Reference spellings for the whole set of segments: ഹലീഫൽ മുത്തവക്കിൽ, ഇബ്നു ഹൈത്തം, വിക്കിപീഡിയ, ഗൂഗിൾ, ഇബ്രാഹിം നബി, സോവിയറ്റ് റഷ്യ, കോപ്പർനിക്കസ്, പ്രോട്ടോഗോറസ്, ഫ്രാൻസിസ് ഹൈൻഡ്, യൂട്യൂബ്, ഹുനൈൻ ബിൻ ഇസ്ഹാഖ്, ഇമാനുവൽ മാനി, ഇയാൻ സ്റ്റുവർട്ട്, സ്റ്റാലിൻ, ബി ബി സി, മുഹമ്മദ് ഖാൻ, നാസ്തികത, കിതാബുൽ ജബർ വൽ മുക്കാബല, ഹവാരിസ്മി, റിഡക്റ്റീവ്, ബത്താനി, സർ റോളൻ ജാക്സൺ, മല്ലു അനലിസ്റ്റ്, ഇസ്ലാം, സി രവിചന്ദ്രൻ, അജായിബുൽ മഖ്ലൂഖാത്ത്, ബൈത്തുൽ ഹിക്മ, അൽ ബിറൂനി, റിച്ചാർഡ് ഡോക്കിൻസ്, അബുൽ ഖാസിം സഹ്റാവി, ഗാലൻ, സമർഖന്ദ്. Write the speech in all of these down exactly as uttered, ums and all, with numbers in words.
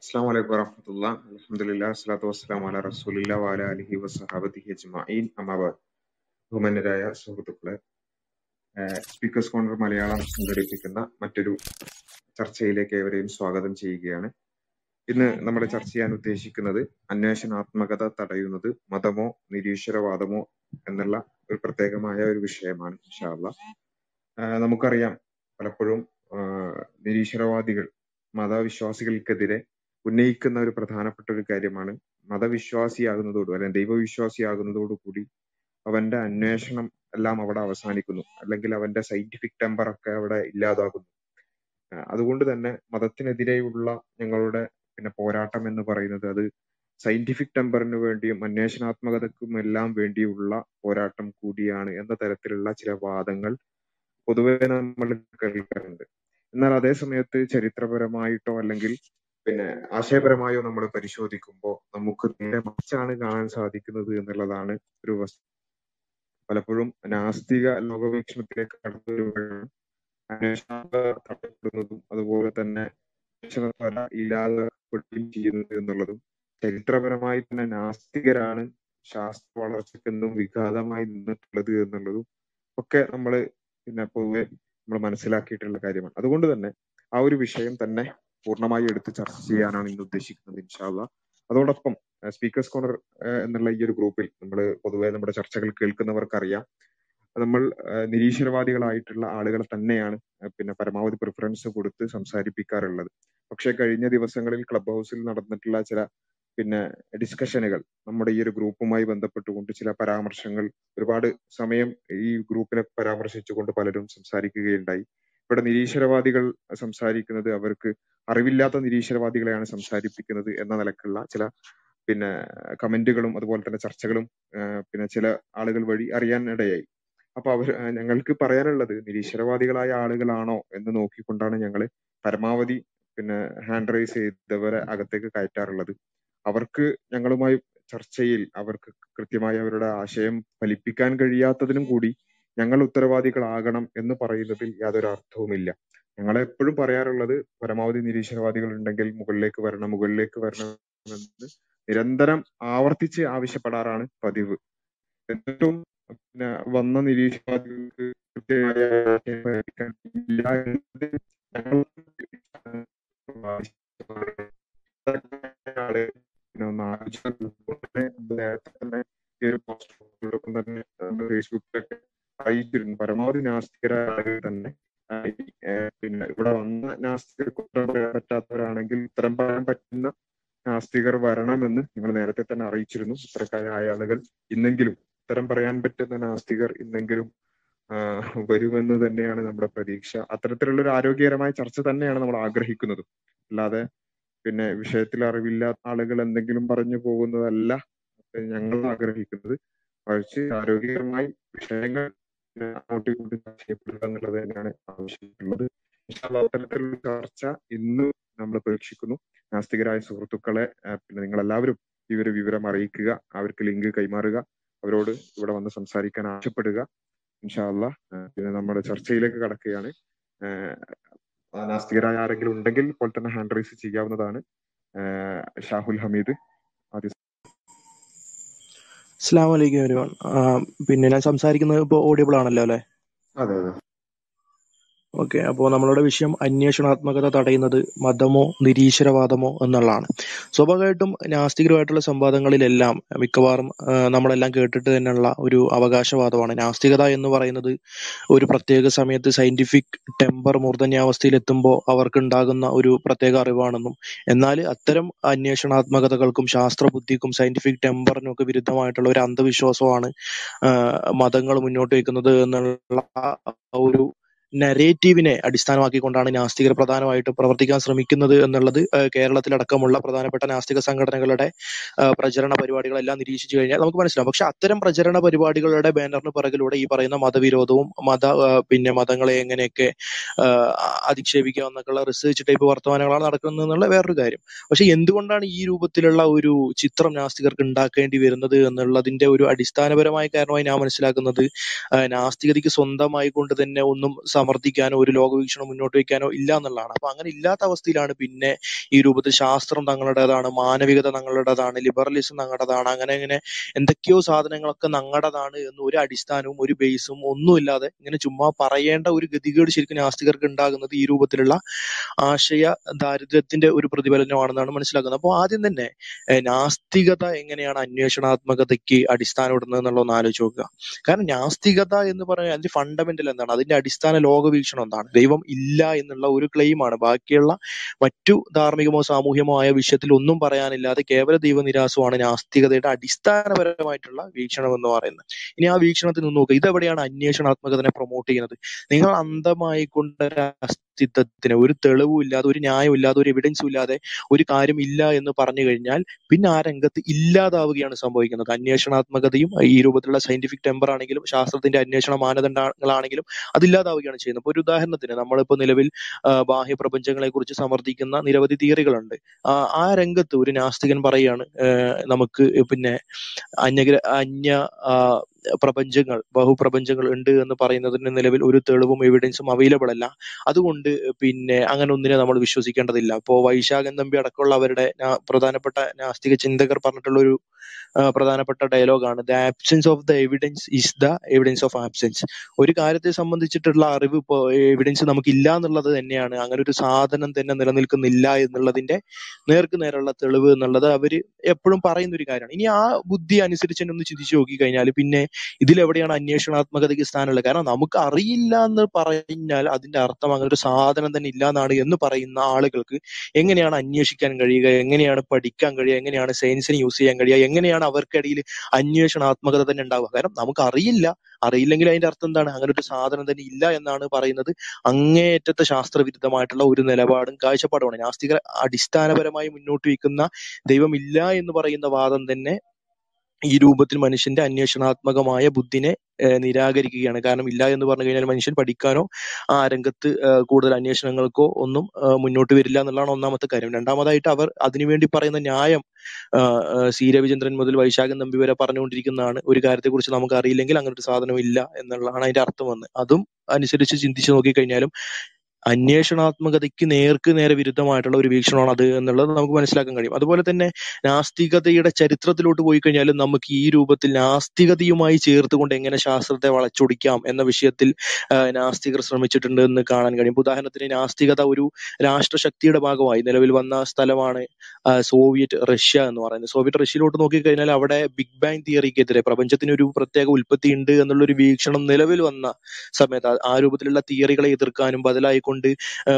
അസ്സലാമു അലൈക്കും വറഹ്മത്തുള്ളാഹി അൽഹംദുലില്ലാഹി വസ്സലാത്തു വസ്സലാമു അലാ റസൂലില്ലാഹി വഅല ആലിഹി വസഹാബിഹി അജ്മഈൻ അമ്മാ ബഅദ്. ബഹുമാന്യരായ സുഹൃത്തുക്കളെ, സ്പീക്കേഴ്സ് കോണർ മലയാളം സംഘടിപ്പിക്കുന്ന മറ്റൊരു ചർച്ചയിലേക്ക് ഏവരെയും സ്വാഗതം ചെയ്യുകയാണ്. ഇന്ന് നമ്മുടെ ചർച്ച ചെയ്യാൻ ഉദ്ദേശിക്കുന്നത് അന്വേഷണാത്മകത തടയുന്നത് മതമോ നിരീശ്വരവാദമോ എന്നുള്ള ഒരു പ്രത്യേകമായ ഒരു വിഷയമാണ്. ഇൻഷാ അല്ലാഹ്, നമുക്കറിയാം പലപ്പോഴും നിരീശ്വരവാദികൾ മതവിശ്വാസികൾക്കെതിരെ ഉന്നയിക്കുന്ന ഒരു പ്രധാനപ്പെട്ട ഒരു കാര്യമാണ് മതവിശ്വാസിയാകുന്നതോട് അല്ലെങ്കിൽ ദൈവവിശ്വാസിയാകുന്നതോടുകൂടി അവന്റെ അന്വേഷണം എല്ലാം അവിടെ അവസാനിക്കുന്നു, അല്ലെങ്കിൽ അവന്റെ സയന്റിഫിക് ടെമ്പർ ഒക്കെ അവിടെ ഇല്ലാതാകുന്നു. അതുകൊണ്ട് തന്നെ മതത്തിനെതിരെയുള്ള ഞങ്ങളുടെ പിന്നെ പോരാട്ടം എന്ന് പറയുന്നത് അത് സയന്റിഫിക് ടെമ്പറിന് വേണ്ടിയും അന്വേഷണാത്മകതയ്ക്കും എല്ലാം വേണ്ടിയുള്ള പോരാട്ടം കൂടിയാണ് എന്ന തരത്തിലുള്ള ചില വാദങ്ങൾ പൊതുവെ നമ്മൾ കേൾക്കാറുണ്ട്. എന്നാൽ അതേ സമയത്ത് ചരിത്രപരമായിട്ടോ അല്ലെങ്കിൽ പിന്നെ ആശയപരമായോ നമ്മൾ പരിശോധിക്കുമ്പോൾ നമുക്ക് നേരെ മറിച്ചാണ് കാണാൻ സാധിക്കുന്നത് എന്നുള്ളതാണ് ഒരു വസ്തു. പലപ്പോഴും നാസ്തിക ലോകവീക്ഷണത്തിലേക്ക് കടന്നു വരുമ്പോഴും അന്വേഷണപ്പെടുന്നതും അതുപോലെ തന്നെ അന്വേഷണ ഇല്ലാതെപ്പെടുകയും ചെയ്യുന്നത് എന്നുള്ളതും ചരിത്രപരമായി തന്നെ നാസ്തികരാണ് ശാസ്ത്ര വളർച്ചക്കെന്നും വിഘാതമായി നിന്നിട്ടുള്ളത് എന്നുള്ളതും ഒക്കെ നമ്മൾ പിന്നെ പൊതുവെ നമ്മൾ മനസ്സിലാക്കിയിട്ടുള്ള കാര്യമാണ്. അതുകൊണ്ട് തന്നെ ആ ഒരു വിഷയം തന്നെ പൂർണ്ണമായി എടുത്ത് ചർച്ച ചെയ്യാനാണ് ഇന്ന് ഉദ്ദേശിക്കുന്നത് ഇൻഷാ അല്ലാഹ്. അതോടൊപ്പം സ്പീക്കേഴ്സ് കോർണർ എന്നുള്ള ഈ ഒരു ഗ്രൂപ്പിൽ നമ്മൾ പൊതുവെ നമ്മുടെ ചർച്ചകൾ കേൾക്കുന്നവർക്കറിയാം നമ്മൾ നിരീശ്വരവാദികളായിട്ടുള്ള ആളുകളെ തന്നെയാണ് പിന്നെ പരമാവധി പ്രിഫറൻസ് കൊടുത്ത് സംസാരിപ്പിക്കാറുള്ളത്. പക്ഷെ കഴിഞ്ഞ ദിവസങ്ങളിൽ ക്ലബ് ഹൗസിൽ നടന്നിട്ടുള്ള ചില പിന്നെ ഡിസ്കഷനുകൾ നമ്മുടെ ഈ ഒരു ഗ്രൂപ്പുമായി ബന്ധപ്പെട്ടുകൊണ്ട് ചില പരാമർശങ്ങൾ ഒരുപാട് സമയം ഈ ഗ്രൂപ്പിനെ പരാമർശിച്ചുകൊണ്ട് പലരും സംസാരിക്കുകയുണ്ടായി. ഇവിടെ നിരീശ്വരവാദികൾ സംസാരിക്കുന്നത് അവർക്ക് അറിവില്ലാത്ത നിരീശ്വരവാദികളെയാണ് സംസാരിപ്പിക്കുന്നത് എന്ന നിലക്കുള്ള ചില പിന്നെ കമന്റുകളും അതുപോലെ തന്നെ ചർച്ചകളും പിന്നെ ചില ആളുകൾ വഴി അറിയാൻ ഇടയായി. അപ്പൊ അവർ ഞങ്ങൾക്ക് പറയാനുള്ളത് നിരീശ്വരവാദികളായ ആളുകളാണോ എന്ന് നോക്കിക്കൊണ്ടാണ് ഞങ്ങൾ പരമാവധി പിന്നെ ഹാൻഡ് റൈസ് ചെയ്തവരെ അകത്തേക്ക് കയറ്റാറുള്ളത്. അവർക്ക് ഞങ്ങളുമായി ചർച്ചയിൽ അവർക്ക് കൃത്യമായി അവരുടെ ആശയം ഫലിപ്പിക്കാൻ കഴിയാത്തതിനും കൂടി ഞങ്ങൾ ഉത്തരവാദികളാകണം എന്ന് പറയുന്നതിൽ യാതൊരു അർത്ഥവുമില്ല. ഞങ്ങളെപ്പോഴും പറയാറുള്ളത് പരമാവധി നിരീശ്വരവാദികൾ ഉണ്ടെങ്കിൽ മുകളിലേക്ക് വരണം മുകളിലേക്ക് വരണം എന്ന് നിരന്തരം ആവർത്തിച്ച് ആവശ്യപ്പെടാറാണ് പതിവ്. എന്നിട്ടും പിന്നെ വന്ന നിരീശ്വരവാദികൾക്ക് കൃത്യമായ പിന്നെ ഒന്ന് ആലോചിച്ചോടൊപ്പം തന്നെ ഫേസ്ബുക്കിലൊക്കെ അറിയിച്ചിരുന്നു പരമാവധി നാസ്തികരായ ആളുകൾ തന്നെ പിന്നെ ഇവിടെ വന്ന നാസ്തികർ കുറ്റം പറയാൻ പറ്റാത്തവരാണെങ്കിൽ ഉത്തരം പറയാൻ പറ്റുന്ന നാസ്തികർ വരണമെന്ന് ഞങ്ങൾ നേരത്തെ തന്നെ അറിയിച്ചിരുന്നു. ഇത്തരക്കാരായ ആളുകൾ ഇന്നെങ്കിലും ഉത്തരം പറയാൻ പറ്റുന്ന നാസ്തികർ ഇന്നെങ്കിലും വരുമെന്ന് തന്നെയാണ് നമ്മുടെ പ്രതീക്ഷ. അത്തരത്തിലുള്ളൊരു ആരോഗ്യകരമായ ചർച്ച തന്നെയാണ് നമ്മൾ ആഗ്രഹിക്കുന്നത്. അല്ലാതെ പിന്നെ വിഷയത്തിൽ അറിവില്ലാത്ത ആളുകൾ എന്തെങ്കിലും പറഞ്ഞു പോകുന്നതല്ല ഞങ്ങൾ ആഗ്രഹിക്കുന്നത്. മറിച്ച് ആരോഗ്യകരമായി വിഷയങ്ങൾ അങ്ങോട്ടും ഇങ്ങോട്ടും ചർച്ച ചെയ്യപ്പെടുക എന്നുള്ളത് തന്നെയാണ് ആവശ്യമുള്ളത്. അത്തരത്തിലുള്ള ചർച്ച ഇന്ന് നമ്മൾ പ്രതീക്ഷിക്കുന്നു. നാസ്തികരായ സുഹൃത്തുക്കളെ പിന്നെ നിങ്ങൾ എല്ലാവരും ഈ ഒരു വിവരം അറിയിക്കുക, അവർക്ക് ലിങ്ക് കൈമാറുക, അവരോട് ഇവിടെ വന്ന് സംസാരിക്കാൻ ആവശ്യപ്പെടുക ഇൻഷാ അല്ലാഹ്. പിന്നെ നമ്മുടെ ചർച്ചയിലേക്ക് കടക്കുകയാണ്. നാസ്തികരായ ആരെങ്കിലും ഉണ്ടെങ്കിൽ ഇപ്പോൾ തന്നെ ഹാൻഡ് റൈസ് ചെയ്യാവുന്നതാണ്. ഷാഹുൽ ഹമീദ്. അസ്സലാമു അലൈക്കും എവരിവൺ. പിന്നെ ഞാൻ സംസാരിക്കുന്നത് ഇപ്പോൾ ഓഡിയബിൾ ആണല്ലോ അല്ലേ? അതെ അതെ. ഓക്കെ, അപ്പോൾ നമ്മളുടെ വിഷയം അന്വേഷണാത്മകത തടയുന്നത് മതമോ നിരീശ്വരവാദമോ എന്നുള്ളതാണ്. സ്വാഭാവികമായിട്ടും നാസ്തികരമായിട്ടുള്ള സംവാദങ്ങളിലെല്ലാം മിക്കവാറും നമ്മളെല്ലാം കേട്ടിട്ട് തന്നെയുള്ള ഒരു അവകാശവാദമാണ് നാസ്തികത എന്ന് പറയുന്നത് ഒരു പ്രത്യേക സമയത്ത് സയന്റിഫിക് ടെമ്പർ മൂർധന്യാവസ്ഥയിലെത്തുമ്പോൾ അവർക്കുണ്ടാകുന്ന ഒരു പ്രത്യേക അറിവാണെന്നും എന്നാൽ അത്തരം അന്വേഷണാത്മകതകൾക്കും ശാസ്ത്രബുദ്ധിക്കും സയന്റിഫിക് ടെമ്പറിനും ഒക്കെ വിരുദ്ധമായിട്ടുള്ള ഒരു അന്ധവിശ്വാസമാണ് മതങ്ങൾ മുന്നോട്ട് വയ്ക്കുന്നത് എന്നുള്ള ഒരു നരേറ്റീവിനെ അടിസ്ഥാനമാക്കിക്കൊണ്ടാണ് നാസ്തികർ പ്രധാനമായിട്ടും പ്രവർത്തിക്കാൻ ശ്രമിക്കുന്നത് എന്നുള്ളത് കേരളത്തിലടക്കമുള്ള പ്രധാനപ്പെട്ട നാസ്തിക സംഘടനകളുടെ പ്രചരണ പരിപാടികളെല്ലാം നിരീക്ഷിച്ചു കഴിഞ്ഞാൽ നമുക്ക് മനസ്സിലാവും. പക്ഷെ അത്തരം പ്രചരണ പരിപാടികളുടെ ബാനറിന് പിറകിലൂടെ ഈ പറയുന്ന മതവിരോധവും മത പിന്നെ മതങ്ങളെ എങ്ങനെയൊക്കെ അധിക്ഷേപിക്കുക എന്നൊക്കെയുള്ള റിസർച്ച് ടൈപ്പ് വർത്തമാനങ്ങളാണ് നടക്കുന്നത് എന്നുള്ള വേറൊരു കാര്യം. പക്ഷെ എന്തുകൊണ്ടാണ് ഈ രൂപത്തിലുള്ള ഒരു ചിത്രം നാസ്തികർക്ക് ഉണ്ടാക്കേണ്ടി വരുന്നത് എന്നുള്ളതിന്റെ ഒരു അടിസ്ഥാനപരമായ കാരണമായി ഞാൻ മനസ്സിലാക്കുന്നത് നാസ്തികതയ്ക്ക് സ്വന്തമായി കൊണ്ട് തന്നെ ഒന്നും സമർത്ഥിക്കാനോ ഒരു ലോകവീക്ഷണം മുന്നോട്ട് വയ്ക്കാനോ ഇല്ല എന്നുള്ളതാണ്. അപ്പൊ അങ്ങനെ ഇല്ലാത്ത അവസ്ഥയിലാണ് പിന്നെ ഈ രൂപത്തിൽ ശാസ്ത്രം തങ്ങളുടേതാണ്, മാനവികത തങ്ങളുടേതാണ്, ലിബറലിസം തങ്ങളുടേതാണ്, അങ്ങനെ അങ്ങനെ എന്തൊക്കെയോ സാധനങ്ങളൊക്കെ തങ്ങളുടേതാണ് എന്ന് ഒരു അടിസ്ഥാനവും ഒരു ബേസും ഒന്നുമില്ലാതെ ഇങ്ങനെ ചുമ്മാ പറയേണ്ട ഒരു ഗതികേട് ശരിക്കും നാസ്തികർക്ക് ഉണ്ടാകുന്നത് ഈ രൂപത്തിലുള്ള ആശയ ദാരിദ്ര്യത്തിന്റെ ഒരു പ്രതിഫലനമാണെന്നാണ് മനസ്സിലാക്കുന്നത്. അപ്പോൾ ആദ്യം തന്നെ നാസ്തികത എങ്ങനെയാണ് അന്വേഷണാത്മകതയ്ക്ക് അടിസ്ഥാനം ഇടുന്നത് എന്നുള്ള ഒന്ന് ആലോചിച്ച് നോക്കുക. കാരണം നാസ്തികത എന്ന് പറഞ്ഞാൽ അതിന്റെ ഫണ്ടമെന്റൽ എന്താണ്, അതിന്റെ അടിസ്ഥാന ലോകവീക്ഷണം എന്താണ്, ദൈവം ഇല്ല എന്നുള്ള ഒരു ക്ലെയിമാണ്. ബാക്കിയുള്ള മറ്റു ധാർമ്മികമോ സാമൂഹ്യമോ ആയ വിഷയത്തിൽ ഒന്നും പറയാനില്ലാതെ കേവല ദൈവനിരാസമാണ് നാസ്തികതയുടെ അടിസ്ഥാനപരമായിട്ടുള്ള വീക്ഷണം എന്ന് പറയുന്നത്. ഇനി ആ വീക്ഷണത്തിൽ നിന്ന് നോക്കുക, ഇതെവിടെയാണ് അന്വേഷണാത്മകതനെ പ്രൊമോട്ട് ചെയ്യുന്നത്? നിങ്ങൾ അന്ധമായിക്കൊണ്ട് അസ്തിത്വത്തിന് ഒരു തെളിവും ഇല്ലാതെ, ഒരു ന്യായം ഇല്ലാതെ, ഒരു എവിഡൻസും ഇല്ലാതെ ഒരു കാര്യം ഇല്ല എന്ന് പറഞ്ഞു കഴിഞ്ഞാൽ പിന്നെ ആ രംഗത്ത് ഇല്ലാതാവുകയാണ് സംഭവിക്കുന്നത്. അന്വേഷണാത്മകതയും ഈ രൂപത്തിലുള്ള സയന്റിഫിക് ടെമ്പർ ആണെങ്കിലും ശാസ്ത്രത്തിന്റെ അന്വേഷണ മാനദണ്ഡങ്ങളാണെങ്കിലും അതില്ലാതാവുകയാണ് ചെയ്യുന്നത്. ഇപ്പൊ ഒരു ഉദാഹരണത്തിന്, നമ്മളിപ്പോൾ നിലവിൽ ബാഹ്യ പ്രപഞ്ചങ്ങളെ കുറിച്ച് സമർത്ഥിക്കുന്ന നിരവധി തിയറികളുണ്ട്. ആ രംഗത്ത് ഒരു നാസ്തികൻ പറയാണ് നമുക്ക് പിന്നെ അന്യഗ്ര അന്യ പ്രപഞ്ചങ്ങൾ, ബഹുപ്രപഞ്ചങ്ങൾ ഉണ്ട് എന്ന് പറയുന്നതിന് നിലവിൽ ഒരു തെളിവും എവിഡൻസും അവൈലബിൾ അല്ല, അതുകൊണ്ട് പിന്നെ അങ്ങനെ ഒന്നിനെ നമ്മൾ വിശ്വസിക്കേണ്ടതില്ല. ഇപ്പോൾ വൈശാഖൻ തമ്പി അടക്കമുള്ള അവരുടെ പ്രധാനപ്പെട്ട നാസ്തിക ചിന്തകർ പറഞ്ഞിട്ടുള്ള ഒരു പ്രധാനപ്പെട്ട ഡയലോഗാണ് the absence of the evidence is the evidence of absence. ഒരു കാര്യത്തെ സംബന്ധിച്ചിട്ടുള്ള അറിവ് ഇപ്പോൾ എവിഡൻസ് നമുക്കില്ല എന്നുള്ളത് തന്നെയാണ്, അങ്ങനെ ഒരു സാധനം തന്നെ നിലനിൽക്കുന്നില്ല എന്നുള്ളതിന്റെ നേർക്ക് നേരെയുള്ള തെളിവ് എന്നുള്ളത് അവർ എപ്പോഴും പറയുന്ന ഒരു കാര്യമാണ്. ഇനി ആ ബുദ്ധി അനുസരിച്ച് തന്നെ ഒന്ന് ചിന്തിച്ചു നോക്കിക്കഴിഞ്ഞാൽ പിന്നെ ഇതിലെവിടെയാണ് അന്വേഷണാത്മകതയ്ക്ക് സ്ഥാനമുള്ളത്? കാരണം നമുക്ക് അറിയില്ല എന്ന് പറഞ്ഞാൽ അതിന്റെ അർത്ഥം അങ്ങനെ ഒരു സാധനം തന്നെ ഇല്ല എന്നാണ് എന്ന് പറയുന്ന ആളുകൾക്ക് എങ്ങനെയാണ് അന്വേഷിക്കാൻ കഴിയുക, എങ്ങനെയാണ് പഠിക്കാൻ കഴിയുക, എങ്ങനെയാണ് സയൻസിന് യൂസ് ചെയ്യാൻ കഴിയുക, എങ്ങനെയാണ് അവർക്കിടയിൽ അന്വേഷണാത്മകത തന്നെ ഉണ്ടാവുക? കാരണം നമുക്ക് അറിയില്ല, അറിയില്ലെങ്കിൽ അതിന്റെ അർത്ഥം എന്താണ്, അങ്ങനെ ഒരു സാധനം തന്നെ ഇല്ല എന്നാണ് പറയുന്നത്. അങ്ങേയറ്റത്തെ ശാസ്ത്രവിരുദ്ധമായിട്ടുള്ള ഒരു നിലപാടും കാഴ്ചപ്പാടുമാണ് നാസ്തികർ അടിസ്ഥാനപരമായി മുന്നോട്ട് വയ്ക്കുന്ന ദൈവമില്ല എന്ന് പറയുന്ന വാദം തന്നെ. ഈ രൂപത്തിൽ മനുഷ്യന്റെ അന്വേഷണാത്മകമായ ബുദ്ധിനെ നിരാകരിക്കുകയാണ്. കാരണം ഇല്ല എന്ന് പറഞ്ഞു കഴിഞ്ഞാൽ മനുഷ്യൻ പഠിക്കാനോ ആ രംഗത്ത് കൂടുതൽ അന്വേഷണങ്ങൾക്കോ ഒന്നും മുന്നോട്ട് വരില്ല എന്നുള്ളതാണ് ഒന്നാമത്തെ കാര്യം. രണ്ടാമതായിട്ട് അവർ അതിനുവേണ്ടി പറയുന്ന ന്യായം സി രവിചന്ദ്രൻ മുതൽ വൈശാഖൻ നമ്പി വരെ പറഞ്ഞുകൊണ്ടിരിക്കുന്നതാണ്. ഒരു കാര്യത്തെക്കുറിച്ച് നമുക്ക് അറിയില്ലെങ്കിൽ അങ്ങനെ ഒരു സാധനം ഇല്ല എന്നുള്ളതാണ് അതിന്റെ അർത്ഥം വന്ന്. അതും അനുസരിച്ച് ചിന്തിച്ചു നോക്കിക്കഴിഞ്ഞാലും അന്വേഷണാത്മകതയ്ക്ക് നേർക്ക് നേരെ വിരുദ്ധമായിട്ടുള്ള ഒരു വീക്ഷണമാണ് അത് എന്നുള്ളത് നമുക്ക് മനസ്സിലാക്കാൻ കഴിയും. അതുപോലെ തന്നെ നാസ്തികതയുടെ ചരിത്രത്തിലോട്ട് പോയി കഴിഞ്ഞാലും നമുക്ക് ഈ രൂപത്തിൽ നാസ്തികതയുമായി ചേർത്തുകൊണ്ട് എങ്ങനെ ശാസ്ത്രത്തെ വളച്ചൊടിക്കാം എന്ന വിഷയത്തിൽ നാസ്തികർ ശ്രമിച്ചിട്ടുണ്ട് എന്ന് കാണാൻ കഴിയും. ഉദാഹരണത്തിന്, നാസ്തികത ഒരു രാഷ്ട്രശക്തിയുടെ ഭാഗമായി നിലവിൽ വന്ന സ്ഥലമാണ് സോവിയറ്റ് റഷ്യ എന്ന് പറയുന്നത്. സോവിയറ്റ് റഷ്യയിലോട്ട് നോക്കിക്കഴിഞ്ഞാൽ അവിടെ ബിഗ് ബാങ് തിയറിക്കെതിരെ പ്രപഞ്ചത്തിനൊരു പ്രത്യേക ഉൽപ്പത്തി ഉണ്ട് എന്നുള്ളൊരു വീക്ഷണം നിലവിൽ വന്ന സമയത്ത് ആ രൂപത്തിലുള്ള തിയറികളെ എതിർക്കാനും ബദലായി കൊണ്ട്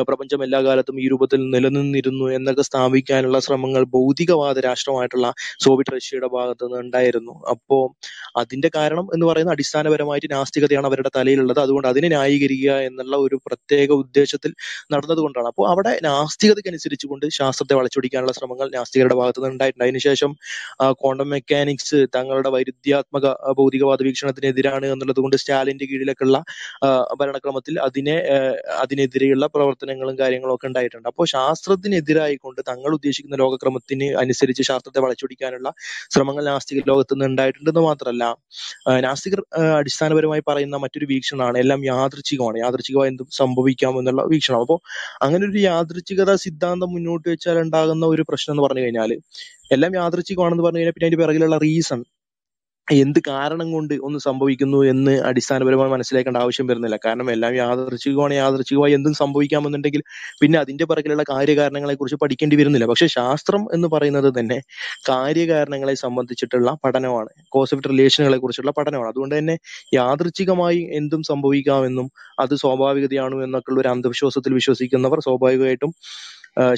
പ്രപഞ്ചം എല്ലാ കാലത്തും ഈ രൂപത്തിൽ നിലനിന്നിരുന്നു എന്നൊക്കെ സ്ഥാപിക്കാനുള്ള ശ്രമങ്ങൾ ഭൗതികവാദ രാഷ്ട്രമായിട്ടുള്ള സോവിയറ്റ് റഷ്യയുടെ ഭാഗത്ത് നിന്ന് ഉണ്ടായിരുന്നു. അപ്പോൾ അതിന്റെ കാരണം എന്ന് പറയുന്ന അടിസ്ഥാനപരമായിട്ട് നാസ്തികതയാണ് അവരുടെ തലയിലുള്ളത്. അതുകൊണ്ട് അതിനെ ന്യായീകരിക്കുക എന്നുള്ള ഒരു പ്രത്യേക ഉദ്ദേശത്തിൽ നടന്നതുകൊണ്ടാണ്. അപ്പോൾ അവിടെ നാസ്തികതയ്ക്കനുസരിച്ച് കൊണ്ട് ശാസ്ത്രത്തെ വളച്ചൊടിക്കാനുള്ള ശ്രമങ്ങൾ നാസ്തികരുടെ ഭാഗത്ത് നിന്ന് ഉണ്ടായിട്ടുണ്ട്. അതിനുശേഷം ക്വാണ്ടം മെക്കാനിക്സ് തങ്ങളുടെ വൈരുദ്ധ്യാത്മക ഭൗതികവാദ വീക്ഷണത്തിനെതിരാണ് എന്നുള്ളത് കൊണ്ട് സ്റ്റാലിന്റെ കീഴിലേക്കുള്ള ഭരണക്രമത്തിൽ അതിനെ അതിനെതിരെ ുള്ള പ്രവർത്തനങ്ങളും കാര്യങ്ങളും ഒക്കെ ഉണ്ടായിട്ടുണ്ട്. അപ്പോൾ ശാസ്ത്രത്തിനെതിരായിക്കൊണ്ട് തങ്ങൾ ഉദ്ദേശിക്കുന്ന ലോകക്രമത്തിന് അനുസരിച്ച് ശാസ്ത്രത്തെ വളച്ചൊടിക്കാനുള്ള ശ്രമങ്ങൾ നാസ്തിക ലോകത്ത് നിന്ന് ഉണ്ടായിട്ടുണ്ടെന്ന് മാത്രമല്ല, നാസ്തികർ അടിസ്ഥാനപരമായി പറയുന്ന മറ്റൊരു വീക്ഷണമാണ് എല്ലാം യാദൃച്ഛികമാണ്, യാദൃച്ഛികമായി എന്തും സംഭവിക്കാം എന്നുള്ള വീക്ഷണം. അപ്പോൾ അങ്ങനെ ഒരു യാദൃച്ഛികത സിദ്ധാന്തം മുന്നോട്ട് വെച്ചാൽ ഉണ്ടാകുന്ന ഒരു പ്രശ്നം എന്ന് പറഞ്ഞു കഴിഞ്ഞാൽ, എല്ലാം യാദൃച്ഛികമാണെന്ന് പറഞ്ഞു കഴിഞ്ഞാൽ പിന്നെ അതിന്റെ പിറകിലുള്ള റീസൺ എന്ത് കാരണം കൊണ്ട് ഒന്ന് സംഭവിക്കുന്നു എന്ന് അടിസ്ഥാനപരമായി മനസ്സിലാക്കേണ്ട ആവശ്യം വരുന്നില്ല. കാരണം എല്ലാം യാദൃച്ഛികമാണ്, യാദൃച്ഛികമായി എന്തും സംഭവിക്കാമെന്നുണ്ടെങ്കിൽ പിന്നെ അതിന്റെ പിറകിലുള്ള കാര്യകാരണങ്ങളെക്കുറിച്ച് പഠിക്കേണ്ടി വരുന്നില്ല. പക്ഷെ ശാസ്ത്രം എന്ന് പറയുന്നത് തന്നെ കാര്യകാരണങ്ങളെ സംബന്ധിച്ചിട്ടുള്ള പഠനമാണ്, കോസ് ഓഫ് റിലേഷനുകളെ കുറിച്ചുള്ള പഠനമാണ്. അതുകൊണ്ട് തന്നെ യാദൃച്ഛികമായി എന്തും സംഭവിക്കാമെന്നും അത് സ്വാഭാവികതയാണോ എന്നൊക്കെ ഉള്ള ഒരു അന്ധവിശ്വാസത്തിൽ വിശ്വസിക്കുന്നവർ സ്വാഭാവികമായിട്ടും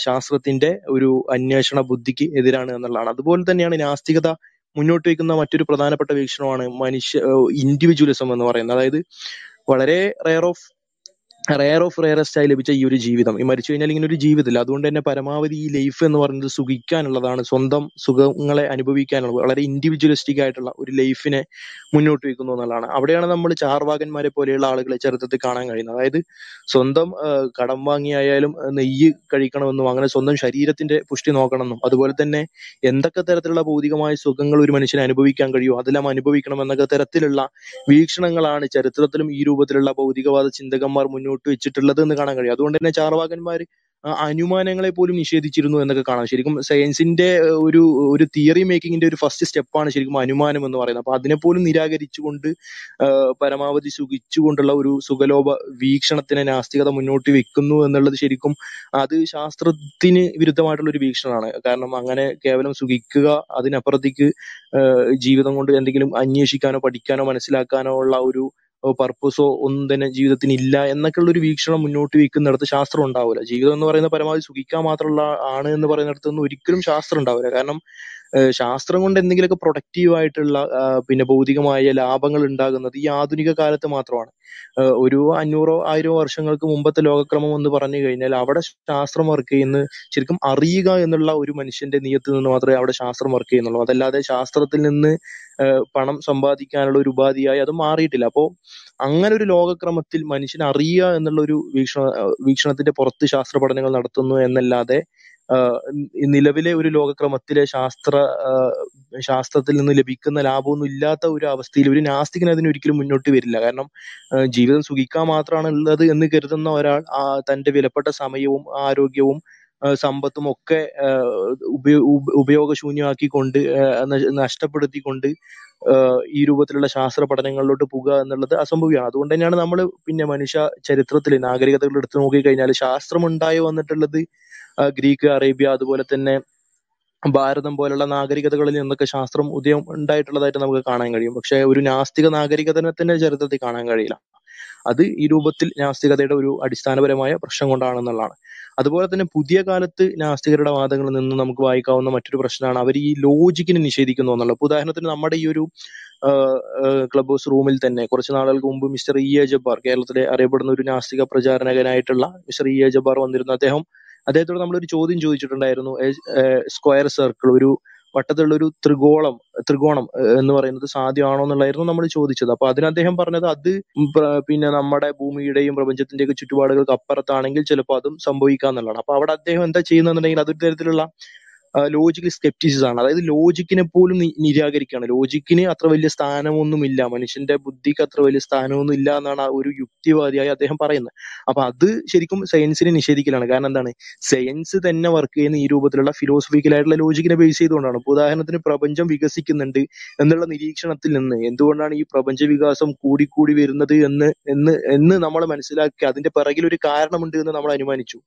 ശാസ്ത്രത്തിന്റെ ഒരു അന്വേഷണ ബുദ്ധിക്ക് എതിരാണ് എന്നുള്ളതാണ്. അതുപോലെ തന്നെയാണ് നാസ്തികത മുന്നോട്ട് വയ്ക്കുന്ന മറ്റൊരു പ്രധാനപ്പെട്ട വീക്ഷണമാണ് മനുഷ്യ ഇൻഡിവിജ്വലിസം എന്ന് പറയുന്നത്. അതായത് വളരെ rare of rare of rarest ആയി ലഭിച്ച ഈ ഒരു ജീവിതം, ഈ മരിച്ചു കഴിഞ്ഞാൽ ഇങ്ങനെ ഒരു ജീവിതമില്ല. അതുകൊണ്ട് തന്നെ പരമാവധി ഈ ലൈഫ് എന്ന് പറയുന്നത് സുഖിക്കാനുള്ളതാണ്, സ്വന്തം സുഖങ്ങളെ അനുഭവിക്കാനുള്ളത്. വളരെ ഇൻഡിവിജ്വലിസ്റ്റിക് ആയിട്ടുള്ള ഒരു ലൈഫിനെ മുന്നോട്ട് വയ്ക്കുന്നു എന്നുള്ളതാണ്. അവിടെയാണ് നമ്മൾ ചാർവാകന്മാരെ പോലെയുള്ള ആളുകളെ ചരിത്രത്തിൽ കാണാൻ കഴിയുന്നത്. അതായത് സ്വന്തം കടം വാങ്ങിയായാലും നെയ്യ് കഴിക്കണമെന്നും അങ്ങനെ സ്വന്തം ശരീരത്തിന്റെ പുഷ്ടി നോക്കണമെന്നും അതുപോലെ തന്നെ എന്തൊക്കെ തരത്തിലുള്ള ഭൗതികമായ സുഖങ്ങൾ ഒരു മനുഷ്യന് അനുഭവിക്കാൻ കഴിയുമോ അതെല്ലാം അനുഭവിക്കണം എന്നൊക്കെ തരത്തിലുള്ള വീക്ഷണങ്ങളാണ് ചരിത്രത്തിലും ഈ രൂപത്തിലുള്ള ഭൗതികവാദ ചിന്തകന്മാർ മുന്നോട്ട് മുന്നോട്ട് വെച്ചിട്ടുള്ളത് എന്ന് കാണാൻ കഴിയും. അതുകൊണ്ട് തന്നെ ചാർവാകന്മാർ അനുമാനങ്ങളെ പോലും നിഷേധിച്ചിരുന്നു എന്നൊക്കെ കാണാം. ശരിക്കും സയൻസിന്റെ ഒരു ഒരു തിയറി മേക്കിങ്ങിന്റെ ഒരു ഫസ്റ്റ് സ്റ്റെപ്പാണ് ശരിക്കും അനുമാനം എന്ന് പറയുന്നത്. അപ്പൊ അതിനെപ്പോലും നിരാകരിച്ചുകൊണ്ട് പരമാവധി സുഖിച്ചുകൊണ്ടുള്ള ഒരു സുഖലോഭ വീക്ഷണത്തിനെ നാസ്തികത മുന്നോട്ട് വെക്കുന്നു എന്നുള്ളത് ശരിക്കും അത് ശാസ്ത്രത്തിന് വിരുദ്ധമായിട്ടുള്ള ഒരു വീക്ഷണമാണ്. കാരണം അങ്ങനെ കേവലം സുഖിക്കുക, അതിനപ്പുറത്തേക്ക് ജീവിതം കൊണ്ട് എന്തെങ്കിലും അന്വേഷിക്കാനോ പഠിക്കാനോ മനസ്സിലാക്കാനോ ഉള്ള ഒരു പർപ്പസോ ഒന്നും തന്നെ ജീവിതത്തിന് ഇല്ല എന്നൊക്കെ ഉള്ള ഒരു വീക്ഷണം മുന്നോട്ട് വെക്കുന്നിടത്ത് ശാസ്ത്രം ഉണ്ടാവില്ല. ജീവിതം എന്ന് പറയുന്ന പരമാവധി സുഖിക്കാൻ മാത്രമുള്ള ആണ് എന്ന് പറയുന്നിടത്തൊന്നും ഒരിക്കലും ശാസ്ത്രം ഉണ്ടാവില്ല. കാരണം ശാസ്ത്രം കൊണ്ട് എന്തെങ്കിലുമൊക്കെ പ്രൊഡക്റ്റീവായിട്ടുള്ള പിന്നെ ഭൗതികമായ ലാഭങ്ങൾ ഉണ്ടാകുന്നത് ഈ ആധുനിക കാലത്ത് മാത്രമാണ്. ഒരു അഞ്ഞൂറോ ആയിരോ വർഷങ്ങൾക്ക് മുമ്പത്തെ ലോകക്രമം എന്ന് പറഞ്ഞു കഴിഞ്ഞാൽ അവിടെ ശാസ്ത്രം വർക്ക് ചെയ്യുന്ന ശരിക്കും അറിയുക എന്നുള്ള ഒരു മനുഷ്യന്റെ നിയത്തിൽ നിന്ന് മാത്രമേ അവിടെ ശാസ്ത്രം വർക്ക് ചെയ്യുന്നുള്ളൂ. അതല്ലാതെ ശാസ്ത്രത്തിൽ നിന്ന് പണം സമ്പാദിക്കാനുള്ള ഒരു ഉപാധിയായി അത് മാറിയിട്ടില്ല. അപ്പോൾ അങ്ങനെ ഒരു ലോകക്രമത്തിൽ മനുഷ്യൻ അറിയുക എന്നുള്ള ഒരു വീക്ഷണ വീക്ഷണത്തിന്റെ പുറത്ത് ശാസ്ത്ര പഠനങ്ങൾ നടത്തുന്നു എന്നല്ലാതെ നിലവിലെ ഒരു ലോകക്രമത്തിലെ ശാസ്ത്ര ശാസ്ത്രത്തിൽ നിന്ന് ലഭിക്കുന്ന ലാഭമൊന്നും ഇല്ലാത്ത ഒരു അവസ്ഥയിൽ ഒരു നാസ്തികൻ അതിനൊരിക്കലും മുന്നോട്ട് വരില്ല. കാരണം ജീവിതം സുഖിക്കാൻ മാത്രമാണ് ഉള്ളത് എന്ന് കരുതുന്ന ഒരാൾ ആ തൻ്റെ വിലപ്പെട്ട സമയവും ആരോഗ്യവും സമ്പത്തും ഒക്കെ ഉപയോ ഉപയോഗശൂന്യമാക്കിക്കൊണ്ട് നഷ്ടപ്പെടുത്തിക്കൊണ്ട് ഈ രൂപത്തിലുള്ള ശാസ്ത്ര പഠനങ്ങളിലോട്ട് പോകുക എന്നുള്ളത് അസംഭവ്യമാണ്. അതുകൊണ്ട് തന്നെയാണ് നമ്മൾ പിന്നെ മനുഷ്യ ചരിത്രത്തിൽ നാഗരികതകൾ എടുത്തു നോക്കിക്കഴിഞ്ഞാൽ ശാസ്ത്രമുണ്ടായി വന്നിട്ടുള്ളത് ഗ്രീക്ക്, അറേബ്യ, അതുപോലെ തന്നെ ഭാരതം പോലുള്ള നാഗരികതകളിൽ നിന്നൊക്കെ ശാസ്ത്രം ഉദയം ഉണ്ടായിട്ടുള്ളതായിട്ട് നമുക്ക് കാണാൻ കഴിയും. പക്ഷെ ഒരു നാസ്തിക നാഗരികതനത്തിന്റെ ചരിത്രത്തിൽ കാണാൻ കഴിയില്ല. അത് ഈ രൂപത്തിൽ നാസ്തികതയുടെ ഒരു അടിസ്ഥാനപരമായ പ്രശ്നം കൊണ്ടാണെന്നുള്ളതാണ്. അതുപോലെ തന്നെ പുതിയ കാലത്ത് നാസ്തികരുടെ വാദങ്ങളിൽ നിന്ന് നമുക്ക് വായിക്കാവുന്ന മറ്റൊരു പ്രശ്നമാണ് അവർ ഈ ലോജിക്കിനെ നിഷേധിക്കുന്നു എന്നുള്ളത്. ഉദാഹരണത്തിന് നമ്മുടെ ഈ ഒരു ക്ലബ് ഹൗസ് റൂമിൽ തന്നെ കുറച്ച് നാളുകൾക്ക് മുമ്പ് മിസ്റ്റർ ഇ എ ജബ്ബാർ, കേരളത്തിലെ അറിയപ്പെടുന്ന ഒരു നാസ്തിക പ്രചാരണകനായിട്ടുള്ള മിസ്റ്റർ ഇ എ ജബ്ബാർ വന്നിരുന്നു. അദ്ദേഹം അദ്ദേഹത്തോട് നമ്മളൊരു ചോദ്യം ചോദിച്ചിട്ടുണ്ടായിരുന്നു. സ്ക്വയർ സർക്കിൾ, ഒരു വട്ടത്തുള്ള ഒരു ത്രികോണം ത്രികോണം എന്ന് പറയുന്നത് സാധ്യമാണോ എന്നുള്ളതായിരുന്നു നമ്മൾ ചോദിച്ചത്. അപ്പൊ അതിന് അദ്ദേഹം പറഞ്ഞത് അത് പിന്നെ നമ്മുടെ ഭൂമിയുടെയും പ്രപഞ്ചത്തിന്റെയൊക്കെ ചുറ്റുപാടുകൾക്ക് അപ്പുറത്താണെങ്കിൽ ചിലപ്പോൾ അതും സംഭവിക്കാന്നുള്ളതാണ്. അപ്പൊ അവിടെ അദ്ദേഹം എന്താ ചെയ്യുന്നുണ്ടെങ്കിൽ അതൊരു തരത്തിലുള്ള ലോജിക്കൽ സ്കെപ്റ്റിസിസ് ആണ്. അതായത് ലോജിക്കിനെ പോലും നിരാകരിക്കുകയാണ്. ലോജിക്കിന് അത്ര വലിയ സ്ഥാനമൊന്നുമില്ല, മനുഷ്യന്റെ ബുദ്ധിക്ക് അത്ര വലിയ സ്ഥാനമൊന്നും ഇല്ല എന്നാണ് ആ ഒരു യുക്തിവാദിയായി അദ്ദേഹം പറയുന്നത്. അപ്പൊ അത് ശരിക്കും സയൻസിനെ നിഷേധിക്കലാണ്. കാരണം എന്താണ്, സയൻസ് തന്നെ വർക്ക് ചെയ്യുന്ന ഈ രൂപത്തിലുള്ള ഫിലോസഫിക്കലായിട്ടുള്ള ലോജിക്കിനെ ബേസ് ചെയ്തുകൊണ്ടാണ്. ഉദാഹരണത്തിന് പ്രപഞ്ചം വികസിക്കുന്നുണ്ട് എന്നുള്ള നിരീക്ഷണത്തിൽ നിന്ന് എന്തുകൊണ്ടാണ് ഈ പ്രപഞ്ച വികാസം കൂടിക്കൂടി വരുന്നത് എന്ന് എന്ന് എന്ന് നമ്മൾ മനസ്സിലാക്കി അതിന്റെ പിറകിൽ ഒരു കാരണമുണ്ട് എന്ന് നമ്മൾ അനുമാനിച്ചു.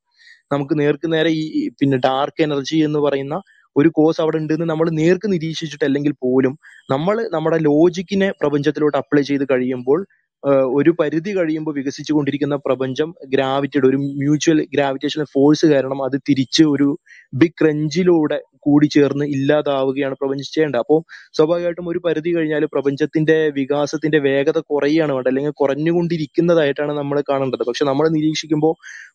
നമുക്ക് നേർക്ക് നേരെ ഈ പിന്നെ ഡാർക്ക് എനർജി എന്ന് പറയുന്ന ഒരു കോസ് അവിടെ ഉണ്ടെന്ന് നമ്മൾ നേർക്ക് നിരീക്ഷിച്ചിട്ടല്ലെങ്കിൽ പോലും നമ്മൾ നമ്മുടെ ലോജിക്കിനെ പ്രപഞ്ചത്തിലോട്ട് അപ്ലൈ ചെയ്ത് കഴിയുമ്പോൾ ഒരു പരിധി കഴിയുമ്പോൾ വികസിച്ചു കൊണ്ടിരിക്കുന്ന പ്രപഞ്ചം ഗ്രാവിറ്റിയുടെ ഒരു മ്യൂച്വൽ ഗ്രാവിറ്റേഷണൽ ഫോഴ്സ് കാരണം അത് തിരിച്ച് ഒരു ബിഗ് ക്രഞ്ചിലൂടെ കൂടി ചേർന്ന് ഇല്ലാതാവുകയാണ് പ്രപഞ്ചം ചെയ്യേണ്ടത്. അപ്പോൾ സ്വാഭാവികമായിട്ടും ഒരു പരിധി കഴിഞ്ഞാൽ പ്രപഞ്ചത്തിന്റെ വികാസത്തിന്റെ വേഗത കുറയുകയാണ് വേണ്ടത്, അല്ലെങ്കിൽ കുറഞ്ഞുകൊണ്ടിരിക്കുന്നതായിട്ടാണ് നമ്മൾ കാണേണ്ടത്. പക്ഷെ നമ്മൾ നിരീക്ഷിക്കുമ്പോൾ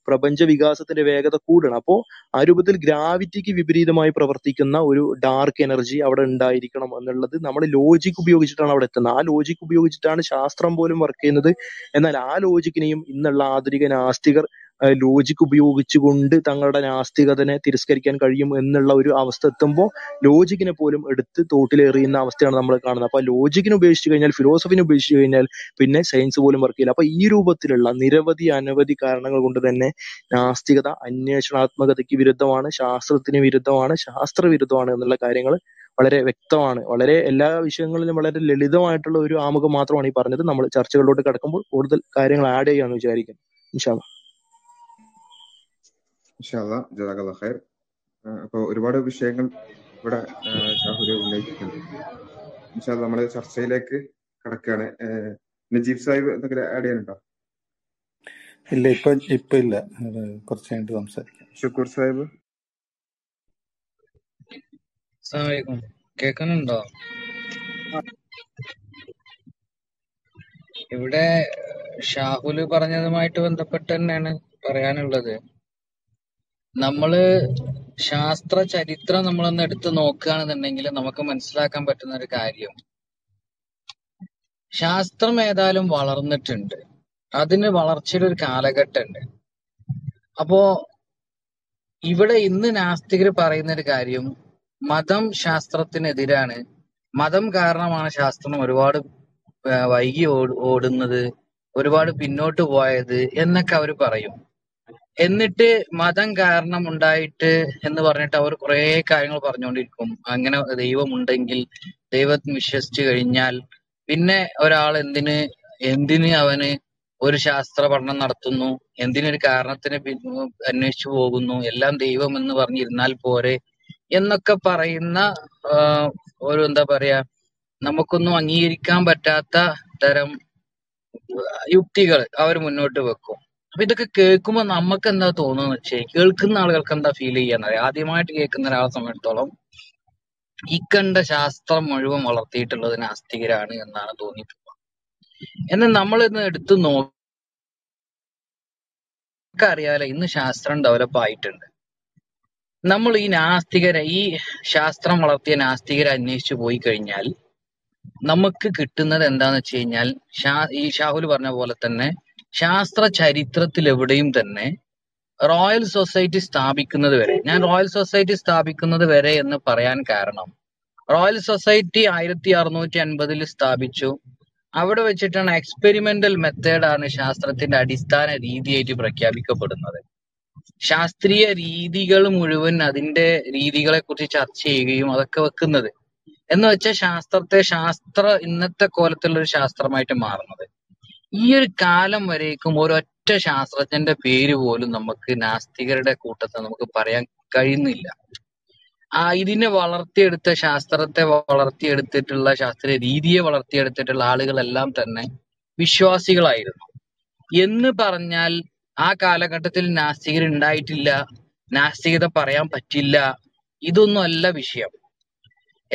പ്രപഞ്ച വികാസത്തിന്റെ വേഗത കൂടണം. അപ്പോൾ ആ രൂപത്തിൽ ഗ്രാവിറ്റിക്ക് വിപരീതമായി പ്രവർത്തിക്കുന്ന ഒരു ഡാർക്ക് എനർജി അവിടെ ഉണ്ടായിരിക്കണം എന്നുള്ളത് നമ്മൾ ലോജിക്ക് ഉപയോഗിച്ചിട്ടാണ് അവിടെ എത്തുന്നത്. ആ ലോജിക്ക് ഉപയോഗിച്ചിട്ടാണ് ശാസ്ത്രം പോലും വർക്ക് ചെയ്യുന്നത്. എന്നാൽ ആ ലോജിക്കിനെയും ഇന്നുള്ള ആധുനിക നാസ്തികർ ലോജിക്ക് ഉപയോഗിച്ചുകൊണ്ട് തങ്ങളുടെ നാസ്തികതനെ തിരസ്കരിക്കാൻ കഴിയും എന്നുള്ള ഒരു അവസ്ഥ എത്തുമ്പോൾ ലോജിക്കിനെ പോലും എടുത്ത് തോട്ടിലെറിയുന്ന അവസ്ഥയാണ് നമ്മൾ കാണുന്നത്. അപ്പൊ ലോജിക്കിനെ ഉപേക്ഷിച്ച് കഴിഞ്ഞാൽ, ഫിലോസഫിനെ ഉപേക്ഷിച്ച് കഴിഞ്ഞാൽ പിന്നെ സയൻസ് പോലും വർക്ക് ചെയ്യില്ല. അപ്പൊ ഈ രൂപത്തിലുള്ള നിരവധി അനവധി കാരണങ്ങൾ കൊണ്ട് തന്നെ നാസ്തികത അന്വേഷണാത്മകതയ്ക്ക് വിരുദ്ധമാണ്, ശാസ്ത്രത്തിന് വിരുദ്ധമാണ്, ശാസ്ത്രവിരുദ്ധമാണ് എന്നുള്ള കാര്യങ്ങൾ വളരെ വ്യക്തമാണ്. വളരെ എല്ലാ വിഷയങ്ങളിലും വളരെ ലളിതമായിട്ടുള്ള ഒരു ആമുഖം മാത്രമാണ് ഈ പറഞ്ഞത്. നമ്മൾ ചർച്ചകളിലോട്ട് കടക്കുമ്പോൾ കൂടുതൽ കാര്യങ്ങൾ ആഡ് ചെയ്യാമെന്ന് വിചാരിക്കുന്നു. ഇൻഷാ അല്ലാഹ്. ഇൻഷാ അല്ലാഹ്, ജസാക്കല്ലാഹു ഖൈർ. അപ്പോൾ ഒരുപാട് വിഷയങ്ങൾ ഇവിടെ ഉന്നയിക്കുന്നുണ്ട്. ഇൻഷാ അല്ലാഹ് നമ്മൾ ചർച്ചയിലേക്ക് കടക്കുകയാണ്. നജീബ് സാഹിബ് എന്തെങ്കിലും ആഡ് ചെയ്യാനുണ്ടോ? ഇല്ല, ഇപ്പൊ ഇപ്പൊ ഇല്ല, കുറച്ച് കഴിഞ്ഞിട്ട് സംസാരിക്കാം. ഷുക്കൂർ സാഹിബ് കേൾക്കുന്നുണ്ടോ? ഇവിടെ ഷാഹുല് പറഞ്ഞതുമായിട്ട് ബന്ധപ്പെട്ട് തന്നെയാണ് പറയാനുള്ളത്. നമ്മള് ശാസ്ത്ര ചരിത്രം നമ്മളൊന്ന് എടുത്ത് നോക്കുകയാണെന്നുണ്ടെങ്കിൽ നമുക്ക് മനസ്സിലാക്കാൻ പറ്റുന്ന ഒരു കാര്യം, ശാസ്ത്രം ഏതായാലും വളർന്നിട്ടുണ്ട്, അതിന് വളർച്ചയുടെ ഒരു കാലഘട്ടമുണ്ട്. അപ്പോ ഇവിടെ ഇന്ന് നാസ്തികർ പറയുന്നൊരു കാര്യം, മതം ശാസ്ത്രത്തിനെതിരാണ്, മതം കാരണമാണ് ശാസ്ത്രം ഒരുപാട് വൈകി ഓടുന്നത്, ഒരുപാട് പിന്നോട്ട് പോയത് എന്നൊക്കെ അവർ പറയും. എന്നിട്ട് മതം കാരണം ഉണ്ടായിട്ട് എന്ന് പറഞ്ഞിട്ട് അവർ കുറെ കാര്യങ്ങൾ പറഞ്ഞുകൊണ്ടിരിക്കും. അങ്ങനെ ദൈവമുണ്ടെങ്കിൽ ദൈവത്തെ വിശ്വസിച്ചു കഴിഞ്ഞാൽ പിന്നെ ഒരാൾ എന്തിന് എന്തിന് അവന് ഒരു ശാസ്ത്ര പഠനം നടത്തുന്നു, എന്തിനൊരു കാരണത്തിന് അന്വേഷിച്ചു പോകുന്നു, എല്ലാം ദൈവം എന്ന് പറഞ്ഞിരുന്നാൽ പോരെ എന്നൊക്കെ പറയുന്ന ഒരു എന്താ പറയാ നമുക്കൊന്നും അംഗീകരിക്കാൻ പറ്റാത്ത തരം യുക്തികൾ അവർ മുന്നോട്ട് വെക്കും. അപ്പൊ ഇതൊക്കെ കേൾക്കുമ്പോൾ നമുക്ക് എന്താ തോന്നുന്നു വെച്ചാൽ കേൾക്കുന്ന ആളുകൾക്ക് എന്താ ഫീൽ ചെയ്യാന്നറിയാം. ആദ്യമായിട്ട് കേൾക്കുന്ന ഒരാളെ സംബന്ധിച്ചിടത്തോളം ഈ കണ്ട ശാസ്ത്രം മുഴുവൻ വളർത്തിയിട്ടുള്ളത് നാസ്തികരാണ് എന്നാണ് തോന്നിപ്പോകുക. എന്നാൽ നമ്മൾ ഇന്ന് എടുത്തു നോക്കറിയാലോ ഇന്ന് ശാസ്ത്രം ഡെവലപ്പ് ആയിട്ടുണ്ട്. നമ്മൾ ഈ നാസ്തികരെ ഈ ശാസ്ത്രം വളർത്തിയ നാസ്തികരെ അന്വേഷിച്ചു പോയി കഴിഞ്ഞാൽ നമുക്ക് കിട്ടുന്നത് എന്താന്ന് വെച്ച് കഴിഞ്ഞാൽ ഈ ഷാഹുൽ പറഞ്ഞ പോലെ തന്നെ ശാസ്ത്ര ചരിത്രത്തിൽ എവിടെയും തന്നെ റോയൽ സൊസൈറ്റി സ്ഥാപിക്കുന്നത് വരെ ഞാൻ റോയൽ സൊസൈറ്റി സ്ഥാപിക്കുന്നത് വരെ എന്ന് പറയാൻ കാരണം റോയൽ സൊസൈറ്റി ആയിരത്തി അറുന്നൂറ്റി അൻപതിൽ സ്ഥാപിച്ചു. അവിടെ വെച്ചിട്ടാണ് എക്സ്പെരിമെന്റൽ മെത്തേഡാണ് ശാസ്ത്രത്തിന്റെ അടിസ്ഥാന രീതിയായിട്ട് പ്രഖ്യാപിക്കപ്പെടുന്നത്. ശാസ്ത്രീയ രീതികൾ മുഴുവൻ അതിന്റെ രീതികളെ കുറിച്ച് ചർച്ച ചെയ്യുകയും അതൊക്കെ വെക്കുന്നത് എന്ന് വെച്ചാൽ ശാസ്ത്രത്തെ ശാസ്ത്ര ഇന്നത്തെ കോലത്തിലൊരു ശാസ്ത്രമായിട്ട് മാറുന്നത്. ഈ ഒരു കാലം വരേക്കും ഒരൊറ്റ ശാസ്ത്രജ്ഞന്റെ പേര് പോലും നമുക്ക് നാസ്തികരുടെ കൂട്ടത്തിൽ നമുക്ക് പറയാൻ കഴിയുന്നില്ല. ആ ഇതിനെ വളർത്തിയെടുത്ത ശാസ്ത്രത്തെ വളർത്തിയെടുത്തിട്ടുള്ള ശാസ്ത്രീയ രീതിയെ വളർത്തിയെടുത്തിട്ടുള്ള ആളുകളെല്ലാം തന്നെ വിശ്വാസികളായിരുന്നു എന്ന് പറഞ്ഞാൽ ആ കാലഘട്ടത്തിൽ നാസ്തികർ ഉണ്ടായിട്ടില്ല, നാസ്തികത പറയാൻ പറ്റില്ല, ഇതൊന്നും അല്ല വിഷയം.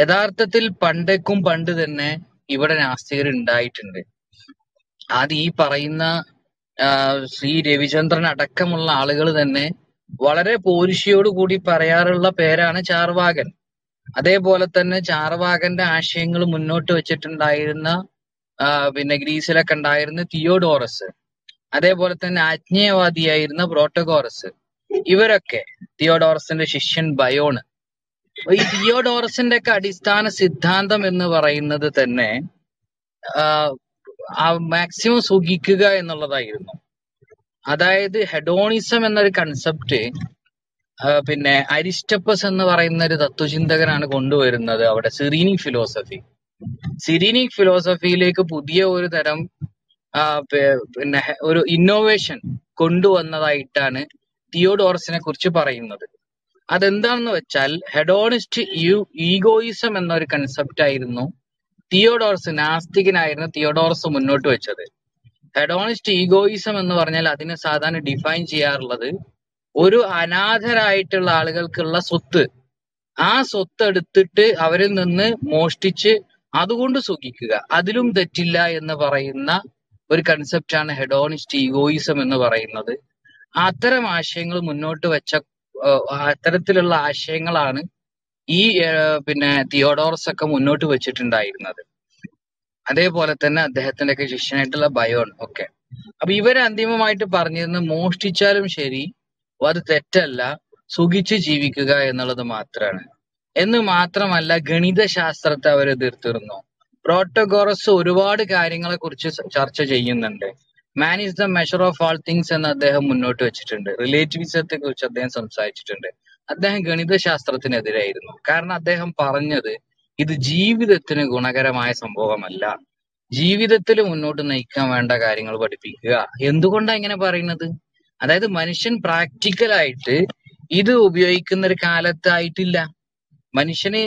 യഥാർത്ഥത്തിൽ പണ്ടേക്കും പണ്ട് തന്നെ ഇവിടെ നാസ്തികർ ഉണ്ടായിട്ടുണ്ട്. അത് ഈ പറയുന്ന ശ്രീ രവിചന്ദ്രൻ അടക്കമുള്ള ആളുകൾ തന്നെ വളരെ പോരിശയോട് കൂടി പറയാറുള്ള പേരാണ് ചാർവാകൻ. അതേപോലെ തന്നെ ചാർവാകന്റെ ആശയങ്ങൾ മുന്നോട്ട് വെച്ചിട്ടുണ്ടായിരുന്ന പിന്നെ ഗ്രീസിലൊക്കെ ഉണ്ടായിരുന്ന തിയോഡോറസ്, അതേപോലെ തന്നെ ആജ്ഞേയവാദിയായിരുന്ന പ്രോട്ടോഗോറസ്, ഇവരൊക്കെ തിയോഡോറസിന്റെ ശിഷ്യൻ ബയോണ്. ഈ തിയോഡോറസിന്റെ ഒക്കെ അടിസ്ഥാന സിദ്ധാന്തം എന്ന് പറയുന്നത് തന്നെ മാക്സിമം സുഖിക്കുക എന്നുള്ളതായിരുന്നു. അതായത് ഹെഡോണിസം എന്നൊരു കൺസെപ്റ്റ് പിന്നെ അരിസ്റ്റപ്പസ് എന്ന് പറയുന്ന ഒരു തത്വചിന്തകനാണ് കൊണ്ടുവരുന്നത്. അവിടെ സിറീനിക് ഫിലോസഫി സിറീനിക് ഫിലോസഫിയിലേക്ക് പുതിയ ഒരു തരം പിന്നെ ഒരു ഇന്നോവേഷൻ കൊണ്ടുവന്നതായിട്ടാണ് തിയോഡോറസിനെ കുറിച്ച് പറയുന്നത്. അതെന്താണെന്ന് വെച്ചാൽ ഹെഡോണിസ്റ്റ് ഈഗോയിസം എന്നൊരു കൺസെപ്റ്റ് ആയിരുന്നു തിയോഡോറസ് നാസ്തികനായിരുന്നു തിയോഡോറസ് മുന്നോട്ട് വെച്ചത്. ഹെഡോണിസ്റ്റ് ഈഗോയിസം എന്ന് പറഞ്ഞാൽ അതിനെ സാധാരണ ഡിഫൈൻ ചെയ്യാറുള്ളത് ഒരു അനാഥരായിട്ടുള്ള ആളുകൾക്കുള്ള സ്വത്ത്, ആ സ്വത്ത് എടുത്തിട്ട് അവരിൽ നിന്ന് മോഷ്ടിച്ച് അതുകൊണ്ട് സുഖിക്കുക, അതിലും തെറ്റില്ല എന്ന് പറയുന്ന ഒരു കൺസെപ്റ്റാണ് ഹെഡോണിസ്റ്റ് ഈഗോയിസം എന്ന് പറയുന്നത്. അത്തരം ആശയങ്ങൾ മുന്നോട്ട് വെച്ച അത്തരത്തിലുള്ള ആശയങ്ങളാണ് ഈ പിന്നെ തിയോഡോറസ് ഒക്കെ മുന്നോട്ട് വെച്ചിട്ടുണ്ടായിരുന്നത്. അതേപോലെ തന്നെ അദ്ദേഹത്തിന്റെ ഒക്കെ ശിഷ്യനായിട്ടുള്ള ബയോൺ ഒക്കെ. അപ്പൊ ഇവരെ അന്തിമമായിട്ട് പറഞ്ഞിരുന്നത് മോഷ്ടിച്ചാലും ശരി അത് തെറ്റല്ല, സുഖിച്ച് ജീവിക്കുക എന്നുള്ളത് മാത്രമാണ്. എന്ന് മാത്രമല്ല ഗണിതശാസ്ത്രത്തെ അവർ എതിർത്തിരുന്നു. പ്രോട്ടോഗോറസ് ഒരുപാട് കാര്യങ്ങളെ കുറിച്ച് ചർച്ച ചെയ്യുന്നുണ്ട്. Man is the measure of all things എന്ന് അദ്ദേഹം മുന്നോട്ട് വെച്ചിട്ടുണ്ട്. റിലേറ്റിവിസത്തെ കുറിച്ച് അദ്ദേഹം സംസാരിച്ചിട്ടുണ്ട്. അദ്ദേഹം ഗണിതശാസ്ത്രത്തിനെതിരായിരുന്നു. കാരണം അദ്ദേഹം പറഞ്ഞത് ഇത് ജീവിതത്തിന് ഗുണകരമായ സംഭവമല്ല, ജീവിതത്തിൽ മുന്നോട്ട് നയിക്കാൻ വേണ്ട കാര്യങ്ങൾ പഠിപ്പിക്കുക. എന്തുകൊണ്ടാണ് ഇങ്ങനെ പറയുന്നത്? അതായത് മനുഷ്യൻ പ്രാക്ടിക്കലായിട്ട് ഇത് ഉപയോഗിക്കുന്ന ഒരു കാലത്തായിട്ടില്ല. മനുഷ്യന്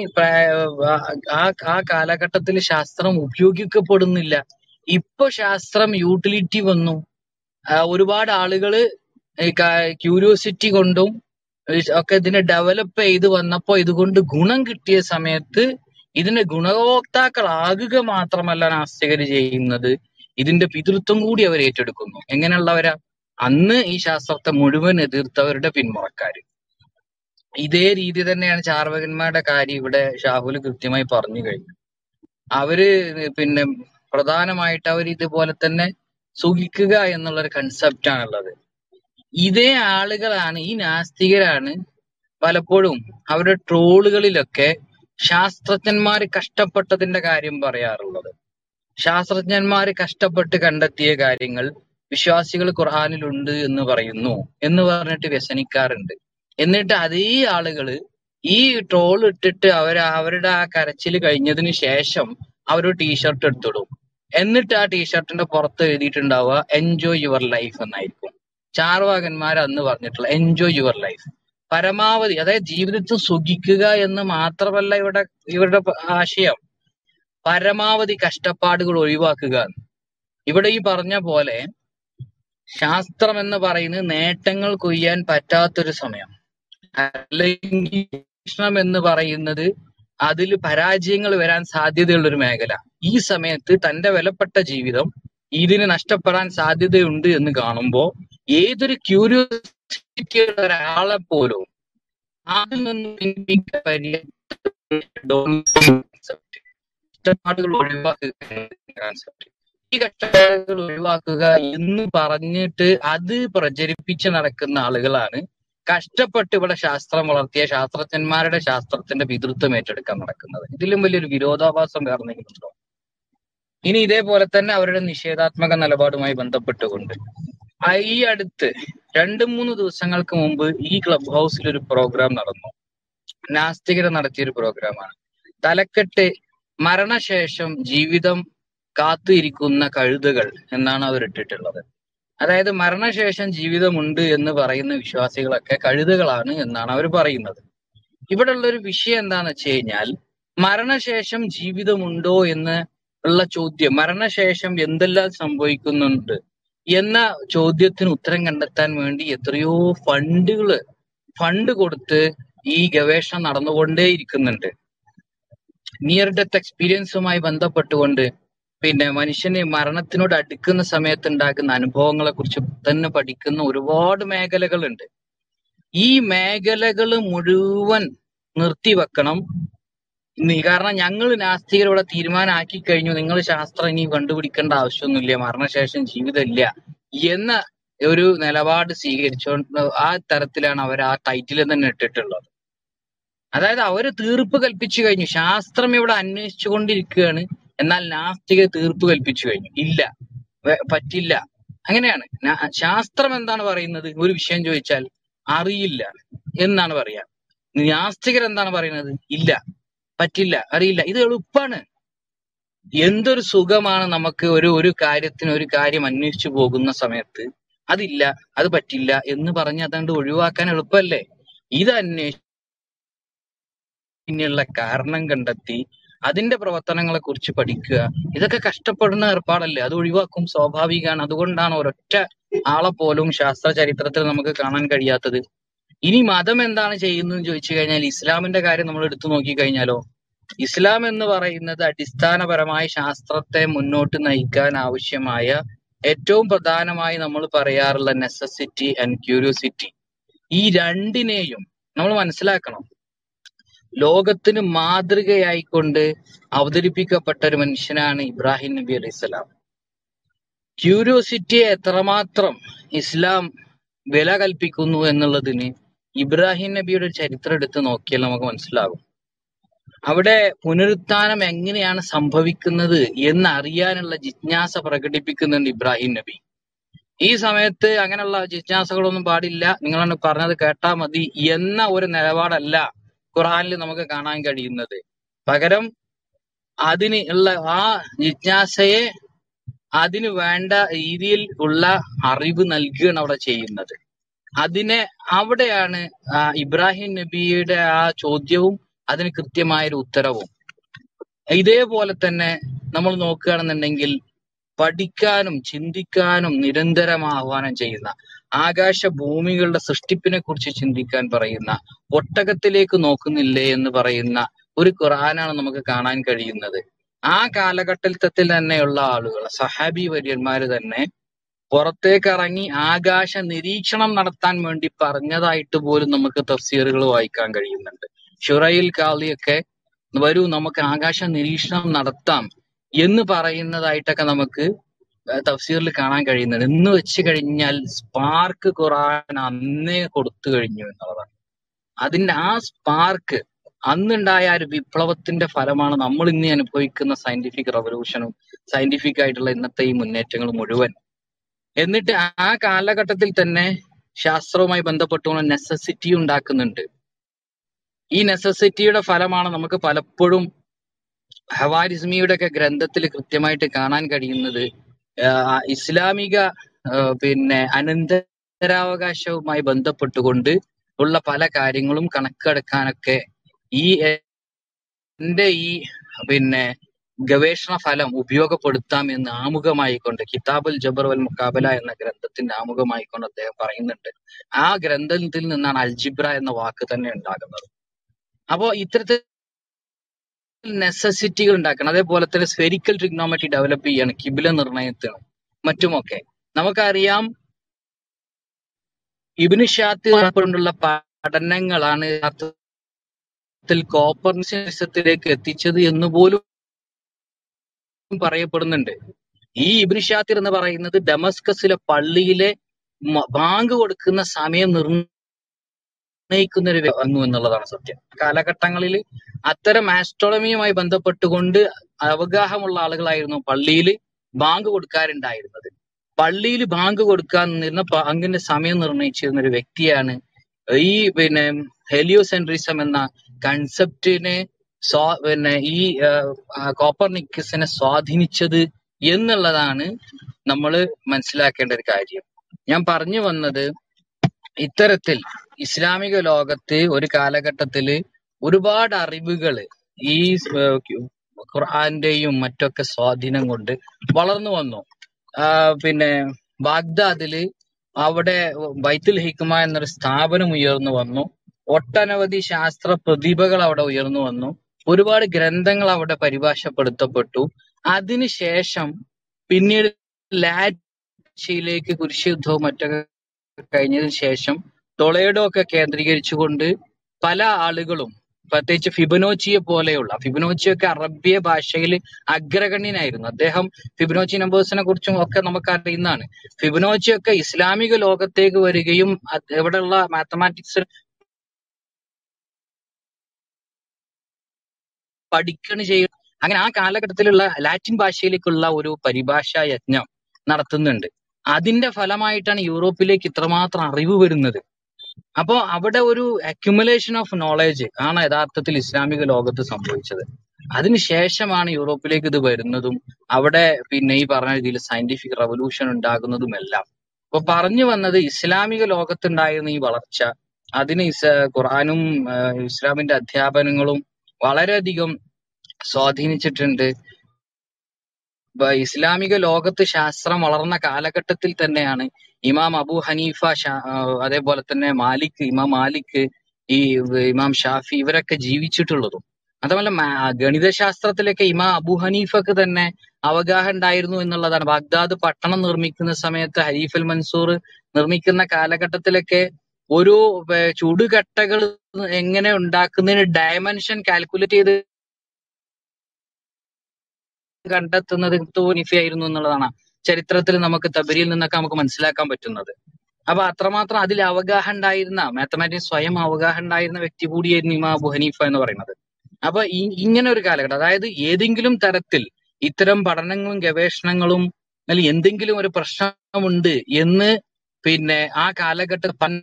ആ കാലഘട്ടത്തിൽ ശാസ്ത്രം ഉപയോഗിക്കപ്പെടുന്നില്ല. ഇപ്പൊ ശാസ്ത്രം യൂട്ടിലിറ്റി വന്നു. ഒരുപാട് ആളുകള് ക്യൂരിയോസിറ്റി കൊണ്ടും ഒക്കെ ഇതിനെ ഡെവലപ്പ് ചെയ്ത് വന്നപ്പോ ഇതുകൊണ്ട് ഗുണം കിട്ടിയ സമയത്ത് ഇതിന്റെ ഗുണഭോക്താക്കളാകുക മാത്രമല്ല നാസ്തികർ ചെയ്യുന്നത്, ഇതിന്റെ പിതൃത്വം കൂടി അവർ ഏറ്റെടുക്കുന്നു. എങ്ങനെയുള്ളവരാ? അന്ന് ഈ ശാസ്ത്രത്തെ മുഴുവൻ എതിർത്തവരുടെ പിന്മുറക്കാര്. ഇതേ രീതി തന്നെയാണ് ചാർവകന്മാരുടെ കാര്യം ഇവിടെ ഷാഹുൽ കൃത്യമായി പറഞ്ഞു കഴിഞ്ഞു. അവര് പിന്നെ പ്രധാനമായിട്ട് അവർ ഇതുപോലെ തന്നെ സുഖിക്കുക എന്നുള്ളൊരു കൺസെപ്റ്റാണുള്ളത്. ഇതേ ആളുകളാണ് ഈ നാസ്തികരാണ് പലപ്പോഴും അവരുടെ ട്രോളുകളിലൊക്കെ ശാസ്ത്രജ്ഞന്മാര് കഷ്ടപ്പെട്ടതിന്റെ കാര്യം പറയാറുള്ളത്. ശാസ്ത്രജ്ഞന്മാര് കഷ്ടപ്പെട്ട് കണ്ടെത്തിയ കാര്യങ്ങൾ വിശ്വാസികൾ ഖുർആനിലുണ്ട് എന്ന് പറയുന്നു എന്ന് പറഞ്ഞിട്ട് വ്യസനിക്കാറുണ്ട്. എന്നിട്ട് അതേ ആളുകള് ഈ ട്രോൾ ഇട്ടിട്ട് അവർ അവരുടെ ആ കരച്ചിൽ കഴിഞ്ഞതിന് ശേഷം അവരൊരു ടീഷർട്ട് എടുത്തിടും. എന്നിട്ട് ആ ടീഷർട്ടിന്റെ പുറത്ത് എഴുതിയിട്ടുണ്ടാവുക എൻജോയ് യുവർ ലൈഫ് എന്നായിരിക്കും. ചാർവാകന്മാർ അന്ന് പറഞ്ഞിട്ടുള്ള എൻജോയ് യുവർ ലൈഫ്, പരമാവധി അതായത് ജീവിതത്തിൽ സുഖിക്കുക എന്ന് മാത്രമല്ല ഇവിടെ ഇവരുടെ ആശയം, പരമാവധി കഷ്ടപ്പാടുകൾ ഒഴിവാക്കുക. ഇവിടെ ഈ പറഞ്ഞ പോലെ ശാസ്ത്രം എന്ന് പറയുന്നത് നേട്ടങ്ങൾ കൊയ്യാൻ പറ്റാത്തൊരു സമയം, അല്ലെങ്കിൽ ശാസ്ത്രം എന്ന് പറയുന്നത് അതിൽ പരാജയങ്ങൾ വരാൻ സാധ്യതയുള്ളൊരു മേഖല. ഈ സമയത്ത് തന്റെ വിലപ്പെട്ട ജീവിതം ഇതിന് നഷ്ടപ്പെടാൻ സാധ്യതയുണ്ട് എന്ന് കാണുമ്പോൾ ഏതൊരു ക്യൂരിയോസിറ്റി ഉള്ള ഒരാളെ പോലും അതിൽ നിന്ന് കഷ്ടപ്പാടുകൾ ഒഴിവാക്കുക ഈ കഷ്ടപ്പാടുകൾ ഒഴിവാക്കുക എന്ന് പറഞ്ഞിട്ട് അത് പ്രചരിപ്പിച്ച് നടക്കുന്ന ആളുകളാണ് കഷ്ടപ്പെട്ട് ഇവിടെ ശാസ്ത്രം വളർത്തിയ ശാസ്ത്രജ്ഞന്മാരുടെ ശാസ്ത്രത്തിന്റെ പിതൃത്വം ഏറ്റെടുക്കാൻ നടക്കുന്നത്. ഇതിലും വലിയൊരു വിരോധാഭാസം കാരണമെങ്കിലുണ്ടോ? ഇനി ഇതേപോലെ തന്നെ അവരുടെ നിഷേധാത്മക നിലപാടുമായി ബന്ധപ്പെട്ടുകൊണ്ട് ഈ അടുത്ത് രണ്ടു മൂന്ന് ദിവസങ്ങൾക്ക് മുമ്പ് ഈ ക്ലബ് ഹൗസിൽ ഒരു പ്രോഗ്രാം നടന്നു. നാസ്തികത നടത്തിയൊരു പ്രോഗ്രാമാണ്. തലക്കെട്ട് മരണശേഷം ജീവിതം കാത്തിരിക്കുന്ന കഴുതകൾ എന്നാണ് അവർ ഇട്ടിട്ടുള്ളത്. അതായത് മരണശേഷം ജീവിതമുണ്ട് എന്ന് പറയുന്ന വിശ്വാസികളൊക്കെ കഴുതകളാണ് എന്നാണ് അവർ പറയുന്നത്. ഇവിടെ ഉള്ളൊരു വിഷയം എന്താന്ന് വെച്ച് കഴിഞ്ഞാൽ മരണശേഷം ജീവിതമുണ്ടോ എന്ന് ഉള്ള ചോദ്യം, മരണശേഷം എന്തെല്ലാം സംഭവിക്കുന്നുണ്ട് എന്ന ചോദ്യത്തിന് ഉത്തരം കണ്ടെത്താൻ വേണ്ടി എത്രയോ ഫണ്ടുകള് ഫണ്ട് കൊടുത്ത് ഈ ഗവേഷണം നടന്നുകൊണ്ടേയിരിക്കുന്നുണ്ട്. നിയർ ഡെത്ത് എക്സ്പീരിയൻസുമായി ബന്ധപ്പെട്ടുകൊണ്ട് പിന്നെ മനുഷ്യന് മരണത്തിനോട് അടുക്കുന്ന സമയത്ത് ഉണ്ടാക്കുന്ന അനുഭവങ്ങളെ കുറിച്ച് തന്നെ പഠിക്കുന്ന ഒരുപാട് മേഖലകളുണ്ട്. ഈ മേഖലകൾ മുഴുവൻ നിർത്തിവെക്കണം. കാരണം ഞങ്ങൾ നാസ്തികർ ഇവിടെ തീരുമാനമാക്കി കഴിഞ്ഞു, നിങ്ങൾ ശാസ്ത്രം ഇനി കണ്ടുപിടിക്കേണ്ട ആവശ്യമൊന്നുമില്ല, മരണശേഷം ജീവിതമില്ല എന്ന ഒരു നിലപാട് സ്വീകരിച്ചുകൊണ്ട് ആ തരത്തിലാണ് അവർ ആ ടൈറ്റിൽ തന്നെ ഇട്ടിട്ടുള്ളത്. അതായത് അവര് തീർപ്പ് കൽപ്പിച്ചു കഴിഞ്ഞു, ശാസ്ത്രം ഇവിടെ അന്വേഷിച്ചു കൊണ്ടിരിക്കുകയാണ്, എന്നാൽ നാസ്തിക തീർപ്പ് കൽപ്പിച്ചു കഴിഞ്ഞു, ഇല്ല പറ്റില്ല. അങ്ങനെയാണ് ശാസ്ത്രം എന്താണ് പറയുന്നത്? ഒരു വിഷയം ചോദിച്ചാൽ അറിയില്ല എന്നാണ് പറയാ. നാസ്തികർ എന്താണ് പറയുന്നത്? ഇല്ല പറ്റില്ല അറിയില്ല. ഇത് എളുപ്പമാണ്. എന്തൊരു സുഖമാണ് നമുക്ക് ഒരു ഒരു കാര്യത്തിന് ഒരു കാര്യം അന്വേഷിച്ചു പോകുന്ന സമയത്ത് അതില്ല അത് പറ്റില്ല എന്ന് പറഞ്ഞ് അതുകൊണ്ട് ഒഴിവാക്കാൻ എളുപ്പമല്ലേ? ഇത് അന്വേഷിച്ചുള്ള കാരണം കണ്ടെത്തി അതിന്റെ പ്രവർത്തനങ്ങളെ കുറിച്ച് പഠിക്കുക, ഇതൊക്കെ കഷ്ടപ്പെടുന്ന ഏർപ്പാടല്ലേ? അത് ഒഴിവാക്കും, സ്വാഭാവികമാണ്. അതുകൊണ്ടാണ് ഒരൊറ്റ ആളെ പോലും ശാസ്ത്ര ചരിത്രത്തിൽ നമുക്ക് കാണാൻ കഴിയാത്തത്. ഇനി മതം എന്താണ് ചെയ്യുന്നതെന്ന് ചോദിച്ചു കഴിഞ്ഞാൽ ഇസ്ലാമിന്റെ കാര്യം നമ്മൾ എടുത്തു നോക്കിക്കഴിഞ്ഞാലോ, ഇസ്ലാം എന്ന് പറയുന്നത് അടിസ്ഥാനപരമായി ശാസ്ത്രത്തെ മുന്നോട്ട് നയിക്കാൻ ആവശ്യമായ ഏറ്റവും പ്രധാനമായി നമ്മൾ പറയാറുള്ള നെസസിറ്റി ആൻഡ് ക്യൂരിയോസിറ്റി, ഈ രണ്ടിനെയും നമ്മൾ മനസ്സിലാക്കണം. ലോകത്തിന് മാതൃകയായിക്കൊണ്ട് അവതരിപ്പിക്കപ്പെട്ട ഒരു മനുഷ്യനാണ് ഇബ്രാഹിം നബി അലൈഹി സ്വലാം. ക്യൂരിയോസിറ്റിയെ എത്രമാത്രം ഇസ്ലാം വില കൽപ്പിക്കുന്നു എന്നുള്ളതിന് ഇബ്രാഹിം നബിയുടെ ചരിത്രം എടുത്ത് നോക്കിയാൽ നമുക്ക് മനസ്സിലാകും. അവിടെ പുനരുത്ഥാനം എങ്ങനെയാണ് സംഭവിക്കുന്നത് എന്നറിയാനുള്ള ജിജ്ഞാസ പ്രകടിപ്പിക്കുന്നുണ്ട് ഇബ്രാഹിം നബി. ഈ സമയത്ത് അങ്ങനെയുള്ള ജിജ്ഞാസകളൊന്നും പാടില്ല, നിങ്ങളാണ് പറഞ്ഞത് കേട്ടാ മതി എന്ന ഒരു നിലപാടല്ല ഖുർആനിൽ നമുക്ക് കാണാൻ കഴിയുന്നത്. പകരം അതിന് ഉള്ള ആ ജിജ്ഞാസയെ അതിന് വേണ്ട രീതിയിൽ ഉള്ള അറിവ് നൽകുകയാണ് അവിടെ ചെയ്യുന്നത്. അതിനെ അവിടെയാണ് ഇബ്രാഹിം നബിയുടെ ആ ചോദ്യവും അതിന് കൃത്യമായൊരു ഉത്തരവും. ഇതേപോലെ തന്നെ നമ്മൾ നോക്കുകയാണെന്നുണ്ടെങ്കിൽ പഠിക്കാനും ചിന്തിക്കാനും നിരന്തരം ആഹ്വാനം ചെയ്യുന്ന, ആകാശ ഭൂമികളുടെ സൃഷ്ടിപ്പിനെ കുറിച്ച് ചിന്തിക്കാൻ പറയുന്ന, ഒട്ടകത്തിലേക്ക് നോക്കുന്നില്ലേ എന്ന് പറയുന്ന ഒരു ഖുർആനാണ് നമുക്ക് കാണാൻ കഴിയുന്നത്. ആ കാലഘട്ടത്തിൽ തന്നെയുള്ള ആളുകൾ സഹാബി വര്യന്മാര് തന്നെ പുറത്തേക്കിറങ്ങി ആകാശ നിരീക്ഷണം നടത്താൻ വേണ്ടി പറഞ്ഞതായിട്ട് പോലും നമുക്ക് തഫ്സീറുകൾ വായിക്കാൻ കഴിയുന്നുണ്ട്. ഷുറയിൽ കാളിയൊക്കെ വരൂ നമുക്ക് ആകാശ നിരീക്ഷണം നടത്താം എന്ന് പറയുന്നതായിട്ടൊക്കെ നമുക്ക് തഫ്സീറിൽ കാണാൻ കഴിയുന്നത്. എന്ന് വെച്ച് കഴിഞ്ഞാൽ സ്പാർക്ക് ഖുർആൻ അന്നേ കൊടുത്തു കഴിഞ്ഞു എന്നുള്ളതാണ്. അതിന്റെ ആ സ്പാർക്ക്, അന്നുണ്ടായ ആ ഒരു വിപ്ലവത്തിന്റെ ഫലമാണ് നമ്മൾ ഇന്ന് അനുഭവിക്കുന്ന സയന്റിഫിക് റവല്യൂഷനും സയന്റിഫിക് ആയിട്ടുള്ള ഇന്നത്തെ ഈ മുന്നേറ്റങ്ങളും മുഴുവൻ. എന്നിട്ട് ആ കാലഘട്ടത്തിൽ തന്നെ ശാസ്ത്രവുമായി ബന്ധപ്പെട്ടുകൊണ്ട് നെസസിറ്റി ഉണ്ടാക്കുന്നുണ്ട്. ഈ നെസസിറ്റിയുടെ ഫലമാണ് നമുക്ക് പലപ്പോഴും ഹവാരിസ്മിയുടെ ഒക്കെ ഗ്രന്ഥത്തിൽ കൃത്യമായിട്ട് കാണാൻ കഴിയുന്നത്. ഇസ്ലാമിക പിന്നെ അനന്തരാവകാശവുമായി ബന്ധപ്പെട്ടുകൊണ്ട് ഉള്ള പല കാര്യങ്ങളും കണക്കെടുക്കാനൊക്കെ ഈ എന്റെ ഈ പിന്നെ ഗവേഷണ ഫലം ഉപയോഗപ്പെടുത്താം എന്ന് ആമുഖമായിക്കൊണ്ട് കിതാബുൽ ജബർ വൽ മുക്കാബല എന്ന ഗ്രന്ഥത്തിന്റെ ആമുഖമായിക്കൊണ്ട് അദ്ദേഹം പറയുന്നുണ്ട്. ആ ഗ്രന്ഥത്തിൽ നിന്നാണ് അൽജിബ്ര എന്ന വാക്ക് തന്നെ ഉണ്ടാകുന്നത്. അപ്പോ ഇത്തരത്തിൽ നെസസിറ്റികൾ ഉണ്ടാക്കണം. അതേപോലെ തന്നെ സ്ഫെരിക്കൽ ട്രിഗ്നോമെട്രി ഡെവലപ്പ് ചെയ്യാണ് കിബില നിർണയത്തിനും മറ്റുമൊക്കെ. നമുക്കറിയാം ഇബ്നു ഷാത്തി കൊണ്ടുള്ള പഠനങ്ങളാണ് ത്തിൽ കോപ്പർനിക്കസിലേക്ക് എത്തിച്ചത് എന്ന് പോലും പറയപ്പെടുന്നുണ്ട്. ഈ ഇബ്നു ഷാത്തിർ എന്ന് പറയുന്നത് ഡമസ്കസിലെ പള്ളിയിലെ ബാങ്ക് കൊടുക്കുന്ന സമയം നിർണയിക്കുന്നൊരു വന്നു എന്നുള്ളതാണ് സത്യം. കാലഘട്ടങ്ങളിൽ അത്തരം ആസ്ട്രോണമിയുമായി ബന്ധപ്പെട്ടുകൊണ്ട് അവഗാഹമുള്ള ആളുകളായിരുന്നു പള്ളിയിൽ ബാങ്ക് കൊടുക്കാറുണ്ടായിരുന്നത്. പള്ളിയിൽ ബാങ്ക് കൊടുക്കാൻ നിന്ന ബാങ്കിന്റെ സമയം നിർണയിച്ചിരുന്ന ഒരു വ്യക്തിയാണ് ഈ പിന്നെ ഹെലിയോസെൻട്രിസം എന്ന കൺസെപ്റ്റിനെ സ്വാ പിന്നെ ഈ കോപ്പർനിക്കസിനെ സ്വാധീനിച്ചത് എന്നുള്ളതാണ് നമ്മൾ മനസ്സിലാക്കേണ്ട ഒരു കാര്യം. ഞാൻ പറഞ്ഞു വന്നത് ഇത്തരത്തിൽ ഇസ്ലാമിക ലോകത്ത് ഒരു കാലഘട്ടത്തിൽ ഒരുപാട് അറിവുകൾ ഈ ഖുർആന്റെയും മറ്റൊക്കെ സ്വാധീനം കൊണ്ട് വളർന്നു വന്നു. പിന്നെ ബാഗ്ദാദില് അവിടെ ബൈത്തുൽ ഹിക്മ എന്നൊരു സ്ഥാപനം ഉയർന്നു വന്നു. ഒട്ടനവധി ശാസ്ത്ര പ്രതിഭകൾ അവിടെ ഉയർന്നു വന്നു. ഒരുപാട് ഗ്രന്ഥങ്ങൾ അവിടെ പരിഭാഷപ്പെടുത്തപ്പെട്ടു. അതിനുശേഷം പിന്നീട് ലാറ്റിലേക്ക് കുരിശുദ്ധവും മറ്റൊക്കെ കഴിഞ്ഞതിന് ശേഷം ടൊളേഡോ ഒക്കെ കേന്ദ്രീകരിച്ചുകൊണ്ട് പല ആളുകളും, പ്രത്യേകിച്ച് ഫിബനോച്ചിയെ പോലെയുള്ള, ഫിബനോച്ചിയൊക്കെ അറബിയ ഭാഷയിൽ അഗ്രഗണ്യനായിരുന്നു. അദ്ദേഹം ഫിബനോച്ചി നമ്പേഴ്സിനെ കുറിച്ചും ഒക്കെ നമുക്ക് അറിയുന്നതാണ്. ഫിബനോച്ചിയൊക്കെ ഇസ്ലാമിക ലോകത്തേക്ക് വരികയും ഇവിടെയുള്ള മാത്തമാറ്റിക്സ് പഠിക്കണ ചെയ്യും. അങ്ങനെ ആ കാലഘട്ടത്തിലുള്ള ലാറ്റിൻ ഭാഷയിലേക്കുള്ള ഒരു പരിഭാഷാ യജ്ഞം നടത്തുന്നുണ്ട്. അതിന്റെ ഫലമായിട്ടാണ് യൂറോപ്പിലേക്ക് ഇത്രമാത്രം അറിവ് വരുന്നത്. അപ്പോ അവിടെ ഒരു അക്യുമുലേഷൻ ഓഫ് നോളേജ് ആണ് യഥാർത്ഥത്തിൽ ഇസ്ലാമിക ലോകത്ത് സംഭവിച്ചത്. അതിനുശേഷമാണ് യൂറോപ്പിലേക്ക് ഇത് വരുന്നതും അവിടെ പിന്നെ ഈ പറഞ്ഞ രീതിയിൽ സയന്റിഫിക് റവല്യൂഷൻ ഉണ്ടാകുന്നതുമെല്ലാം. അപ്പൊ പറഞ്ഞു വന്നത് ഇസ്ലാമിക ലോകത്തുണ്ടായിരുന്ന ഈ വളർച്ച, അതിന് ഇസ് ഖുർആനും ഇസ്ലാമിന്റെ അധ്യാപനങ്ങളും വളരെയധികം സ്വാധീനിച്ചിട്ടുണ്ട്. ഇസ്ലാമിക ലോകത്ത് ശാസ്ത്രം വളർന്ന കാലഘട്ടത്തിൽ തന്നെയാണ് ഇമാം അബു ഹനീഫ, അതേപോലെ തന്നെ മാലിക്, ഇമാം മാലിക്, ഈ ഇമാം ഷാഫി ഇവരൊക്കെ ജീവിച്ചിട്ടുള്ളതും. അതുപോലെ ഗണിതശാസ്ത്രത്തിലൊക്കെ ഇമാം അബു ഹനീഫക്ക് തന്നെ അവഗാഹം ഉണ്ടായിരുന്നു എന്നുള്ളതാണ്. ബാഗ്ദാദ് പട്ടണം നിർമ്മിക്കുന്ന സമയത്ത് ഹരീഫ് അൽ മൻസൂർ നിർമ്മിക്കുന്ന കാലഘട്ടത്തിലൊക്കെ ഒരു ചുടുകട്ടകൾ എങ്ങനെ ഉണ്ടാക്കുന്നതിന് ഡയമെൻഷൻ കാൽക്കുലേറ്റ് ചെയ്ത് കണ്ടെത്തുന്നത് ആയിരുന്നു എന്നുള്ളതാണ് ചരിത്രത്തിൽ നമുക്ക് തബരിയിൽ നിന്നൊക്കെ നമുക്ക് മനസ്സിലാക്കാൻ പറ്റുന്നത്. അപ്പൊ അത്രമാത്രം അതിൽ അവഗാഹം ഉണ്ടായിരുന്ന, മാത്തമാറ്റിക്സ് സ്വയം അവഗാഹം ഉണ്ടായിരുന്ന വ്യക്തി കൂടിയായിരുന്നു ഇമാം അബൂ ഹനീഫ എന്ന് പറയുന്നത്. അപ്പൊ ഇങ്ങനെ ഒരു കാലഘട്ടം, അതായത് ഏതെങ്കിലും തരത്തിൽ ഇത്തരം പഠനങ്ങളും ഗവേഷണങ്ങളും അല്ലെങ്കിൽ എന്തെങ്കിലും ഒരു പ്രശ്നമുണ്ട് എന്ന് പിന്നെ ആ കാലഘട്ടത്തിൽ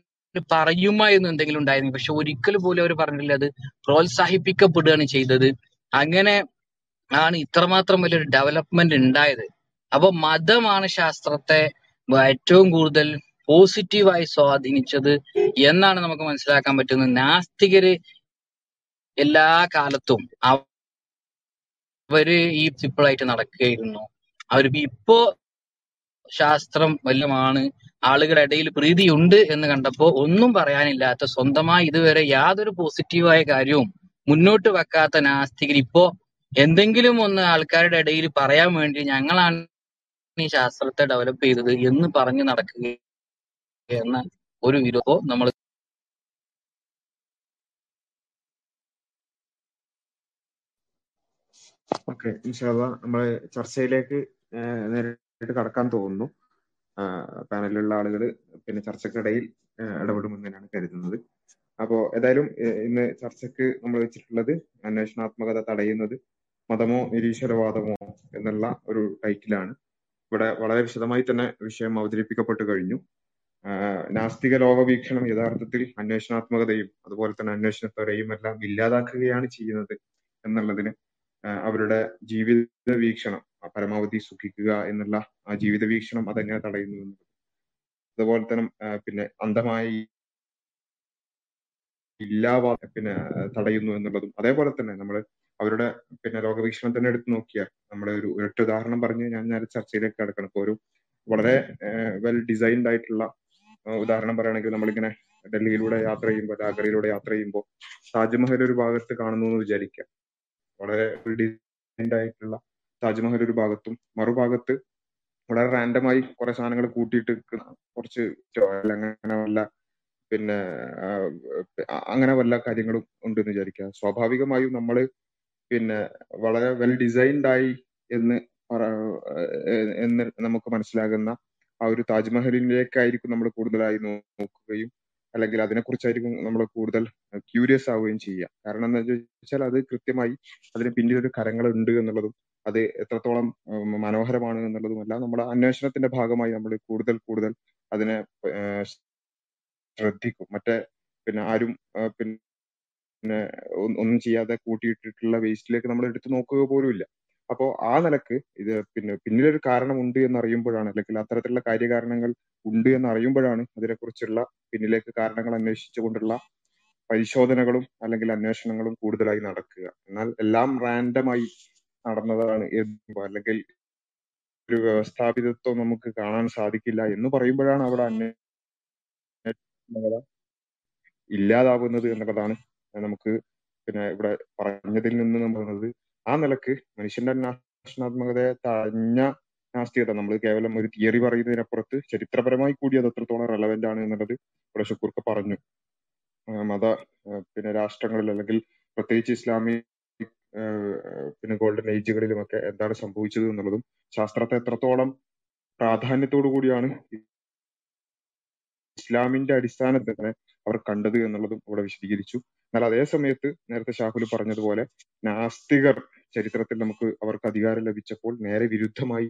പറയുമായിരുന്നു എന്തെങ്കിലും ഉണ്ടായിരുന്നു. പക്ഷെ ഒരിക്കലും പോലും അവർ പറഞ്ഞില്ല. അത് പ്രോത്സാഹിപ്പിക്കപ്പെടുകയാണ് ചെയ്തത്. അങ്ങനെ ആണ് ഇത്രമാത്രം വലിയൊരു ഡെവലപ്മെന്റ് ഉണ്ടായത്. അപ്പൊ മതമാണ് ശാസ്ത്രത്തെ ഏറ്റവും കൂടുതൽ പോസിറ്റീവായി സ്വാധീനിച്ചത് എന്നാണ് നമുക്ക് മനസ്സിലാക്കാൻ പറ്റുന്നത്. നാസ്തികര് എല്ലാ കാലത്തും അവര് ഈ പിപ്പിളായിട്ട് നടക്കുകയായിരുന്നു. അവർ ഇപ്പോ ശാസ്ത്രം വലുതാണ്, ആളുകളുടെ ഇടയിൽ പ്രീതിയുണ്ട് എന്ന് കണ്ടപ്പോൾ ഒന്നും പറയാനില്ലാത്ത, സ്വന്തമായി ഇതുവരെ യാതൊരു പോസിറ്റീവായ കാര്യവും മുന്നോട്ട് വെക്കാത്ത നാസ്തികർ ഇപ്പോ എന്തെങ്കിലും ഒന്ന് ആൾക്കാരുടെ ഇടയിൽ പറയാൻ വേണ്ടി ഞങ്ങളാണ് ഈ ശാസ്ത്രത്തെ ഡെവലപ്പ് ചെയ്തത് എന്ന് പറഞ്ഞു നടക്കുക എന്ന ഒരു വിരോധം നമ്മൾ ഓക്കെ ഇൻഷാല്ലാഹ് നമ്മള് ചർച്ചയിലേക്ക് നേരിട്ട് കടക്കാൻ തോന്നുന്നു. പാനലിലുള്ള ആളുകൾ പിന്നെ ചർച്ചക്കിടയിൽ ഇടപെടുമെന്ന് തന്നെയാണ് കരുതുന്നത്. അപ്പോ ഏതായാലും ഇന്ന് ചർച്ചക്ക് നമ്മൾ വെച്ചിട്ടുള്ളത് അന്വേഷണാത്മകത തടയുന്നത് മതമോ നിരീശ്വരവാദമോ എന്നുള്ള ഒരു ടൈറ്റിലാണ്. ഇവിടെ വളരെ വിശദമായി തന്നെ വിഷയം അവതരിപ്പിക്കപ്പെട്ടു കഴിഞ്ഞു. നാസ്തിക ലോകവീക്ഷണം യഥാർത്ഥത്തിൽ അന്വേഷണാത്മകതയും അതുപോലെ തന്നെ അന്വേഷണത്തോരെയും എല്ലാം ഇല്ലാതാക്കുകയാണ് ചെയ്യുന്നത് എന്നുള്ളതിന് അവരുടെ ജീവിത വീക്ഷണം പരമാവധി സുഖിക്കുക എന്നുള്ള ആ ജീവിത വീക്ഷണം അതെങ്ങനെ തടയുന്നു എന്നുള്ളത്, അതുപോലെ തന്നെ പിന്നെ അന്ധമായി ഇല്ലാവാ പിന്നെ തടയുന്നു എന്നുള്ളതും, അതേപോലെ തന്നെ നമ്മൾ അവരുടെ പിന്നെ ലോകവീക്ഷണം തന്നെ എടുത്തു നോക്കിയാൽ നമ്മുടെ ഒരു ഒരൊറ്റ ഉദാഹരണം പറഞ്ഞ് ഞാൻ നേരെ ചർച്ചയിലേക്ക് കിടക്കണം. ഇപ്പോൾ ഒരു വളരെ വെൽ ഡിസൈൻഡ് ആയിട്ടുള്ള ഉദാഹരണം പറയുകയാണെങ്കിൽ, നമ്മളിങ്ങനെ ഡൽഹിയിലൂടെ യാത്ര ചെയ്യുമ്പോൾ, ആഗ്രയിലൂടെ യാത്ര ചെയ്യുമ്പോൾ താജ്മഹൽ ഒരു ഭാഗത്ത് കാണുന്നു എന്ന് വിചാരിക്കാം. വളരെ ഡിസൈൻഡ് ആയിട്ടുള്ള താജ്മഹൽ ഒരു ഭാഗത്തും മറുഭാഗത്ത് വളരെ റാൻഡമായി കുറെ സാധനങ്ങൾ കൂട്ടിയിട്ട് കുറച്ച് അങ്ങനെ വല്ല പിന്നെ അങ്ങനെ വല്ല കാര്യങ്ങളും ഉണ്ടെന്ന് വിചാരിക്കുക. സ്വാഭാവികമായും നമ്മൾ പിന്നെ വളരെ വെൽ ഡിസൈൻഡ് ആയി എന്ന് എന്ന് നമുക്ക് മനസ്സിലാകുന്ന ആ ഒരു താജ്മഹലിലേക്കായിരിക്കും നമ്മൾ കൂടുതലായി നോക്കുകയും അല്ലെങ്കിൽ അതിനെക്കുറിച്ചായിരിക്കും നമ്മൾ കൂടുതൽ ക്യൂരിയസ് ആവുകയും ചെയ്യുക. കാരണം എന്താണെന്ന് വെച്ചാൽ അത് കൃത്യമായി അതിന് പിന്നിലൊരു കരങ്ങളുണ്ട് എന്നുള്ളതും അത് എത്രത്തോളം മനോഹരമാണ് എന്നുള്ളതുമല്ല, നമ്മുടെ അന്വേഷണത്തിന്റെ ഭാഗമായി നമ്മൾ കൂടുതൽ കൂടുതൽ അതിനെ ശ്രദ്ധിക്കും. മറ്റേ പിന്നെ ആരും പിന്നെ ഒന്നും ചെയ്യാതെ കൂട്ടിയിട്ടിട്ടുള്ള വേസ്റ്റിലേക്ക് നമ്മൾ എടുത്തു നോക്കുക പോലും ഇല്ല. അപ്പോൾ ആ നിലക്ക് ഇത് പിന്നെ പിന്നിലൊരു കാരണമുണ്ട് എന്നറിയുമ്പോഴാണ്, അല്ലെങ്കിൽ അത്തരത്തിലുള്ള കാര്യകാരണങ്ങൾ ഉണ്ട് എന്നറിയുമ്പോഴാണ് അതിനെക്കുറിച്ചുള്ള പിന്നിലേക്ക് കാരണങ്ങൾ അന്വേഷിച്ചുകൊണ്ടുള്ള പരിശോധനകളും അല്ലെങ്കിൽ അന്വേഷണങ്ങളും കൂടുതലായി നടക്കുക. എന്നാൽ എല്ലാം റാൻഡമായി നടന്നതാണ് അല്ലെങ്കിൽ ഒരു വ്യവസ്ഥാപിതത്വം നമുക്ക് കാണാൻ സാധിക്കില്ല എന്ന് പറയുമ്പോഴാണ് അവിടെ അന്വേഷണ ഇല്ലാതാവുന്നത് എന്നുള്ളതാണ് നമുക്ക് പിന്നെ ഇവിടെ പറഞ്ഞതിൽ നിന്ന് പറയുന്നത്. ആ നിലക്ക് മനുഷ്യന്റെ അന്വേഷണാത്മകതയെ തഴഞ്ഞ നാസ്തികത, നമ്മൾ കേവലം ഒരു തിയറി പറയുന്നതിനപ്പുറത്ത് ചരിത്രപരമായി കൂടി അത് എത്രത്തോളം റെലവെന്റ് ആണ് എന്നുള്ളത് ഇവിടെ ഷുക്കൂർക്ക് പറഞ്ഞു. മത പിന്നെ രാഷ്ട്രങ്ങളിൽ അല്ലെങ്കിൽ പ്രത്യേകിച്ച് ഇസ്ലാമിക് പിന്നെ ഗോൾഡൻ ഏജുകളിലുമൊക്കെ എന്താണ് സംഭവിച്ചത് എന്നുള്ളതും ശാസ്ത്രത്തെ എത്രത്തോളം പ്രാധാന്യത്തോടു കൂടിയാണ് ഇസ്ലാമിന്റെ അടിസ്ഥാനത്തിൽ തന്നെ അവർ കണ്ടത് എന്നുള്ളതും ഇവിടെ വിശദീകരിച്ചു. എന്നാൽ അതേ സമയത്ത് നേരത്തെ ഷാഹുൽ പറഞ്ഞതുപോലെ നാസ്തികർ ചരിത്രത്തിൽ നമുക്ക് അവർക്ക് അധികാരം ലഭിച്ചപ്പോൾ നേരെ വിരുദ്ധമായി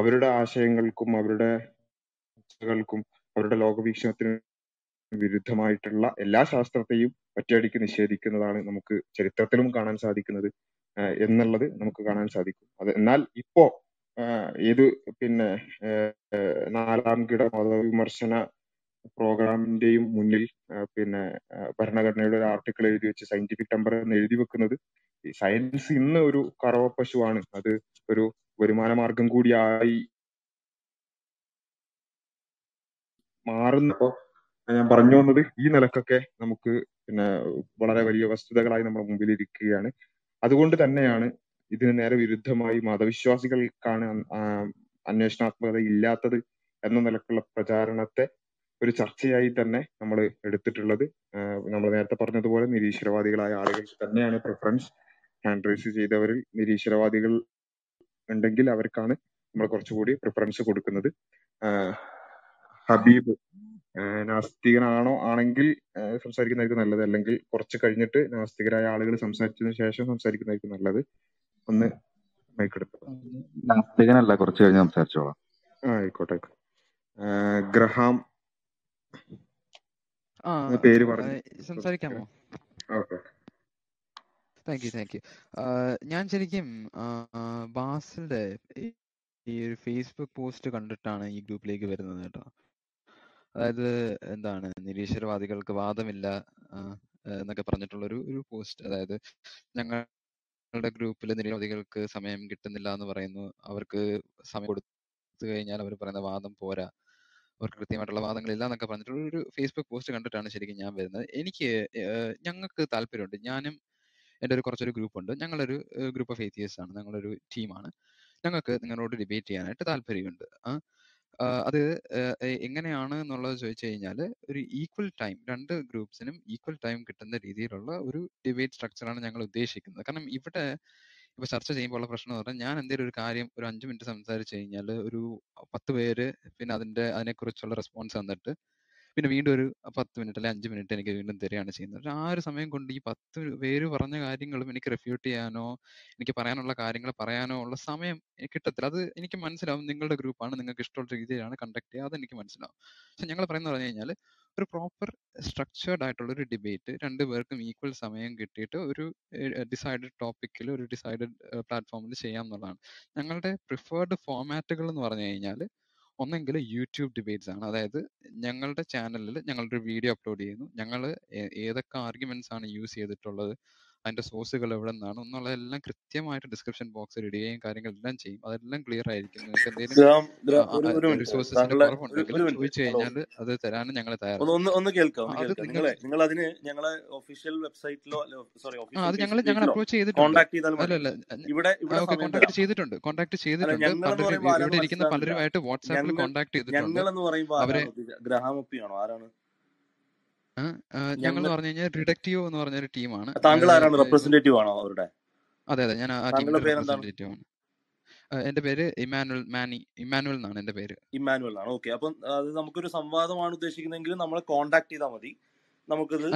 അവരുടെ ആശയങ്ങൾക്കും അവരുടെ ും അവരുടെ ലോകവീക്ഷണത്തിനും വിരുദ്ധമായിട്ടുള്ള എല്ലാ ശാസ്ത്രത്തെയും ഒറ്റയടിക്ക് നിഷേധിക്കുന്നതാണ് നമുക്ക് ചരിത്രത്തിലും കാണാൻ സാധിക്കുന്നത് എന്നുള്ളത് നമുക്ക് കാണാൻ സാധിക്കും. അത് എന്നാൽ ഇപ്പോ ഏത് പിന്നെ നാലാം കിട മതവിമർശന പ്രോഗ്രാമിന്റെയും മുന്നിൽ പിന്നെ ഭരണഘടനയുടെ ഒരു ആർട്ടിക്കിൾ എഴുതി വെച്ച് സയന്റിഫിക് ടെമ്പർ എന്ന് എഴുതി വെക്കുന്നത് സയൻസ് ഇന്ന് ഒരു കറവ പശുവാണ്, അത് ഒരു വരുമാന മാർഗം കൂടിയായി മാറുന്നപ്പോ ഞാൻ പറഞ്ഞു വന്നത് ഈ നിലക്കൊക്കെ നമുക്ക് പിന്നെ വളരെ വലിയ വസ്തുതകളായി നമ്മുടെ മുമ്പിൽ ഇരിക്കുകയാണ്. അതുകൊണ്ട് തന്നെയാണ് ഇതിന് നേരെ വിരുദ്ധമായി മതവിശ്വാസികൾക്കാണ് അന്വേഷണാത്മകത ഇല്ലാത്തത് എന്ന നിലക്കുള്ള പ്രചാരണത്തെ ഒരു ചർച്ചയായി തന്നെ നമ്മൾ എടുത്തിട്ടുള്ളത്. നമ്മൾ നേരത്തെ പറഞ്ഞതുപോലെ നിരീശ്വരവാദികളായ ആളുകൾക്ക് തന്നെയാണ് പ്രിഫറൻസ്. ഹാൻഡ് റൈസ് ചെയ്തവരിൽ നിരീശ്വരവാദികൾ ഉണ്ടെങ്കിൽ അവർക്കാണ് നമ്മൾ കുറച്ചുകൂടി പ്രിഫറൻസ് കൊടുക്കുന്നത്. ഹബീബ് നാസ്തികനാണോ ആണെങ്കിൽ സംസാരിക്കുന്നതായിരിക്കും നല്ലത്, അല്ലെങ്കിൽ കുറച്ച് കഴിഞ്ഞിട്ട് നാസ്തികരായ ആളുകൾ സംസാരിച്ചതിന് ശേഷം സംസാരിക്കുന്നതായിരിക്കും നല്ലത്. ഒന്ന് മൈക്കെടുത്തു. നാസ്തികനല്ല, കുറച്ച് കഴിഞ്ഞ് സംസാരിച്ചോളാം. ആ ആയിക്കോട്ടെ. ഗ്രഹാം പേര് പറഞ്ഞു സംസാരിക്കാമോ? താങ്ക് യു താങ്ക് യു ഞാൻ ശരിക്കും ബാസിന്റെ ഈ ഒരു ഫേസ്ബുക്ക് പോസ്റ്റ് കണ്ടിട്ടാണ് ഈ ഗ്രൂപ്പിലേക്ക് വരുന്നത് കേട്ടോ. അതായത് എന്താണ് നിരീശ്വരവാദികൾക്ക് വാദമില്ല എന്നൊക്കെ പറഞ്ഞിട്ടുള്ളൊരു ഒരു പോസ്റ്റ്. അതായത് ഞങ്ങളുടെ ഗ്രൂപ്പിലെ നിരീശ്വരവാദികൾക്ക് സമയം കിട്ടുന്നില്ല എന്ന് പറയുന്നു, അവർക്ക് സമയം കൊടുത്തു കഴിഞ്ഞാൽ അവർ പറയുന്ന വാദം പോരാ, അവർക്ക് കൃത്യമായിട്ടുള്ള വാദങ്ങളില്ല എന്നൊക്കെ പറഞ്ഞിട്ടുള്ള ഒരു ഫേസ്ബുക്ക് പോസ്റ്റ് കണ്ടിട്ടാണ് ശരിക്കും ഞാൻ വരുന്നത്. എനിക്ക് ഞങ്ങൾക്ക് താല്പര്യമുണ്ട്. ഞാനും എൻ്റെ ഒരു കുറച്ചൊരു ഗ്രൂപ്പുണ്ട്. ഞങ്ങളൊരു ഗ്രൂപ്പ് ഓഫ് ഏത്തിയേഴ്സ് ആണ്, ഞങ്ങളൊരു ടീമാണ്. ഞങ്ങൾക്ക് നിങ്ങളോട് ഡിബേറ്റ് ചെയ്യാനായിട്ട് താല്പര്യമുണ്ട്. അത് എങ്ങനെയാണ് എന്നുള്ളത് ചോദിച്ചു കഴിഞ്ഞാൽ, ഒരു ഈക്വൽ ടൈം, രണ്ട് ഗ്രൂപ്പ്സിനും ഈക്വൽ ടൈം കിട്ടുന്ന രീതിയിലുള്ള ഒരു ഡിബേറ്റ് സ്ട്രക്ചറാണ് ഞങ്ങൾ ഉദ്ദേശിക്കുന്നത്. കാരണം ഇവിടെ ഇപ്പൊ ചർച്ച ചെയ്യുമ്പോൾ ഉള്ള പ്രശ്നം എന്ന് പറഞ്ഞാൽ, ഞാൻ എന്തെങ്കിലും ഒരു കാര്യം ഒരു അഞ്ചു മിനിറ്റ് സംസാരിച്ചു കഴിഞ്ഞാൽ ഒരു പത്ത് പേര് പിന്നെ അതിന്റെ അതിനെക്കുറിച്ചുള്ള റെസ്പോൺസ് തന്നിട്ട് പിന്നെ വീണ്ടും ഒരു പത്ത് മിനിറ്റ് അല്ലെങ്കിൽ അഞ്ച് മിനിറ്റ് എനിക്ക് വീണ്ടും തരികയാണ് ചെയ്യുന്നത്. ആ ഒരു സമയം കൊണ്ട് ഈ പത്ത് പേര് പറഞ്ഞ കാര്യങ്ങളും എനിക്ക് റെഫ്യൂട്ട് ചെയ്യാനോ എനിക്ക് പറയാനുള്ള കാര്യങ്ങൾ പറയാനോ ഉള്ള സമയം എനിക്ക് കിട്ടത്തില്ല. അത് എനിക്ക് മനസ്സിലാവും, നിങ്ങളുടെ ഗ്രൂപ്പാണ്, നിങ്ങൾക്ക് ഇഷ്ടമുള്ള രീതിയിലാണ് കണ്ടക്ട് ചെയ്യുക, അതെനിക്ക് മനസ്സിലാവും. പക്ഷെ ഞങ്ങൾ പറയുന്നത് പറഞ്ഞു കഴിഞ്ഞാൽ ഒരു പ്രോപ്പർ സ്ട്രക്ചേർഡ് ആയിട്ടുള്ള ഒരു ഡിബേറ്റ്, രണ്ടു പേർക്കും ഈക്വൽ സമയം കിട്ടിയിട്ട് ഒരു ഡിസൈഡഡ് ടോപ്പിക്കിൽ ഒരു ഡിസൈഡഡ് പ്ലാറ്റ്ഫോമിൽ ചെയ്യാം എന്നുള്ളതാണ് ഞങ്ങളുടെ പ്രിഫേർഡ് ഫോമാറ്റുകൾ എന്ന് പറഞ്ഞു കഴിഞ്ഞാൽ. ഒന്നെങ്കിൽ യൂട്യൂബ് ഡിബേറ്റ്സ് ആണ്, അതായത് ഞങ്ങളുടെ ചാനലിൽ ഞങ്ങളൊരു വീഡിയോ അപ്ലോഡ് ചെയ്യുന്നു, ഞങ്ങൾ ഏതൊക്കെ ആർഗ്യുമെന്റ്സ് ആണ് യൂസ് ചെയ്തിട്ടുള്ളത്, അതിൻ്റെ സോഴ്സുകൾ എവിടെ നിന്നാണ് എന്നുള്ളതെല്ലാം കൃത്യമായിട്ട് ഡിസ്ക്രിപ്ഷൻ ബോക്സിൽ ഇടുകയും ചെയ്യും, കാര്യങ്ങളെല്ലാം ചെയ്യും, അതെല്ലാം ക്ലിയർ ആയിരിക്കും. എന്തെങ്കിലും റിസോഴ്സിന്റെ കുറവുണ്ടെങ്കിൽ ചോദിച്ചു കഴിഞ്ഞാൽ അത് തരാനും ഞങ്ങൾ തയ്യാറാണ്. അത് ഞങ്ങൾ ഞങ്ങൾ അപ്രോച്ച് ചെയ്തിട്ടുണ്ട്, കോൺടാക്ട് ചെയ്തിട്ടുണ്ട്, ഇവിടെ ഇരിക്കുന്ന പലരുമായിട്ട് വാട്സാപ്പിൽ കോൺടാക്ട് ചെയ്തിട്ടുണ്ട്. അവരെ ഞങ്ങൾ പറഞ്ഞു കഴിഞ്ഞാൽ റിഡക്റ്റീവ് എന്ന് പറഞ്ഞ ഒരു ടീമാണ്. അതെ അതെ, ഞാൻ ആ ടീമിന്റെ റെപ്രസെന്റേറ്റീവ് ആണ്. എന്റെ പേര് ഇമാനുവൽ മാനി, ഇമാനുവൽ എന്നാണ് എന്റെ പേര്. ഇമാനുവൽ ആണ്. ഓക്കെ, അപ്പം അത് നമുക്കൊരു സംവാദമാണ് ഉദ്ദേശിക്കുന്നതെങ്കിൽ നമ്മളെ കോൺടാക്ട് ചെയ്താൽ മതി.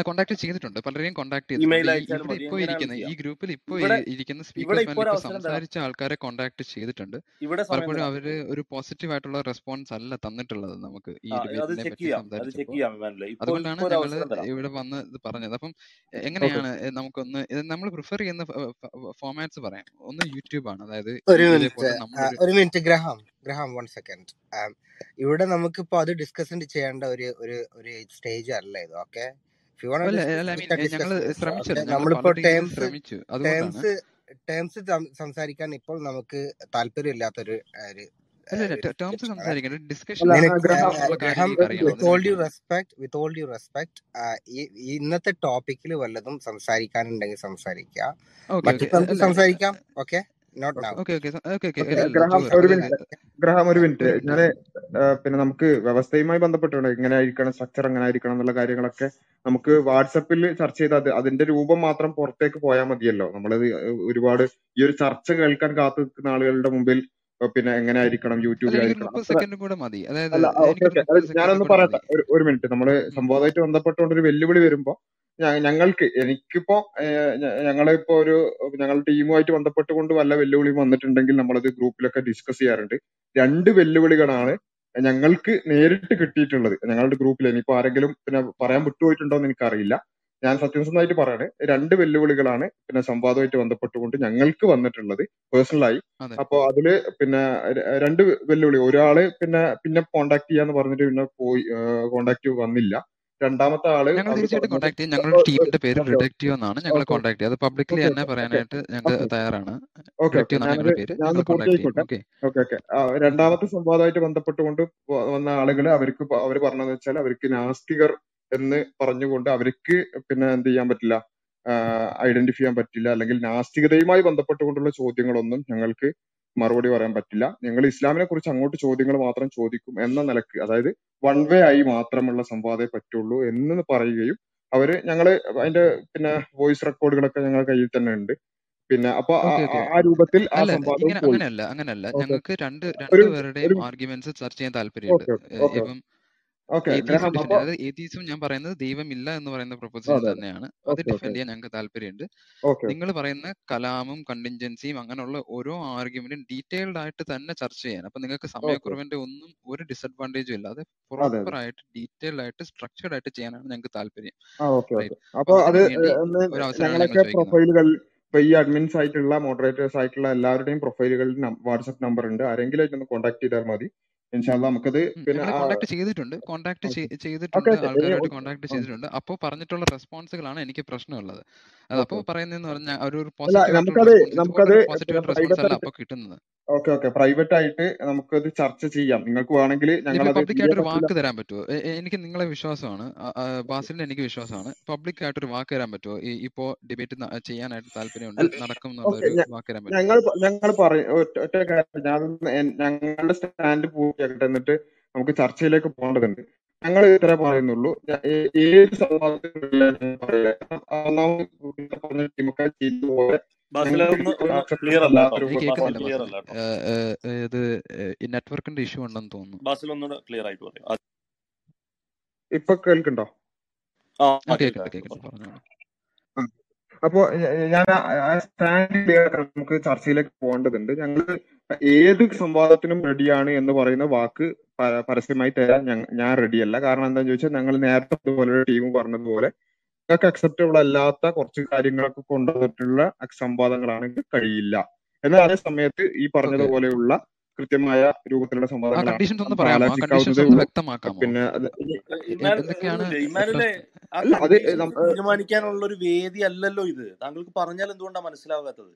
കോൺടാക്ട് ചെയ്തിട്ടുണ്ട്, പലരെയും കോൺടാക്ട് ചെയ്തിട്ടുണ്ട്. ഇപ്പൊ ഇരിക്കുന്ന ഈ ഗ്രൂപ്പിൽ ഇപ്പൊ ഇരിക്കുന്ന സ്പീക്കേഴ്സ് സംസാരിച്ച ആൾക്കാരെ കോൺടാക്ട് ചെയ്തിട്ടുണ്ട്. പലപ്പോഴും അവര് ഒരു പോസിറ്റീവ് ആയിട്ടുള്ള റെസ്പോൺസ് അല്ല തന്നിട്ടുള്ളത് നമുക്ക് ഈ ഡിബേറ്റിനെ പറ്റി സംസാരിച്ചപ്പോൾ. അതുകൊണ്ടാണ് ഞങ്ങൾ ഇവിടെ വന്ന് ഇത് പറഞ്ഞത്. അപ്പം എങ്ങനെയാണ് നമുക്കൊന്ന് നമ്മൾ പ്രിഫർ ചെയ്യുന്ന ഫോമാറ്റ്സ് പറയാം. ഒന്ന് യൂട്യൂബ് ആണ്, അതായത് ഇവിടെ നമുക്കിപ്പോ അത് ഡിസ്കസ് ചെയ്യേണ്ട ഒരു ഒരു സ്റ്റേജ് അല്ല ഇത്. ഓക്കെ, നമ്മളിപ്പോ ടേംസ് ടേംസ് സംസാരിക്കാൻ ഇപ്പോൾ നമുക്ക് താല്പര്യം ഇല്ലാത്തൊരു ഇന്നത്തെ ടോപ്പിക്കിൽ വല്ലതും സംസാരിക്കാനുണ്ടെങ്കിൽ സംസാരിക്കാം, മറ്റു സംസാരിക്കാം. ഓക്കെ, ഗ്രഹാം ഒരു മിനിറ്റ്. ഞാന് പിന്നെ നമുക്ക് വ്യവസ്ഥയുമായി ബന്ധപ്പെട്ടുണ്ട്, എങ്ങനെ ആയിരിക്കണം സ്ട്രക്ചർ, എങ്ങനെ ആയിരിക്കണം എന്നുള്ള കാര്യങ്ങളൊക്കെ നമുക്ക് വാട്സപ്പിൽ ചർച്ച ചെയ്ത് അത് അതിന്റെ രൂപം മാത്രം പുറത്തേക്ക് പോയാൽ മതിയല്ലോ. നമ്മളത് ഒരുപാട് ഈ ഒരു ചർച്ച കേൾക്കാൻ കാത്തു നിൽക്കുന്ന ആളുകളുടെ മുമ്പിൽ പിന്നെ എങ്ങനെ ആയിരിക്കണം യൂട്യൂബിലായിരിക്കണം. ഞാനൊന്ന് പറയട്ടെ, ഒരു മിനിറ്റ്. നമ്മള് സംഭവമായിട്ട് ബന്ധപ്പെട്ടുകൊണ്ട് ഒരു വെല്ലുവിളി വരുമ്പോ ഞങ്ങൾക്ക് എനിക്കിപ്പോ ഞങ്ങളിപ്പോ ഒരു ഞങ്ങളുടെ ടീമുമായിട്ട് ബന്ധപ്പെട്ടുകൊണ്ട് വല്ല വെല്ലുവിളി വന്നിട്ടുണ്ടെങ്കിൽ നമ്മളത് ഗ്രൂപ്പിലൊക്കെ ഡിസ്കസ് ചെയ്യാറുണ്ട്. രണ്ട് വെല്ലുവിളികളാണ് ഞങ്ങൾക്ക് നേരിട്ട് കിട്ടിയിട്ടുള്ളത് ഞങ്ങളുടെ ഗ്രൂപ്പിൽ. ഇനിയിപ്പോ ആരെങ്കിലും പിന്നെ പറയാൻ വിട്ടുപോയിട്ടുണ്ടോന്ന് എനിക്കറിയില്ല, ഞാൻ സത്യസന്ധമായിട്ട് പറയാണ്. രണ്ട് വെല്ലുവിളികളാണ് പിന്നെ സംവാദമായിട്ട് ബന്ധപ്പെട്ടുകൊണ്ട് ഞങ്ങൾക്ക് വന്നിട്ടുള്ളത് പേഴ്സണലായി. അപ്പൊ അതില് പിന്നെ രണ്ട് വെല്ലുവിളി, ഒരാള് പിന്നെ പിന്നെ കോണ്ടാക്ട് ചെയ്യാന്ന് പറഞ്ഞിട്ട് പിന്നെ പോയി കോണ്ടാക്ട് വന്നില്ല. രണ്ടാമത്തെ ആള് തീർച്ചയായിട്ടും കോൺടാക്ട് ചെയ്യും. ഞങ്ങളുടെ ടീമിന്റെ പേര് റിഡക്റ്റീവ് എന്നാണ്. ഞങ്ങൾ കോൺടാക്ട് ചെയ്യും, അത് പബ്ലിക്കലി തന്നെ പറയാനായിട്ട് ഞങ്ങൾ തയ്യാറാണ്. രണ്ടാമത്തെ സംവാദമായിട്ട് ബന്ധപ്പെട്ടുകൊണ്ട് വന്ന ആളുകൾ അവർക്ക് അവർ പറഞ്ഞതെന്ന് വെച്ചാൽ അവർക്ക് നാസ്തികർ എന്ന് പറഞ്ഞുകൊണ്ട് അവർക്ക് പിന്നെ എന്ത് ചെയ്യാൻ പറ്റില്ല, ഐഡന്റിഫൈ ചെയ്യാൻ പറ്റില്ല, അല്ലെങ്കിൽ നാസ്തികതയുമായി ബന്ധപ്പെട്ടുകൊണ്ടുള്ള ചോദ്യങ്ങളൊന്നും ഞങ്ങൾക്ക് മറുപടി പറയാൻ പറ്റില്ല. ഞങ്ങൾ ഇസ്ലാമിനെ കുറിച്ച് അങ്ങോട്ട് ചോദ്യങ്ങൾ മാത്രം ചോദിക്കും എന്ന നിലക്ക്, അതായത് വൺ വേ ആയി മാത്രമുള്ള സംവാദമേ പറ്റുള്ളൂ എന്ന് പറയുകയും അവര് ഞങ്ങള് അതിന്റെ പിന്നെ വോയിസ് റെക്കോർഡുകളൊക്കെ ഞങ്ങളുടെ കയ്യിൽ തന്നെ ഉണ്ട്. പിന്നെ അപ്പൊ ആ രൂപത്തിൽ ആ സംവാദം അങ്ങനെയല്ല അങ്ങനെയല്ല ഞങ്ങൾക്ക് രണ്ട് രണ്ട് പേരുടെയും ആർഗ്യുമെന്റ്സ് ചർച്ച ചെയ്യാൻ താല്പര്യമുണ്ട്. ഏതീസും ഞാൻ പറയുന്നത് ദൈവമില്ല എന്ന് പറയുന്ന പ്രൊപ്പോസൽ തന്നെയാണ്, അത് ഡിഫെൻഡ് ചെയ്യാൻ ഞങ്ങൾക്ക് താല്പര്യമുണ്ട്. നിങ്ങൾ പറയുന്ന കലാമും കണ്ടിൻജൻസിയും അങ്ങനെയുള്ള ഓരോ ആർഗ്യുമെന്റും ഡീറ്റെയിൽഡ് ആയിട്ട് തന്നെ ചർച്ച ചെയ്യാൻ. അപ്പൊ നിങ്ങൾക്ക് സമയക്കുറവിന്റെ ഒന്നും ഒരു ഡിസഡ്വാൻറ്റേജും ഇല്ലാതെ പ്രോപ്പർ ആയിട്ട് ഡീറ്റെയിൽഡ് ആയിട്ട് സ്ട്രക്ചേർഡ് ആയിട്ട് ചെയ്യാനാണ് ഞങ്ങൾക്ക് താല്പര്യം. ഈ അഡ്മിൻസ് ആയിട്ടുള്ള മോഡറേറ്റേഴ്സ് ആയിട്ടുള്ള എല്ലാവരുടെയും പ്രൊഫൈലുകളിൽ വാട്സ്ആപ്പ് നമ്പർ ഉണ്ട്, ആരെങ്കിലും ആയിട്ടൊന്ന് കോൺടാക്ട് ചെയ്താൽ മതി. ചെയ്തിട്ടുണ്ട് കോൺടാക്ട് ചെയ്തിട്ടുണ്ട് ആൾക്കാരായിട്ട് കോൺടാക്ട് ചെയ്തിട്ടുണ്ട്. അപ്പൊ പറഞ്ഞിട്ടുള്ള റെസ്പോൺസുകളാണ് എനിക്ക് പ്രശ്നമുള്ളത്. അതപ്പോ പറയുന്നതെന്ന് പറഞ്ഞാൽ ഒരു പോസിറ്റീവ് റെസ്പോൺസ് അല്ല അപ്പൊ കിട്ടുന്നത്. ഓക്കെ ഓക്കെ, പ്രൈവറ്റ് ആയിട്ട് നമുക്കത് ചർച്ച ചെയ്യാം. നിങ്ങൾക്ക് വേണമെങ്കിൽ പബ്ലിക്കായിട്ടൊരു വാക്ക് തരാൻ പറ്റുമോ? എനിക്ക് നിങ്ങളെ വിശ്വാസമാണ്, ബാസിലിന് എനിക്ക് വിശ്വാസമാണ്. പബ്ലിക്കായിട്ടൊരു വാക്ക് തരാൻ പറ്റുമോ? ഇപ്പോ ഡിബേറ്റ് ചെയ്യാനായിട്ട് താല്പര്യമുണ്ട്, നടക്കും എന്നുള്ളൊരു വാക്ക് തരാൻ പറ്റും. ഞങ്ങൾ ഞങ്ങൾ പറയും ഒറ്റ കാര്യം, ഞങ്ങളുടെ സ്റ്റാൻഡ് പൂർത്തിയാക്കട്ടെ, എന്നിട്ട് നമുക്ക് ചർച്ചയിലേക്ക് പോകേണ്ടതുണ്ട്. ഞങ്ങൾ ഇത്ര പറയുന്നുള്ളൂ, ഏത് സംഭവത്തിലും നെറ്റ്വർക്കിന്റെ ഇഷ്യൂ ഉണ്ടെന്ന് തോന്നുന്നു. ഇപ്പൊ കേൾക്കുന്നുണ്ടോ? അപ്പോ ഞാൻ നമുക്ക് ചർച്ചയിലേക്ക് പോകേണ്ടതുണ്ട്. ഞങ്ങള് ഏത് സംവാദത്തിനും റെഡിയാണ് എന്ന് പറയുന്ന വാക്ക് പരസ്യമായി തരാൻ ഞാൻ റെഡിയല്ല. കാരണം എന്താണെന്ന് ചോദിച്ചാൽ ഞങ്ങൾ നേരത്തെ അതുപോലെ ടീം പറഞ്ഞതുപോലെ നിങ്ങൾക്ക് അക്സെപ്റ്റബിൾ അല്ലാത്ത കുറച്ച് കാര്യങ്ങളൊക്കെ കൊണ്ടുവന്നിട്ടുള്ള സംവാദങ്ങളാണെങ്കിൽ കഴിയില്ല. എന്നാൽ അതേ സമയത്ത് ഈ പറഞ്ഞതുപോലെയുള്ള കൃത്യമായ രൂപത്തിലുള്ള സംവാദങ്ങളാണ്. പിന്നെ അല്ല, അത് തീരുമാനിക്കാനുള്ള ഒരു വേദി അല്ലല്ലോ ഇത്. താങ്കൾക്ക് പറഞ്ഞാൽ എന്തുകൊണ്ടാണ് മനസ്സിലാകാത്തത്?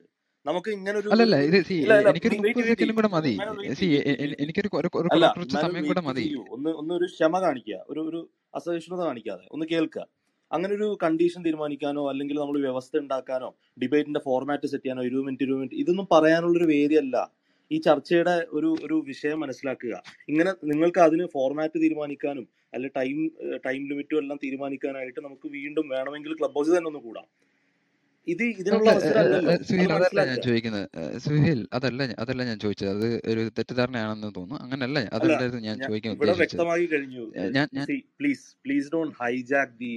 നമുക്ക് ഇങ്ങനൊരു അല്ലല്ല ഇത് എനിക്കൊരു മുപ്പത് സെക്കൻഡും കൂടെ മതി. എനിക്കൊരു സമയം കൂടെ മതി. ഒന്ന് ഒന്നൊരു ക്ഷമ കാണിക്കുക, ഒരു ഒരു അസഹിഷ്ണുത കാണിക്കാതെ ഒന്ന് കേൾക്കുക. അങ്ങനെ ഒരു കണ്ടീഷൻ തീരുമാനിക്കാനോ അല്ലെങ്കിൽ നമ്മൾ വ്യവസ്ഥ ഉണ്ടാക്കാനോ ഡിബേറ്റിന്റെ ഫോർമാറ്റ് സെറ്റ് ചെയ്യാനോ ഇരുപത് മിനിറ്റ് ഇരുപത് മിനിറ്റ് ഇതൊന്നും പറയാനുള്ളൊരു വേദിയല്ല ഈ ചർച്ചയുടെ ഒരു ഒരു വിഷയം. മനസ്സിലാക്കുക, ഇങ്ങനെ നിങ്ങൾക്ക് അതിന് ഫോർമാറ്റ് തീരുമാനിക്കാനും അല്ലെങ്കിൽ ടൈം ടൈം ലിമിറ്റും എല്ലാം തീരുമാനിക്കാനായിട്ട് നമുക്ക് വീണ്ടും വേണമെങ്കിൽ ക്ലബ് ഹൗസിൽ തന്നെ ഒന്ന് കൂടാം. ഇത് ഇതിനുള്ള സുഹേൽ അതല്ല ഞാൻ ചോദിക്കുന്നത് സുഹേൽ അതല്ല അതല്ല ഞാൻ ചോദിച്ചത്. അത് ഒരു തെറ്റിദ്ധാരണയാണെന്ന് തോന്നുന്നു. അങ്ങനല്ല, അതല്ലായിരുന്നു ഞാൻ ചോദിക്കുന്നത്. ഇവിടെ വ്യക്തമായി കഴിഞ്ഞു. Please please don't hijack the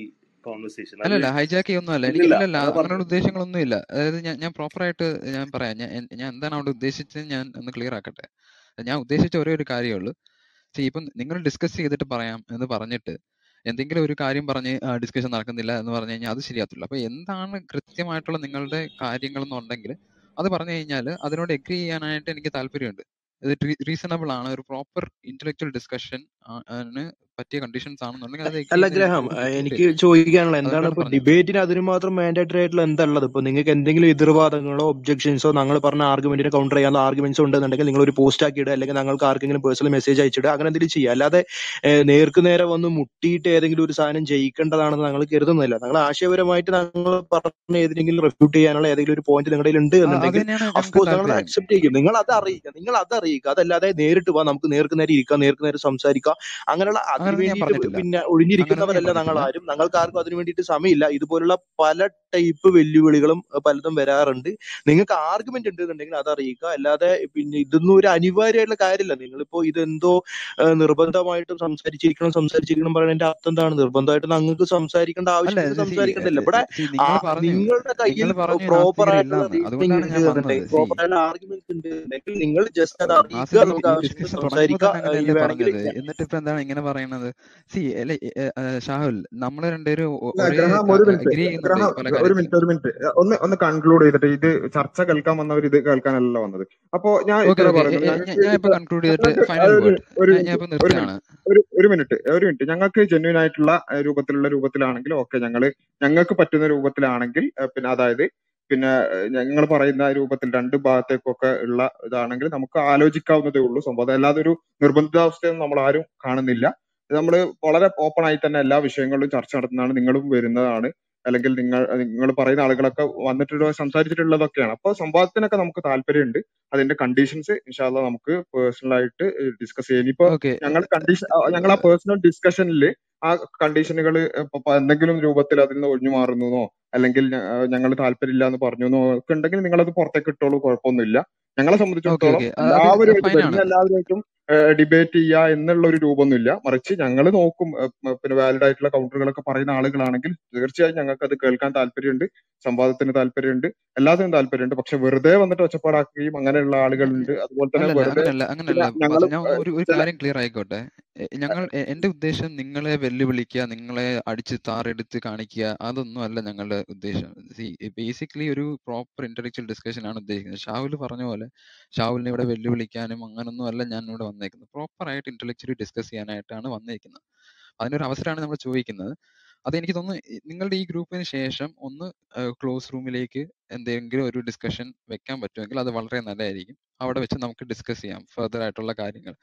അല്ലല്ല ഹൈജാക്കി ഒന്നും അല്ല. എനിക്കില്ലല്ല അങ്ങനെയുള്ള ഉദ്ദേശങ്ങളൊന്നും ഇല്ല. അതായത് ഞാൻ ഞാൻ പ്രോപ്പറായിട്ട് ഞാൻ പറയാം. ഞാൻ ഞാൻ എന്താണ് അവിടെ ഉദ്ദേശിച്ചത് ഞാൻ ഒന്ന് ക്ലിയർ ആക്കട്ടെ. ഞാൻ ഉദ്ദേശിച്ച ഒരേ ഒരു കാര്യമേ ഉള്ളൂ. സി ഇപ്പം നിങ്ങൾ ഡിസ്കസ് ചെയ്തിട്ട് പറയാം എന്ന് പറഞ്ഞിട്ട് എന്തെങ്കിലും ഒരു കാര്യം പറഞ്ഞ് ഡിസ്കഷൻ നടക്കുന്നില്ല എന്ന് പറഞ്ഞു കഴിഞ്ഞാൽ അത് ശരിയാകത്തില്ല. അപ്പൊ എന്താണ് കൃത്യമായിട്ടുള്ള നിങ്ങളുടെ കാര്യങ്ങൾ എന്നുണ്ടെങ്കിൽ അത് പറഞ്ഞു കഴിഞ്ഞാൽ അതിനോട് എഗ്രി ചെയ്യാനായിട്ട് എനിക്ക് താല്പര്യമുണ്ട്. ഇത് റീസണബിൾ ആണ്, ഒരു പ്രോപ്പർ ഇന്റലക്ച്വൽ ഡിസ്കഷൻ പറ്റിയ കണ്ടീഷൻസ് ആണെന്നുണ്ടെങ്കിൽ. അല്ല ഗ്രഹാം, എനിക്ക് ചോദിക്കാനുള്ള എന്താണ് ഇപ്പൊ ഡിബേറ്റിന് അതിന് മാത്രം മാൻഡേറ്ററി ആയിട്ടുള്ള എന്താണുള്ളത്? ഇപ്പൊ നിങ്ങൾക്ക് എന്തെങ്കിലും എതിർവാദങ്ങളോ ഒബ്ജെക്ഷൻസോ ഞങ്ങൾ പറഞ്ഞ ആർഗ്യുമെന്റിനെ കൗണ്ടർ ചെയ്യാനുള്ള ആർഗ്യുമെന്റ്സ് ഉണ്ടെന്നുണ്ടെങ്കിൽ നിങ്ങൾ ഒരു പോസ്റ്റ് ആക്കിയിടുക, അല്ലെങ്കിൽ ഞങ്ങൾക്ക് ആർക്കെങ്കിലും പേഴ്സണൽ മെസ്സേജ് അയച്ചിടുക, അങ്ങനെ എന്തെങ്കിലും ചെയ്യുക. അല്ലാതെ നേർക്ക് നേരെ വന്ന് മുട്ടിയിട്ട് ഏതെങ്കിലും ഒരു സാധനം ജയിക്കേണ്ടതാണെന്ന് ഞങ്ങൾ കരുതുന്നില്ല. ഞങ്ങൾ ആശയപരമായിട്ട് ഞങ്ങൾ പറഞ്ഞ ഏതെങ്കിലും റെഫ്യൂട്ട് ചെയ്യാനുള്ള ഏതെങ്കിലും ഒരു പോയിന്റ് നിങ്ങളുടെ ഉണ്ട് എന്നുണ്ടെങ്കിൽ അഫ്കോഴ്സ് ഞങ്ങൾ അക്സെപ്റ്റ് ചെയ്യും. നിങ്ങൾ അത് അറിയിക്കുക, നിങ്ങൾ അത് അറിയിക്കുക. അതല്ലാതെ നേരിട്ട് വാ, നമുക്ക് നേർക്ക് നേരെ ഇരിക്കാം, നേർക്ക് നേരെ സംസാരിക്കാം, അങ്ങനെയുള്ള പിന്നെ ഒഴിഞ്ഞിരിക്കുന്നവരല്ല ഞങ്ങൾ ആരും. ഞങ്ങൾക്ക് ആർക്കും അതിനു വേണ്ടിയിട്ട് സമയമില്ല. ഇതുപോലുള്ള പല ടൈപ്പ് വെല്ലുവിളികളും പലതും വരാറുണ്ട്. നിങ്ങൾക്ക് ആർഗ്യുമെന്റ് ഉണ്ടെന്നുണ്ടെങ്കിൽ അത് അറിയിക്കുക. അല്ലാതെ പിന്നെ ഇതൊന്നും ഒരു അനിവാര്യമായിട്ടുള്ള കാര്യമില്ല. നിങ്ങളിപ്പോ ഇതെന്തോ നിർബന്ധമായിട്ടും സംസാരിച്ചിരിക്കണം സംസാരിച്ചിരിക്കണം പറയുന്നതിന്റെ അർത്ഥം എന്താണ്? നിർബന്ധമായിട്ട് ഞങ്ങൾക്ക് സംസാരിക്കേണ്ട ആവശ്യമില്ല, സംസാരിക്കണ്ടല്ല. ഇവിടെ നിങ്ങളുടെ കയ്യിൽ പ്രോപ്പർ ആയിട്ടുള്ള പ്രോപ്പർ ആയിട്ടുള്ള ആർഗ്യുമെന്റ് ഉണ്ടെങ്കിൽ നിങ്ങൾ ജസ്റ്റ് അത് അറിയിക്കുക, നമുക്ക് ആവശ്യമില്ല സംസാരിക്കുക. പറയുന്നത് സി അല്ലെ ഷാഹുൽ, നമ്മള് രണ്ടുപേരും ഒരു മിനിറ്റ് ഒരു മിനിറ്റ് ഒന്ന് ഒന്ന് കൺക്ലൂഡ് ചെയ്തിട്ട് ഇത് ചർച്ച കേൾക്കാൻ വന്നവർ ഇത് കേൾക്കാനല്ല വന്നത്. അപ്പോ ഞാൻ കൺക്ലൂഡ് ചെയ്തിട്ട് ഒരു മിനിറ്റ് ഒരു മിനിറ്റ് ഞങ്ങൾക്ക് ജെന്യൂൻ ആയിട്ടുള്ള രൂപത്തിലുള്ള രൂപത്തിലാണെങ്കിൽ ഓക്കെ, ഞങ്ങള് ഞങ്ങൾക്ക് പറ്റുന്ന രൂപത്തിലാണെങ്കിൽ പിന്നെ അതായത് പിന്നെ ഞങ്ങൾ പറയുന്ന രൂപത്തിൽ രണ്ട് ഭാഗത്തേക്കൊക്കെ ഉള്ള ഇതാണെങ്കിൽ നമുക്ക് ആലോചിക്കാവുന്നതേ ഉള്ളൂ സംവാദം. അല്ലാതെ ഒരു നിർബന്ധാവസ്ഥയൊന്നും നമ്മൾ ആരും കാണുന്നില്ല. നമ്മൾ വളരെ ഓപ്പൺ ആയി തന്നെ എല്ലാ വിഷയങ്ങളിലും ചർച്ച നടത്തുന്നതാണ്. നിങ്ങളും വരുന്നതാണ്, അല്ലെങ്കിൽ നിങ്ങൾ നിങ്ങൾ പറയുന്ന ആളുകളൊക്കെ വന്നിട്ടുള്ള സംസാരിച്ചിട്ടുള്ളതൊക്കെയാണ്. അപ്പോൾ സംവാദത്തിനൊക്കെ നമുക്ക് താല്പര്യമുണ്ട്. അതിന്റെ കണ്ടീഷൻസ് ഇൻഷാ അല്ലാഹ് നമുക്ക് പേഴ്സണലായിട്ട് ഡിസ്കസ് ചെയ്യാം. ഇനിയിപ്പോ ഞങ്ങൾ കണ്ടീഷൻ ഞങ്ങൾ ആ പേഴ്സണൽ ഡിസ്കഷനിൽ ആ കണ്ടീഷനുകൾ എന്തെങ്കിലും രൂപത്തിൽ അതിൽ നിന്ന് ഒഴിഞ്ഞു മാറുന്നോ അല്ലെങ്കിൽ ഞങ്ങൾ താല്പര്യമില്ല എന്ന് പറഞ്ഞോ ഒക്കെ ഉണ്ടെങ്കിൽ നിങ്ങളത് പുറത്തേക്ക് ഇട്ടോളൂ, കുഴപ്പമൊന്നുമില്ല. ഞങ്ങളെ സംബന്ധിച്ചിടത്തോളം എല്ലാവരും എല്ലാവരുമായിട്ടും ഡിബേറ്റ് ചെയ്യുക എന്നുള്ള ഒരു രൂപമൊന്നുമില്ല. മറിച്ച് ഞങ്ങൾ നോക്കും പിന്നെ വാലിഡ് ആയിട്ടുള്ള കൗണ്ടറുകളൊക്കെ പറയുന്ന ആളുകളാണെങ്കിൽ തീർച്ചയായും ഞങ്ങൾക്ക് അത് കേൾക്കാൻ താല്പര്യമുണ്ട്, സംവാദത്തിന് താല്പര്യമുണ്ട്, എല്ലാത്തിനും താല്പര്യമുണ്ട്. പക്ഷെ വെറുതെ വന്നിട്ട് ഒച്ചപ്പാടാക്കുകയും അങ്ങനെയുള്ള ആളുകളുണ്ട്. അതുപോലെ തന്നെ വെറുതെ ഒരു കാര്യം ക്ലിയർ ആയിക്കോട്ടെ. ഞങ്ങൾ എന്റെ ഉദ്ദേശം നിങ്ങളെ വെല്ലുവിളിക്കുക, നിങ്ങളെ അടിച്ച് താറെടുത്ത് കാണിക്കുക, അതൊന്നും അല്ല ഞങ്ങളുടെ ഉദ്ദേശം. ബേസിക്കലി ഒരു പ്രോപ്പർ ഇന്റലക്ച്വൽ ഡിസ്കഷൻ ആണ് ഉദ്ദേശിക്കുന്നത്. ഷാഹുൽ പറഞ്ഞ പോലെ ഷാഹുലിനെ ഇവിടെ വെല്ലുവിളിക്കാനും അങ്ങനൊന്നും അല്ല ഞാൻ ഇവിടെ വന്നേക്കുന്നത്. പ്രോപ്പറായിട്ട് ഇന്റലക്ച്വലി ഡിസ്കസ് ചെയ്യാനായിട്ടാണ് വന്നേക്കുന്നത്. അതിനൊരു അവസരമാണ് നമ്മൾ ചോദിക്കുന്നത്. അതെനിക്ക് തോന്നുന്നു നിങ്ങളുടെ ഈ ഗ്രൂപ്പിന് ശേഷം ഒന്ന് ക്ലോസ് റൂമിലേക്ക് എന്തെങ്കിലും ഒരു ഡിസ്കഷൻ വെക്കാൻ പറ്റുമെങ്കിൽ അത് വളരെ നല്ലതായിരിക്കും. അവിടെ വെച്ച് നമുക്ക് ഡിസ്കസ് ചെയ്യാം ഫർദർ ആയിട്ടുള്ള കാര്യങ്ങൾ.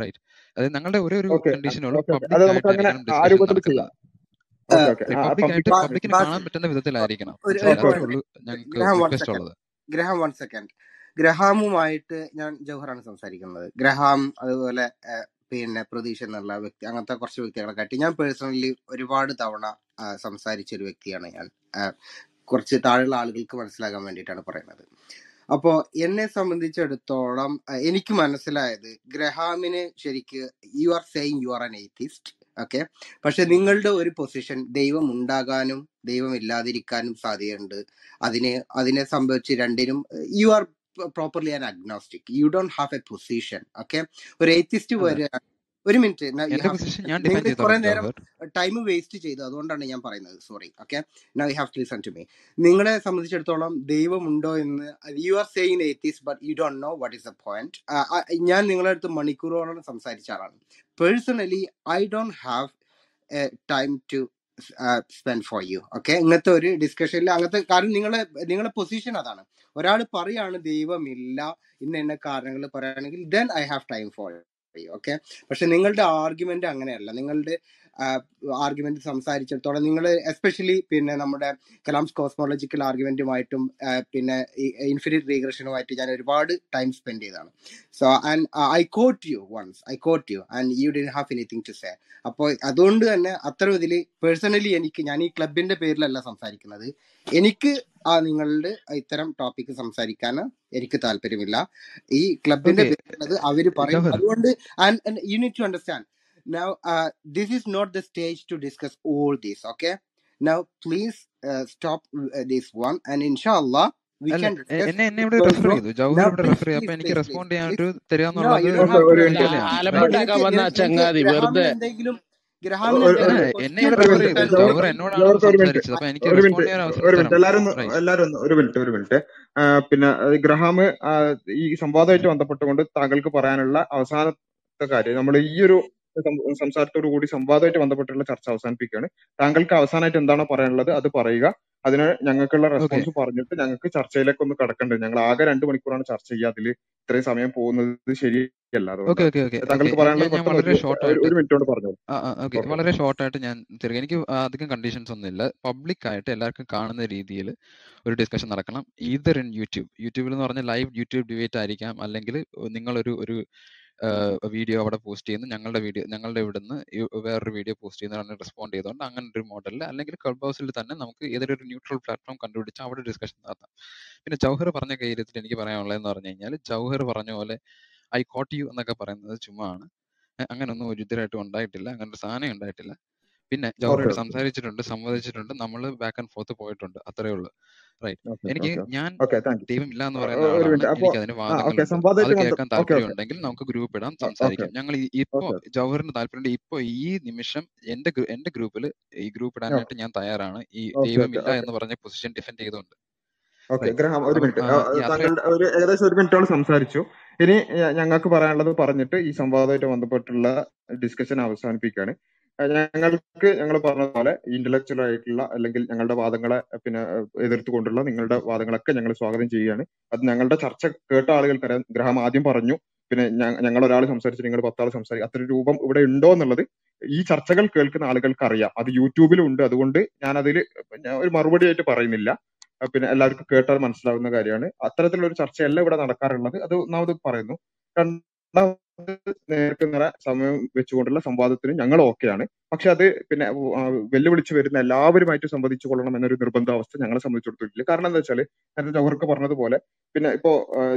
റൈറ്റ്, അതായത് ഞങ്ങളുടെ ഒരേ ഒരു കണ്ടീഷനുള്ളൂ, പബ്ലിക്കായിട്ട് പബ്ലിക്കിന് കാണാൻ പറ്റുന്ന വിധത്തിലായിരിക്കണം. ഞങ്ങൾക്ക് ഗ്രഹാം വൺ സെക്കൻഡ് ഗ്രഹാമുമായിട്ട് ഞാൻ ജൗഹറാണ് സംസാരിക്കുന്നത്. ഗ്രഹാം അതുപോലെ പിന്നെ പ്രതീക്ഷ എന്നുള്ള വ്യക്തി, അങ്ങനത്തെ കുറച്ച് വ്യക്തികളെ കാട്ടി ഞാൻ പേഴ്സണലി ഒരുപാട് തവണ സംസാരിച്ചൊരു വ്യക്തിയാണ് ഞാൻ. കുറച്ച് താഴെയുള്ള ആളുകൾക്ക് മനസ്സിലാകാൻ വേണ്ടിയിട്ടാണ് പറയുന്നത്. അപ്പോൾ എന്നെ സംബന്ധിച്ചിടത്തോളം എനിക്ക് മനസ്സിലായത് ഗ്രഹാമിന് ശരിക്ക് you are saying you are an atheist okay. പക്ഷെ നിങ്ങളുടെ ഒരു പൊസിഷൻ ദൈവം ഉണ്ടാകാനും ദൈവം ഇല്ലാതിരിക്കാനും സാധ്യതയുണ്ട്. അതിന് അതിനെ സംബന്ധിച്ച് രണ്ടിനും you are properly an agnostic. You don't have a position. Okay, ഒരു എത്തിസ്റ്റ് വരെ ഒരു മിനിറ്റ്, കുറെ നേരം ടൈം വേസ്റ്റ് ചെയ്തു, അതുകൊണ്ടാണ് ഞാൻ പറയുന്നത്, sorry. Okay, now you have to listen to me. നിങ്ങളെ സംബന്ധിച്ചിടത്തോളം ദൈവം ഉണ്ടോ എന്ന് you are saying atheist, but you don't know what is the point. ഞാൻ നിങ്ങളുടെ അടുത്ത് മണിക്കൂറോളം സംസാരിച്ച ആളാണ്. Personally I don't have a time to spend for you. Okay, ഇങ്ങനത്തെ ഒരു ഡിസ്കഷനിൽ അങ്ങനത്തെ, കാരണം നിങ്ങളെ നിങ്ങളുടെ പൊസിഷൻ അതാണ്. ഒരാൾ പറയാണ് ദൈവമില്ല ഇന്ന എന്ന കാരണങ്ങൾ പറയുകയാണെങ്കിൽ then I have time for you. Okay, പക്ഷെ നിങ്ങളുടെ ആർഗ്യുമെന്റ് അങ്ങനെയല്ല. നിങ്ങളുടെ ആർഗ്യുമെന്റ് സംസാരിച്ചിടത്തോളം നിങ്ങൾ എസ്പെഷ്യലി പിന്നെ നമ്മുടെ കലാംസ് കോസ്മോളജിക്കൽ ആർഗ്യുമെന്റുമായിട്ടും പിന്നെ ഇൻഫിനിറ്റ് റീഗ്രഷനുമായിട്ട് ഞാൻ ഒരുപാട് ടൈം സ്പെൻഡ് ചെയ്തതാണ്. So and I caught you once I caught you and you did have anything to say. അപ്പോൾ അതുകൊണ്ട് തന്നെ അത്ര ഇതിൽ പേഴ്സണലി എനിക്ക്, ഞാൻ ഈ ക്ലബിന്റെ പേരിലല്ല സംസാരിക്കുന്നത്, എനിക്ക് ആ നിങ്ങളുടെ ഇത്തരം ടോപ്പിക്ക് സംസാരിക്കാൻ എനിക്ക് താല്പര്യമില്ല. ഈ ക്ലബിന്റെ പേരിലത് അവര് പറയും. അതുകൊണ്ട് and you need to understand. Now, uh, this is not the stage to discuss all this, okay? Now, please uh, stop uh, this one and inshallah, we All can... എന്നെ എന്നെ ഇവിടെ റെഫർ ചെയ്തു, ജൗഹർ ഇവിടെ റെഫർ ചെയ്തു. അപ്പോൾ എനിക്ക് respond ചെയ്യാൻ ഒരു തരാമെന്നുള്ളത് എന്നെ ഇവിടെ റെഫർ ചെയ്തു. ജൗഹർ എന്നോടാണ് സംസാരിച്ചത്, അപ്പോൾ എനിക്ക് റെസ്പോണ്ട് ചെയ്യാൻ അവസരം. എല്ലാവരും ഒരു മിനിറ്റ് ഒരു മിനിറ്റ് പിന്നെ ഗ്രഹാം, ഈ സംവാദമായിട്ട് ബന്ധപ്പെട്ടുകൊണ്ട് താങ്കൾക്ക് പറയാനുള്ള അവസാനത്തെ കാര്യം, നമ്മൾ ഈ ഒരു സംസാരത്തോടു കൂടി സംവാദമായിട്ട് ബന്ധപ്പെട്ടുള്ള ചർച്ച അവസാനിപ്പിക്കുകയാണ്. താങ്കൾക്ക് അവസാനമായിട്ട് എന്താണോ പറയാനുള്ളത് അത് പറയുക. അതിന് ഞങ്ങൾക്കുള്ള റെസ്പോൺസ് പറഞ്ഞിട്ട് ഞങ്ങൾക്ക് ചർച്ചയിലേക്ക് ഒന്ന് കടക്കേണ്ടത്. ഞങ്ങൾ ആകെ രണ്ടു മണിക്കൂറാണ് ചർച്ച ചെയ്യുക, അതിൽ ഇത്രയും സമയം പോകുന്നത് ശരിയല്ല. താങ്കൾക്ക് പറയാനുള്ളത് വളരെ ഷോർട്ട് ആയിട്ട് ഞാൻ ചെറിയ, എനിക്ക് അധികം കണ്ടീഷൻസ് ഒന്നുമില്ല. പബ്ലിക് ആയിട്ട് എല്ലാവർക്കും കാണുന്ന രീതിയിൽ ഒരു ഡിസ്കഷൻ നടക്കണം. ഈതർ ഇൻ യൂട്യൂബ് യൂട്യൂബിൽ എന്ന് പറഞ്ഞാൽ ലൈവ് യൂട്യൂബ് ഡിബേറ്റ് ആയിരിക്കാം, അല്ലെങ്കിൽ നിങ്ങളൊരു ഒരു വീഡിയോ അവിടെ പോസ്റ്റ് ചെയ്യുന്നു, ഞങ്ങളുടെ വീഡിയോ ഞങ്ങളുടെ ഇവിടുന്ന് വേറൊരു വീഡിയോ പോസ്റ്റ് ചെയ്യുന്ന റെസ്പോണ്ട് ചെയ്തുകൊണ്ട് അങ്ങനെ ഒരു മോഡലിൽ, അല്ലെങ്കിൽ ക്ലബ് ഹൗസിൽ തന്നെ നമുക്ക് ഏതൊരു ന്യൂട്രൽ പ്ലാറ്റ്ഫോം കണ്ടുപിടിച്ച് അവിടെ ഡിസ്കഷൻ നടത്താം. പിന്നെ ജൗഹർ പറഞ്ഞ കാര്യത്തിൽ എനിക്ക് പറയാനുള്ളതെന്ന് പറഞ്ഞു കഴിഞ്ഞാൽ, ജൗഹർ പറഞ്ഞ പോലെ ഐ കോട്ട് യു എന്നൊക്കെ പറയുന്നത് ചുമ്മാ ആണ്. അങ്ങനൊന്നും ഒരുത്തരായിട്ടും ഉണ്ടായിട്ടില്ല, അങ്ങനൊരു സാധനം ഉണ്ടായിട്ടില്ല. പിന്നെ ജൗഹർ സംസാരിച്ചിട്ടുണ്ട്, സംവദിച്ചിട്ടുണ്ട്, നമ്മൾ ബാക്ക് ആൻഡ് ഫോർത്ത് പോയിട്ടുണ്ട്, അത്രേ ഉള്ളൂ. റൈറ്റ്, എനിക്ക് ഞാൻ ദൈവം ഇല്ല എന്ന് പറയുന്ന എനിക്ക് അതിന് വാദങ്ങൾ അത് കേൾക്കാൻ താല്പര്യം ഉണ്ടെങ്കിൽ നമുക്ക് ഗ്രൂപ്പ് ഇടാം, സംസാരിക്കാം. ഞങ്ങൾ ഇപ്പോ ജൗഹറിന് താല്പര്യമുണ്ട്, ഇപ്പൊ ഈ നിമിഷം എന്റെ എന്റെ ഗ്രൂപ്പിൽ ഈ ഗ്രൂപ്പ് ഇടാനായിട്ട് ഞാൻ തയ്യാറാണ്, ഈ ദൈവം ഇല്ല എന്ന് പറഞ്ഞ പൊസിഷൻ ഡിഫെൻഡ് ചെയ്തുകൊണ്ട്. ഏകദേശം ഒരു മിനിറ്റോളം സംസാരിച്ചു. ഇനി ഞങ്ങൾക്ക് പറയാനുള്ളത് പറഞ്ഞിട്ട് ഈ സംവാദമായിട്ട് ബന്ധപ്പെട്ടുള്ള ഡിസ്കഷൻ അവസാനിപ്പിക്കുകയാണ്. ഞങ്ങൾക്ക് ഞങ്ങൾ പറഞ്ഞ പോലെ ഇന്റലക്ച്വൽ ആയിട്ടുള്ള അല്ലെങ്കിൽ ഞങ്ങളുടെ വാദങ്ങളെ പിന്നെ എതിർത്തുകൊണ്ടുള്ള നിങ്ങളുടെ വാദങ്ങളൊക്കെ ഞങ്ങൾ സ്വാഗതം ചെയ്യുകയാണ്. അത് ഞങ്ങളുടെ ചർച്ച കേട്ട ആളുകൾക്കറിയാം. ഗ്രഹാം ആദ്യം പറഞ്ഞു, പിന്നെ ഞങ്ങൾ ഒരാൾ സംസാരിച്ചു, നിങ്ങൾ പത്താൾ സംസാരിച്ചു, അത്ര രൂപം ഇവിടെ ഉണ്ടോ എന്നുള്ളത് ഈ ചർച്ചകൾ കേൾക്കുന്ന ആളുകൾക്ക് അറിയാം. അത് യൂട്യൂബിലുണ്ട്, അതുകൊണ്ട് ഞാനതിൽ ഒരു മറുപടി ആയിട്ട് പറയുന്നില്ല. പിന്നെ എല്ലാവർക്കും കേട്ടാൽ മനസ്സിലാവുന്ന കാര്യമാണ്. അത്തരത്തിലുള്ള ഒരു ചർച്ചയല്ല ഇവിടെ നടക്കാറുള്ളത്. അത് ഒന്നാമത് പറയുന്നു. നേർക്ക് നിറ സമയം വെച്ചുകൊണ്ടുള്ള സംവാദത്തിന് ഞങ്ങൾ ഓക്കെയാണ്. പക്ഷെ അത് പിന്നെ വെല്ലുവിളിച്ചു വരുന്ന എല്ലാവരുമായിട്ട് സംവദിച്ചു കൊള്ളണം എന്നൊരു നിർബന്ധാവസ്ഥ ഞങ്ങളെ സംബന്ധിച്ചിടത്തോളം. കാരണം എന്താ വെച്ചാൽ നേരത്തെ ജവഹർക്ക് പറഞ്ഞതുപോലെ പിന്നെ ഇപ്പോ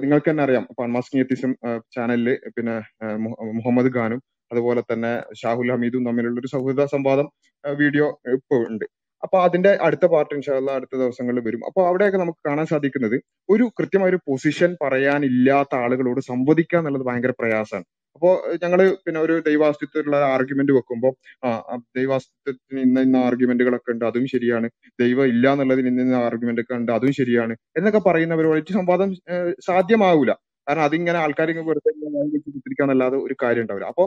നിങ്ങൾക്ക് തന്നെ അറിയാം, ഇപ്പൊ അൺമാസ്കിംഗ് എത്തിസം ചാനലില് പിന്നെ മുഹമ്മദ് ഖാനും അതുപോലെ തന്നെ ഷാഹുൽ ഹമീദും തമ്മിലുള്ള ഒരു സൗഹൃദ സംവാദം വീഡിയോ ഇപ്പൊ ഉണ്ട്. അപ്പൊ അതിന്റെ അടുത്ത പാർട്ട് ഇൻഷാല്ലാ അടുത്ത ദിവസങ്ങളിൽ വരും. അപ്പൊ അവിടെയൊക്കെ നമുക്ക് കാണാൻ സാധിക്കുന്നത് ഒരു കൃത്യമായ ഒരു പൊസിഷൻ പറയാനില്ലാത്ത ആളുകളോട് സംവദിക്കുക എന്നുള്ളത് ഭയങ്കര പ്രയാസമാണ്. അപ്പോ ഞങ്ങള് പിന്നെ ഒരു ദൈവാസ്തിത്വത്തിലുള്ള ആർഗ്യുമെന്റ് വെക്കുമ്പോൾ ആ ദൈവാസ്തിത്വത്തിന് ഇന്ന ഇന്ന ആർഗ്യുമെന്റുകളൊക്കെ ഉണ്ട്, അതും ശരിയാണ്. ദൈവം ഇല്ല എന്നുള്ളതിന് ഇന്ന ഇന്ന ആർഗ്യുമെന്റ് ഒക്കെ ഉണ്ട്, അതും ശരിയാണ് എന്നൊക്കെ പറയുന്നവരോട് സംവാദം സാധ്യമാവൂല. കാരണം അതിങ്ങനെ ആൾക്കാരിങ്ങനെ വെറുതെ ചിന്തിക്കാന്നല്ലാതെ ഒരു കാര്യം ഉണ്ടാവില്ല. അപ്പോ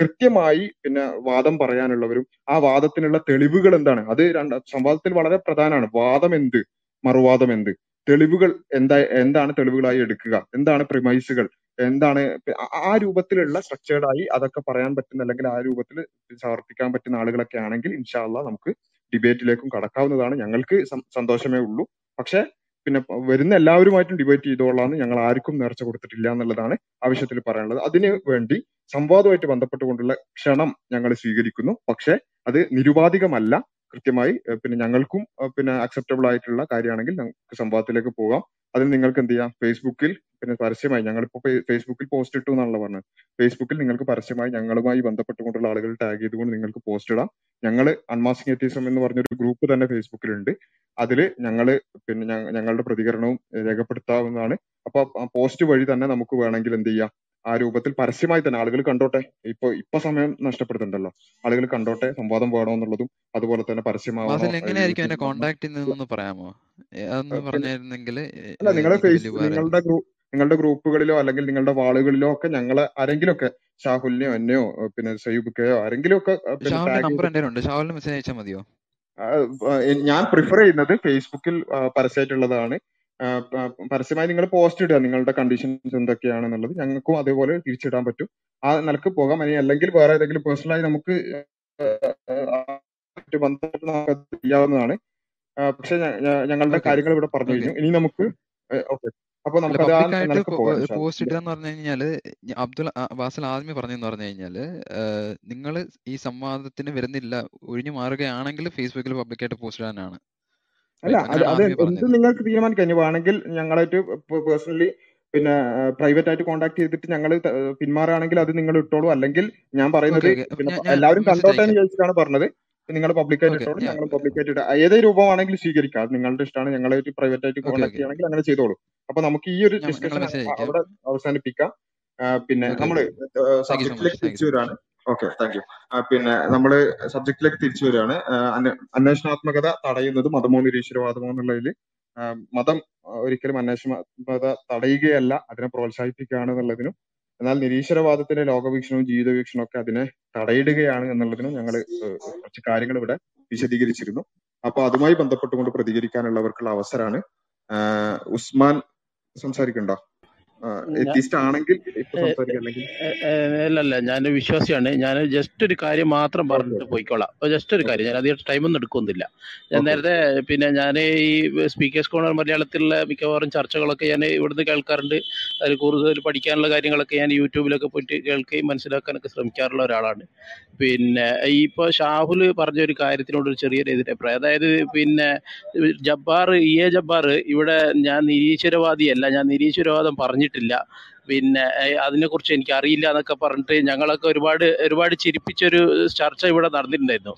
കൃത്യമായി പിന്നെ വാദം പറയാനുള്ളവരും ആ വാദത്തിനുള്ള തെളിവുകൾ എന്താണ്, അത് രണ്ട് സംവാദത്തിൽ വളരെ പ്രധാനമാണ്. വാദം എന്ത്, മറുവാദം എന്ത്, തെളിവുകൾ എന്താ, എന്താണ് തെളിവുകളായി എടുക്കുക, എന്താണ് പ്രിമൈസുകൾ, എന്താണ് ആ രൂപത്തിലുള്ള സ്ട്രക്ചേർഡായി അതൊക്കെ പറയാൻ പറ്റുന്ന അല്ലെങ്കിൽ ആ രൂപത്തിൽ സമർപ്പിക്കാൻ പറ്റുന്ന ആളുകളൊക്കെ ആണെങ്കിൽ ഇൻഷാ അള്ളാഹ് നമുക്ക് ഡിബേറ്റിലേക്കും കടക്കാവുന്നതാണ്. ഞങ്ങൾക്ക് സന്തോഷമേ ഉള്ളൂ. പക്ഷെ പിന്നെ വരുന്ന എല്ലാവരുമായിട്ടും ഡിബേറ്റ് ചെയ്തോളാന്ന് ഞങ്ങൾ ആർക്കും നേർച്ച കൊടുത്തിട്ടില്ല എന്നുള്ളതാണ് ആവശ്യത്തിൽ പറയാനുള്ളത്. അതിനു വേണ്ടി സംവാദവുമായിട്ട് ബന്ധപ്പെട്ടുകൊണ്ടുള്ള ക്ഷണം ഞങ്ങൾ സ്വീകരിക്കുന്നു. പക്ഷെ അത് നിരുപാധികമല്ല. കൃത്യമായി പിന്നെ ഞങ്ങൾക്കും പിന്നെ അക്സെപ്റ്റബിൾ ആയിട്ടുള്ള കാര്യമാണെങ്കിൽ ഞങ്ങൾക്ക് സംവാദത്തിലേക്ക് പോകാം. അതിന് നിങ്ങൾക്ക് എന്ത് ചെയ്യാം, ഫേസ്ബുക്കിൽ പിന്നെ പരസ്യമായി ഞങ്ങളിപ്പോ ഫേസ്ബുക്കിൽ പോസ്റ്റ് ഇട്ടു എന്നാണല്ലോ പറഞ്ഞത്. ഫേസ്ബുക്കിൽ നിങ്ങൾക്ക് പരസ്യമായി ഞങ്ങളുമായി ബന്ധപ്പെട്ടുകൊണ്ടുള്ള ആളുകൾ ടാഗ് ചെയ്തുകൊണ്ട് നിങ്ങൾക്ക് പോസ്റ്റ് ഇടാം. ഞങ്ങൾ അൺമാസ്കിംഗ് എത്തിസം എന്ന് പറഞ്ഞൊരു ഗ്രൂപ്പ് തന്നെ ഫേസ്ബുക്കിലുണ്ട്. അതിൽ ഞങ്ങൾ പിന്നെ ഞങ്ങളുടെ പ്രതികരണവും രേഖപ്പെടുത്താവുന്നതാണ്. അപ്പൊ ആ പോസ്റ്റ് വഴി തന്നെ നമുക്ക് വേണമെങ്കിൽ എന്ത് ചെയ്യാം, ആ രൂപത്തിൽ പരസ്യമായി തന്നെ ആളുകൾ കണ്ടോട്ടെ. ഇപ്പൊ ഇപ്പൊ സമയം നഷ്ടപ്പെടുന്നുണ്ടല്ലോ, ആളുകൾ കണ്ടോട്ടെ സംവാദം വേണോ എന്നുള്ളതും അതുപോലെ തന്നെ പരസ്യമാവാമോ. അല്ല, നിങ്ങളുടെ നിങ്ങളുടെ നിങ്ങളുടെ ഗ്രൂപ്പുകളിലോ അല്ലെങ്കിൽ നിങ്ങളുടെ വാളുകളിലോ ഒക്കെ ഞങ്ങളെ ആരെങ്കിലും ഒക്കെ ഷാഹുലിനെയോ എന്നെയോ പിന്നെ സയ്യൂബ്ക്കയോ ആരെങ്കിലും ഒക്കെ ഞാൻ പ്രിഫർ ചെയ്യുന്നത് ഫേസ്ബുക്കിൽ പരസ്യമായിട്ടുള്ളതാണ്. പരസ്യമായി നിങ്ങൾ പോസ്റ്റ് ഇടുക, നിങ്ങളുടെ കണ്ടീഷൻസ് എന്തൊക്കെയാണെന്നുള്ളത് ഞങ്ങൾക്കും അതേപോലെ തിരിച്ചിടാൻ പറ്റും. ആ നിലക്ക് പോകാം. അല്ലെങ്കിൽ വേറെ ഏതെങ്കിലും പേഴ്സണലായി നമുക്ക് ബന്ധപ്പെട്ട് നമുക്ക് ചെയ്യാവുന്നതാണ്. പക്ഷെ ഞങ്ങളുടെ കാര്യങ്ങൾ ഇവിടെ പറഞ്ഞു കഴിഞ്ഞു. ഇനി നമുക്ക് ഓക്കെ, അപ്പൊ നമുക്ക് പോസ്റ്റ് ഇടുക എന്ന് പറഞ്ഞു കഴിഞ്ഞാല് അബ്ദുൽ വാസൽ ആദ്യമേ പറഞ്ഞെന്ന് പറഞ്ഞു കഴിഞ്ഞാല് നിങ്ങൾ ഈ സംവാദത്തിന് വരുന്നില്ല, ഒഴിഞ്ഞു മാറുകയാണെങ്കിൽ ഫേസ്ബുക്കിൽ പബ്ലിക്കായിട്ട് പോസ്റ്റ് ഇടാനാണ്. അല്ല, അത് എന്ത് നിങ്ങൾക്ക് തീരുമാനിക്കാം. ഇനി വേണമെങ്കിൽ ഞങ്ങളായിട്ട് പേഴ്സണലി പിന്നെ പ്രൈവറ്റ് ആയിട്ട് കോൺടാക്ട് ചെയ്തിട്ട് ഞങ്ങൾ പിന്മാറുകയാണെങ്കിൽ അത് നിങ്ങൾ ഇട്ടോളൂ. അല്ലെങ്കിൽ ഞാൻ പറയുന്നത് എല്ലാവരും കണ്ടോട്ടെ എന്ന് ചോദിച്ചിട്ടാണ് പറഞ്ഞത്. നിങ്ങൾ പബ്ലിക്കായിട്ട് ഇട്ടോളൂ, ഞങ്ങൾ പബ്ലിക്കായിട്ട് ഇടാം. ഏത് രൂപമാണെങ്കിലും സ്വീകരിക്കാം, അത് നിങ്ങളുടെ ഇഷ്ടമാണ്. ഞങ്ങളായിട്ട് പ്രൈവറ്റ് ആയിട്ട് കോൺടാക്ട് ചെയ്യണമെങ്കിൽ അങ്ങനെ ചെയ്തോളൂ. അപ്പൊ നമുക്ക് ഈ ഒരു ഡിസ്കഷൻ അവിടെ അവസാനിപ്പിക്കാം. പിന്നെ നമ്മള് സബ്ജക്റ്റിലേക്ക് തിരിച്ചു വരികയാണ്. Okay, thank you. പിന്നെ നമ്മള് സബ്ജക്റ്റിലേക്ക് തിരിച്ചു വരികയാണ്. അന്വേഷണാത്മകത തടയുന്നത് മതമോ നിരീശ്വരവാദമോ എന്നുള്ളതിൽ മതം ഒരിക്കലും അന്വേഷണാത്മകത തടയുകയല്ല, അതിനെ പ്രോത്സാഹിപ്പിക്കുകയാണ് എന്നുള്ളതിനും, എന്നാൽ നിരീശ്വരവാദത്തിന്റെ ലോകവീക്ഷണവും ജീവിതവീക്ഷണവും ഒക്കെ അതിനെ തടയിടുകയാണ് എന്നുള്ളതിനും ഞങ്ങൾ കുറച്ച് കാര്യങ്ങൾ ഇവിടെ വിശദീകരിച്ചിരുന്നു. അപ്പൊ അതുമായി ബന്ധപ്പെട്ടുകൊണ്ട് പ്രതികരിക്കാനുള്ളവർക്കുള്ള അവസരമാണ്. ഉസ്മാൻ സംസാരിക്കണ്ടോ? അല്ലല്ല, ഞാൻ വിശ്വാസിയാണ്. ഞാൻ ജസ്റ്റ് ഒരു കാര്യം മാത്രം പറഞ്ഞിട്ട് പോയിക്കോളാം. ജസ്റ്റ് ഒരു കാര്യം, ഞാൻ അധികം ടൈമൊന്നും എടുക്കുന്നില്ല. ഞാൻ നേരത്തെ പിന്നെ ഞാൻ ഈ സ്പീക്കേഴ്സ് കോണർ മലയാളത്തിലുള്ള മിക്കവാറും ചർച്ചകളൊക്കെ ഞാൻ ഇവിടുന്ന് കേൾക്കാറുണ്ട്. അതിൽ കൂടുതൽ പഠിക്കാനുള്ള കാര്യങ്ങളൊക്കെ ഞാൻ യൂട്യൂബിലൊക്കെ പോയിട്ട് കേൾക്കുകയും മനസ്സിലാക്കാനൊക്കെ ശ്രമിക്കാറുള്ള ഒരാളാണ്. പിന്നെ ഈ ഇപ്പോൾ ഷാഹുൽ പറഞ്ഞ ഒരു കാര്യത്തിനോടൊരു ചെറിയൊരു എതിരഭിപ്രായം, അതായത് പിന്നെ ജബ്ബാർ ഇ എ ജബ്ബാർ ഇവിടെ ഞാൻ നിരീശ്വരവാദിയല്ല, ഞാൻ നിരീശ്വരവാദം പറഞ്ഞിട്ടില്ല, പിന്നെ അതിനെക്കുറിച്ച് എനിക്ക് അറിയില്ല എന്നൊക്കെ പറഞ്ഞിട്ട് ഞങ്ങളൊക്കെ ഒരുപാട് ഒരുപാട് ചിരിപ്പിച്ചൊരു ചർച്ച ഇവിടെ നടന്നിട്ടുണ്ടായിരുന്നു.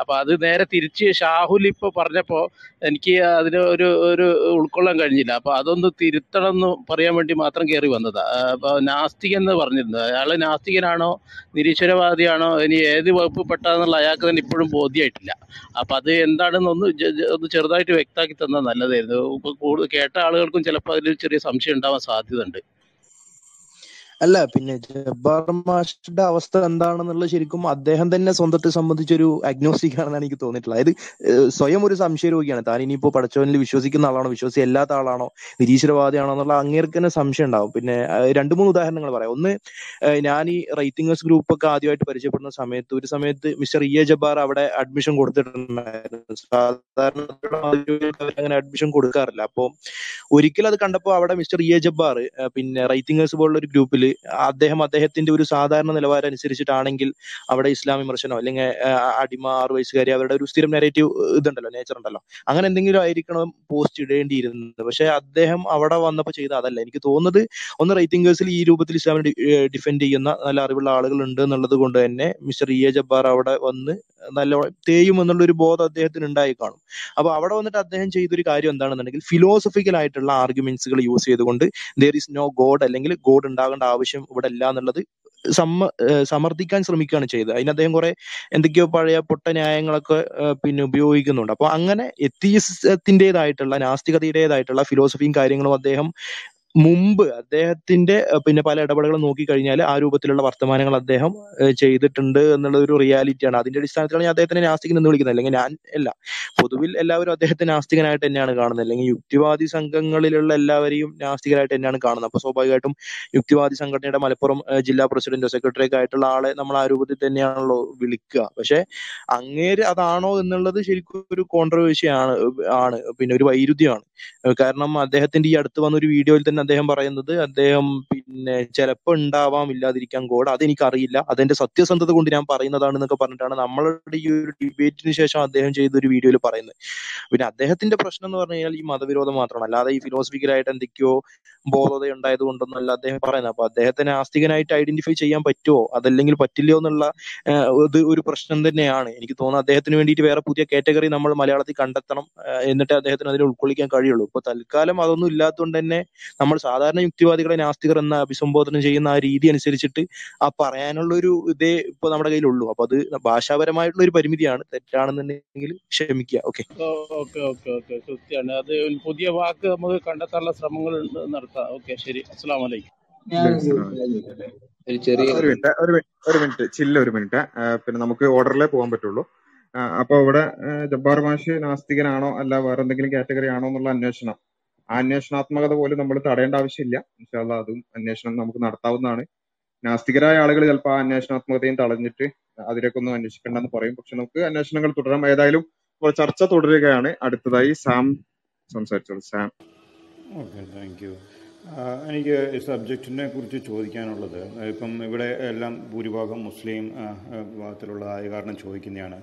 അപ്പോൾ അത് നേരെ തിരിച്ച് ഷാഹുൽ ഇപ്പോൾ പറഞ്ഞപ്പോൾ എനിക്ക് അതിന് ഒരു ഒരു ഉൾക്കൊള്ളാൻ കഴിഞ്ഞില്ല. അപ്പോൾ അതൊന്ന് തിരുത്തണം എന്ന് പറയാൻ വേണ്ടി മാത്രം കയറി വന്നതാണ്. അപ്പോൾ നാസ്തികൻ എന്ന് പറഞ്ഞിരുന്നത്, അയാൾ നാസ്തികനാണോ നിരീശ്വരവാദിയാണോ ഇനി ഏത് വകുപ്പ് പെട്ടതെന്നുള്ള അയാൾക്ക് തന്നെ ഇപ്പോഴും ബോധ്യമായിട്ടില്ല. അപ്പോൾ അത് എന്താണെന്ന് ഒന്ന് ഒന്ന് ചെറുതായിട്ട് വ്യക്തമാക്കി തന്നാൽ നല്ലതായിരുന്നു. ഇപ്പോൾ കൂടുതൽ കേട്ട ആളുകൾക്കും ചിലപ്പോൾ അതിൽ ചെറിയ സംശയം ഉണ്ടാവാൻ സാധ്യതയുണ്ട്. അല്ല, പിന്നെ ജബ്ബാർ മാഷ്ടെ അവസ്ഥ എന്താണെന്നുള്ളത് ശരിക്കും അദ്ദേഹം തന്നെ സ്വന്തത്തെ സംബന്ധിച്ചൊരു അഗ്നോസ്റ്റിക് ആണെന്നാണ് എനിക്ക് തോന്നിയിട്ടുള്ളത്. അതായത് സ്വയം ഒരു സംശയ രോഗിയാണ്. താൻ ഇനിയിപ്പോൾ പടച്ചവനിൽ വിശ്വസിക്കുന്ന ആളാണോ, വിശ്വസിക്കാത്ത ആളാണോ, നിരീശ്വരവാദിയാണോ എന്നുള്ള അങ്ങേർക്ക് തന്നെ സംശയം ഉണ്ടാവും. പിന്നെ രണ്ട് മൂന്ന് ഉദാഹരണങ്ങൾ പറയാം. ഒന്ന്, ഞാൻ ഈ റൈറ്റിംഗേഴ്സ് ഗ്രൂപ്പൊക്കെ ആദ്യമായിട്ട് പരിചയപ്പെടുന്ന സമയത്ത് ഒരു സമയത്ത് മിസ്റ്റർ ഇ എ ജബ്ബാർ അവിടെ അഡ്മിഷൻ കൊടുത്തിട്ടുണ്ടായിരുന്നു. സാധാരണ അങ്ങനെ അഡ്മിഷൻ കൊടുക്കാറില്ല. അപ്പോൾ ഒരിക്കലും അത് കണ്ടപ്പോൾ അവിടെ മിസ്റ്റർ ഇ എ ജബ്ബാർ പിന്നെ റൈറ്റിംഗേഴ്സ് പോലുള്ള ഒരു ഗ്രൂപ്പിൽ അദ്ദേഹം അദ്ദേഹത്തിന്റെ ഒരു സാധാരണ നിലവാരം അനുസരിച്ചിട്ടാണെങ്കിൽ അവിടെ ഇസ്ലാം വിമർശനം അല്ലെങ്കിൽ അടിമ ആറു വയസ്സുകാരി അവരുടെ ഒരു സ്ഥിരം നെറേറ്റീവ് ഇതുണ്ടല്ലോ, നേച്ചർ ഉണ്ടല്ലോ, അങ്ങനെ എന്തെങ്കിലും ആയിരിക്കണം പോസ്റ്റ് ഇടേണ്ടിയിരുന്നത്. പക്ഷെ അദ്ദേഹം അവിടെ വന്നപ്പോൾ ചെയ്ത അതല്ല. എനിക്ക് തോന്നുന്നത് ഒന്ന്, റൈറ്റിംഗേഴ്സിൽ ഈ രൂപത്തിൽ ഇസ്ലാമിനെ ഡിഫെൻഡ് ചെയ്യുന്ന നല്ല അറിവുള്ള ആളുകൾ ഉണ്ട് എന്നുള്ളത് കൊണ്ട് തന്നെ മിസ്റ്റർ ഇ എ ജബ്ബാർ അവിടെ വന്ന് നല്ല തേയും എന്നുള്ളൊരു ബോധം അദ്ദേഹത്തിന് ഉണ്ടായി കാണും. അപ്പൊ അവിടെ വന്നിട്ട് അദ്ദേഹം ചെയ്തൊരു കാര്യം എന്താണെന്നുണ്ടെങ്കിൽ ഫിലോസഫിക്കൽ ആയിട്ടുള്ള ആർഗ്യുമെന്റ്സുകൾ യൂസ് ചെയ്തുകൊണ്ട് ദർ ഈസ് നോ ഗോഡ് അല്ലെങ്കിൽ ഗോഡ് ഉണ്ടാകേണ്ട ആവശ്യം ഇവിടെ ഇല്ല എന്നുള്ളത് സമ്മ സമർത്ഥിക്കാൻ ശ്രമിക്കുകയാണ് ചെയ്തത്. അതിന് അദ്ദേഹം കുറെ എന്തൊക്കെയോ പഴയ പൊട്ട ന്യായങ്ങളൊക്കെ പിന്നെ ഉപയോഗിക്കുന്നുണ്ട്. അപ്പൊ അങ്ങനെ എത്തിയസത്തിൻ്റെതായിട്ടുള്ള നാസ്തികതയുടേതായിട്ടുള്ള ഫിലോസഫിയും കാര്യങ്ങളും അദ്ദേഹം മുമ്പ് അദ്ദേഹത്തിന്റെ പിന്നെ പല ഇടപെടലുകൾ നോക്കിക്കഴിഞ്ഞാൽ ആ രൂപത്തിലുള്ള വർത്തമാനങ്ങൾ അദ്ദേഹം ചെയ്തിട്ടുണ്ട് എന്നുള്ളൊരു റിയാലിറ്റിയാണ്. അതിന്റെ അടിസ്ഥാനത്തിലാണ് ഞാൻ അദ്ദേഹത്തിനെ നാസ്തികൻ എന്ന് വിളിക്കുന്നത്. അല്ലെങ്കിൽ ഞാൻ അല്ല, പൊതുവിൽ എല്ലാവരും അദ്ദേഹത്തെ നാസ്തികനായിട്ട് തന്നെയാണ് കാണുന്നത്. അല്ലെങ്കിൽ യുക്തിവാദി സംഘങ്ങളിലുള്ള എല്ലാവരെയും നാസ്തികരായിട്ട് തന്നെയാണ് കാണുന്നത്. അപ്പൊ സ്വാഭാവികമായിട്ടും യുക്തിവാദി സംഘടനയുടെ മലപ്പുറം ജില്ലാ പ്രസിഡന്റോ സെക്രട്ടറി ഒക്കെ ആയിട്ടുള്ള ആളെ നമ്മൾ ആ രൂപത്തിൽ തന്നെയാണല്ലോ വിളിക്കുക. പക്ഷെ അങ്ങേര് അതാണോ എന്നുള്ളത് ശരിക്കും ഒരു കോൺട്രവേഴ്സി ആണ് ആണ് പിന്നെ ഒരു വൈരുദ്ധ്യമാണ്. കാരണം അദ്ദേഹത്തിന്റെ ഈ അടുത്ത് വന്നൊരു വീഡിയോയിൽ തന്നെ അദ്ദേഹം പറയുന്നത് അദ്ദേഹം പിന്നെ ചിലപ്പോൾ ഉണ്ടാവാം ഇല്ലാതിരിക്കാൻ കോഡ്, അതെനിക്കറിയില്ല, അതെന്റെ സത്യസന്ധത കൊണ്ട് ഞാൻ പറയുന്നതാണ് എന്നൊക്കെ പറഞ്ഞിട്ടാണ് നമ്മളുടെ ഈ ഒരു ഡിബേറ്റിന് ശേഷം അദ്ദേഹം ചെയ്തൊരു വീഡിയോയിൽ പറയുന്നത്. പിന്നെ അദ്ദേഹത്തിന്റെ പ്രശ്നം എന്ന് പറഞ്ഞു കഴിഞ്ഞാൽ ഈ മതവിരോധം മാത്രമാണ്, അല്ലാതെ ഈ ഫിലോസഫിക്കലായിട്ട് എന്തൊക്കെയോ ബോധത ഉണ്ടായത് കൊണ്ടൊന്നല്ല അദ്ദേഹം പറയുന്നത്. അപ്പൊ അദ്ദേഹത്തിന് ആസ്തികനായിട്ട് ഐഡന്റിഫൈ ചെയ്യാൻ പറ്റുമോ അതല്ലെങ്കിൽ പറ്റില്ലയോ എന്നുള്ള ഇത് ഒരു പ്രശ്നം തന്നെയാണ്. എനിക്ക് തോന്നുന്നത് അദ്ദേഹത്തിന് വേണ്ടിയിട്ട് വേറെ പുതിയ കാറ്റഗറി നമ്മൾ മലയാളത്തിൽ കണ്ടെത്തണം, എന്നിട്ട് അദ്ദേഹത്തിന് അതിനെ ഉൾക്കൊള്ളിക്കാൻ കഴിയുള്ളൂ. ഇപ്പൊ തൽക്കാലം അതൊന്നും ഇല്ലാത്തതുകൊണ്ട് തന്നെ നമ്മൾ സാധാരണ യുക്തിവാദികളെ നാസ്തികർ എന്ന അഭിസംബോധന ചെയ്യുന്ന ആ രീതി അനുസരിച്ചിട്ട് ആ പറയാനുള്ളൊരു ഇതേ ഇപ്പൊ നമ്മുടെ കയ്യിലുള്ളൂ. അപ്പൊ അത് ഭാഷാപരമായിട്ടുള്ള ഒരു പരിമിതിയാണ്, തെറ്റാണെന്നുണ്ടെങ്കിൽ ക്ഷമിക്കുക. ഓക്കെ ഓക്കെ ഓക്കെ ഓക്കെ കൃത്യമാണ്. അത് പുതിയ വാക്ക് നമുക്ക് കണ്ടെത്താനുള്ള ശ്രമങ്ങൾ നടത്താം. ഓക്കെ, ശരി. അസ്സലാമു അലൈക്കും. ഒരു മിനിറ്റ് ഒരു മിനിറ്റ് ചില്ല ഒരു മിനിറ്റ് പിന്നെ നമുക്ക് ഓർഡറിലേ പോകാൻ പറ്റുള്ളൂ. അപ്പൊ ഇവിടെ ജബ്ബാർ മാഷ് നാസ്തികനാണോ അല്ല വേറെ എന്തെങ്കിലും കാറ്റഗറി ആണോ എന്നുള്ള അന്വേഷണം, ആ അന്വേഷണാത്മകത പോലും നമ്മൾ തടയേണ്ട ആവശ്യമില്ല. ഇൻഷാല്ലാ അതും അന്വേഷണം നമുക്ക് നടത്താവുന്നതാണ്. നാസ്തികരായ ആളുകൾ ചിലപ്പോൾ ആ അന്വേഷണാത്മകതയും തടഞ്ഞിട്ട് അതിലേക്ക് ഒന്നും അന്വേഷിക്കേണ്ടെന്ന് പറയും, പക്ഷെ നമുക്ക് അന്വേഷണങ്ങൾ തുടരാം. ഏതായാലും ഇപ്പോൾ ചർച്ച തുടരുകയാണ്. അടുത്തതായി സാം സംസാരിച്ചോളൂ. സാം. Okay, thank you. എനിക്ക് സബ്ജക്റ്റിനെ കുറിച്ച് ചോദിക്കാനുള്ളത്, ഇപ്പം ഇവിടെ എല്ലാം ഭൂരിഭാഗം മുസ്ലിം വിഭാഗത്തിലുള്ളതായ കാരണം ചോദിക്കുന്നതാണ്,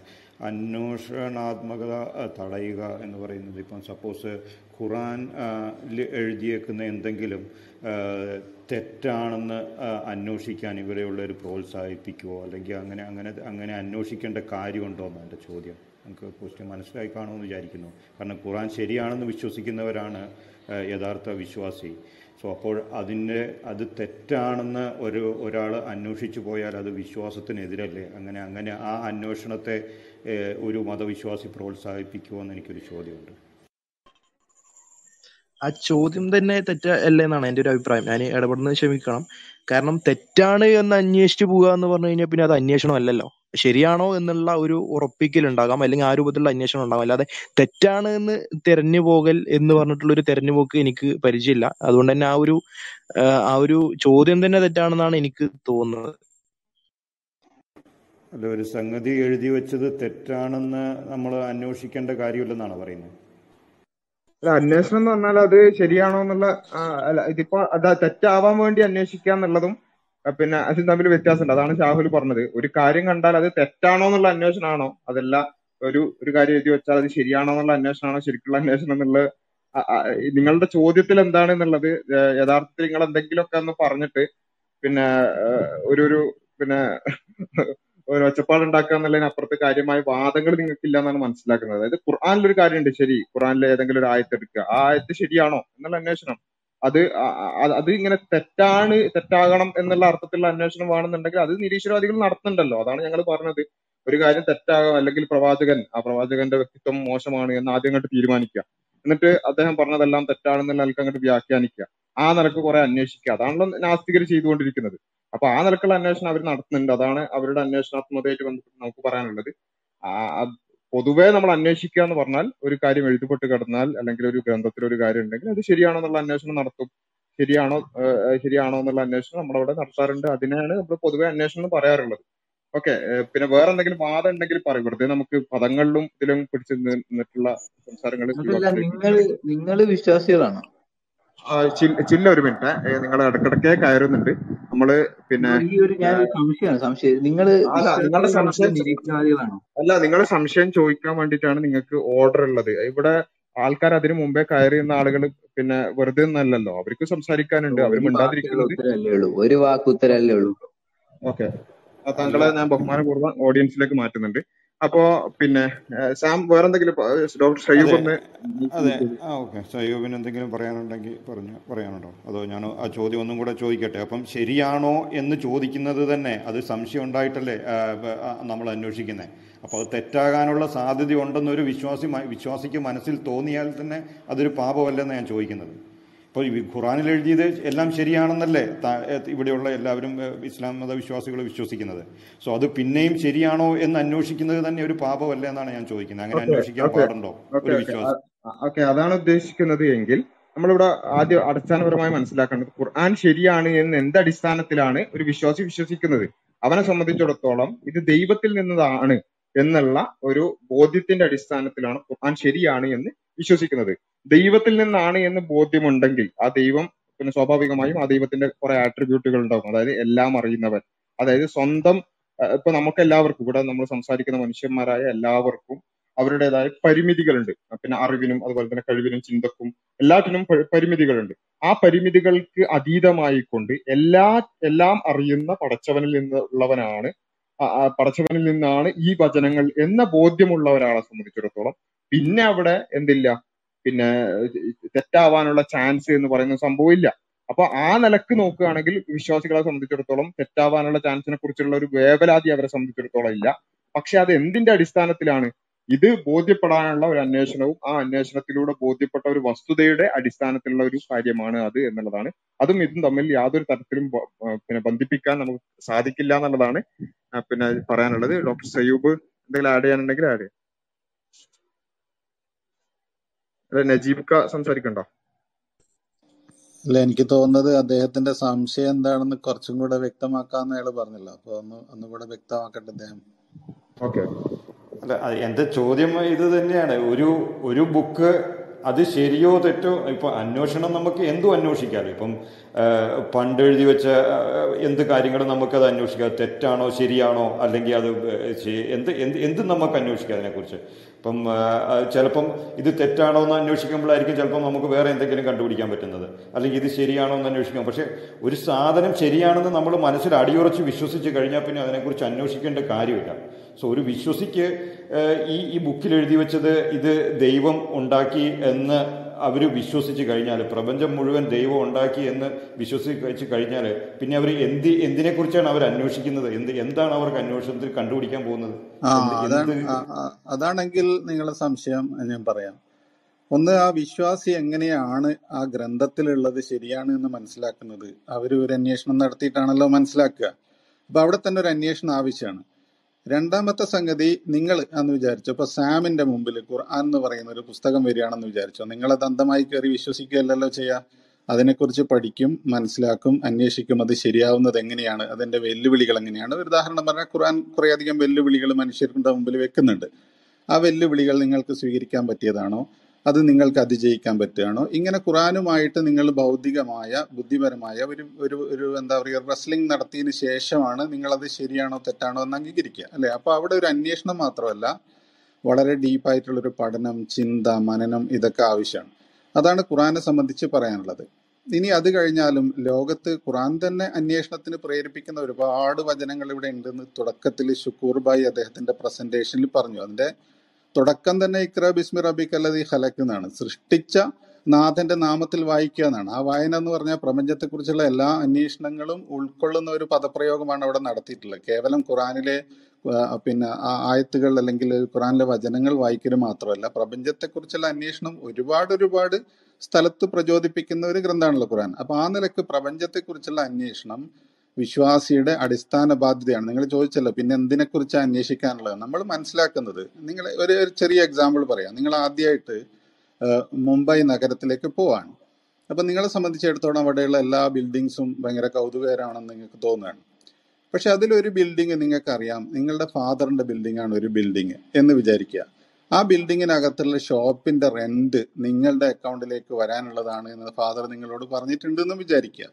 അന്വേഷണാത്മകത തടയുക എന്ന് പറയുന്നത്. ഇപ്പം സപ്പോസ് ഖുറാനിൽ എഴുതിയേക്കുന്ന എന്തെങ്കിലും തെറ്റാണെന്ന് അന്വേഷിക്കാൻ ഇവരെയുള്ളവർ പ്രോത്സാഹിപ്പിക്കുമോ, അല്ലെങ്കിൽ അങ്ങനെ അങ്ങനെ അങ്ങനെ അന്വേഷിക്കേണ്ട കാര്യമുണ്ടോ എന്നാണ് എൻ്റെ ചോദ്യം. നമുക്ക് ക്വസ്റ്റ്യൻ മനസ്സിലായി കാണുമെന്ന് വിചാരിക്കുന്നു. കാരണം ഖുറാൻ ശരിയാണെന്ന് വിശ്വസിക്കുന്നവരാണ് യഥാർത്ഥ വിശ്വാസി. സോ അപ്പോൾ അതിൻ്റെ അത് തെറ്റാണെന്ന് ഒരു ഒരാൾ അന്വേഷിച്ചു പോയാൽ അത് വിശ്വാസത്തിനെതിരല്ലേ? അങ്ങനെ അങ്ങനെ ആ അന്വേഷണത്തെ ഒരു മതവിശ്വാസി പ്രോത്സാഹിപ്പിക്കുമോ എന്ന് എനിക്കൊരു ചോദ്യമുണ്ട്. ആ ചോദ്യം തന്നെ തെറ്റല്ലേ എന്നാണ് എൻ്റെ ഒരു അഭിപ്രായം. ഞാൻ ഇടപെടുന്നത് ക്ഷമിക്കണം. കാരണം തെറ്റാണ് എന്ന് അന്വേഷിച്ചു പോകുക എന്ന് പറഞ്ഞു കഴിഞ്ഞാൽ പിന്നെ അത് അന്വേഷണം അല്ലല്ലോ, ശരിയാണോ എന്നുള്ള ഒരു ഉറപ്പിക്കലുണ്ടാകാം, അല്ലെങ്കിൽ ആ രൂപത്തിലുള്ള അന്വേഷണം ഉണ്ടാകാം. അല്ലാതെ തെറ്റാണ് എന്ന് തെരഞ്ഞു പോകൽ എന്ന് പറഞ്ഞിട്ടുള്ള ഒരു തെരഞ്ഞുപോക്ക് എനിക്ക് പരിചയമില്ല. അതുകൊണ്ട് തന്നെ ആ ഒരു ആ ഒരു ചോദ്യം തന്നെ തെറ്റാണെന്നാണ് എനിക്ക് തോന്നുന്നത്. അല്ല, ഒരു സംഗതി എഴുതി വെച്ചത് തെറ്റാണെന്ന് നമ്മൾ അന്വേഷിക്കേണ്ട കാര്യമില്ലെന്നാണ് പറയുന്നത്. അല്ല, അന്വേഷണം എന്ന് പറഞ്ഞാൽ അത് ശരിയാണോ എന്നുള്ള അല്ല, ഇതിപ്പോ അതാ തെറ്റാവാൻ വേണ്ടി അന്വേഷിക്കുക എന്നുള്ളതും പിന്നെ അതിൽ തമ്മിൽ വ്യത്യാസമുണ്ട്. അതാണ് ഷാഹുൽ പറഞ്ഞത്. ഒരു കാര്യം കണ്ടാൽ അത് തെറ്റാണോ എന്നുള്ള അന്വേഷണമാണോ, അതല്ല ഒരു ഒരു കാര്യം എഴുതി വെച്ചാൽ അത് ശരിയാണോ എന്നുള്ള അന്വേഷണമാണോ ശരിക്കുള്ള അന്വേഷണം എന്നുള്ള നിങ്ങളുടെ ചോദ്യത്തിൽ എന്താണ് എന്നുള്ളത്. യഥാർത്ഥത്തിൽ നിങ്ങൾ എന്തെങ്കിലുമൊക്കെ ഒന്ന് പറഞ്ഞിട്ട് പിന്നെ ഒരു ഒരു പിന്നെ ഒരു ഒച്ചപ്പാടുണ്ടാക്കുക എന്നുള്ളതിനപ്പുറത്ത് കാര്യമായ വാദങ്ങൾ നിങ്ങൾക്കില്ല എന്നാണ് മനസ്സിലാക്കുന്നത്. അതായത് ഖുർആാനിലൊരു കാര്യമുണ്ട് ശരി, ഖുർആാനിൽ ഏതെങ്കിലും ഒരു ആയത്തെടുക്കുക, ആ ആയത്ത് ശരിയാണോ എന്നുള്ള അന്വേഷണം, അത് അത് ഇങ്ങനെ തെറ്റാണ് തെറ്റാകണം എന്നുള്ള അർത്ഥത്തിലുള്ള അന്വേഷണം ആണെന്നുണ്ടെങ്കിൽ അത് നിരീശ്വരവാദികൾ നടത്തുന്നുണ്ടല്ലോ. അതാണ് ഞങ്ങൾ പറഞ്ഞത്, ഒരു കാര്യം തെറ്റാകാം അല്ലെങ്കിൽ പ്രവാചകൻ ആ പ്രവാചകന്റെ വ്യക്തിത്വം മോശമാണ് എന്ന് ആദ്യം അങ്ങോട്ട് തീരുമാനിക്കുക, എന്നിട്ട് അദ്ദേഹം പറഞ്ഞതെല്ലാം തെറ്റാണെന്നുള്ള നിലക്ക് അങ്ങോട്ട് വ്യാഖ്യാനിക്കുക, ആ നിലക്ക് കുറെ അന്വേഷിക്കുക. അതാണല്ലോ നാസ്തികർ ചെയ്തുകൊണ്ടിരിക്കുന്നത്. അപ്പൊ ആ നിലക്കുള്ള അന്വേഷണം അവർ നടത്തുന്നുണ്ട്. അതാണ് അവരുടെ അന്വേഷണാത്മകതയായിട്ട് ബന്ധപ്പെട്ട് നമുക്ക് പറയാനുള്ളത്. ആ പൊതുവേ നമ്മൾ അന്വേഷിക്കുക എന്ന് പറഞ്ഞാൽ ഒരു കാര്യം എഴുതപ്പെട്ട് കിടന്നാൽ അല്ലെങ്കിൽ ഒരു ഗ്രന്ഥത്തിൽ ഒരു കാര്യം ഉണ്ടെങ്കിൽ അത് ശരിയാണോ എന്നുള്ള അന്വേഷണം നടത്തും. ശരിയാണോ ശരിയാണോ എന്നുള്ള അന്വേഷണം നമ്മളവിടെ നടത്താറുണ്ട്. അതിനെയാണ് നമ്മൾ പൊതുവെ അന്വേഷണം എന്ന് പറയാറുള്ളത്. ഓക്കെ, പിന്നെ വേറെ എന്തെങ്കിലും വാദം ഉണ്ടെങ്കിൽ പറയും. വെറുതെ നമുക്ക് പദങ്ങളിലും ഇതിലും പിടിച്ചു നിന്നിട്ടുള്ള സംസാരങ്ങൾ. നിങ്ങൾ വിശ്വാസികളാണോ? ചില്ല ഒരു മിനിറ്റ്, നിങ്ങൾ ഇടക്കിടക്കേ കയറുന്നുണ്ട്. നമ്മള് പിന്നെ നിങ്ങളുടെ സംശയം അല്ല, നിങ്ങളുടെ സംശയം ചോദിക്കാൻ വേണ്ടിയിട്ടാണ് നിങ്ങൾക്ക് ഓർഡർ ഉള്ളത്. ഇവിടെ ആൾക്കാർ അതിനു മുമ്പേ കയറിയുന്ന ആളുകൾ പിന്നെ വെറുതെ ഒന്നല്ലല്ലോ, അവർക്ക് സംസാരിക്കാനുണ്ട്, അവരും ഉണ്ടാതിരിക്കുന്നത്. ഒരു വാക്കുത്തരല്ലേ ഉള്ളൂ. ഓക്കെ, താങ്കളെ ഞാൻ ബഹുമാനപൂർവ്വം ഓഡിയൻസിലേക്ക് മാറ്റുന്നുണ്ട്. അപ്പോ പിന്നെ സാം വേറെന്തെങ്കിലും ഡോക്ടർ സയ്യൂബിന് അതെ ആ ഓക്കെ സയ്യൂബിന് എന്തെങ്കിലും പറയാനുണ്ടെങ്കിൽ പറഞ്ഞു പറയാനുണ്ടോ? അതോ ഞാൻ ആ ചോദ്യം ഒന്നും കൂടെ ചോദിക്കട്ടെ. അപ്പം ശരിയാണോ എന്ന് ചോദിക്കുന്നത് തന്നെ അത് സംശയം ഉണ്ടായിട്ടല്ലേ നമ്മൾ അന്വേഷിക്കുന്നത്. അപ്പോൾ അത് തെറ്റാകാനുള്ള സാധ്യത ഉണ്ടെന്നൊരു വിശ്വാസി വിശ്വാസിക്ക് മനസ്സിൽ തോന്നിയാൽ തന്നെ അതൊരു പാപമല്ലെന്ന് ഞാൻ ചോദിക്കുന്നത്. ഇപ്പോൾ ഖുറാനിൽ എഴുതിയത് എല്ലാം ശരിയാണെന്നല്ലേ ഇവിടെയുള്ള എല്ലാവരും ഇസ്ലാം മതവിശ്വാസികൾ വിശ്വസിക്കുന്നത്. സോ അത് പിന്നെയും ശരിയാണോ എന്ന് അന്വേഷിക്കുന്നത് തന്നെ ഒരു പാപമല്ലേ എന്നാണ് ഞാൻ ചോദിക്കുന്നത്. അങ്ങനെ അന്വേഷിക്കാൻ പാടുണ്ടോ ഒരു വിശ്വാസം? ഓക്കെ, അതാണ് ഉദ്ദേശിക്കുന്നത് എങ്കിൽ നമ്മളിവിടെ ആദ്യം അടിസ്ഥാനപരമായി മനസ്സിലാക്കേണ്ടത് ഖുർആൻ ശരിയാണ് എന്ന് എന്ത് അടിസ്ഥാനത്തിലാണ് ഒരു വിശ്വാസി വിശ്വസിക്കുന്നത്. അവനെ സംബന്ധിച്ചിടത്തോളം ഇത് ദൈവത്തിൽ നിന്നതാണ് എന്നുള്ള ഒരു ബോധ്യത്തിന്റെ അടിസ്ഥാനത്തിലാണ് ഖുർആൻ ശരിയാണ് എന്ന് വിശ്വസിക്കുന്നത്. ദൈവത്തിൽ നിന്നാണ് എന്ന് ബോധ്യമുണ്ടെങ്കിൽ ആ ദൈവം പിന്നെ സ്വാഭാവികമായും ആ ദൈവത്തിന്റെ കുറെ ആട്രിബ്യൂട്ടുകൾ ഉണ്ടാകും. അതായത് എല്ലാം അറിയുന്നവൻ, അതായത് സ്വന്തം ഇപ്പൊ നമുക്ക് എല്ലാവർക്കും ഇവിടെ നമ്മൾ സംസാരിക്കുന്ന മനുഷ്യന്മാരായ എല്ലാവർക്കും അവരുടേതായ പരിമിതികളുണ്ട്. പിന്നെ അറിവിനും അതുപോലെ തന്നെ കഴിവിനും ചിന്തക്കും എല്ലാറ്റിനും പരിമിതികളുണ്ട്. ആ പരിമിതികൾക്ക് അതീതമായിക്കൊണ്ട് എല്ലാ എല്ലാം അറിയുന്ന പടച്ചവനിൽ നിന്നുള്ളവനാണ് പടച്ചവനിൽ നിന്നാണ് ഈ വചനങ്ങൾ എന്ന ബോധ്യമുള്ള ഒരാളെ സംബന്ധിച്ചിടത്തോളം പിന്നെ അവിടെ എന്തില്ല, പിന്നെ തെറ്റാവാനുള്ള ചാൻസ് എന്ന് പറയുന്ന സംഭവം ഇല്ല. അപ്പൊ ആ നിലക്ക് നോക്കുകയാണെങ്കിൽ വിശ്വാസികളെ സംബന്ധിച്ചിടത്തോളം തെറ്റാവാനുള്ള ചാൻസിനെ കുറിച്ചുള്ള ഒരു വേവലാതി അവരെ സംബന്ധിച്ചിടത്തോളം ഇല്ല. പക്ഷെ അത് എന്തിന്റെ അടിസ്ഥാനത്തിലാണ്? ഇത് ബോധ്യപ്പെടാനുള്ള ഒരു അന്വേഷണവും ആ അന്വേഷണത്തിലൂടെ ബോധ്യപ്പെട്ട ഒരു വസ്തുതയുടെ അടിസ്ഥാനത്തിലുള്ള ഒരു കാര്യമാണ് അത് എന്നുള്ളതാണ്. അതും ഇതും തമ്മിൽ യാതൊരു തരത്തിലും പിന്നെ ബന്ധിപ്പിക്കാൻ നമുക്ക് സാധിക്കില്ല എന്നുള്ളതാണ് പിന്നെ പറയാനുള്ളത്. ഡോക്ടർ സയൂബ് എന്തെങ്കിലും ആഡ് ചെയ്യാനുണ്ടെങ്കിൽ ആഡ് ചെയ്യാം. അല്ലെ നജീബ്ക്ക സംസാരിക്കണ്ടോ? അല്ല, എനിക്ക് തോന്നുന്നത് അദ്ദേഹത്തിന്റെ സംശയം എന്താണെന്ന് കുറച്ചും കൂടെ വ്യക്തമാക്കാന്ന് അയാൾ പറഞ്ഞല്ലോ. അപ്പൊ ഒന്ന് ഒന്നുകൂടെ വ്യക്തമാക്കട്ടെ അദ്ദേഹം. ഓക്കെ, അല്ല എൻ്റെ ചോദ്യം ഇത് തന്നെയാണ്. ഒരു ഒരു ബുക്ക് അത് ശരിയോ തെറ്റോ ഇപ്പം അന്വേഷണം നമുക്ക് എന്തും അന്വേഷിക്കാമല്ലോ. ഇപ്പം പണ്ട് എഴുതി വെച്ച എന്ത് കാര്യങ്ങളും നമുക്കത് അന്വേഷിക്കാം, തെറ്റാണോ ശരിയാണോ അല്ലെങ്കിൽ അത് എന്ത് എന്ത് എന്തും നമുക്ക് അന്വേഷിക്കാം അതിനെക്കുറിച്ച്. ഇപ്പം ചിലപ്പം ഇത് തെറ്റാണോ എന്ന് അന്വേഷിക്കുമ്പോഴായിരിക്കും ചിലപ്പം നമുക്ക് വേറെ എന്തെങ്കിലും കണ്ടുപിടിക്കാൻ പറ്റുന്നത്, അല്ലെങ്കിൽ ഇത് ശരിയാണോ എന്ന് അന്വേഷിക്കാം. പക്ഷേ ഒരു സാധനം ശരിയാണെന്ന് നമ്മൾ മനസ്സിൽ അടിയുറച്ച് വിശ്വസിച്ച് കഴിഞ്ഞാൽ പിന്നെ അതിനെക്കുറിച്ച് അന്വേഷിക്കേണ്ട കാര്യമില്ല. സോ ഒരു വിശ്വസിക്ക് ഈ ഈ ബുക്കിൽ എഴുതി വെച്ചത് ഇത് ദൈവം ഉണ്ടാക്കി എന്ന് അവർ വിശ്വസിച്ച് കഴിഞ്ഞാൽ, പ്രപഞ്ചം മുഴുവൻ ദൈവം ഉണ്ടാക്കി എന്ന് വിശ്വസിച്ച് കഴിഞ്ഞാൽ പിന്നെ അവർ എന്ത് എന്തിനെക്കുറിച്ചാണ് അവർ അന്വേഷിക്കുന്നത്? എന്ത് എന്താണ് അവർക്ക് അന്വേഷണത്തിൽ കണ്ടുപിടിക്കാൻ പോകുന്നത്? അതാണെങ്കിൽ നിങ്ങളുടെ സംശയം ഞാൻ പറയാം. ഒന്ന്, ആ വിശ്വാസി എങ്ങനെയാണ് ആ ഗ്രന്ഥത്തിലുള്ളത് ശരിയാണ് എന്ന് മനസ്സിലാക്കുന്നത്? അവർ ഒരു അന്വേഷണം നടത്തിയിട്ടാണല്ലോ മനസ്സിലാക്കുക. അപ്പൊ അവിടെ തന്നെ ഒരു അന്വേഷണം ആവശ്യമാണ്. രണ്ടാമത്തെ സംഗതി, നിങ്ങൾ എന്ന് വിചാരിച്ചോ, ഇപ്പൊ സാമിന്റെ മുമ്പിൽ ഖുർആൻ എന്ന് പറയുന്ന ഒരു പുസ്തകം വരികയാണെന്ന് വിചാരിച്ചോ, നിങ്ങളത് അന്ധമായി കയറി വിശ്വസിക്കുകയല്ലോ ചെയ്യുക. അതിനെക്കുറിച്ച് പഠിക്കും, മനസ്സിലാക്കും, അന്വേഷിക്കും. അത് ശരിയാവുന്നത് എങ്ങനെയാണ്, അതിന്റെ വെല്ലുവിളികൾ എങ്ങനെയാണ്. ഒരു ഉദാഹരണം പറഞ്ഞാൽ ഖുർആൻ കുറേയധികം വെല്ലുവിളികൾ മനുഷ്യരുടെ മുമ്പിൽ വെക്കുന്നുണ്ട്. ആ വെല്ലുവിളികൾ നിങ്ങൾക്ക് സ്വീകരിക്കാൻ പറ്റിയതാണോ, അത് നിങ്ങൾക്ക് അതിജയിക്കാൻ പറ്റുകയാണോ? ഇങ്ങനെ ഖുർആനുമായിട്ട് നിങ്ങൾ ബൗദ്ധികമായ ബുദ്ധിപരമായ ഒരു ഒരു ഒരു എന്താ പറയുക റെസ്ലിംഗ് നടത്തിയതിന് ശേഷമാണ് നിങ്ങളത് ശരിയാണോ തെറ്റാണോ എന്ന് അംഗീകരിക്കുക, അല്ലേ? അപ്പോൾ അവിടെ ഒരു അന്വേഷണം മാത്രമല്ല, വളരെ ഡീപ്പായിട്ടുള്ളൊരു പഠനം, ചിന്ത, മനനം ഇതൊക്കെ ആവശ്യമാണ്. അതാണ് ഖുർആനെ സംബന്ധിച്ച് പറയാനുള്ളത്. ഇനി അത് കഴിഞ്ഞാലും ലോകത്ത് ഖുർആൻ തന്നെ അന്വേഷണത്തിന് പ്രേരിപ്പിക്കുന്ന ഒരുപാട് വചനങ്ങൾ ഇവിടെ ഉണ്ടെന്ന് തുടക്കത്തിൽ ഷുക്കൂർ ഭായ് അദ്ദേഹത്തിൻ്റെ പ്രസൻറ്റേഷനിൽ പറഞ്ഞു. അതിൻ്റെ തുടക്കം തന്നെ ഇഖ്റ ബിസ്മി റബ്ബിക്കല്ലദീ ഖലഖ് എന്നാണ്, സൃഷ്ടിച്ച നാഥന്റെ നാമത്തിൽ വായിക്കുക എന്നാണ്. ആ വായന എന്ന് പറഞ്ഞാൽ പ്രപഞ്ചത്തെക്കുറിച്ചുള്ള എല്ലാ അന്വേഷണങ്ങളും ഉൾക്കൊള്ളുന്ന ഒരു പദപ്രയോഗമാണ് അവിടെ നടത്തിയിട്ടുള്ളത്. കേവലം ഖുറാനിലെ പിന്നെ ആ ആയത്തുകൾ അല്ലെങ്കിൽ ഖുറാനിലെ വചനങ്ങൾ വായിക്കൽ മാത്രമല്ല, പ്രപഞ്ചത്തെക്കുറിച്ചുള്ള അന്വേഷണം ഒരുപാട് ഒരുപാട് സ്ഥലത്ത് പ്രചോദിപ്പിക്കുന്ന ഒരു ഗ്രന്ഥമാണല്ലോ ഖുറാൻ. അപ്പൊ ആ നിലക്ക് പ്രപഞ്ചത്തെക്കുറിച്ചുള്ള അന്വേഷണം വിശ്വാസിയുടെ അടിസ്ഥാന ബാധ്യതയാണ്. നിങ്ങൾ ചോദിച്ചല്ലോ പിന്നെ എന്തിനെക്കുറിച്ച് അന്വേഷിക്കാനുള്ളത് നമ്മൾ മനസ്സിലാക്കുന്നത്. നിങ്ങൾ ഒരു ചെറിയ എക്സാമ്പിൾ പറയാം. നിങ്ങൾ ആദ്യമായിട്ട് മുംബൈ നഗരത്തിലേക്ക് പോവാണ്. അപ്പം നിങ്ങളെ സംബന്ധിച്ചിടത്തോളം അവിടെയുള്ള എല്ലാ ബിൽഡിങ്സും ഭയങ്കര കൗതുകകരമാണെന്ന് നിങ്ങൾക്ക് തോന്നുകയാണ്. പക്ഷെ അതിലൊരു ബിൽഡിങ് നിങ്ങൾക്കറിയാം, നിങ്ങളുടെ ഫാദറിൻ്റെ ബിൽഡിംഗ് ആണ് ഒരു ബിൽഡിങ് എന്ന് വിചാരിക്കുക. ആ ബിൽഡിങ്ങിനകത്തുള്ള ഷോപ്പിൻ്റെ റെൻറ്റ് നിങ്ങളുടെ അക്കൗണ്ടിലേക്ക് വരാനുള്ളതാണ് എന്ന് ഫാദർ നിങ്ങളോട് പറഞ്ഞിട്ടുണ്ടെന്ന് വിചാരിക്കുക.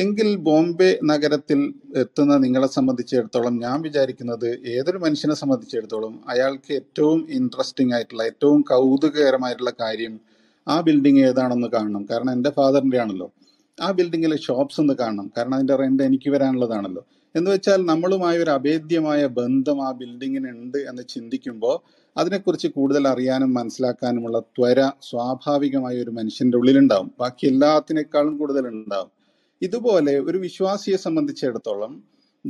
എങ്കിൽ ബോംബെ നഗരത്തിൽ എത്തുന്ന നിങ്ങളെ സംബന്ധിച്ചിടത്തോളം ഞാൻ വിചാരിക്കുന്നത് ഏതൊരു മനുഷ്യനെ സംബന്ധിച്ചിടത്തോളം അയാൾക്ക് ഏറ്റവും ഇൻട്രസ്റ്റിംഗ് ആയിട്ടുള്ള ഏറ്റവും കൗതുകകരമായിട്ടുള്ള കാര്യം ആ ബിൽഡിംഗ് ഏതാണെന്ന് കാണണം, കാരണം എൻ്റെ ഫാദറിൻ്റെ ആണല്ലോ. ആ ബിൽഡിങ്ങിലെ ഷോപ്സ് ഒന്ന് കാണണം, കാരണം അതിൻ്റെ റെൻ്റ് എനിക്ക് വരാനുള്ളതാണല്ലോ. എന്ന് വെച്ചാൽ നമ്മളുമായി ഒരു അഭേദ്യമായ ബന്ധം ആ ബിൽഡിങ്ങിനുണ്ട് എന്ന് ചിന്തിക്കുമ്പോൾ അതിനെക്കുറിച്ച് കൂടുതൽ അറിയാനും മനസ്സിലാക്കാനുമുള്ള ത്വര സ്വാഭാവികമായി ഒരു മനുഷ്യൻ്റെ ഉള്ളിലുണ്ടാവും, ബാക്കി എല്ലാത്തിനേക്കാളും കൂടുതലുണ്ടാവും. ഇതുപോലെ ഒരു വിശ്വാസിയെ സംബന്ധിച്ചിടത്തോളം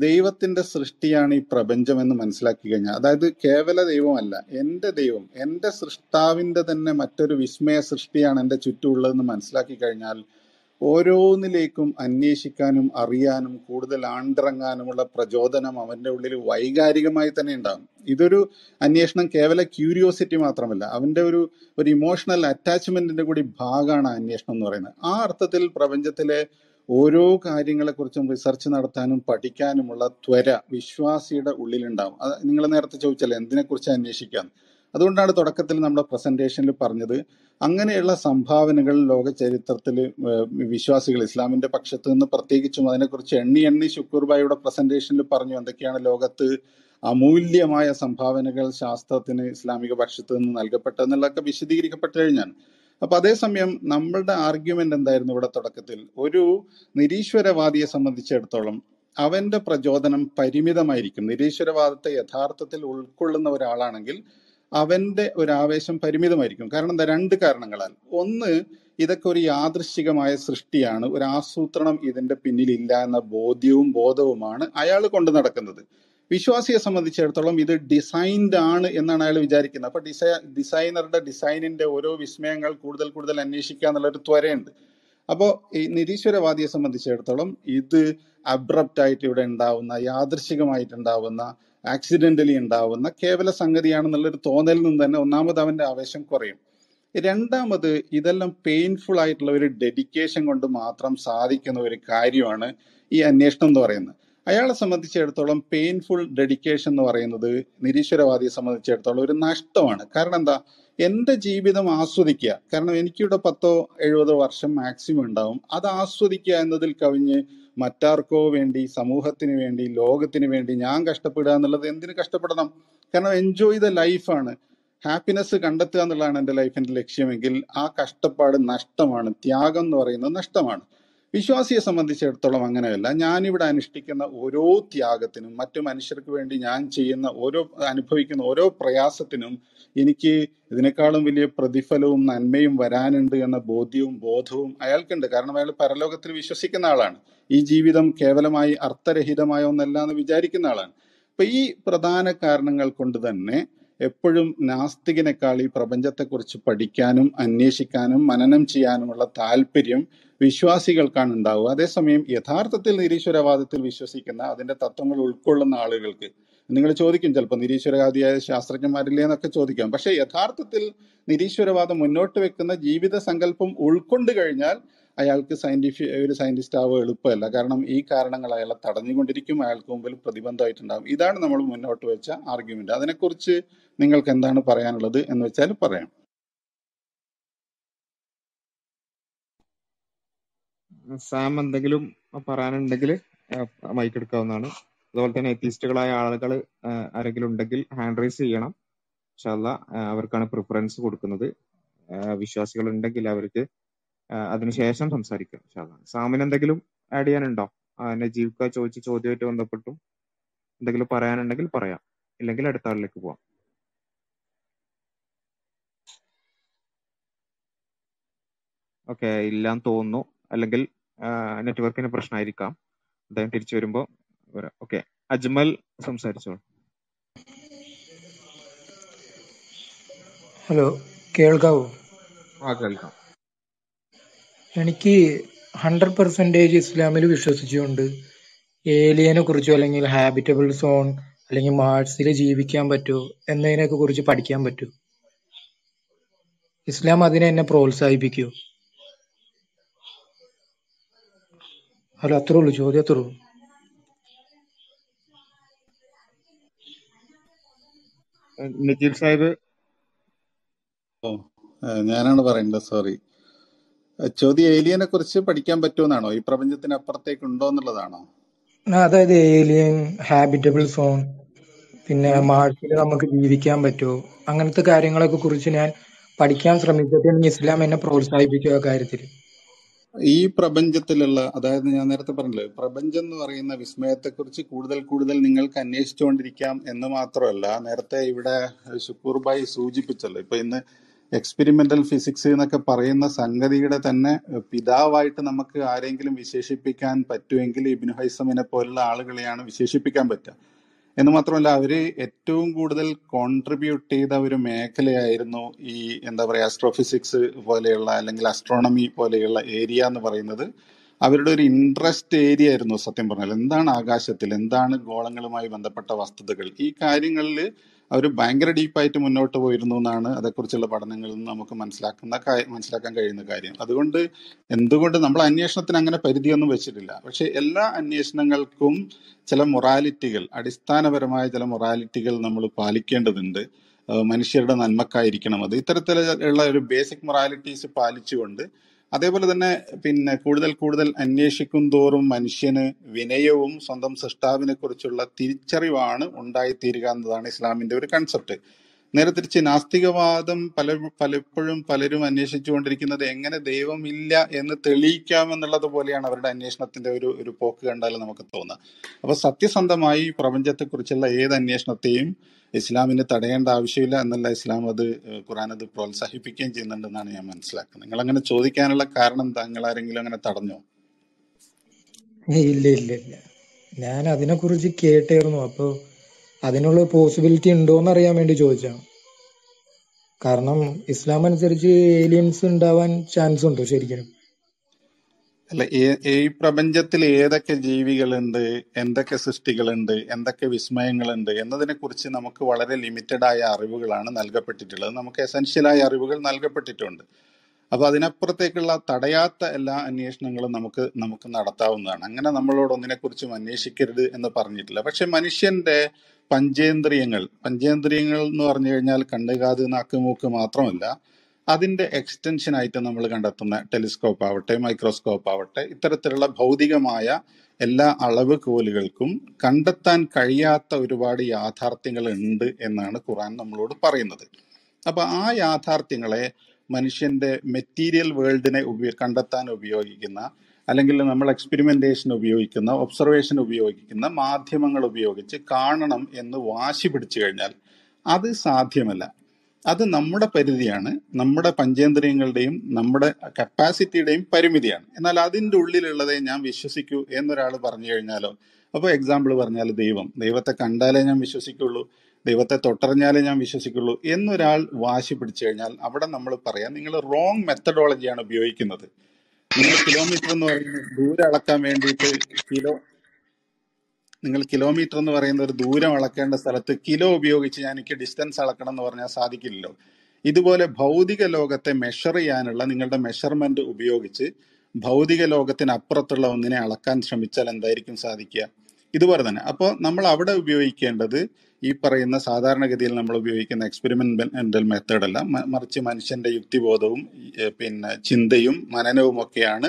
ദൈവത്തിന്റെ സൃഷ്ടിയാണ് ഈ പ്രപഞ്ചം എന്ന് മനസ്സിലാക്കി കഴിഞ്ഞാൽ, അതായത് കേവല ദൈവമല്ല, എൻ്റെ ദൈവം, എൻ്റെ സൃഷ്ടാവിൻ്റെ തന്നെ മറ്റൊരു വിസ്മയ സൃഷ്ടിയാണ് എൻ്റെ ചുറ്റുമുള്ളതെന്ന് മനസ്സിലാക്കി കഴിഞ്ഞാൽ ഓരോന്നിലേക്കും അന്വേഷിക്കാനും അറിയാനും കൂടുതൽ ആണ്ടിറങ്ങാനുമുള്ള പ്രചോദനം അവൻ്റെ ഉള്ളിൽ വൈകാരികമായി തന്നെ ഉണ്ടാകും. ഇതൊരു അന്വേഷണം കേവല ക്യൂരിയോസിറ്റി മാത്രമല്ല, അവൻ്റെ ഒരു ഒരു ഇമോഷണൽ അറ്റാച്ച്മെന്റിന്റെ കൂടി ഭാഗമാണ് അന്വേഷണം എന്ന് പറയുന്നത്. ആ അർത്ഥത്തിൽ പ്രപഞ്ചത്തിലെ ഓരോ കാര്യങ്ങളെക്കുറിച്ചും റിസർച്ച് നടത്താനും പഠിക്കാനുമുള്ള ത്വര വിശ്വാസിയുടെ ഉള്ളിലുണ്ടാകും. അത് നിങ്ങൾ നേരത്തെ ചോദിച്ചല്ലേ എന്തിനെക്കുറിച്ച് അന്വേഷിക്കാം. അതുകൊണ്ടാണ് തുടക്കത്തിൽ നമ്മുടെ പ്രസന്റേഷനിൽ പറഞ്ഞത്, അങ്ങനെയുള്ള സംഭാവനകൾ ലോക ചരിത്രത്തിൽ വിശ്വാസികൾ ഇസ്ലാമിന്റെ പക്ഷത്ത് നിന്ന് പ്രത്യേകിച്ചും അതിനെക്കുറിച്ച് എണ്ണി എണ്ണി ശുക്കൂർ ഭായിയുടെ പ്രസന്റേഷനിൽ പറഞ്ഞു എന്തൊക്കെയാണ് ലോകത്ത് അമൂല്യമായ സംഭാവനകൾ ശാസ്ത്രത്തിന് ഇസ്ലാമിക പക്ഷത്ത് നിന്ന് നൽകപ്പെട്ടതെന്നുള്ളതൊക്കെ വിശദീകരിക്കപ്പെട്ടു കഴിഞ്ഞാണ്. അപ്പൊ അതേസമയം നമ്മളുടെ ആർഗ്യുമെന്റ് എന്തായിരുന്നു ഇവിടെ തുടക്കത്തിൽ? ഒരു നിരീശ്വരവാദിയെ സംബന്ധിച്ചിടത്തോളം അവന്റെ പ്രചോദനം പരിമിതമായിരിക്കും. നിരീശ്വരവാദത്തെ യഥാർത്ഥത്തിൽ ഉൾക്കൊള്ളുന്ന ഒരാളാണെങ്കിൽ അവന്റെ ഒരു ആവേശം പരിമിതമായിരിക്കും. കാരണം എന്താ? രണ്ട് കാരണങ്ങളാൽ. ഒന്ന്, ഇതൊക്കെ ഒരു യാദൃശ്ചികമായ സൃഷ്ടിയാണ്, ഒരു ആസൂത്രണം ഇതിന്റെ പിന്നിലില്ല എന്ന ബോധ്യവും ബോധവുമാണ് അയാൾ കൊണ്ടു നടക്കുന്നത്. വിശ്വാസിയെ സംബന്ധിച്ചിടത്തോളം ഇത് ഡിസൈൻഡ് ആണ് എന്നാണ് അയാൾ വിചാരിക്കുന്നത്. അപ്പൊ ഡിസൈ ഡിസൈനറുടെ ഡിസൈനിന്റെ ഓരോ വിസ്മയങ്ങൾ കൂടുതൽ കൂടുതൽ അന്വേഷിക്കുക എന്നുള്ളൊരു ത്വരയുണ്ട്. അപ്പോൾ ഈ നിരീശ്വരവാദിയെ സംബന്ധിച്ചിടത്തോളം ഇത് അബ്രപ്റ്റ് ആയിട്ട് ഇവിടെ ഉണ്ടാവുന്ന, യാദൃശികമായിട്ടുണ്ടാവുന്ന, ആക്സിഡന്റലി ഉണ്ടാവുന്ന കേവല സംഗതിയാണെന്നുള്ളൊരു തോന്നലിൽ നിന്ന് തന്നെ ഒന്നാമത് അവന്റെ ആവേശം കുറയും. രണ്ടാമത്, ഇതെല്ലാം പെയിൻഫുൾ ആയിട്ടുള്ള ഒരു ഡെഡിക്കേഷൻ കൊണ്ട് മാത്രം സാധിക്കുന്ന ഒരു കാര്യമാണ് ഈ അന്വേഷണം എന്ന് പറയുന്നത്. അയാളെ സംബന്ധിച്ചിടത്തോളം പെയിൻഫുൾ ഡെഡിക്കേഷൻ എന്ന് പറയുന്നത് നിരീശ്വരവാദിയെ സംബന്ധിച്ചിടത്തോളം ഒരു നഷ്ടമാണ്. കാരണം എന്താ? എൻ്റെ ജീവിതം ആസ്വദിക്കുക, കാരണം എനിക്കിവിടെ പത്തോ എഴുപതോ വർഷം മാക്സിമം ഉണ്ടാവും, അത് ആസ്വദിക്കുക എന്നതിൽ കവിഞ്ഞ് മറ്റാർക്കോ വേണ്ടി, സമൂഹത്തിന് വേണ്ടി, ലോകത്തിന് വേണ്ടി ഞാൻ കഷ്ടപ്പെടുക എന്നുള്ളത്, എന്തിനു കഷ്ടപ്പെടണം? കാരണം എൻജോയ് ദ ലൈഫാണ്, ഹാപ്പിനെസ് കണ്ടെത്തുക എന്നുള്ളതാണ് എൻ്റെ ലൈഫിൻ്റെ ലക്ഷ്യമെങ്കിൽ ആ കഷ്ടപ്പാട് നഷ്ടമാണ്, ത്യാഗം എന്ന് പറയുന്നത് നഷ്ടമാണ്. വിശ്വാസിയെ സംബന്ധിച്ചിടത്തോളം അങ്ങനെയല്ല. ഞാനിവിടെ അനുഷ്ഠിക്കുന്ന ഓരോ ത്യാഗത്തിനും, മറ്റു മനുഷ്യർക്ക് വേണ്ടി ഞാൻ ചെയ്യുന്ന ഓരോ, അനുഭവിക്കുന്ന ഓരോ പ്രയാസത്തിനും എനിക്ക് ഇതിനേക്കാളും വലിയ പ്രതിഫലവും നന്മയും വരാനുണ്ട് എന്ന ബോധ്യവും ബോധവും അയാൾക്കുണ്ട്. കാരണം അയാൾ പരലോകത്തിൽ വിശ്വസിക്കുന്ന ആളാണ്. ഈ ജീവിതം കേവലമായി അർത്ഥരഹിതമായ ഒന്നല്ല എന്ന് വിചാരിക്കുന്ന ആളാണ്. അപ്പൊ ഈ പ്രധാന കാരണങ്ങൾ കൊണ്ട് തന്നെ എപ്പോഴും നാസ്തികനേക്കാൾ ഈ പ്രപഞ്ചത്തെക്കുറിച്ച് പഠിക്കാനും അന്വേഷിക്കാനും മനനം ചെയ്യാനുമുള്ള താല്പര്യം വിശ്വാസികൾക്കാണ് ഉണ്ടാവുക. അതേസമയം യഥാർത്ഥത്തിൽ നിരീശ്വരവാദത്തിൽ വിശ്വസിക്കുന്ന, അതിന്റെ തത്വങ്ങൾ ഉൾക്കൊള്ളുന്ന ആളുകൾക്ക്, നിങ്ങൾ ചോദിക്കും ചിലപ്പോൾ നിരീശ്വരവാദിയായ ശാസ്ത്രജ്ഞന്മാരില്ലേ എന്നൊക്കെ ചോദിക്കാം, പക്ഷെ യഥാർത്ഥത്തിൽ നിരീശ്വരവാദം മുന്നോട്ട് വെക്കുന്ന ജീവിത സങ്കല്പം ഉൾക്കൊണ്ട് കഴിഞ്ഞാൽ അയാൾക്ക് സയന്റിഫിക് ഒരു സയന്റിസ്റ്റ് ആവുക എളുപ്പമല്ല. കാരണം ഈ കാരണങ്ങൾ അയാളെ തടഞ്ഞുകൊണ്ടിരിക്കും, അയാൾക്ക് മുമ്പിൽ പ്രതിബന്ധമായിട്ടുണ്ടാകും. ഇതാണ് നമ്മൾ മുന്നോട്ട് വെച്ച ആർഗ്യുമെന്റ്. അതിനെക്കുറിച്ച് നിങ്ങൾക്ക് എന്താണ് പറയാനുള്ളത് എന്ന് വെച്ചാൽ പറയാം. സാം എന്തെങ്കിലും പറയാനുണ്ടെങ്കിൽ മൈക്ക് എടുക്കാവുന്നതാണ്. അതുപോലെ തന്നെ എത്തിസ്റ്റുകളായ ആളുകൾ ആരെങ്കിലും ഉണ്ടെങ്കിൽ ഹാൻഡ് റൈസ് ചെയ്യണം. ഇൻഷാ അല്ലാഹ് അവർക്കാണ് പ്രിഫറൻസ് കൊടുക്കുന്നത്. വിശ്വാസികൾ ഉണ്ടെങ്കിൽ അവർക്ക് അതിനുശേഷം സംസാരിക്കാം. ഇൻഷാ അല്ലാഹ് സാമിന് എന്തെങ്കിലും ആഡ് ചെയ്യാനുണ്ടോ? എന്നെ ജീവിക്ക ചോദിച്ച ചോദ്യമായിട്ട് ബന്ധപ്പെട്ടും എന്തെങ്കിലും പറയാനുണ്ടെങ്കിൽ പറയാം, ഇല്ലെങ്കിൽ അടുത്ത ആളിലേക്ക് പോവാം. ഓക്കെ, ഇല്ലാന്ന് തോന്നുന്നു, അല്ലെങ്കിൽ നെറ്റ്വർക്കിന് പ്രശ്നമായിരിക്കാം. അദ്ദേഹം തിരിച്ചു വരുമ്പോ വരാം. ഓക്കെ, അജ്മൽ സംസാരിച്ചോളൂ. ഹലോ, കേൾക്കാവോ? ആ, കേൾക്കാം. എനിക്ക് ഹൺഡ്രഡ് പെർസെന്റേജ് ഇസ്ലാമിൽ വിശ്വസിച്ചുകൊണ്ട് ഏലിയനെ കുറിച്ചോ അല്ലെങ്കിൽ ഹാബിറ്റബിൾ സോൺ അല്ലെങ്കിൽ മാർസിൽ ജീവിക്കാൻ പറ്റുമോ എന്നതിനൊക്കെ കുറിച്ച് പഠിക്കാൻ പറ്റുമോ? ഇസ്ലാം അതിനെ എന്നെ പ്രോത്സാഹിപ്പിക്കുമോ? ഹലോ, അത്രേ ഉള്ളൂ ചോദ്യം, അത്രേ ഉള്ളൂ. നജീബ് സാഹിബ്. ഓ, ഞാനാണ് പറയേണ്ടത്, സോറി. ചോദ്യം ഏലിയനെ കുറിച്ച് പഠിക്കാൻ പറ്റുമെന്നാണോ? ഈ പ്രപഞ്ചത്തിന് അപ്പുറത്തേക്ക് ഉണ്ടോ എന്നുള്ളതാണോ? അതായത് ഏലിയൻ, ഹാബിറ്റബിൾ സോൺ, പിന്നെ മാർസിൽ നമുക്ക് ജീവിക്കാൻ പറ്റുമോ, അങ്ങനത്തെ കാര്യങ്ങളൊക്കെ കുറിച്ച് ഞാൻ പഠിക്കാൻ ശ്രമിച്ചിട്ട് ഇസ്ലാം എന്നെ പ്രോത്സാഹിപ്പിക്കുക കാര്യത്തിൽ. ഈ പ്രപഞ്ചത്തിലുള്ള, അതായത് ഞാൻ നേരത്തെ പറഞ്ഞല്ലോ, പ്രപഞ്ചം എന്ന് പറയുന്ന വിസ്മയത്തെക്കുറിച്ച് കൂടുതൽ കൂടുതൽ നിങ്ങൾക്ക് അന്വേഷിച്ചുകൊണ്ടിരിക്കാം എന്ന് മാത്രമല്ല, നേരത്തെ ഇവിടെ ശുക്കൂർ ഭായി സൂചിപ്പിച്ചല്ലോ, ഇപ്പൊ ഇന്ന് എക്സ്പെരിമെന്റൽ ഫിസിക്സ് എന്നൊക്കെ പറയുന്ന സംഗതിയുടെ തന്നെ പിതാവായിട്ട് നമുക്ക് ആരെങ്കിലും വിശേഷിപ്പിക്കാൻ പറ്റുമെങ്കിൽ ഇബ്നു ഹൈസമിനെ പോലുള്ള ആളുകളെയാണ് വിശേഷിപ്പിക്കാൻ പറ്റുക. എന്ന് മാത്രമല്ല, അവര് ഏറ്റവും കൂടുതൽ കോൺട്രിബ്യൂട്ട് ചെയ്ത ഒരു മേഖലയായിരുന്നു ഈ എന്താ പറയുക ആസ്ട്രോഫിസിക്സ് പോലെയുള്ള അല്ലെങ്കിൽ ആസ്ട്രോണമി പോലെയുള്ള ഏരിയ എന്ന് പറയുന്നത്. അവരുടെ ഒരു ഇൻട്രസ്റ്റ് ഏരിയ ആയിരുന്നു സത്യം പറഞ്ഞാൽ. എന്താണ് ആകാശത്തിൽ, എന്താണ് ഗോളങ്ങളുമായി ബന്ധപ്പെട്ട വസ്തുതകൾ, ഈ കാര്യങ്ങളിൽ അവർ ഭയങ്കര ഡീപ്പായിട്ട് മുന്നോട്ട് പോയിരുന്നു എന്നാണ് അതേക്കുറിച്ചുള്ള പഠനങ്ങളിൽ നിന്ന് നമുക്ക് മനസ്സിലാക്കുന്ന മനസ്സിലാക്കാൻ കഴിയുന്ന കാര്യം. അതുകൊണ്ട് എന്തുകൊണ്ട് നമ്മൾ അന്വേഷണത്തിന് അങ്ങനെ പരിധിയൊന്നും വെച്ചിട്ടില്ല. പക്ഷെ എല്ലാ അന്വേഷണങ്ങൾക്കും ചില മൊറാലിറ്റികൾ, അടിസ്ഥാനപരമായ ചില മൊറാലിറ്റികൾ നമ്മൾ പാലിക്കേണ്ടതുണ്ട്. മനുഷ്യരുടെ നന്മക്കായിരിക്കണം അത്. ഇത്തരത്തിലുള്ള ഒരു ബേസിക് മൊറാലിറ്റീസ് പാലിച്ചുകൊണ്ട്, അതേപോലെ തന്നെ പിന്നെ കൂടുതൽ കൂടുതൽ അന്വേഷിക്കും തോറും മനുഷ്യന് വിനയവും സ്വന്തം സൃഷ്ടാവിനെ കുറിച്ചുള്ള തിരിച്ചറിവാണ് ഉണ്ടായിത്തീരുക എന്നതാണ് ഇസ്ലാമിന്റെ ഒരു കൺസെപ്റ്റ്. നേരെ തിരിച്ച് നാസ്തികവാദം പല പലപ്പോഴും പലരും അന്വേഷിച്ചു കൊണ്ടിരിക്കുന്നത് എങ്ങനെ ദൈവം ഇല്ല എന്ന് തെളിയിക്കാമെന്നുള്ളത് പോലെയാണ് അവരുടെ അന്വേഷണത്തിന്റെ ഒരു ഒരു പോക്ക് കണ്ടാലും നമുക്ക് തോന്നുക. അപ്പൊ സത്യസന്ധമായി പ്രപഞ്ചത്തെക്കുറിച്ചുള്ള ഏത് അന്വേഷണത്തെയും ഇസ്ലാമിന് തടയേണ്ട ആവശ്യമില്ല എന്നല്ല ഇസ്ലാം അത് ഖുർആൻ അത് പ്രോത്സാഹിപ്പിക്കുകയും ചെയ്യുന്നുണ്ടെന്നാണ് ഞാൻ മനസ്സിലാക്കുന്നത്. നിങ്ങൾ അങ്ങനെ ചോദിക്കാനുള്ള കാരണം താങ്കൾ ആരെങ്കിലും അങ്ങനെ തടഞ്ഞോ? ഇല്ല ഇല്ല ഇല്ല, ഞാൻ അതിനെ കുറിച്ച് കേട്ടായിരുന്നു. അപ്പൊ അതിനുള്ള പോസിബിലിറ്റി ഉണ്ടോന്ന് അറിയാൻ വേണ്ടി ചോദിച്ചാണ്. കാരണം ഇസ്ലാം അനുസരിച്ച് ഏലിയൻസ് ഉണ്ടാവാൻ ചാൻസ് ഉണ്ടോ ശരിക്കും? അല്ല, ഈ പ്രപഞ്ചത്തിൽ ഏതൊക്കെ ജീവികളുണ്ട്, എന്തൊക്കെ സൃഷ്ടികളുണ്ട്, എന്തൊക്കെ വിസ്മയങ്ങളുണ്ട് എന്നതിനെ കുറിച്ച് നമുക്ക് വളരെ ലിമിറ്റഡ് ആയ അറിവുകളാണ് നൽകപ്പെട്ടിട്ടുള്ളത്. നമുക്ക് എസെൻഷ്യലായ അറിവുകൾ നൽകപ്പെട്ടിട്ടുണ്ട്. അപ്പൊ അതിനപ്പുറത്തേക്കുള്ള തടയാത്ത എല്ലാ അന്വേഷണങ്ങളും നമുക്ക് നമുക്ക് നടത്താവുന്നതാണ്. അങ്ങനെ നമ്മളോട് ഒന്നിനെക്കുറിച്ചും അന്വേഷിക്കരുത് എന്ന് പറഞ്ഞിട്ടില്ല. പക്ഷെ മനുഷ്യന്റെ പഞ്ചേന്ദ്രിയങ്ങൾ പഞ്ചേന്ദ്രിയങ്ങൾ എന്ന് പറഞ്ഞു കഴിഞ്ഞാൽ കണ്ണ്, കാത്, നാക്ക്, മൂക്ക് മാത്രമല്ല, അതിൻ്റെ എക്സ്റ്റൻഷനായിട്ട് നമ്മൾ കണ്ടെത്തുന്ന ടെലിസ്കോപ്പ് ആവട്ടെ, മൈക്രോസ്കോപ്പ് ആവട്ടെ, ഇത്തരത്തിലുള്ള ഭൗതികമായ എല്ലാ അളവുകോലുകൾക്കും കണ്ടെത്താൻ കഴിയാത്ത ഒരുപാട് യാഥാർത്ഥ്യങ്ങൾ ഉണ്ട് എന്നാണ് ഖുർആൻ നമ്മളോട് പറയുന്നത്. അപ്പം ആ യാഥാർത്ഥ്യങ്ങളെ മനുഷ്യൻ്റെ മെറ്റീരിയൽ വേൾഡിനെ ഉപയോ കണ്ടെത്താൻ ഉപയോഗിക്കുന്ന, അല്ലെങ്കിൽ നമ്മൾ എക്സ്പെരിമെൻറ്റേഷൻ ഉപയോഗിക്കുന്ന, ഒബ്സർവേഷൻ ഉപയോഗിക്കുന്ന മാധ്യമങ്ങൾ ഉപയോഗിച്ച് കാണണം എന്ന് വാശി പിടിച്ചു കഴിഞ്ഞാൽ അത് സാധ്യമല്ല. അത് നമ്മുടെ പരിധിയാണ്, നമ്മുടെ പഞ്ചേന്ദ്രിയങ്ങളുടെയും നമ്മുടെ കപ്പാസിറ്റിയുടെയും പരിമിതിയാണ്. എന്നാൽ അതിൻ്റെ ഉള്ളിലുള്ളതേ ഞാൻ വിശ്വസിക്കൂ എന്നൊരാൾ പറഞ്ഞു കഴിഞ്ഞാലോ, അപ്പോൾ എക്സാമ്പിൾ പറഞ്ഞാൽ ദൈവം, ദൈവത്തെ കണ്ടാലേ ഞാൻ വിശ്വസിക്കുള്ളൂ, ദൈവത്തെ തൊട്ടറിഞ്ഞാലേ ഞാൻ വിശ്വസിക്കുള്ളൂ എന്നൊരാൾ വാശി പിടിച്ചു കഴിഞ്ഞാൽ അവിടെ നമ്മൾ പറയാം നിങ്ങൾ റോങ് മെത്തഡോളജിയാണ് ഉപയോഗിക്കുന്നത്. നിങ്ങൾ കിലോമീറ്റർ എന്ന് പറയുന്ന ദൂരം അളക്കാൻ വേണ്ടിയിട്ട് കിലോ നിങ്ങൾ കിലോമീറ്റർ എന്ന് പറയുന്ന ഒരു ദൂരം അളക്കേണ്ട സ്ഥലത്ത് കിലോ ഉപയോഗിച്ച് ഞാൻ എനിക്ക് ഡിസ്റ്റൻസ് അളക്കണം എന്ന് പറഞ്ഞാൽ സാധിക്കില്ലല്ലോ. ഇതുപോലെ ഭൗതിക ലോകത്തെ മെഷർ ചെയ്യാനുള്ള നിങ്ങളുടെ മെഷർമെന്റ് ഉപയോഗിച്ച് ഭൗതിക ലോകത്തിനപ്പുറത്തുള്ള ഒന്നിനെ അളക്കാൻ ശ്രമിച്ചാൽ എന്തായിരിക്കും സാധിക്കുക? ഇതുപോലെ തന്നെ. അപ്പോൾ നമ്മൾ അവിടെ ഉപയോഗിക്കേണ്ടത് ഈ പറയുന്ന സാധാരണഗതിയിൽ നമ്മൾ ഉപയോഗിക്കുന്ന എക്സ്പെരിമെന്റൽ മെത്തേഡല്ല, മറിച്ച് മനുഷ്യന്റെ യുക്തിബോധവും പിന്നെ ചിന്തയും മനനവും ഒക്കെയാണ്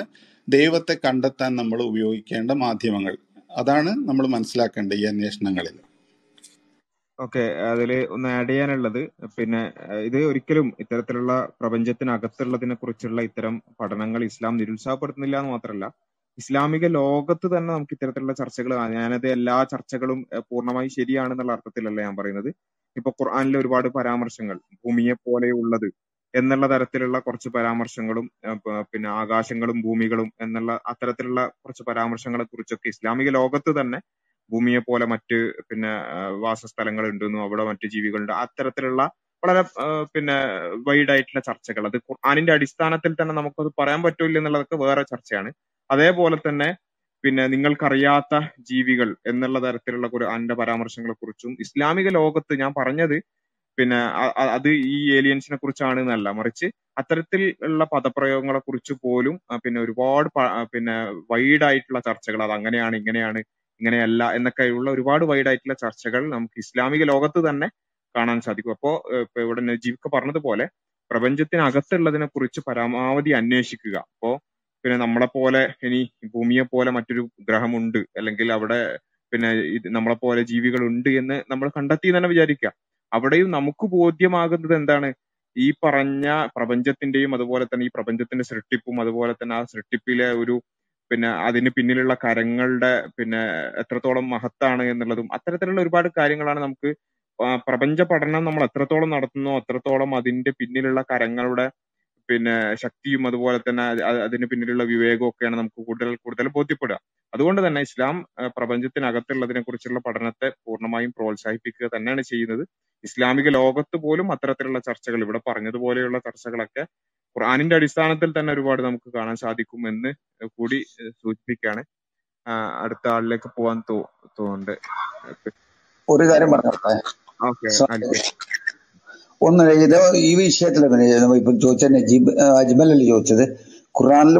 ദൈവത്തെ കണ്ടെത്താൻ നമ്മൾ ഉപയോഗിക്കേണ്ട മാധ്യമങ്ങൾ. അതാണ് നമ്മൾ മനസ്സിലാക്കേണ്ടത് ഈ അന്വേഷണങ്ങളിൽ. ഓക്കെ, അതിൽ ഒന്ന് ആഡ് ചെയ്യാനുള്ളത്, പിന്നെ ഇത് ഒരിക്കലും ഇത്തരത്തിലുള്ള പ്രപഞ്ചത്തിനകത്തുള്ളതിനെ കുറിച്ചുള്ള ഇത്തരം പഠനങ്ങൾ ഇസ്ലാം നിരുത്സാഹപ്പെടുത്തുന്നില്ല എന്ന് മാത്രമല്ല, ഇസ്ലാമിക ലോകത്ത് തന്നെ നമുക്ക് ഇത്തരത്തിലുള്ള ചർച്ചകൾ, ഞാനത് എല്ലാ ചർച്ചകളും പൂർണ്ണമായി ശരിയാണെന്നുള്ള അർത്ഥത്തിലല്ല ഞാൻ പറയുന്നത്. ഇപ്പൊ ഖുർആനിലെ ഒരുപാട് പരാമർശങ്ങൾ, ഭൂമിയെ പോലെയുള്ളത് എന്നുള്ള തരത്തിലുള്ള കുറച്ച് പരാമർശങ്ങളും, പിന്നെ ആകാശങ്ങളും ഭൂമികളും എന്നുള്ള അത്തരത്തിലുള്ള കുറച്ച് പരാമർശങ്ങളെ കുറിച്ചൊക്കെ ഇസ്ലാമിക ലോകത്ത് തന്നെ ഭൂമിയെ പോലെ മറ്റ് പിന്നെ വാസസ്ഥലങ്ങൾ ഉണ്ടെന്നും അവിടെ മറ്റ് ജീവികളുണ്ട്, അത്തരത്തിലുള്ള വളരെ പിന്നെ വൈഡ് ആയിട്ടുള്ള ചർച്ചകൾ, അത് ഖുർആനിന്റെ അടിസ്ഥാനത്തിൽ തന്നെ നമുക്കത് പറയാൻ പറ്റൂല എന്നുള്ളതൊക്കെ വേറെ ചർച്ചയാണ്. അതേപോലെ തന്നെ പിന്നെ നിങ്ങൾക്കറിയാത്ത ജീവികൾ എന്നുള്ള തരത്തിലുള്ള ഖുർആന്റെ പരാമർശങ്ങളെ കുറിച്ചും ഇസ്ലാമിക ലോകത്ത്, ഞാൻ പറഞ്ഞത് പിന്നെ അത് ഈ ഏലിയൻസിനെ കുറിച്ചാണ് എന്നല്ല, മറിച്ച് അത്തരത്തിൽ ഉള്ള പദപ്രയോഗങ്ങളെ കുറിച്ച് പോലും പിന്നെ ഒരുപാട് പിന്നെ വൈഡായിട്ടുള്ള ചർച്ചകൾ, അത് അങ്ങനെയാണ്, ഇങ്ങനെയാണ്, ഇങ്ങനെയല്ല എന്നൊക്കെയുള്ള ഒരുപാട് വൈഡായിട്ടുള്ള ചർച്ചകൾ നമുക്ക് ഇസ്ലാമിക ലോകത്ത് തന്നെ കാണാൻ സാധിക്കും. അപ്പോ ഇപ്പൊ ഇവിടെ നജീബ് പറഞ്ഞതുപോലെ പ്രപഞ്ചത്തിനകത്തുള്ളതിനെ കുറിച്ച് പരമാവധി അന്വേഷിക്കുക. അപ്പോ പിന്നെ നമ്മളെ പോലെ ഇനി ഭൂമിയെ പോലെ മറ്റൊരു ഗ്രഹമുണ്ട്, അല്ലെങ്കിൽ അവിടെ പിന്നെ നമ്മളെ പോലെ ജീവികളുണ്ട് എന്ന് നമ്മൾ കണ്ടെത്തി തന്നെ വിചാരിക്കുക. അവിടെയും നമുക്ക് ബോധ്യമാകുന്നത് എന്താണ്? ഈ പറഞ്ഞ പ്രപഞ്ചത്തിന്റെയും അതുപോലെ തന്നെ ഈ പ്രപഞ്ചത്തിന്റെ സൃഷ്ടിപ്പും അതുപോലെ തന്നെ ആ സൃഷ്ടിപ്പിലെ ഒരു പിന്നെ അതിന് പിന്നിലുള്ള കരങ്ങളുടെ പിന്നെ എത്രത്തോളം മഹത്താണ് എന്നുള്ളതും അത്തരത്തിലുള്ള ഒരുപാട് കാര്യങ്ങളാണ്. നമുക്ക് പ്രപഞ്ച പഠനം നമ്മൾ എത്രത്തോളം നടത്തുന്നോ അത്രത്തോളം അതിന്റെ പിന്നിലുള്ള കരങ്ങളുടെ പിന്നെ ശക്തിയും അതുപോലെ തന്നെ അതിന് പിന്നിലുള്ള വിവേകവും ഒക്കെയാണ് നമുക്ക് കൂടുതൽ കൂടുതൽ ബോധ്യപ്പെടുക. അതുകൊണ്ട് തന്നെ ഇസ്ലാം പ്രപഞ്ചത്തിനകത്തുള്ളതിനെ കുറിച്ചുള്ള പഠനത്തെ പൂർണ്ണമായും പ്രോത്സാഹിപ്പിക്കുക തന്നെയാണ് ചെയ്യുന്നത്. ഇസ്ലാമിക ലോകത്ത് പോലും അത്തരത്തിലുള്ള ചർച്ചകൾ, ഇവിടെ പറഞ്ഞതുപോലെയുള്ള ചർച്ചകളൊക്കെ ഖുർആനിന്റെ അടിസ്ഥാനത്തിൽ തന്നെ ഒരുപാട് നമുക്ക് കാണാൻ സാധിക്കും എന്ന് കൂടി സൂചിപ്പിക്കുകയാണ്. അടുത്ത ആളിലേക്ക് പോകാൻ തോന്നുന്നുണ്ട്. ഒരു കാര്യം പറഞ്ഞോട്ടെ. ഒന്ന്, ഇത് ഈ വിഷയത്തിൽ ഇപ്പം ചോദിച്ച നജീബ് അജ്മൽ അല്ലേ ചോദിച്ചത്, ഖുറാനിൽ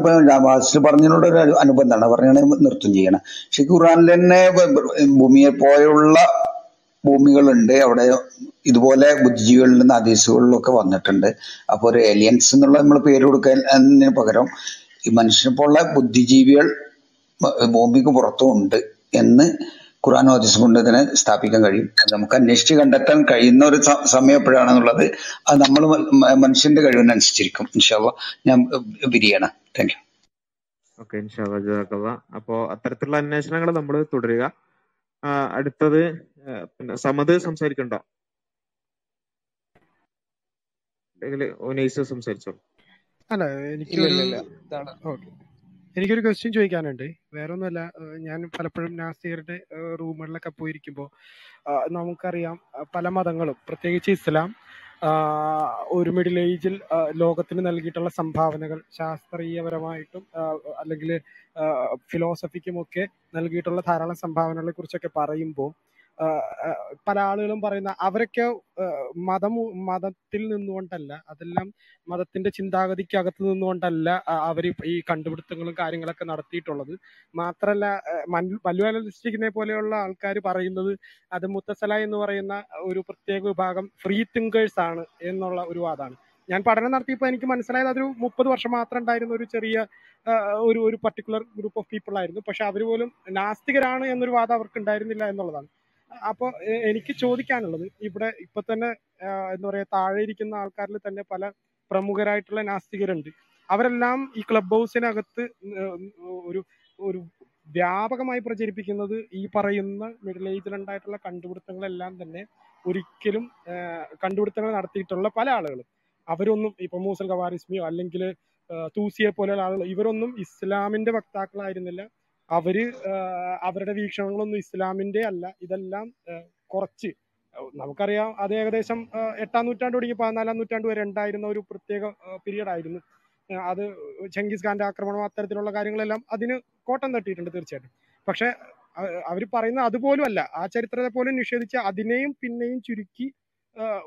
പറഞ്ഞതിനോട് ഒരു അനുബന്ധമാണ് പറഞ്ഞാൽ നൃത്തം ചെയ്യണം. പക്ഷെ ഖുറാനിൽ തന്നെ ഭൂമിയെ പോലെയുള്ള ഭൂമികളുണ്ട്, അവിടെ ഇതുപോലെ ബുദ്ധിജീവികളിലും അദീസുകളിലൊക്കെ വന്നിട്ടുണ്ട്. അപ്പോൾ ഒരു ഏലിയൻസ് എന്നുള്ള നമ്മൾ പേര് കൊടുക്കാൻ പകരം ഈ മനുഷ്യനെ പോലുള്ള ബുദ്ധിജീവികൾ ഭൂമിക്ക് പുറത്തും ഉണ്ട് എന്ന് ഖുർആനും ഹദീസും കൊണ്ട് ഇതിനെ സ്ഥാപിക്കാൻ കഴിയും. നമുക്ക് അന്വേഷിച്ച് കണ്ടെത്താൻ കഴിയുന്ന ഒരു സമയം എപ്പോഴാണെന്നുള്ളത് അത് നമ്മൾ മനുഷ്യന്റെ കഴിവിനനുസരിച്ചിരിക്കും. ഇൻഷാ അള്ളാ ഞാൻ ബിരിയാണ്. Thank you. ഓക്കെ, ഇൻഷാ അള്ളാ, ജസാക്കല്ലാ. അപ്പോ അത്തരത്തിലുള്ള അന്വേഷണങ്ങൾ നമ്മൾ തുടരുക. അടുത്തത് പിന്നെ സമദ് സംസാരിക്കണ്ടോ? അല്ല, എനിക്ക് എനിക്കൊരു ക്വസ്റ്റ്യൻ ചോദിക്കാനുണ്ട്. വേറെ ഒന്നുമല്ല, ഞാൻ പലപ്പോഴും നാസ്തികരുടെ റൂമുകളിലൊക്കെ പോയിരിക്കുമ്പോൾ നമുക്കറിയാം പല മതങ്ങളും പ്രത്യേകിച്ച് ഇസ്ലാം ഒരു മിഡിൽ ഏജിൽ ലോകത്തിന് നൽകിയിട്ടുള്ള സംഭാവനകൾ ശാസ്ത്രീയപരമായിട്ടും അല്ലെങ്കിൽ ഫിലോസഫിക്കുമൊക്കെ നൽകിയിട്ടുള്ള ധാരാളം സംഭാവനകളെ കുറിച്ചൊക്കെ പറയുമ്പോൾ പല ആളുകളും പറയുന്ന അവരൊക്കെ മതം മതത്തിൽ നിന്നുകൊണ്ടല്ല, അതെല്ലാം മതത്തിന്റെ ചിന്താഗതിക്കകത്ത് നിന്നുകൊണ്ടല്ല അവർ ഈ കണ്ടുപിടുത്തങ്ങളും കാര്യങ്ങളൊക്കെ നടത്തിയിട്ടുള്ളത്. മാത്രമല്ല, മനുവലിസ്റ്റിക്കിനെ പോലെയുള്ള ആൾക്കാർ പറയുന്നത് അത് മുത്തസല എന്ന് പറയുന്ന ഒരു പ്രത്യേക വിഭാഗം ഫ്രീ തിങ്കേഴ്സ് ആണ് എന്നുള്ള ഒരു വാദമാണ്. ഞാൻ പഠനം നടത്തിയപ്പോൾ എനിക്ക് മനസ്സിലായത് അതൊരു മുപ്പത് വർഷം മാത്രം ഉണ്ടായിരുന്ന ഒരു ചെറിയ ഒരു ഒരു പർട്ടിക്കുലർ ഗ്രൂപ്പ് ഓഫ് പീപ്പിൾ ആയിരുന്നു. പക്ഷെ അവർ പോലും നാസ്തികരാണ് എന്നൊരു വാദം അവർക്ക് ഉണ്ടായിരുന്നില്ല എന്നുള്ളതാണ്. അപ്പൊ എനിക്ക് ചോദിക്കാനുള്ളത്, ഇവിടെ ഇപ്പൊ തന്നെ എന്താ പറയാ താഴെ ഇരിക്കുന്ന ആൾക്കാരിൽ തന്നെ പല പ്രമുഖരായിട്ടുള്ള നാസ്തികരുണ്ട്. അവരെല്ലാം ഈ ക്ലബ് ഹൗസിനകത്ത് ഒരു ഒരു വ്യാപകമായി പ്രചരിപ്പിക്കുന്നത് ഈ പറയുന്ന മിഡിൽ ഏജിലുണ്ടായിട്ടുള്ള കണ്ടുപിടുത്തങ്ങളെല്ലാം തന്നെ ഒരിക്കലും കണ്ടുപിടുത്തങ്ങൾ നടത്തിയിട്ടുള്ള പല ആളുകളും അവരൊന്നും ഇപ്പൊ മൂസൽ ഖവാരിസ്മിയോ അല്ലെങ്കിൽ തൂസിയെ പോലെയുള്ള ആളുകൾ ഇവരൊന്നും ഇസ്ലാമിന്റെ വക്താക്കളായിരുന്നില്ല. അവര് അവരുടെ വീക്ഷണങ്ങളൊന്നും ഇസ്ലാമിന്റെ അല്ല. ഇതെല്ലാം കുറച്ച് നമുക്കറിയാം, അത് ഏകദേശം എട്ടാം നൂറ്റാണ്ട് തുടങ്ങി പതിനാലാം നൂറ്റാണ്ട് വരെ ഉണ്ടായിരുന്ന ഒരു പ്രത്യേക പീരീഡ് ആയിരുന്നു. അത് ചെങ്കിസ് ഖാന്റെ ആക്രമണം അത്തരത്തിലുള്ള കാര്യങ്ങളെല്ലാം അതിന് കോട്ടം തട്ടിയിട്ടുണ്ട് തീർച്ചയായിട്ടും. പക്ഷെ അവർ പറയുന്ന അതുപോലും അല്ല, ആ ചരിത്രത്തെ പോലും നിഷേധിച്ച് അതിനെയും പിന്നെയും ചുരുക്കി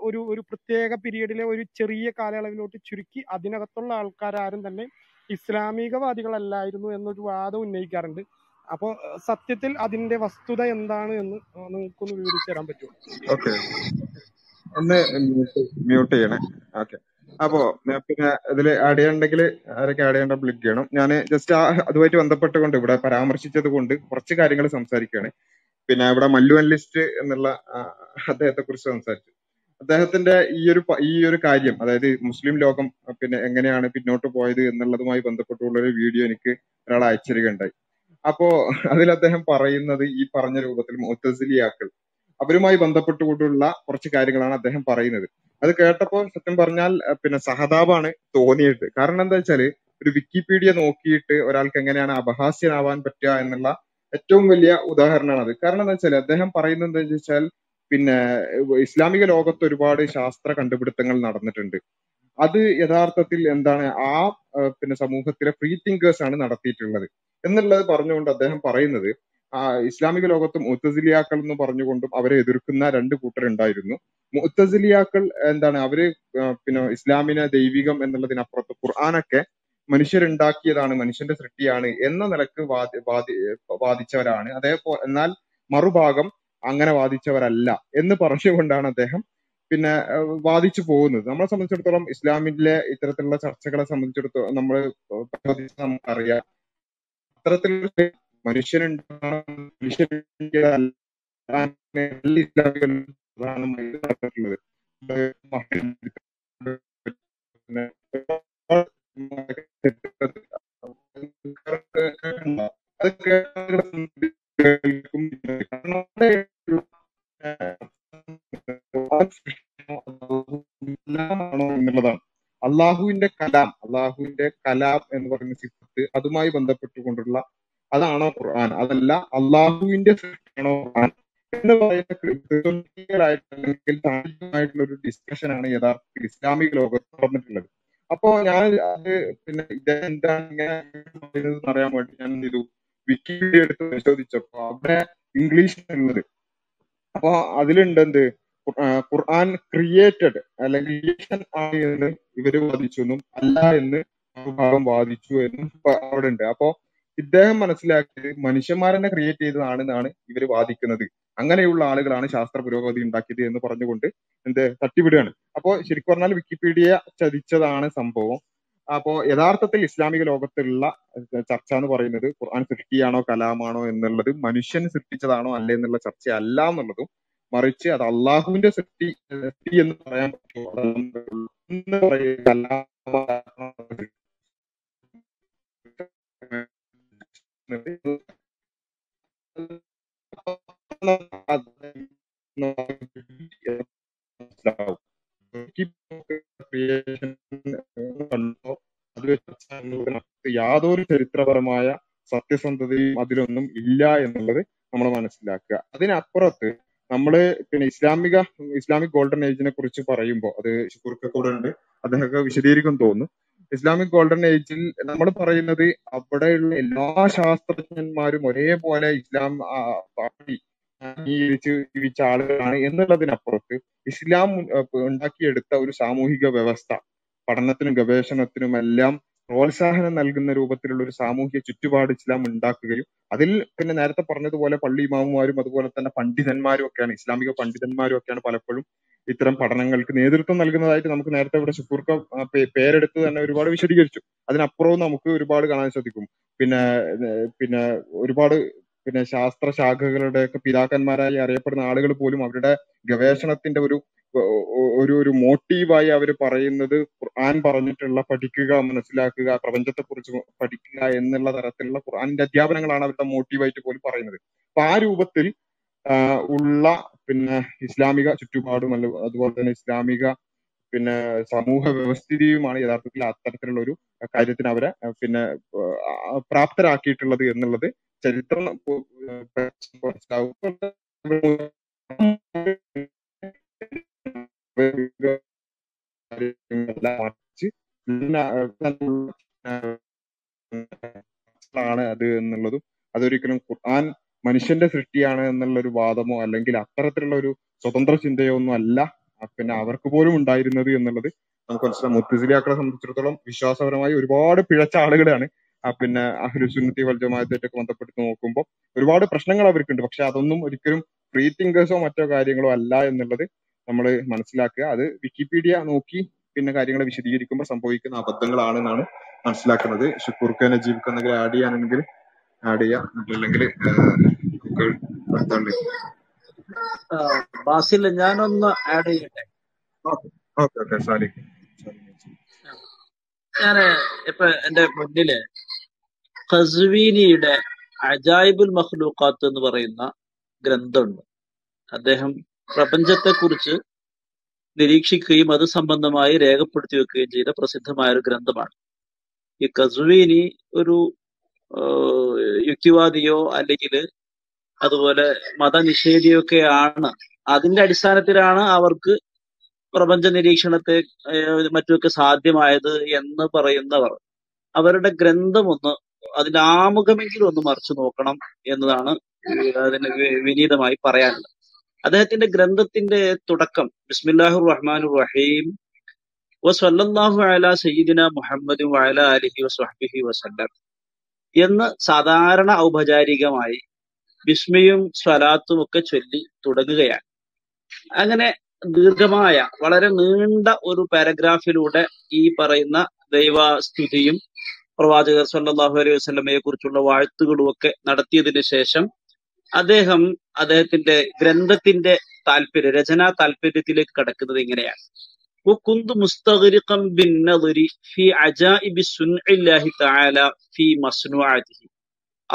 ഒരു ഒരു പ്രത്യേക പീരീഡിലെ ഒരു ചെറിയ കാലയളവിലോട്ട് ചുരുക്കി അതിനകത്തുള്ള ആൾക്കാരും തന്നെ ഇസ്ലാമികവാദികളല്ലായിരുന്നു എന്നൊരു വാദം ഉന്നയിക്കാറുണ്ട്. അപ്പോൾ സത്യത്തിൽ അതിന്റെ വസ്തുത എന്താണ് എന്ന് നിങ്ങൾക്കൊന്ന് വിവരിച്ചു തരാൻ പറ്റുമോ? ഓക്കെ, ഒന്ന് മ്യൂട്ട് ചെയ്യണേ. ഓക്കെ, അപ്പോ പിന്നെ ഇതിൽ ആഡ് ചെയ്യണമെങ്കിൽ ആരൊക്കെ ആഡ് ചെയ്യേണ്ട ക്ലിക്ക് ചെയ്യണം. ഞാൻ ജസ്റ്റ് അതുമായിട്ട് ബന്ധപ്പെട്ടുകൊണ്ട് ഇവിടെ പരാമർശിച്ചത് കൊണ്ട് കുറച്ച് കാര്യങ്ങൾ സംസാരിക്കുകയാണ്. പിന്നെ ഇവിടെ മല്ലു അനലിസ്റ്റ് എന്നുള്ള അദ്ദേഹത്തെ കുറിച്ച് സംസാരിച്ചു. അദ്ദേഹത്തിന്റെ ഈ ഒരു ഈ ഒരു കാര്യം, അതായത് മുസ്ലിം ലോകം പിന്നെ എങ്ങനെയാണ് പിന്നോട്ട് പോയത് എന്നുള്ളതുമായി ബന്ധപ്പെട്ടുള്ള ഒരു വീഡിയോ എനിക്ക് ഒരാൾ അയച്ചിരിക്കുകയുണ്ടായി. അപ്പോ അതിൽ അദ്ദേഹം പറയുന്നത് ഈ പറഞ്ഞ രൂപത്തിൽ മുഅ്തസിലിയാക്കൾ അവരുമായി ബന്ധപ്പെട്ടുകൊണ്ടുള്ള കുറച്ച് കാര്യങ്ങളാണ് അദ്ദേഹം പറയുന്നത്. അത് കേട്ടപ്പോൾ സത്യം പറഞ്ഞാൽ പിന്നെ സഹതാപമാണ് തോന്നിയത്. കാരണം എന്താ വെച്ചാല്, ഒരു വിക്കിപീഡിയ നോക്കിയിട്ട് ഒരാൾക്ക് എങ്ങനെയാണ് അപഹാസ്യനാവാൻ പറ്റുക എന്നുള്ള ഏറ്റവും വലിയ ഉദാഹരണമാണ് അത്. കാരണം എന്താ വെച്ചാൽ, അദ്ദേഹം പറയുന്നത് എന്താണെന്ന് വെച്ചാൽ പിന്നെ ഇസ്ലാമിക ലോകത്ത് ഒരുപാട് ശാസ്ത്ര കണ്ടുപിടുത്തങ്ങൾ നടന്നിട്ടുണ്ട്. അത് യഥാർത്ഥത്തിൽ എന്താണ് ആ പിന്നെ സമൂഹത്തിലെ ഫ്രീ തിങ്കേഴ്സ് ആണ് നടത്തിയിട്ടുള്ളത് എന്നുള്ളത് പറഞ്ഞുകൊണ്ട് അദ്ദേഹം പറയുന്നത് ആ ഇസ്ലാമിക ലോകത്ത് മുഅ്തസിലിയാക്കൾ എന്ന് പറഞ്ഞുകൊണ്ടും അവരെ എതിർക്കുന്ന രണ്ട് കൂട്ടരുണ്ടായിരുന്നു. മുഅ്തസിലിയാക്കൾ എന്താണ്, അവര് പിന്നെ ഇസ്ലാമിനെ ദൈവികം എന്നുള്ളതിനപ്പുറത്ത് ഖുർആനൊക്കെ മനുഷ്യരുണ്ടാക്കിയതാണ്, മനുഷ്യന്റെ സൃഷ്ടിയാണ് എന്ന നിലക്ക് വാദി വാദി വാദിച്ചവരാണ്. അതേപോലെ എന്നാൽ മറുഭാഗം അങ്ങനെ വാദിച്ചവരല്ല എന്ന് പറഞ്ഞുകൊണ്ടാണ് അദ്ദേഹം പിന്നെ വാദിച്ചു പോകുന്നത്. നമ്മളെ സംബന്ധിച്ചിടത്തോളം ഇസ്ലാമിലെ ഇത്തരത്തിലുള്ള ചർച്ചകളെ സംബന്ധിച്ചിടത്തോളം നമ്മൾ നമുക്കറിയാം അത്തരത്തിലുള്ള മനുഷ്യനുണ്ടാകുന്നത് എന്നുള്ളതാണ്. അള്ളാഹുവിന്റെ കലാം, അള്ളാഹുവിന്റെ കലാം എന്ന് പറയുന്ന സിഫത്ത് അതുമായി ബന്ധപ്പെട്ടുകൊണ്ടുള്ള അതാണോ ഖുർആൻ, അതല്ല അള്ളാഹുവിന്റെ സൃഷ്ടിയാണോ ഖുർആൻ എന്ന് പറയുന്ന ക്രിസ്ത്യനായിട്ടുള്ള താഴ്ചയായിട്ടുള്ള ഒരു ഡിസ്കഷനാണ് യഥാർത്ഥത്തിൽ ഇസ്ലാമിക ലോകത്ത് നടന്നിട്ടുള്ളത്. അപ്പോ ഞാൻ അത് പിന്നെ ഇതെന്താണ് ഇങ്ങനെ പറയുന്നത് അറിയാൻ വേണ്ടി ഞാൻ ചെയ്തു വിക്കിപീഡിയ എടുത്ത് പരിശോധിച്ചപ്പോ അവിടെ ഇംഗ്ലീഷിലുള്ളത് അപ്പൊ അതിലുണ്ടെന്ത് ഖുർആൻ ക്രിയേറ്റഡ് അല്ലെങ്കിൽ ആണ് എന്ന് ഇവര് വാദിച്ചു എന്നും അല്ല എന്ന് ഭാഗം വാദിച്ചു എന്നും അവിടെ ഉണ്ട്. അപ്പോ ഇദ്ദേഹം മനസ്സിലാക്കിയത് മനുഷ്യന്മാരെന്നെ ക്രിയേറ്റ് ചെയ്തതാണെന്നാണ് ഇവര് വാദിക്കുന്നത്. അങ്ങനെയുള്ള ആളുകളാണ് ശാസ്ത്ര പുരോഗതി ഉണ്ടാക്കിയത് എന്ന് പറഞ്ഞുകൊണ്ട് എന്ത് തട്ടിവിടുകയാണ്. അപ്പോൾ ശരിക്കും പറഞ്ഞാൽ വിക്കിപീഡിയ ചതിച്ചതാണ് സംഭവം. അപ്പോൾ യഥാർത്ഥത്തിൽ ഇസ്ലാമിക ലോകത്തുള്ള ചർച്ച എന്ന് പറയുന്നത് ഖുർആൻ സൃഷ്ടിയാണോ കലാമാണോ എന്നുള്ളത്, മനുഷ്യൻ സൃഷ്ടിച്ചതാണോ അല്ലേ എന്നുള്ള ചർച്ച അല്ല എന്നുള്ളതും, മറിച്ച് അത് അള്ളാഹുവിന്റെ സൃഷ്ടി സൃഷ്ടി എന്ന് പറയാൻ പറ്റുമോ യാതൊരു ചരിത്രപരമായ സത്യസന്ധതയും അതിലൊന്നും ഇല്ല എന്നുള്ളത് നമ്മൾ മനസ്സിലാക്കുക. അതിനപ്പുറത്ത് നമ്മള് പിന്നെ ഇസ്ലാമിക ഇസ്ലാമിക് ഗോൾഡൻ ഏജിനെ കുറിച്ച് പറയുമ്പോൾ, അത് ഷുക്കൂർക്ക കൂടെ ഉണ്ട്, അദ്ദേഹമൊക്കെ വിശദീകരിക്കും തോന്നുന്നു. ഇസ്ലാമിക് ഗോൾഡൻ ഏജിൽ നമ്മൾ പറയുന്നത് അവിടെയുള്ള എല്ലാ ശാസ്ത്രജ്ഞന്മാരും ഒരേപോലെ ഇസ്ലാം ജീവിച്ച് ജീവിച്ച ആളുകളാണ് എന്നുള്ളതിനപ്പുറത്ത് ഇസ്ലാം ഉണ്ടാക്കിയെടുത്ത ഒരു സാമൂഹിക വ്യവസ്ഥ, പഠനത്തിനും ഗവേഷണത്തിനും എല്ലാം പ്രോത്സാഹനം നൽകുന്ന രൂപത്തിലുള്ള ഒരു സാമൂഹിക ചുറ്റുപാട് ഇസ്ലാം ഉണ്ടാക്കുകയും അതിൽ പിന്നെ നേരത്തെ പറഞ്ഞതുപോലെ പള്ളി ഇമാമുമാരും അതുപോലെ തന്നെ പണ്ഡിതന്മാരും ഒക്കെയാണ്, ഇസ്ലാമിക പണ്ഡിതന്മാരും ഒക്കെയാണ് പലപ്പോഴും ഇത്തരം പഠനങ്ങൾക്ക് നേതൃത്വം നൽകുന്നതായിട്ട് നമുക്ക് നേരത്തെ ഇവിടെ ഷുക്കൂർക്ക പേരെടുത്ത് തന്നെ ഒരുപാട് വിശദീകരിച്ചു. അതിനപ്പുറവും നമുക്ക് ഒരുപാട് കാണാൻ സാധിക്കും. പിന്നെ പിന്നെ ഒരുപാട് പിന്നെ ശാസ്ത്ര ശാഖകളുടെയൊക്കെ പിതാക്കന്മാരായി അറിയപ്പെടുന്ന ആളുകൾ പോലും അവരുടെ ഗവേഷണത്തിന്റെ ഒരു ഒരു ഒരു മോട്ടീവായി അവർ പറയുന്നത് ഖുർആൻ പറഞ്ഞിട്ടുള്ള പഠിക്കുക, മനസ്സിലാക്കുക, പ്രപഞ്ചത്തെക്കുറിച്ച് പഠിക്കുക എന്നുള്ള തരത്തിലുള്ള ഖുർആന്റെ അധ്യാപനങ്ങളാണ് അവരുടെ മോട്ടീവായിട്ട് പോലും പറയുന്നത്. അപ്പൊ ആ രൂപത്തിൽ ഉള്ള പിന്നെ ഇസ്ലാമിക ചുറ്റുപാടും അല്ല അതുപോലെ തന്നെ ഇസ്ലാമിക പിന്നെ സമൂഹ വ്യവസ്ഥിതിയുമാണ് യഥാർത്ഥത്തിൽ അത്തരത്തിലുള്ള ഒരു കാര്യത്തിന് അവരെ പിന്നെ പ്രാപ്തരാക്കിയിട്ടുള്ളത് എന്നുള്ളത് ചരിത്രം ാണ് അത് എന്നുള്ളതും, അതൊരിക്കലും ഖുർആൻ മനുഷ്യന്റെ സൃഷ്ടിയാണ് എന്നുള്ളൊരു വാദമോ അല്ലെങ്കിൽ അത്തരത്തിലുള്ള ഒരു സ്വതന്ത്ര ചിന്തയോ ഒന്നും അല്ല പിന്നെ അവർക്ക് പോലും ഉണ്ടായിരുന്നത് എന്നുള്ളത് നമുക്ക് മനസ്സിലാക്കാം. മുത്തസിലിയാക്കളെ സംബന്ധിച്ചിടത്തോളം വിശ്വാസപരമായി ഒരുപാട് പിഴച്ച ആളുകളാണ് പിന്നെ അഹ്ലുസ് സുന്നത്തി വൽ ജമാഅത്തായിട്ടൊക്കെ ബന്ധപ്പെട്ട് നോക്കുമ്പോൾ ഒരുപാട് പ്രശ്നങ്ങൾ അവർക്കുണ്ട്. പക്ഷെ അതൊന്നും ഒരിക്കലും ഫ്രീ തിങ്കേഴ്സോ മറ്റോ കാര്യങ്ങളോ അല്ല എന്നുള്ളത് നമ്മൾ മനസ്സിലാക്കുക. അത് വിക്കിപീഡിയ നോക്കി പിന്നെ കാര്യങ്ങൾ വിശദീകരിക്കുമ്പോൾ സംഭവിക്കുന്ന അബദ്ധങ്ങളാണെന്നാണ് മനസ്സിലാക്കുന്നത്. ഷുക്കൂർക്ക നജീബ് എന്തെങ്കിലും ആഡ് ചെയ്യാനാണെങ്കിൽ ആഡ് ചെയ്യാം, അല്ലെങ്കിൽ ഞാനൊന്ന് ആഡ് ചെയ്യട്ടെ. ഓക്കെ ഓക്കെ സാരി, ഞാന് ഇപ്പൊ എന്റെ മുന്നില് ഖസ്വീനിയുടെ അജായിബുൽ മഖ്ലൂഖാത്ത് എന്ന് പറയുന്ന ഗ്രന്ഥമുണ്ട്. അദ്ദേഹം പ്രപഞ്ചത്തെക്കുറിച്ച് നിരീക്ഷിക്കുകയും അത് സംബന്ധമായി രേഖപ്പെടുത്തി വെക്കുകയും ചെയ്ത പ്രസിദ്ധമായൊരു ഗ്രന്ഥമാണ് ഈ ഖസ്വീനി. ഒരു യുക്തിവാദിയോ അല്ലെങ്കിൽ അതുപോലെ മതനിഷേധിയോ ഒക്കെ ആണ്. അതിന്റെ അടിസ്ഥാനത്തിലാണ് അവർക്ക് പ്രപഞ്ച നിരീക്ഷണത്തെ മറ്റുമൊക്കെ സാധ്യമായത് എന്ന് പറയുന്നവർ അവരുടെ ഗ്രന്ഥമൊന്ന് അതിന്റെ ആമുഖമെങ്കിലും ഒന്ന് മറിച്ചു നോക്കണം എന്നതാണ് അതിന് വിനീതമായി പറയാനുള്ളത്. അദ്ദേഹത്തിന്റെ ഗ്രന്ഥത്തിന്റെ തുടക്കം ബിസ്മില്ലാഹിർ റഹ്മാനിർ റഹീം വസല്ലല്ലാഹു അലാ സയ്യിദിനാ മുഹമ്മദി വഅലാ അലിഹി വസ്വഹ്ബിഹി വസല്ലം എന്ന് സാധാരണ ഔപചാരികമായി ബിസ്മിയും സ്വലാത്തും ഒക്കെ ചൊല്ലി തുടങ്ങുകയാണ്. അങ്ങനെ ദീർഘമായ വളരെ നീണ്ട ഒരു പാരഗ്രാഫിലൂടെ ഈ പറയുന്ന ദൈവസ്തുതിയും പ്രവാചകർ സല്ലല്ലാഹു അലൈഹി വസല്ലമയെ കുറിച്ചുള്ള വാഴ്ത്തുകളും ഒക്കെ നടത്തിയതിനു ശേഷം അദ്ദേഹം അദ്ദേഹത്തിന്റെ ഗ്രന്ഥത്തിന്റെ താല്പര്യ രചനാ താല്പര്യത്തിലേക്ക് കടക്കുന്നത് ഇങ്ങനെയാണ്: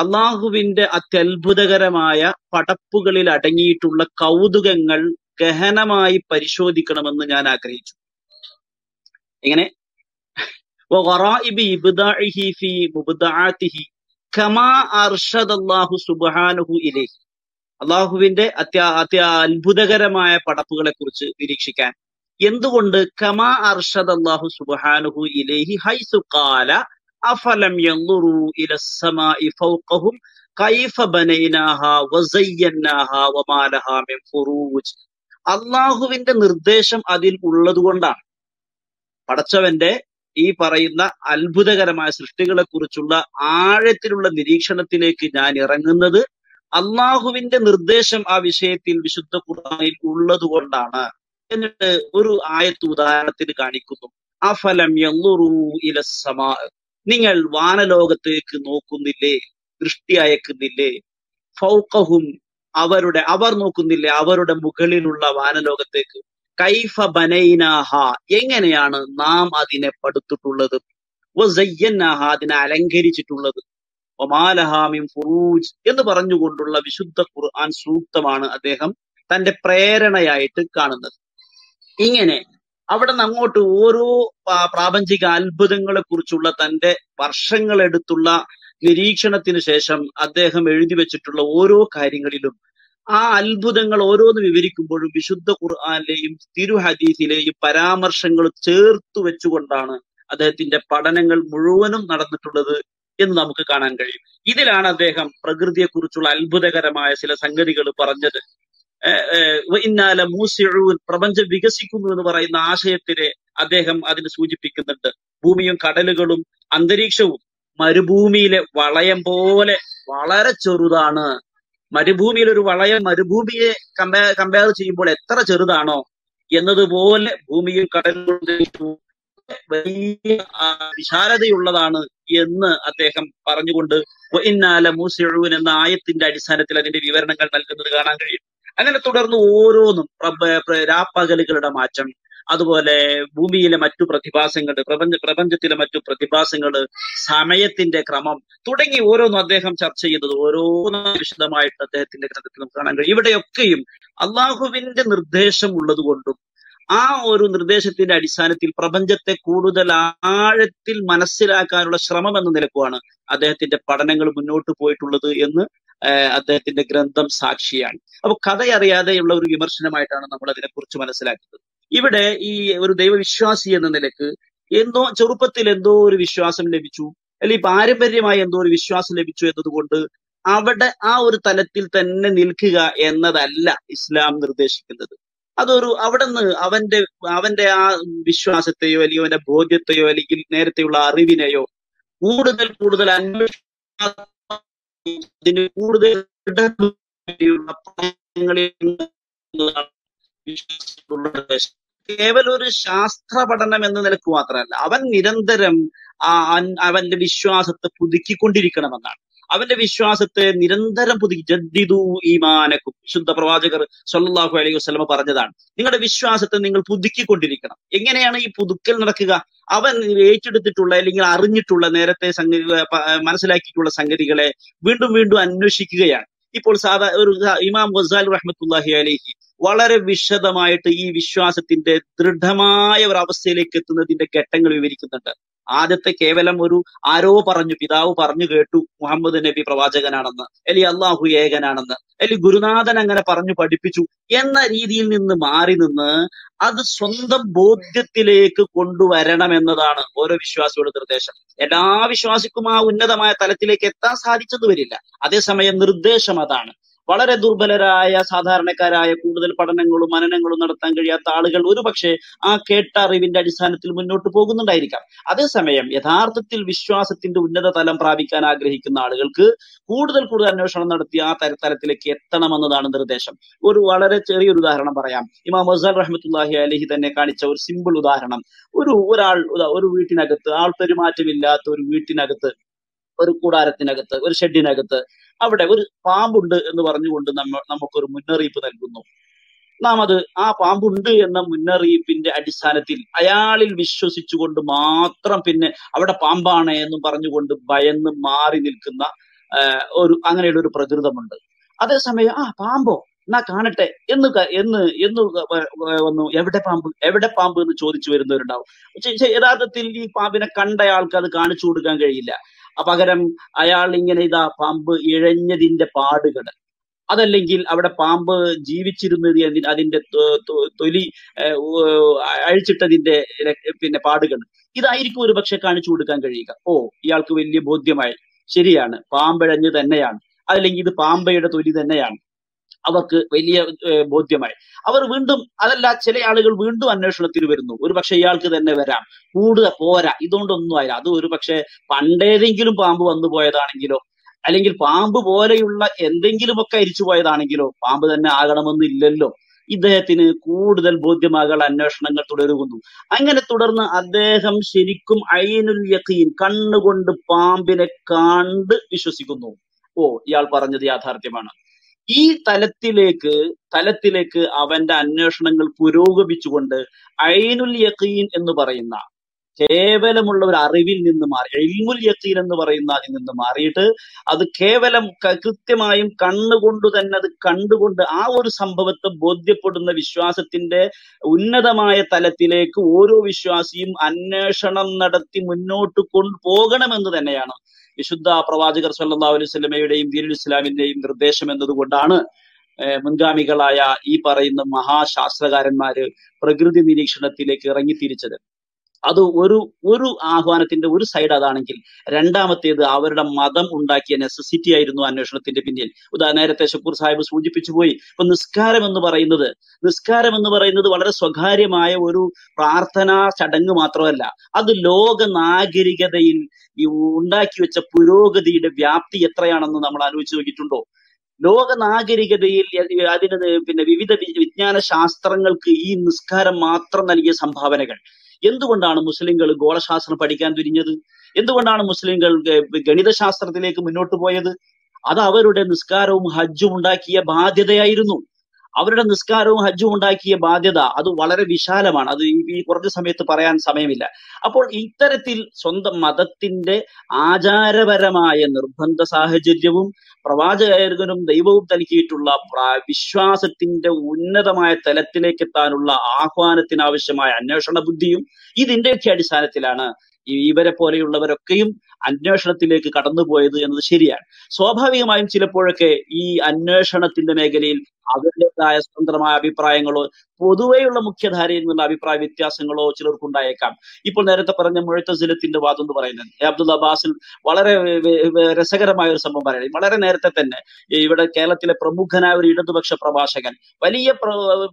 അള്ളാഹുവിന്റെ അത്യത്ഭുതകരമായ പടപ്പുകളിൽ അടങ്ങിയിട്ടുള്ള കൗതുകങ്ങൾ ഗഹനമായി പരിശോധിക്കണമെന്ന് ഞാൻ ആഗ്രഹിച്ചു. ഇങ്ങനെ അള്ളാഹുവിന്റെ അത്യ അത്യ അത്ഭുതകരമായ പടപ്പുകളെ കുറിച്ച് നിരീക്ഷിക്കാൻ എന്തുകൊണ്ട് കമാ അർഷദ് അള്ളാഹു സുബ്ഹാനഹു ഇലൈഹി ഹൈസു ഖാല അഫലം യൻദുറു ഇലസ്സമാഇ ഫൗഖഹും കൈഫ ബനൈനാഹാ വസയ്യനാഹാ വമാ ലഹാ മിൻ ഫുറൂജ്. അള്ളാഹുവിന്റെ നിർദ്ദേശം അതിൽ ഉള്ളതുകൊണ്ടാണ് പടച്ചവന്റെ ഈ പറയുന്ന അത്ഭുതകരമായ സൃഷ്ടികളെ കുറിച്ചുള്ള ആഴത്തിലുള്ള നിരീക്ഷണത്തിലേക്ക് ഞാൻ ഇറങ്ങുന്നത്. അള്ളാഹുവിന്റെ നിർദ്ദേശം ആ വിഷയത്തിൽ വിശുദ്ധ ഖുർആനിൽ ഉള്ളത് കൊണ്ടാണ്. എന്നിട്ട് ഒരു ആയത്ത് ഉദാഹരണത്തിന് കാണിക്കുന്നു, അഫലം യൻദുറൂ ഇലസ്സമാ, നിങ്ങൾ വാനലോകത്തേക്ക് നോക്കുന്നില്ലേ, ദൃഷ്ടി അയക്കുന്നില്ലേ, ഫൗഖഹും അവരുടെ അവർ നോക്കുന്നില്ലേ, അവരുടെ മുകളിലുള്ള വാനലോകത്തേക്ക്, കൈഫ ബനൈനാഹ എങ്ങനെയാണ് നാം അതിനെ പടുത്തിട്ടുള്ളത്, വസയ്യനാഹ അതിനെ അലങ്കരിച്ചിട്ടുള്ളത്, ഒമാലഹാമിം ഫുറൂജ് എന്ന് പറഞ്ഞുകൊണ്ടുള്ള വിശുദ്ധ ഖുർആൻ സൂക്തമാണ് അദ്ദേഹം തന്റെ പ്രേരണയായിട്ട് കാണുന്നത്. ഇങ്ങനെ അവിടെ നിന്ന് അങ്ങോട്ട് ഓരോ പ്രാപഞ്ചിക അത്ഭുതങ്ങളെ കുറിച്ചുള്ള തന്റെ വർഷങ്ങളെടുത്തുള്ള നിരീക്ഷണത്തിന് ശേഷം അദ്ദേഹം എഴുതി വെച്ചിട്ടുള്ള ഓരോ കാര്യങ്ങളിലും ആ അത്ഭുതങ്ങൾ ഓരോന്ന് വിവരിക്കുമ്പോഴും വിശുദ്ധ ഖുർആനിലെയും തിരു ഹദീസിലെയും പരാമർശങ്ങൾ ചേർത്തു വെച്ചുകൊണ്ടാണ് അദ്ദേഹത്തിന്റെ പഠനങ്ങൾ മുഴുവനും നടന്നിട്ടുള്ളത് എന്ന് നമുക്ക് കാണാൻ കഴിയും. ഇതിലാണ് അദ്ദേഹം പ്രകൃതിയെക്കുറിച്ചുള്ള അത്ഭുതകരമായ ചില സംഗതികൾ പറഞ്ഞത്. ഇന്നാല മൂസിഴൂൻ, പ്രപഞ്ചം വികസിക്കുന്നു എന്ന് പറയുന്ന ആശയത്തിനെ അദ്ദേഹം അതിന് സൂചിപ്പിക്കുന്നുണ്ട്. ഭൂമിയും കടലുകളും അന്തരീക്ഷവും മരുഭൂമിയിലെ വളയം പോലെ വളരെ ചെറുതാണ്. മരുഭൂമിയിൽ ഒരു വളയം മരുഭൂമിയെ കമ്പയർ കമ്പയർ ചെയ്യുമ്പോൾ എത്ര ചെറുതാണോ എന്നതുപോലെ ഭൂമിയും കടലും വലിയ വിശാലതയുള്ളതാണ് എന്ന് അദ്ദേഹം പറഞ്ഞുകൊണ്ട് ഇന്നാല മൂസിഴൂൻ എന്ന ആയത്തിന്റെ അടിസ്ഥാനത്തിൽ അതിന്റെ വിവരണങ്ങൾ നൽകുന്നത് കാണാൻ കഴിയും. അങ്ങനെ തുടർന്ന് ഓരോന്നും രാപ്പകലുകളുടെ മാറ്റം, അതുപോലെ ഭൂമിയിലെ മറ്റു പ്രതിഭാസങ്ങൾ, പ്രപഞ്ച പ്രപഞ്ചത്തിലെ മറ്റു പ്രതിഭാസങ്ങൾ, സമയത്തിന്റെ ക്രമം തുടങ്ങി ഓരോന്നും അദ്ദേഹം ചർച്ച ചെയ്യുന്നത് ഓരോന്നും വിശദമായിട്ട് അദ്ദേഹത്തിന്റെ ഗ്രന്ഥത്തിൽ നമുക്ക് കാണാൻ കഴിയും. ഇവിടെയൊക്കെയും അള്ളാഹുവിന്റെ നിർദ്ദേശം ഉള്ളത് കൊണ്ടും ആ ഒരു നിർദ്ദേശത്തിന്റെ അടിസ്ഥാനത്തിൽ പ്രപഞ്ചത്തെ കൂടുതൽ ആഴത്തിൽ മനസ്സിലാക്കാനുള്ള ശ്രമം എന്ന നിലക്കുമാണ് അദ്ദേഹത്തിന്റെ പഠനങ്ങൾ മുന്നോട്ട് പോയിട്ടുള്ളത് എന്ന് അദ്ദേഹത്തിന്റെ ഗ്രന്ഥം സാക്ഷിയാണ്. അപ്പൊ കഥയറിയാതെയുള്ള ഒരു വിമർശനമായിട്ടാണ് നമ്മൾ അതിനെക്കുറിച്ച് മനസ്സിലാക്കുന്നത്. ഇവിടെ ഈ ഒരു ദൈവവിശ്വാസി എന്ന നിലക്ക് എന്തോ ചെറുപ്പത്തിൽ എന്തോ ഒരു വിശ്വാസം ലഭിച്ചു, അല്ലെങ്കിൽ പാരമ്പര്യമായി എന്തോ ഒരു വിശ്വാസം ലഭിച്ചു എന്നതുകൊണ്ട് അവിടെ ആ ഒരു തലത്തിൽ തന്നെ നിൽക്കുക എന്നതല്ല ഇസ്ലാം നിർദ്ദേശിക്കുന്നത്. അതൊരു അവിടെ നിന്ന് അവന്റെ അവന്റെ ആ വിശ്വാസത്തെയോ അല്ലെങ്കിൽ അവന്റെ ബോധ്യത്തെയോ അല്ലെങ്കിൽ നേരത്തെയുള്ള അറിവിനെയോ കൂടുതൽ കൂടുതൽ അന്വേഷണ അതിന് കൂടുതൽ കേവലം ഒരു ശാസ്ത്ര പഠനം എന്ന നിലക്ക് മാത്രമല്ല, അവൻ നിരന്തരം അവന്റെ വിശ്വാസത്തെ പുതുക്കിക്കൊണ്ടിരിക്കണമെന്നാണ്. അവന്റെ വിശ്വാസത്തെ നിരന്തരം പുതുക്കി ജദ്ദിദു ഈമാനക്കും വിശുദ്ധ പ്രവാചകർ സല്ലല്ലാഹു അലൈഹി വസല്ലമ പറഞ്ഞതാണ്. നിങ്ങളുടെ വിശ്വാസത്തെ നിങ്ങൾ പുതുക്കിക്കൊണ്ടിരിക്കണം. എങ്ങനെയാണ് ഈ പുതുക്കൽ നടക്കുക? അവൻ ഏറ്റെടുത്തിട്ടുള്ള അല്ലെങ്കിൽ അറിഞ്ഞിട്ടുള്ള നേരത്തെ സംഗതി മനസ്സിലാക്കിയിട്ടുള്ള സംഗതികളെ വീണ്ടും വീണ്ടും അന്വേഷിക്കുകയാണ്. ഇപ്പോൾ സാധാ ഒരു ഇമാം ഗസാലി റഹ്മത്തുള്ളാഹി അലൈഹി വളരെ വിശദമായിട്ട് ഈ വിശ്വാസത്തിന്റെ ദൃഢമായ ഒരു അവസ്ഥയിലേക്ക് എത്തുന്നതിന്റെ ഘട്ടങ്ങൾ വിവരിക്കുന്നുണ്ട്. ആദ്യത്തെ കേവലം ഒരു ആരോ പറഞ്ഞു, പിതാവ് പറഞ്ഞു കേട്ടു മുഹമ്മദ് നബി പ്രവാചകനാണെന്ന്, അലി അള്ളാഹു ഏകനാണെന്ന്, അലി ഗുരുനാഥൻ അങ്ങനെ പറഞ്ഞു പഠിപ്പിച്ചു എന്ന രീതിയിൽ നിന്ന് മാറി നിന്ന് അത് സ്വന്തം ബോധ്യത്തിലേക്ക് കൊണ്ടുവരണം എന്നതാണ് ഓരോ വിശ്വാസിയുടെ നിർദ്ദേശം. എല്ലാ വിശ്വാസിക്കും ആ ഉന്നതമായ തലത്തിലേക്ക് എത്താൻ സാധിച്ചെന്ന് വരില്ല. അതേസമയം നിർദ്ദേശം അതാണ്. വളരെ ദുർബലരായ സാധാരണക്കാരായ കൂടുതൽ പഠനങ്ങളും മനനങ്ങളും നടത്താൻ കഴിയാത്ത ആളുകൾ ഒരുപക്ഷെ ആ കേട്ട അറിവിന്റെ അടിസ്ഥാനത്തിൽ മുന്നോട്ട് പോകുന്നുണ്ടായിരിക്കാം. അതേസമയം യഥാർത്ഥത്തിൽ വിശ്വാസത്തിന്റെ ഉന്നത തലം പ്രാപിക്കാൻ ആഗ്രഹിക്കുന്ന ആളുകൾക്ക് കൂടുതൽ കൂടുതൽ അന്വേഷണം നടത്തി ആ തലത്തിലേക്ക് എത്തണമെന്നതാണ് നിർദ്ദേശം. ഒരു വളരെ ചെറിയൊരു ഉദാഹരണം പറയാം. ഇമാം മസാൽ റഹ്മത്തുല്ലാഹി അലഹി തന്നെ കാണിച്ച ഒരു സിമ്പിൾ ഉദാഹരണം. ഒരു ഒരാൾ ഒരു വീട്ടിനകത്ത് ആൾ പെരുമാറ്റമില്ലാത്ത ഒരു വീട്ടിനകത്ത് ഒരു കൂടാരത്തിനകത്ത് ഒരു ഷെഡിനകത്ത് അവിടെ ഒരു പാമ്പുണ്ട് എന്ന് പറഞ്ഞുകൊണ്ട് നമ്മൾ നമുക്കൊരു മുന്നറിയിപ്പ് നൽകുന്നു. നാം അത് ആ പാമ്പുണ്ട് എന്ന മുന്നറിയിപ്പിന്റെ അടിസ്ഥാനത്തിൽ അയാളിൽ വിശ്വസിച്ചുകൊണ്ട് മാത്രം പിന്നെ അവിടെ പാമ്പാണ് എന്നും പറഞ്ഞുകൊണ്ട് ഭയന്ന് മാറി നിൽക്കുന്ന ഒരു അങ്ങനെയുള്ള ഒരു പ്രകൃതമുണ്ട്. അതേസമയം ആ പാമ്പോ എന്നാ കാണട്ടെ എന്ന് എന്ന് എന്ന് വന്നു എവിടെ പാമ്പ് എവിടെ പാമ്പ് എന്ന് ചോദിച്ചു വരുന്നവരുണ്ടാവും. യഥാർത്ഥത്തിൽ ഈ പാമ്പിനെ കണ്ടയാൾക്ക് അത് കാണിച്ചു കൊടുക്കാൻ കഴിയില്ല. പകരം അയാൾ ഇങ്ങനെ ഇതാ പാമ്പ് ഇഴഞ്ഞതിന്റെ പാടുകൾ, അതല്ലെങ്കിൽ അവിടെ പാമ്പ് ജീവിച്ചിരുന്നത് അതിന്റെ തൊലി അഴിച്ചിട്ടതിന്റെ പിന്നെ പാടുകൾ, ഇതായിരിക്കും ഒരു പക്ഷെ കാണിച്ചു കൊടുക്കാൻ കഴിയുക. ഓ, ഇയാൾക്ക് വലിയ ബോധ്യമായി, ശരിയാണ് പാമ്പിഴഞ്ഞ് തന്നെയാണ്, അതല്ലെങ്കിൽ ഇത് പാമ്പയുടെ തൊലി തന്നെയാണ്, അവർക്ക് വലിയ ബോധ്യമായി. അവർ വീണ്ടും അതല്ല, ചില ആളുകൾ വീണ്ടും അന്വേഷണത്തിന് വരുന്നു. ഒരു പക്ഷെ ഇയാൾക്ക് തന്നെ വരാം, കൂടുതൽ പോരാ, ഇതുകൊണ്ടൊന്നും ആയില്ല, അത് ഒരു പക്ഷെ പണ്ടേതെങ്കിലും പാമ്പ് വന്നു പോയതാണെങ്കിലോ അല്ലെങ്കിൽ പാമ്പ് പോലെയുള്ള എന്തെങ്കിലുമൊക്കെ അരിച്ചുപോയതാണെങ്കിലോ പാമ്പ് തന്നെ ആകണമെന്നില്ലല്ലോ. ഇദ്ദേഹത്തിന് കൂടുതൽ ബോധ്യമാകാൻ അന്വേഷണങ്ങൾ തുടരുന്നു. അങ്ങനെ തുടർന്ന് അദ്ദേഹം ശരിക്കും ഐനുൽ യഖീൻ, കണ്ണുകൊണ്ട് പാമ്പിനെ കണ്ട് വിശ്വസിക്കുന്നു, ഓ ഇയാൾ പറഞ്ഞത് യാഥാർത്ഥ്യമാണ്. ഈ തലത്തിലേക്ക് തലത്തിലേക്ക് അവന്റെ അന്വേഷണങ്ങൾ പുരോഗമിച്ചുകൊണ്ട് ഐനുൽ യഖീൻ എന്ന് പറയുന്ന കേവലമുള്ള ഒരു അറിവിൽ നിന്ന് മാറി ഇൽമുൽ യഖീൻ എന്ന് പറയുന്ന അതിൽ നിന്ന് മാറിയിട്ട് അത് കേവലം കൃത്യമായും കണ്ണുകൊണ്ട് തന്നെ അത് കണ്ടുകൊണ്ട് ആ ഒരു സംഭവത്തെ ബോധ്യപ്പെടുന്ന വിശ്വാസത്തിന്റെ ഉന്നതമായ തലത്തിലേക്ക് ഓരോ വിശ്വാസിയും അന്വേഷണം നടത്തി മുന്നോട്ട് കൊണ്ടുപോകണമെന്ന് തന്നെയാണ് വിശുദ്ധ പ്രവാചകർ സല്ലല്ലാഹു അലൈഹി വസല്ലമയുടെയും ദീനുൽ ഇസ്ലാമിന്റെയും നിർദ്ദേശം എന്നതുകൊണ്ടാണ് മുൻഗാമികളായ ഈ പറയുന്ന മഹാശാസ്ത്രകാരന്മാര് പ്രകൃതി നിരീക്ഷണത്തിലേക്ക് ഇറങ്ങിത്തിരിച്ചത്. അത് ഒരു ഒരു ആഹ്വാനത്തിന്റെ ഒരു സൈഡ് അതാണെങ്കിൽ, രണ്ടാമത്തേത് അവരുടെ മതം ഉണ്ടാക്കിയ നെസസിറ്റി ആയിരുന്നു അന്വേഷണത്തിന്റെ പിന്നിൽ. ഉദാഹരണം, നേരത്തെ ഷക്കൂർ സാഹിബ് സൂചിപ്പിച്ചു പോയി. ഇപ്പൊ നിസ്കാരം എന്ന് പറയുന്നത് നിസ്കാരം എന്ന് പറയുന്നത് വളരെ സ്വകാര്യമായ ഒരു പ്രാർത്ഥനാ ചടങ്ങ് മാത്രമല്ല, അത് ലോക നാഗരികതയിൽ ഈ ഉണ്ടാക്കി വെച്ച പുരോഗതിയുടെ വ്യാപ്തി എത്രയാണെന്ന് നമ്മൾ ആലോചിച്ച് നോക്കിയിട്ടുണ്ടോ? ലോക നാഗരികതയിൽ അതിന് പിന്നെ വിവിധ വിജ്ഞാന ശാസ്ത്രങ്ങൾക്ക് ഈ നിസ്കാരം മാത്രം നൽകിയ സംഭാവനകൾ. എന്തുകൊണ്ടാണ് മുസ്ലിങ്ങൾ ഗോളശാസ്ത്രം പഠിക്കാൻ തിരിഞ്ഞത്? എന്തുകൊണ്ടാണ് മുസ്ലിങ്ങൾ ഗണിതശാസ്ത്രത്തിലേക്ക് മുന്നോട്ട് പോയത്? അത് അവരുടെ നിസ്കാരവും ഹജ്ജും ഉണ്ടാക്കിയ ബാധ്യതയായിരുന്നു. അവരുടെ നിസ്കാരവും ഹജ്ജും ഉണ്ടാക്കിയ ബാധ്യത അത് വളരെ വിശാലമാണ്, അത് ഈ കുറച്ച് സമയത്ത് പറയാൻ സമയമില്ല. അപ്പോൾ ഇത്തരത്തിൽ സ്വന്തം മതത്തിന്റെ ആചാരപരമായ നിർബന്ധ സാഹചര്യവും പ്രവാചകനും ദൈവവും നൽകിയിട്ടുള്ള വിശ്വാസത്തിന്റെ ഉന്നതമായ തലത്തിലേക്ക് എത്താനുള്ള ആഹ്വാനത്തിനാവശ്യമായ അന്വേഷണ ബുദ്ധിയും ഇതിന്റെയൊക്കെ അടിസ്ഥാനത്തിലാണ് ഇവരെ പോലെയുള്ളവരൊക്കെയും അന്വേഷണത്തിലേക്ക് കടന്നുപോയത് എന്നത് ശരിയാണ്. സ്വാഭാവികമായും ചിലപ്പോഴൊക്കെ ഈ അന്വേഷണത്തിന്റെ മേഖലയിൽ അവരുടേതായ സ്വതന്ത്രമായ അഭിപ്രായങ്ങളോ പൊതുവെയുള്ള മുഖ്യധാരയിൽ നിന്നുള്ള അഭിപ്രായ വ്യത്യാസങ്ങളോ ചിലർക്കുണ്ടായേക്കാം. ഇപ്പോൾ നേരത്തെ പറഞ്ഞ മുഴത്തസിലത്തിന്റെ വാദം എന്ന് പറയുന്നത് അബ്ദുൽ അബ്ബാസിൽ വളരെ രസകരമായ ഒരു സംഭവം പറയുന്നത്, വളരെ നേരത്തെ തന്നെ ഇവിടെ കേരളത്തിലെ പ്രമുഖനായ ഒരു ഇടതുപക്ഷ പ്രഭാഷകൻ, വലിയ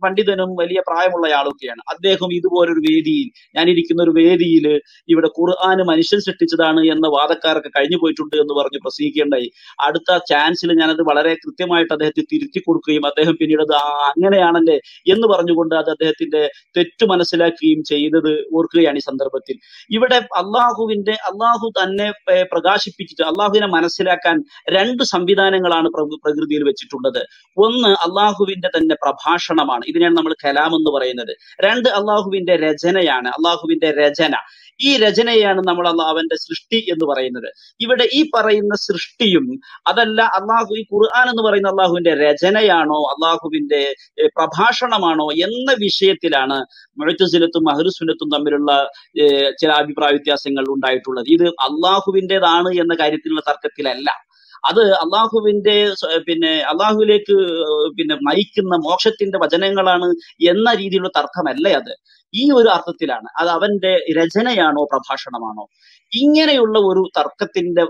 പണ്ഡിതനും വലിയ പ്രായമുള്ള ആളൊക്കെയാണ്, അദ്ദേഹം ഇതുപോലൊരു വേദിയിൽ, ഞാനിരിക്കുന്ന ഒരു വേദിയിൽ, ഇവിടെ ഖുർആൻ മനുഷ്യൻ സൃഷ്ടിച്ചതാണ് എന്ന വാദക്കാരൊക്കെ കഴിഞ്ഞു പോയിട്ടുണ്ട് എന്ന് പറഞ്ഞ് പ്രസംഗിക്കേണ്ടായി. അടുത്ത ചാൻസിൽ ഞാനത് വളരെ കൃത്യമായിട്ട് അദ്ദേഹത്തെ തിരുത്തി കൊടുക്കുകയും അദ്ദേഹം പിന്നീട് അത് അങ്ങനെയാണല്ലേ എന്ന് പറഞ്ഞുകൊണ്ട് അത് അദ്ദേഹത്തിന്റെ തെറ്റു മനസ്സിലാക്കുകയും ചെയ്തത് ഓർക്കുകയാണ് ഈ സന്ദർഭത്തിൽ. ഇവിടെ അള്ളാഹുവിന്റെ അള്ളാഹു തന്നെ പ്രകാശിപ്പിച്ചിട്ട് അള്ളാഹുവിനെ മനസ്സിലാക്കാൻ രണ്ട് സംവിധാനങ്ങളാണ് പ്രകൃതിയിൽ വെച്ചിട്ടുള്ളത്. ഒന്ന് അള്ളാഹുവിന്റെ തന്നെ പ്രഭാഷണമാണ്, ഇതിനെയാണ് നമ്മൾ കലാം എന്ന് പറയുന്നത്. രണ്ട് അള്ളാഹുവിന്റെ രചനയാണ്, അള്ളാഹുവിന്റെ രചന. ഈ രചനയാണ് നമ്മൾ അവന്റെ സൃഷ്ടി എന്ന് പറയുന്നത്. ഇവിടെ ഈ പറയുന്ന സൃഷ്ടിയും അതല്ല അള്ളാഹു, ഈ ഖുർആൻ എന്ന് പറയുന്ന അള്ളാഹുവിന്റെ രചനയാണോ അള്ളാഹുവിന്റെ പ്രഭാഷണമാണോ എന്ന വിഷയത്തിലാണ് മുഅ്തസിലത്തും അഹ്ലുസുന്നത്തും തമ്മിലുള്ള ചില അഭിപ്രായ വ്യത്യാസങ്ങൾ ഉണ്ടായിട്ടുള്ളത്. ഇത് അള്ളാഹുവിൻ്റെതാണ് എന്ന കാര്യത്തിലുള്ള തർക്കത്തിലല്ല, അത് അള്ളാഹുവിന്റെ പിന്നെ അള്ളാഹുവിലേക്ക് പിന്നെ നയിക്കുന്ന മോക്ഷത്തിന്റെ വചനങ്ങളാണ് എന്ന രീതിയിലുള്ള തർക്കമല്ലേ അത്. ഈ ഒരു അർത്ഥത്തിലാണ് അത് അവന്റെ രചനയാണോ പ്രഭാഷണമാണോ. ഇങ്ങനെയുള്ള ഒരു തർക്കത്തിന്റെ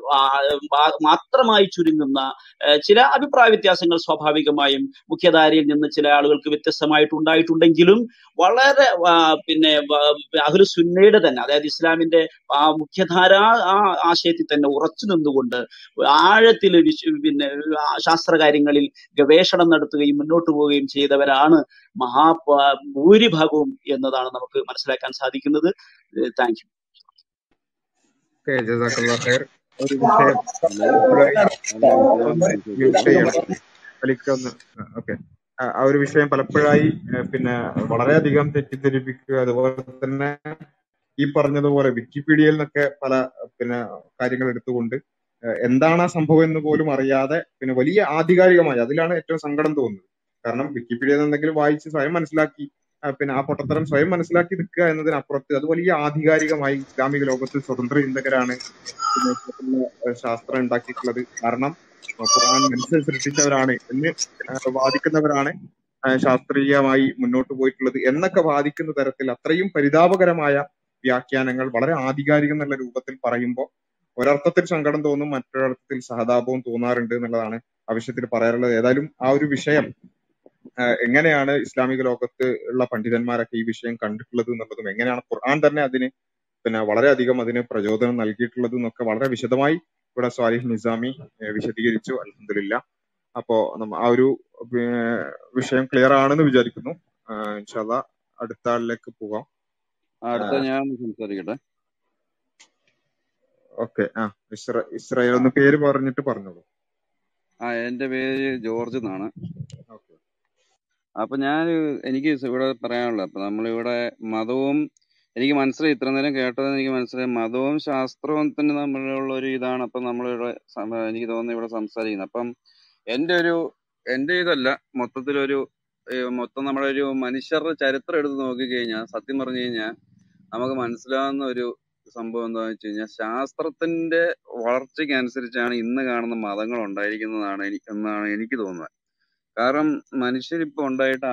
മാത്രമായി ചുരുങ്ങുന്ന ചില അഭിപ്രായ വ്യത്യാസങ്ങൾ സ്വാഭാവികമായും മുഖ്യധാരയിൽ നിന്ന് ചില ആളുകൾക്ക് വ്യത്യസ്തമായിട്ടുണ്ടായിട്ടുണ്ടെങ്കിലും വളരെ പിന്നെ അഹ്ലു സുന്നയുടെ തന്നെ, അതായത് ഇസ്ലാമിന്റെ ആ മുഖ്യധാര ആ ആശയത്തിൽ തന്നെ ഉറച്ചു നിന്നുകൊണ്ട് ആഴത്തിൽ പിന്നെ ശാസ്ത്രകാര്യങ്ങളിൽ ഗവേഷണം നടത്തുകയും മുന്നോട്ട് പോവുകയും ചെയ്തവരാണ് മഹാ ഭൂരിഭാഗവും എന്നതാണ് നമുക്ക് മനസ്സിലാക്കാൻ സാധിക്കുന്നത്. Thank you. ആ ഒരു വിഷയം പലപ്പോഴായി പിന്നെ വളരെയധികം തെറ്റിദ്ധരിപ്പിക്കുക, അതുപോലെ തന്നെ ഈ പറഞ്ഞതുപോലെ വിക്കിപീഡിയയിൽ നിന്നൊക്കെ പല പിന്നെ കാര്യങ്ങൾ എടുത്തുകൊണ്ട് എന്താണ് ആ സംഭവം എന്ന് പോലും അറിയാതെ പിന്നെ വലിയ ആധികാരികമായി, അതിലാണ് ഏറ്റവും സങ്കടം തോന്നുന്നത്. കാരണം വിക്കിപീഡിയയിൽ നിന്നെങ്കിലും വായിച്ച് സ്വയം മനസ്സിലാക്കി പിന്നെ ആ പൊട്ടത്തരം സ്വയം മനസ്സിലാക്കി നിൽക്കുക എന്നതിനപ്പുറത്ത് അത് വലിയ ആധികാരികമായി ഇസ്ലാമിക ലോകത്തിൽ സ്വതന്ത്ര ചിന്തകരാണ് ശാസ്ത്രം ഉണ്ടാക്കിയിട്ടുള്ളത്, കാരണം ഖുർആൻ മനുഷ്യൻ സൃഷ്ടിച്ചവരാണ് എന്ന് വാദിക്കുന്നവരാണ് ശാസ്ത്രീയമായി മുന്നോട്ട് പോയിട്ടുള്ളത് എന്നൊക്കെ വാദിക്കുന്ന തരത്തിൽ അത്രയും പരിതാപകരമായ വ്യാഖ്യാനങ്ങൾ വളരെ ആധികാരികം എന്നുള്ള രൂപത്തിൽ പറയുമ്പോൾ ഒരർത്ഥത്തിൽ സങ്കടം തോന്നും, മറ്റൊരർത്ഥത്തിൽ സഹതാപവും തോന്നാറുണ്ട് എന്നുള്ളതാണ് ആവശ്യത്തിൽ പറയാറുള്ളത്. ഏതായാലും ആ ഒരു വിഷയം എങ്ങനെയാണ് ഇസ്ലാമിക ലോകത്ത് ഉള്ള പണ്ഡിതന്മാരൊക്കെ ഈ വിഷയം കണ്ടിട്ടുള്ളത് എന്നുള്ളതും എങ്ങനെയാണ് ഖുർആൻ തന്നെ അതിന് പിന്നെ വളരെയധികം അതിന് പ്രചോദനം നൽകിയിട്ടുള്ളത് എന്നൊക്കെ വളരെ വിശദമായി ഇവിടെ സ്വാലിഹ് നിസാമി വിശദീകരിച്ചു, അൽഹംദുലില്ലാ. അപ്പോ ആ ഒരു വിഷയം ക്ലിയർ ആണെന്ന് വിചാരിക്കുന്നു. ഇൻഷാ അള്ളാ അടുത്ത ആളിലേക്ക് പോകാം. ഓക്കെ, ആ ഇസ്രായേൽ ഒന്ന് പേര് പറഞ്ഞിട്ട് പറഞ്ഞോളൂ. ആ എന്റെ പേര് ജോർജ് എന്നാണ്. അപ്പൊ ഞാൻ എനിക്ക് ഇവിടെ പറയാനുള്ളത്, അപ്പൊ നമ്മളിവിടെ മതവും എനിക്ക് മനസ്സിലായി, ഇത്ര നേരം കേട്ടത് എനിക്ക് മനസ്സിലായി, മതവും ശാസ്ത്രവും തന്നെ തമ്മിലുള്ള ഒരു ഇതാണ് അപ്പൊ നമ്മളിവിടെ എനിക്ക് തോന്നുന്നു ഇവിടെ സംസാരിക്കുന്നത്. അപ്പം എൻ്റെ ഒരു എൻ്റെ ഇതല്ല, മൊത്തത്തിലൊരു മൊത്തം നമ്മുടെ ഒരു മനുഷ്യരുടെ ചരിത്രം എടുത്ത് നോക്കിക്കഴിഞ്ഞാൽ സത്യം പറഞ്ഞു കഴിഞ്ഞാൽ നമുക്ക് മനസ്സിലാവുന്ന ഒരു സംഭവം എന്താണെന്ന് വെച്ച് കഴിഞ്ഞാൽ ശാസ്ത്രത്തിന്റെ വളർച്ചയ്ക്കനുസരിച്ചാണ് ഇന്ന് കാണുന്ന മതങ്ങൾ ഉണ്ടായിരിക്കുന്നതാണ് എനിക്ക് എന്നാണ് എനിക്ക് തോന്നുന്നത്. കാരണം മനുഷ്യരിപ്പോൾ ഉണ്ടായിട്ട്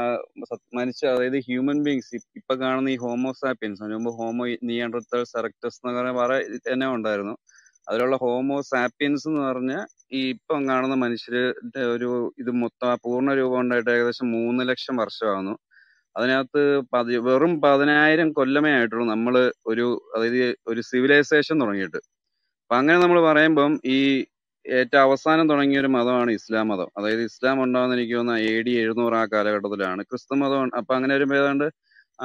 മനുഷ്യ അതായത് ഹ്യൂമൻ ബീങ്സ് ഇപ്പൊ കാണുന്ന ഈ ഹോമോസാപ്പിയൻസ്, അതിന് മുമ്പ് ഹോമോ നിയാൻഡർത്തൽസ് എറക്ടസ് എന്ന് പറഞ്ഞ തന്നെ ഉണ്ടായിരുന്നു. അതിലുള്ള ഹോമോസാപ്പിയൻസ് എന്ന് പറഞ്ഞ ഈ ഇപ്പം കാണുന്ന മനുഷ്യരുടെ ഒരു ഇത് മൊത്തം പൂർണ്ണ രൂപം ഉണ്ടായിട്ട് ഏകദേശം മൂന്ന് ലക്ഷം വർഷമാകുന്നു. അതിനകത്ത് പതി വെറും പതിനായിരം കൊല്ലമേ ആയിട്ടുള്ളൂ നമ്മൾ ഒരു അതായത് ഒരു സിവിലൈസേഷൻ തുടങ്ങിയിട്ട്. അപ്പം അങ്ങനെ നമ്മൾ പറയുമ്പം ഈ ഏറ്റവും അവസാനം തുടങ്ങിയ ഒരു മതമാണ് ഇസ്ലാം മതം. അതായത് ഇസ്ലാം ഉണ്ടാകുന്ന എനിക്ക് തോന്നുന്ന എ ഡി എഴുന്നൂറ് ആ കാലഘട്ടത്തിലാണ്. ക്രിസ്തു മതം അപ്പം അങ്ങനെ ഒരു ഏതാണ്ട്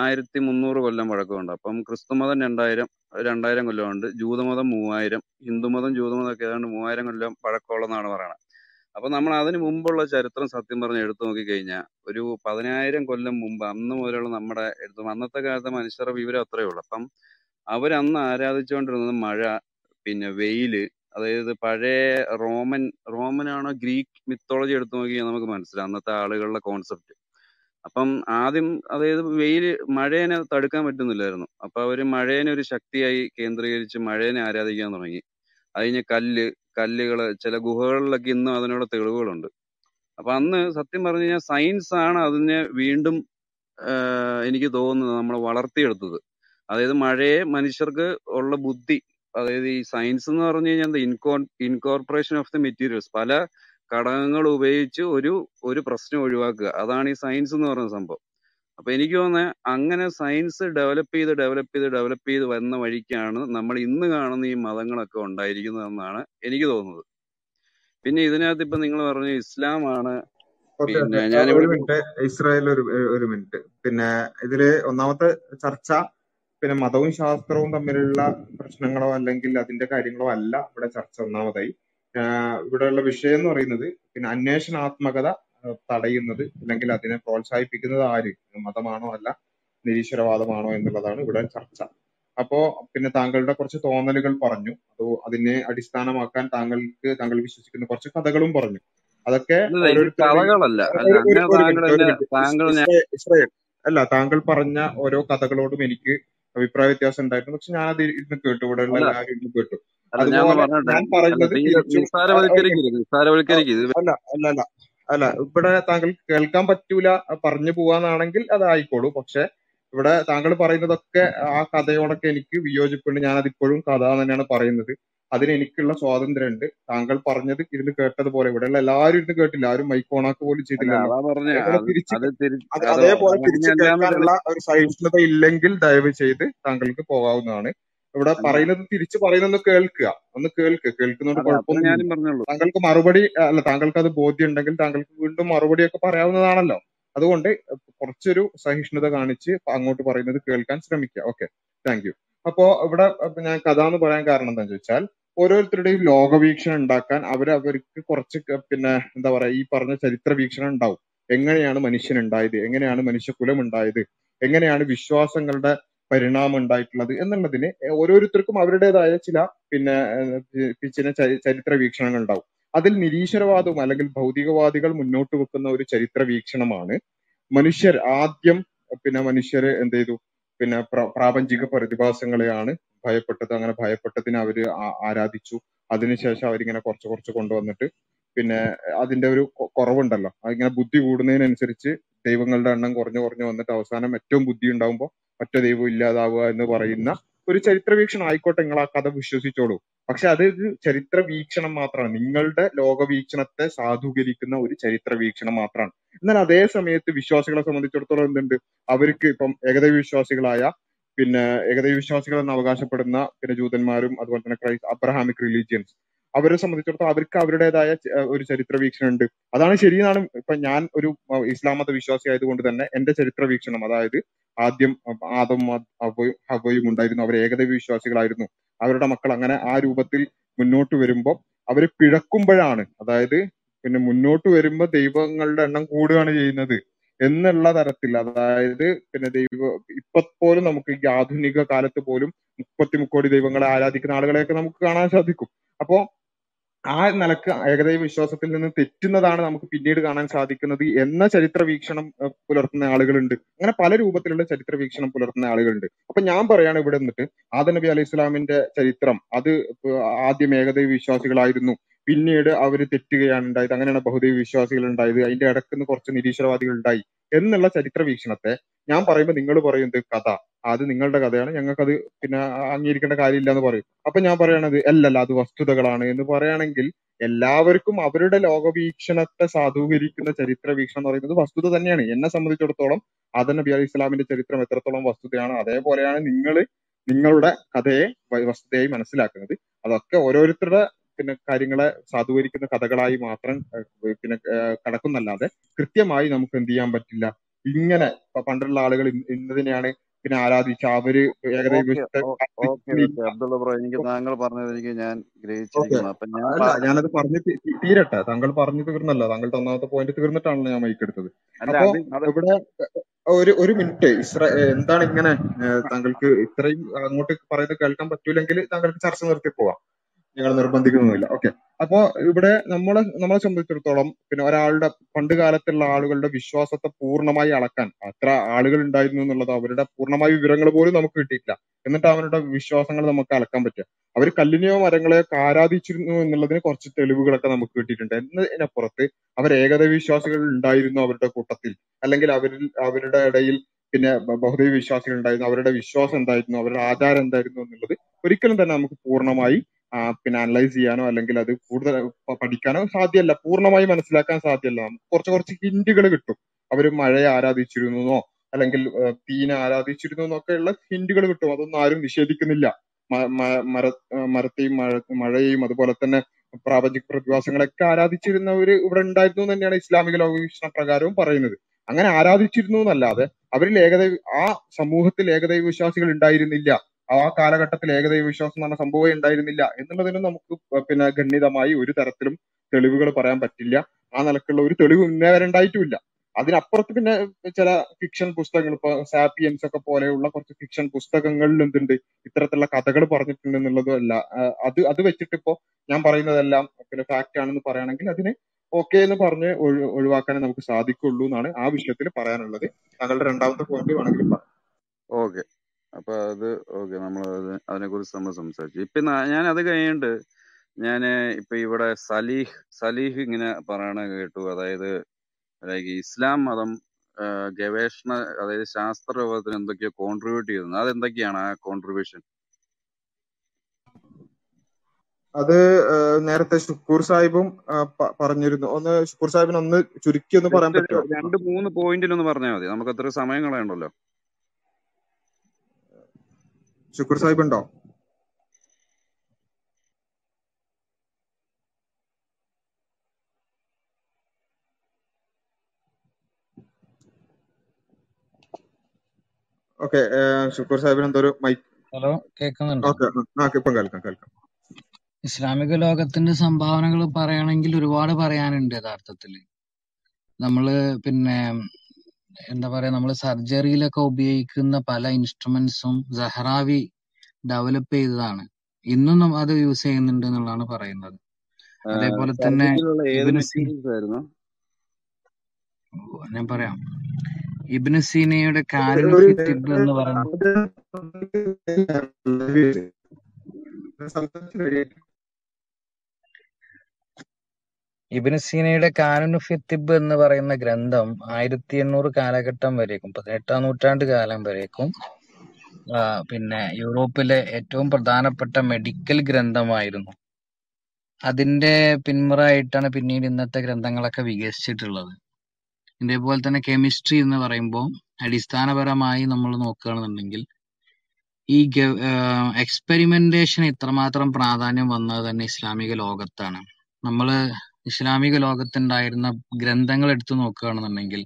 ആയിരത്തി മുന്നൂറ് കൊല്ലം വഴക്കമുണ്ട്. അപ്പം ക്രിസ്തു മതം രണ്ടായിരം രണ്ടായിരം കൊല്ലമുണ്ട്, ജൂതമതം മൂവായിരം, ഹിന്ദുമതം ജൂതമതം ഒക്കെ ഏതാണ്ട് മൂവായിരം കൊല്ലം പഴക്കമുള്ളതെന്നാണ് പറയണത്. അപ്പം നമ്മൾ അതിന് മുമ്പുള്ള ചരിത്രം സത്യം പറഞ്ഞ് എടുത്തു നോക്കിക്കഴിഞ്ഞാൽ ഒരു പതിനായിരം കൊല്ലം മുമ്പ് അന്ന് മുതലുള്ള നമ്മുടെ എടുത്ത് അന്നത്തെ കാലത്തെ മനുഷ്യരുടെ വിവരം അത്രയേ ഉള്ളൂ. അപ്പം അവരന്ന് ആരാധിച്ചുകൊണ്ടിരുന്നത് മഴ, പിന്നെ വെയില്, അതായത് പഴയ റോമൻ റോമനാണോ ഗ്രീക്ക് മിത്തോളജി എടുത്തു നോക്കിയാൽ നമുക്ക് മനസ്സിലാവും അന്നത്തെ ആളുകളുടെ കോൺസെപ്റ്റ്. അപ്പം ആദ്യം അതായത് വെയില് മഴേനെ തടുക്കാൻ പറ്റുന്നില്ലായിരുന്നു. അപ്പം അവർ മഴേനെ ഒരു ശക്തിയായി കേന്ദ്രീകരിച്ച് മഴേനെ ആരാധിക്കാൻ തുടങ്ങി. അത് കഴിഞ്ഞ് കല്ല് കല്ലുകൾ ചില ഗുഹകളിലൊക്കെ ഇന്നും അതിനുള്ള തെളിവുകളുണ്ട്. അപ്പം അന്ന് സത്യം പറഞ്ഞു കഴിഞ്ഞാൽ സയൻസ് ആണ് അതിനെ വീണ്ടും എനിക്ക് തോന്നുന്നത് നമ്മൾ വളർത്തിയെടുത്തത്. അതായത് മഴയെ മനുഷ്യർക്ക് ഉള്ള ബുദ്ധി, അതായത് ഈ സയൻസ് എന്ന് പറഞ്ഞു കഴിഞ്ഞാൽ എന്താ ഇൻകോ ഇൻകോർപ്പറേഷൻ ഓഫ് ദി മെറ്റീരിയൽസ്, പല ഘടകങ്ങൾ ഉപയോഗിച്ച് ഒരു ഒരു പ്രശ്നം ഒഴിവാക്കുക, അതാണ് ഈ സയൻസ് എന്ന് പറയുന്ന സംഭവം. അപ്പൊ എനിക്ക് തോന്നുന്നത് അങ്ങനെ സയൻസ് ഡെവലപ്പ് ചെയ്ത് ഡെവലപ്പ് ചെയ്ത് ഡെവലപ്പ് ചെയ്ത് വന്ന വഴിക്കാണ് നമ്മൾ ഇന്ന് കാണുന്ന ഈ മതങ്ങളൊക്കെ ഉണ്ടായിരിക്കുന്നതെന്നാണ് എനിക്ക് തോന്നുന്നത്. പിന്നെ ഇതിനകത്ത് ഇപ്പൊ നിങ്ങൾ പറഞ്ഞ ഇസ്ലാമാണ്. പിന്നെ ഞാൻ ഇസ്രായേൽ ഒരു മിനിറ്റ്, പിന്നെ ഇതില് ഒന്നാമത്തെ ചർച്ച പിന്നെ മതവും ശാസ്ത്രവും തമ്മിലുള്ള പ്രശ്നങ്ങളോ അല്ലെങ്കിൽ അതിന്റെ കാര്യങ്ങളോ അല്ല ഇവിടെ ചർച്ച. ഒന്നാമതായി ഇവിടെയുള്ള വിഷയം എന്ന് പറയുന്നത് പിന്നെ അന്വേഷണാത്മകത തടയുന്നത് അല്ലെങ്കിൽ അതിനെ പ്രോത്സാഹിപ്പിക്കുന്നത് ആര്, മതമാണോ അല്ല നിരീശ്വരവാദമാണോ എന്നുള്ളതാണ് ഇവിടെ ചർച്ച. അപ്പോ പിന്നെ താങ്കളുടെ കുറച്ച് തോന്നലുകൾ പറഞ്ഞു, അത് അതിനെ അടിസ്ഥാനമാക്കാൻ താങ്കൾക്ക് താങ്കൾ വിശ്വസിക്കുന്ന കുറച്ച് കഥകളും പറഞ്ഞു. അതൊക്കെ അല്ല, താങ്കൾ പറഞ്ഞ ഓരോ കഥകളോടും എനിക്ക് അഭിപ്രായ വ്യത്യാസം ഉണ്ടായിരുന്നു, പക്ഷെ ഞാനത് ഇരുന്ന് കേട്ടു, ഇവിടെ ഉള്ള എല്ലാവരും ഇരുന്ന് കേട്ടു. അല്ല അല്ല അല്ല ഇവിടെ താങ്കൾ കേൾക്കാൻ പറ്റൂല പറഞ്ഞു പോവാന്നാണെങ്കിൽ അതായിക്കോളൂ, പക്ഷെ ഇവിടെ താങ്കൾ പറയുന്നതൊക്കെ ആ കഥയോടൊക്കെ എനിക്ക് വിയോജിപ്പുണ്ട്. ഞാനതിപ്പോഴും കഥ തന്നെയാണ് പറയുന്നത്, അതിനെനിക്കുള്ള സ്വാതന്ത്ര്യം ഉണ്ട്. താങ്കൾ പറഞ്ഞത് ഇരുന്ന് കേട്ടതുപോലെ ഇവിടെയുള്ള എല്ലാവരും ഇരുന്ന് കേട്ടില്ല, ആരും മൈക്ക് ഓണാക്ക് പോലും ചെയ്തില്ല. അതേപോലെ തിരിച്ചു കേൾക്കാനുള്ള ഒരു സഹിഷ്ണുത ഇല്ലെങ്കിൽ ദയവ് ചെയ്ത് താങ്കൾക്ക് പോകാവുന്നതാണ്. ഇവിടെ പറയുന്നത് തിരിച്ചു പറയുന്നത് കേൾക്കുക, ഒന്ന് കേൾക്കുക, കേൾക്കുന്നതുകൊണ്ട് കുഴപ്പമൊന്നും. താങ്കൾക്ക് മറുപടി അല്ല, താങ്കൾക്ക് അത് ബോധ്യം ഉണ്ടെങ്കിൽ താങ്കൾക്ക് വീണ്ടും മറുപടിയൊക്കെ പറയാവുന്നതാണല്ലോ. അതുകൊണ്ട് കുറച്ചൊരു സഹിഷ്ണുത കാണിച്ച് അങ്ങോട്ട് പറയുന്നത് കേൾക്കാൻ ശ്രമിക്കുക. Okay, thank you. അപ്പോ ഇവിടെ ഞാൻ കഥ എന്ന് പറയാൻ കാരണം എന്താണെന്ന് ചോദിച്ചാൽ ഓരോരുത്തരുടെയും ലോകവീക്ഷണം ഉണ്ടാക്കാൻ അവരവർക്ക് കുറച്ച് പിന്നെ എന്താ പറയാ ഈ പറഞ്ഞ ചരിത്ര വീക്ഷണം ഉണ്ടാവും. എങ്ങനെയാണ് മനുഷ്യൻ ഉണ്ടായത്, എങ്ങനെയാണ് മനുഷ്യകുലം ഉണ്ടായത്, എങ്ങനെയാണ് വിശ്വാസങ്ങളുടെ പരിണാമം ഉണ്ടായിട്ടുള്ളത് എന്നുള്ളതിന് ഓരോരുത്തർക്കും അവരുടേതായ ചില പിന്നെ ചില ചരിത്ര വീക്ഷണങ്ങൾ ഉണ്ടാവും. അതിൽ നിരീശ്വരവാദവും അല്ലെങ്കിൽ ഭൗതികവാദികൾ മുന്നോട്ട് വെക്കുന്ന ഒരു ചരിത്ര വീക്ഷണമാണ് മനുഷ്യർ ആദ്യം പിന്നെ മനുഷ്യര് എന്ത് ചെയ്തു പിന്നെ പ്രാപഞ്ചിക പ്രതിഭാസങ്ങളെയാണ് ഭയപ്പെട്ടത്. അങ്ങനെ ഭയപ്പെട്ടതിനെ അവര് ആരാധിച്ചു. അതിനുശേഷം അവരിങ്ങനെ കുറച്ച് കുറച്ച് കൊണ്ടുവന്നിട്ട് പിന്നെ അതിന്റെ ഒരു കുറവുണ്ടല്ലോ, അതിങ്ങനെ ബുദ്ധി കൂടുന്നതിനനുസരിച്ച് ദൈവങ്ങളുടെ എണ്ണം കുറഞ്ഞു കുറഞ്ഞു വന്നിട്ട് അവസാനം ഏറ്റവും ബുദ്ധി ഉണ്ടാവുമ്പോൾ ഒറ്റ ദൈവം ഇല്ലാതാവുക എന്ന് പറയുന്ന ഒരു ചരിത്ര വീക്ഷണം. ആയിക്കോട്ടെ, നിങ്ങൾ ആ കഥ വിശ്വസിച്ചോളൂ, പക്ഷെ അത് ചരിത്ര വീക്ഷണം മാത്രമാണ്, നിങ്ങളുടെ ലോകവീക്ഷണത്തെ സാധൂകരിക്കുന്ന ഒരു ചരിത്ര വീക്ഷണം മാത്രമാണ്. എന്നാൽ അതേ സമയത്ത് വിശ്വാസികളെ സംബന്ധിച്ചിടത്തോളം എന്തുണ്ട്, അവർക്ക് ഇപ്പം ഏകദൈവ വിശ്വാസികളായ പിന്നെ ഏകദൈവ വിശ്വാസികൾ എന്ന് അവകാശപ്പെടുന്ന പിന്നെ ജൂതന്മാരും അതുപോലെ തന്നെ ക്രൈസ്റ്റ് അബ്രഹാമിക് റിലീജിയൻസ് അവരെ സംബന്ധിച്ചിടത്തോളം അവർക്ക് അവരുടേതായ ഒരു ചരിത്ര വീക്ഷണം ഉണ്ട്. അതാണ് ശരിയെന്നാണ്. ഇപ്പൊ ഞാൻ ഒരു ഇസ്ലാം മത വിശ്വാസി ആയതുകൊണ്ട് തന്നെ എന്റെ ചരിത്ര വീക്ഷണം, അതായത് ആദ്യം ആദം ഹവ്വയും ഉണ്ടായിരുന്നു, അവർ ഏകദൈവ വിശ്വാസികളായിരുന്നു, അവരുടെ മക്കൾ അങ്ങനെ ആ രൂപത്തിൽ മുന്നോട്ട് വരുമ്പോൾ അവർ പിഴക്കുമ്പോഴാണ്, അതായത് പിന്നെ മുന്നോട്ട് വരുമ്പോൾ ദൈവങ്ങളുടെ എണ്ണം കൂടുകയാണ് ചെയ്യുന്നത് എന്നുള്ള തരത്തിൽ, അതായത് പിന്നെ ദൈവ ഇപ്പൊ പോലും നമുക്ക് ഈ ആധുനിക കാലത്ത് പോലും മുപ്പത്തി മുക്കോടി ദൈവങ്ങളെ ആരാധിക്കുന്ന ആളുകളെയൊക്കെ നമുക്ക് കാണാൻ സാധിക്കും. അപ്പോ ആ നിലക്ക് ഏകദൈവ വിശ്വാസത്തിൽ നിന്ന് തെറ്റുന്നതാണ് നമുക്ക് പിന്നീട് കാണാൻ സാധിക്കുന്നത് എന്ന ചരിത്ര വീക്ഷണം പുലർത്തുന്ന ആളുകളുണ്ട്. അങ്ങനെ പല രൂപത്തിലുള്ള ചരിത്ര വീക്ഷണം പുലർത്തുന്ന ആളുകളുണ്ട്. അപ്പൊ ഞാൻ പറയാണ് ഇവിടെ നിന്നിട്ട് ആദം നബി അലൈഹി ഇസ്ലാമിന്റെ ചരിത്രം, അത് ആദ്യം ഏകദൈവ വിശ്വാസികളായിരുന്നു, പിന്നീട് അവർ തെറ്റുകയാണ് ഉണ്ടായത്, അങ്ങനെയാണ് ബഹുദൈവ വിശ്വാസികൾ ഉണ്ടായത്, അതിന്റെ ഇടയ്ക്ക് നിന്ന് കുറച്ച് നിരീശ്വരവാദികൾ ഉണ്ടായി എന്നുള്ള ചരിത്ര വീക്ഷണത്തെ ഞാൻ പറയുമ്പോൾ നിങ്ങൾ പറയുന്നത് കഥ, അത് നിങ്ങളുടെ കഥയാണ്, ഞങ്ങൾക്കത് പിന്നെ അംഗീകരിക്കേണ്ട കാര്യമില്ല എന്ന് പറയും. അപ്പൊ ഞാൻ പറയണത് അല്ലല്ല, അത് വസ്തുതകളാണ് എന്ന് പറയുകയാണെങ്കിൽ എല്ലാവർക്കും അവരുടെ ലോകവീക്ഷണത്തെ സാധൂകരിക്കുന്ന ചരിത്ര വീക്ഷണം എന്ന് പറയുന്നത് വസ്തുത തന്നെയാണ്. എന്നെ സംബന്ധിച്ചിടത്തോളം ആദം നബി അലൈഹി ഇസ്ലാമിന്റെ ചരിത്രം എത്രത്തോളം വസ്തുതയാണ് അതേപോലെയാണ് നിങ്ങൾ നിങ്ങളുടെ കഥയെ വസ്തുതയായി മനസ്സിലാക്കുന്നത്. അതൊക്കെ ഓരോരുത്തരുടെ പിന്നെ കാര്യങ്ങളെ സാധൂകരിക്കുന്ന കഥകളായി മാത്രം പിന്നെ കടക്കുന്നല്ലാതെ കൃത്യമായി നമുക്ക് എന്ത് ചെയ്യാൻ പറ്റില്ല. ഇങ്ങനെ പണ്ടുള്ള ആളുകൾ ഇന്നതിനെയാണ് പിന്നെ ആരാധിച്ച അവര് താങ്കൾ പറഞ്ഞതെനിക്ക് ഞാൻ ഗ്രഹിച്ചിരിക്കുന്നു. അപ്പൊ ഞാനത് പറഞ്ഞ് തീരട്ടെ, താങ്കൾ പറഞ്ഞു തീർന്നല്ല, താങ്കളുടെ ഒന്നാമത്തെ പോയിന്റ് തീർന്നിട്ടാണല്ലോ ഞാൻ മൈക്കെടുത്തത്. അപ്പൊ ഇവിടെ ഒരു ഒരു മിനിറ്റ് ഇസ്രാ എന്താണ് ഇങ്ങനെ താങ്കൾക്ക് ഇത്രയും അങ്ങോട്ട് പറയുന്നത് കേൾക്കാൻ പറ്റൂലെങ്കിൽ താങ്കൾക്ക് ചർച്ച നിർത്തി പോവാം, ഞങ്ങൾ നിർബന്ധിക്കുന്നൊന്നുമില്ല. ഓക്കെ. അപ്പോ ഇവിടെ നമ്മളെ നമ്മളെ സംബന്ധിച്ചിടത്തോളം പിന്നെ ഒരാളുടെ പണ്ട് കാലത്തുള്ള ആളുകളുടെ വിശ്വാസത്തെ പൂർണ്ണമായി അളക്കാൻ അത്ര ആളുകൾ ഉണ്ടായിരുന്നു എന്നുള്ളത് അവരുടെ പൂർണ്ണമായ വിവരങ്ങൾ പോലും നമുക്ക് കിട്ടിയിട്ടില്ല. എന്നിട്ട് അവരുടെ വിശ്വാസങ്ങൾ നമുക്ക് അളക്കാൻ പറ്റുക. അവർ കല്ലിനെയോ മരങ്ങളെയോ ആരാധിച്ചിരുന്നു എന്നുള്ളതിന് കുറച്ച് തെളിവുകളൊക്കെ നമുക്ക് കിട്ടിയിട്ടുണ്ട്. എന്നതിനപ്പുറത്ത് അവർ ഏകദൈവ വിശ്വാസികൾ ഉണ്ടായിരുന്നു അവരുടെ കൂട്ടത്തിൽ, അല്ലെങ്കിൽ അവരിൽ അവരുടെ ഇടയിൽ പിന്നെ ബഹുദൈവ വിശ്വാസികൾ ഉണ്ടായിരുന്നു, അവരുടെ വിശ്വാസം എന്തായിരുന്നു, അവരുടെ ആചാരം എന്തായിരുന്നു എന്നുള്ളത് ഒരിക്കലും തന്നെ നമുക്ക് പൂർണ്ണമായി പിന്നെ അനലൈസ് ചെയ്യാനോ അല്ലെങ്കിൽ അത് കൂടുതൽ പഠിക്കാനോ സാധ്യമല്ല, പൂർണ്ണമായി മനസ്സിലാക്കാൻ സാധ്യമല്ല. നമുക്ക് കുറച്ച് കുറച്ച് ഹിന്റുകൾ കിട്ടും. അവർ മഴയെ ആരാധിച്ചിരുന്നോ അല്ലെങ്കിൽ തീനെ ആരാധിച്ചിരുന്നു എന്നൊക്കെയുള്ള ഹിന്റുകൾ കിട്ടും. അതൊന്നും ആരും നിഷേധിക്കുന്നില്ല. മര മരത്തെയും മഴ മഴയെയും അതുപോലെ തന്നെ പ്രാപഞ്ചിക പ്രതിഭാസങ്ങളൊക്കെ ആരാധിച്ചിരുന്നവര് ഇവിടെ ഉണ്ടായിരുന്നു എന്ന് തന്നെയാണ് ഇസ്ലാമിക ലോകവീക്ഷണ പ്രകാരവും പറയുന്നത്. അങ്ങനെ ആരാധിച്ചിരുന്നു എന്നല്ലാതെ അവരിൽ ഏകദൈവ ആ സമൂഹത്തിൽ ഏകദൈവ വിശ്വാസികൾ ഉണ്ടായിരുന്നില്ല, ആ കാലഘട്ടത്തിൽ ഏകദൈവ വിശ്വാസം എന്ന സംഭവം ഉണ്ടായിരുന്നില്ല എന്നുള്ളതിനും നമുക്ക് പിന്നെ ഗണ്യമായി ഒരു തരത്തിലും തെളിവുകൾ പറയാൻ പറ്റില്ല. ആ നിലക്കുള്ള ഒരു തെളിവ് ഇന്നേ വരെ ഉണ്ടായിട്ടുമില്ല. അതിനപ്പുറത്ത് പിന്നെ ചില ഫിക്ഷൻ പുസ്തകങ്ങൾ, ഇപ്പൊ സാപ്പിയൻസ് ഒക്കെ പോലെയുള്ള കുറച്ച് ഫിക്ഷൻ പുസ്തകങ്ങളിൽ എന്തുണ്ട് ഇത്തരത്തിലുള്ള കഥകൾ പറഞ്ഞിട്ടുണ്ട് എന്നുള്ളതല്ല. അത് അത് വെച്ചിട്ട് ഇപ്പോ ഞാൻ പറയുന്നതെല്ലാം പിന്നെ ഫാക്റ്റ് ആണെന്ന് പറയുകയാണെങ്കിൽ അതിന് ഓക്കെ എന്ന് പറഞ്ഞ് ഒഴി ഒഴിവാക്കാനേ നമുക്ക് സാധിക്കുള്ളൂ എന്നാണ് ആ വിഷയത്തിൽ പറയാനുള്ളത്. താങ്കളുടെ രണ്ടാമത്തെ പോയിന്റ് വേണമെങ്കിൽ പറയാം. ഓക്കെ, അപ്പൊ അത് ഓക്കെ, നമ്മൾ അതിനെ കുറിച്ച് നമ്മൾ സംസാരിച്ചു. ഇപ്പൊ ഞാൻ അത് കഴിഞ്ഞിട്ട് ഞാൻ ഇപ്പൊ ഇവിടെ സലീഹ് സലീഹ് ഇങ്ങനെ പറയണ കേട്ടു. അതായത് ലൈക്ക് ഇസ്ലാം മതം ഗവേഷണ അതായത് ശാസ്ത്ര രൂപത്തിന് എന്തൊക്കെയോ കോൺട്രിബ്യൂട്ട് ചെയ്യുന്നത്, അതെന്തൊക്കെയാണ് ആ കോൺട്രിബ്യൂഷൻ? അത് നേരത്തെ ഷുക്കൂർ സാഹിബും പറഞ്ഞിരുന്നു. ഒന്ന് ഷുക്കൂർ സാഹിബിന് ഒന്ന് ചുരുക്കി ഒന്ന് പറയാൻ പറ്റുമോ? രണ്ട് മൂന്ന് പോയിന്റിലൊന്ന് പറഞ്ഞാൽ മതി, നമുക്ക് അത്ര സമയം കളയണ്ടല്ലോ. ഷുക്കൂർ സാഹിബ് ഉണ്ടോ? ഓക്കെ, ഷുക്കൂർ സാഹിബിന് എന്തോ ഒരു മൈക്ക്. ഹലോ, കേൾക്കുന്നുണ്ടോ? ഇപ്പം കേൾക്കാം കേൾക്കാം. ഇസ്ലാമിക ലോകത്തിന്റെ സംഭാവനകൾ പറയുകയാണെങ്കിൽ ഒരുപാട് പറയാനുണ്ട്. യഥാർത്ഥത്തില് നമ്മള് പിന്നെ എന്താ പറയാ, നമ്മള് സർജറിയിലൊക്കെ ഉപയോഗിക്കുന്ന പല ഇൻസ്ട്രുമെന്റ്സും സഹ്റാവി ഡെവലപ്പ് ചെയ്തതാണ്. ഇന്നും അത് യൂസ് ചെയ്യുന്നുണ്ട് എന്നുള്ളതാണ് പറയുന്നത്. അതേപോലെ തന്നെ ഞാൻ പറയാം, ഇബ്നു സീനയുടെ കാലിം ഹിത്തിബ് എന്ന് പറയുന്നത് ഇബ്നു സീനയുടെ കാനുൻ ഫിത്തിബ് എന്ന് പറയുന്ന ഗ്രന്ഥം ആയിരത്തി എണ്ണൂറ് കാലഘട്ടം വരേക്കും, പതിനെട്ടാം നൂറ്റാണ്ട് കാലം വരേക്കും പിന്നെ യൂറോപ്പിലെ ഏറ്റവും പ്രധാനപ്പെട്ട മെഡിക്കൽ ഗ്രന്ഥമായിരുന്നു. അതിന്റെ പിന്മുറയായിട്ടാണ് പിന്നീട് ഇന്നത്തെ ഗ്രന്ഥങ്ങളൊക്കെ വികസിച്ചിട്ടുള്ളത്. ഇതേപോലെ തന്നെ കെമിസ്ട്രി എന്ന് പറയുമ്പോൾ അടിസ്ഥാനപരമായി നമ്മൾ നോക്കുകയാണെന്നുണ്ടെങ്കിൽ ഈ എക്സ്പെരിമെന്റേഷൻ ഇത്രമാത്രം പ്രാധാന്യം വന്നത് തന്നെ ഇസ്ലാമിക ലോകത്താണ്. നമ്മൾ ഇസ്ലാമിക ലോകത്തുണ്ടായിരുന്ന ഗ്രന്ഥങ്ങൾ എടുത്തു നോക്കുകയാണെന്നുണ്ടെങ്കിൽ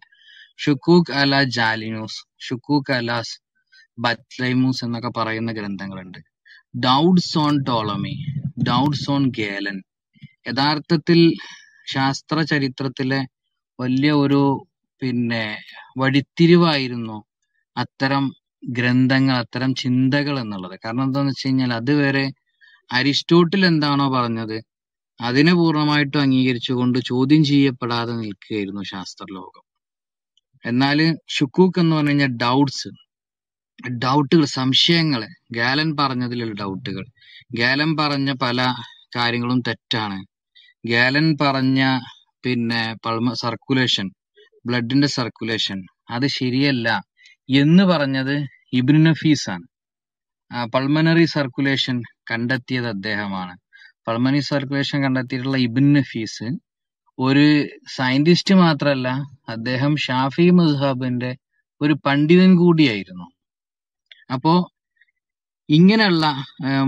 ഷുക്കൂഖ് അല ജാലിനൂസ്, ഷുക്കൂഖ് അലാസ് ബത്ലൈമൂസ് എന്നൊക്കെ പറയുന്ന ഗ്രന്ഥങ്ങളുണ്ട്. Doubts on Ptolemy, doubts on ഗാലൻ, യഥാർത്ഥത്തിൽ ശാസ്ത്ര ചരിത്രത്തിലെ വലിയ ഒരു പിന്നെ വഴിത്തിരിവായിരുന്നു അത്തരം ഗ്രന്ഥങ്ങൾ, അത്തരം ചിന്തകൾ എന്നുള്ളത്. കാരണം എന്താന്ന് വെച്ച് കഴിഞ്ഞാൽ അതുവരെ അരിസ്റ്റോട്ടിൽ എന്താണോ പറഞ്ഞത് അതിനെ പൂർണ്ണമായിട്ടും അംഗീകരിച്ചുകൊണ്ട് ചോദ്യം ചെയ്യപ്പെടാതെ നിൽക്കുകയായിരുന്നു ശാസ്ത്രലോകം. എന്നാൽ ഷുക്കൂഖ് എന്ന് പറഞ്ഞു കഴിഞ്ഞാൽ ഡൗട്ട്സ്, ഡൗട്ടുകൾ, സംശയങ്ങൾ, ഗാലൻ പറഞ്ഞതിലുള്ള ഡൗട്ടുകൾ, ഗാലൻ പറഞ്ഞ പല കാര്യങ്ങളും തെറ്റാണ്, ഗാലൻ പറഞ്ഞ പിന്നെ പൾമ സർക്കുലേഷൻ, ബ്ലഡിന്റെ സർക്കുലേഷൻ അത് ശരിയല്ല എന്ന് പറഞ്ഞത് ഇബ്നു നഫീസ് ആണ്. പൾമനറി സർക്കുലേഷൻ കണ്ടെത്തിയത് അദ്ദേഹമാണ്. പൾമനറി സർക്കുലേഷൻ കണ്ടെത്തിയിട്ടുള്ള ഇബ്നു നഫീസ് ഒരു സയന്റിസ്റ്റ് മാത്രമല്ല, അദ്ദേഹം ഷാഫി മദ്ഹബിന്റെ ഒരു പണ്ഡിതൻ കൂടിയായിരുന്നു. അപ്പോ ഇങ്ങനെയുള്ള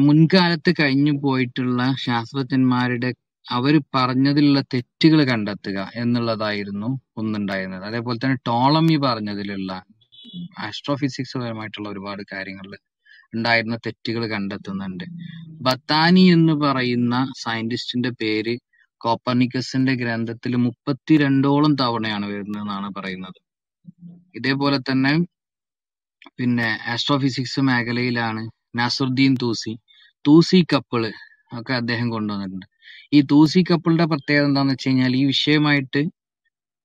മുൻകാലത്ത് കഴിഞ്ഞു പോയിട്ടുള്ള ശാസ്ത്രജ്ഞന്മാരുടെ അവർ പറഞ്ഞതിലുള്ള തെറ്റുകൾ കണ്ടെത്തുക എന്നുള്ളതായിരുന്നു ഒന്നുണ്ടായിരുന്നത്. അതേപോലെ തന്നെ ടോളമി പറഞ്ഞതിലുള്ള ആസ്ട്രോഫിസിക്സ് പരമായിട്ടുള്ള ഒരുപാട് കാര്യങ്ങളിൽ ഉണ്ടായിരുന്ന തെറ്റുകൾ കണ്ടെത്തുന്നുണ്ട്. ബത്താനി എന്ന് പറയുന്ന സയന്റിസ്റ്റിന്റെ പേര് കോപ്പർനിക്കസിന്റെ ഗ്രന്ഥത്തിൽ മുപ്പത്തിരണ്ടോളം തവണയാണ് വരുന്നതെന്നാണ് പറയുന്നത്. ഇതേപോലെ തന്നെ പിന്നെ ആസ്ട്രോഫിസിക്സ് മേഖലയിലാണ് നസീറുദ്ദീൻ തൂസി, തൂസി കപ്പിള് ഒക്കെ അദ്ദേഹം കൊണ്ടുവന്നിട്ടുണ്ട്. ഈ തൂസി കപ്പിളിന്റെ പ്രത്യേകത എന്താന്ന് വെച്ച് കഴിഞ്ഞാൽ ഈ വിഷയമായിട്ട്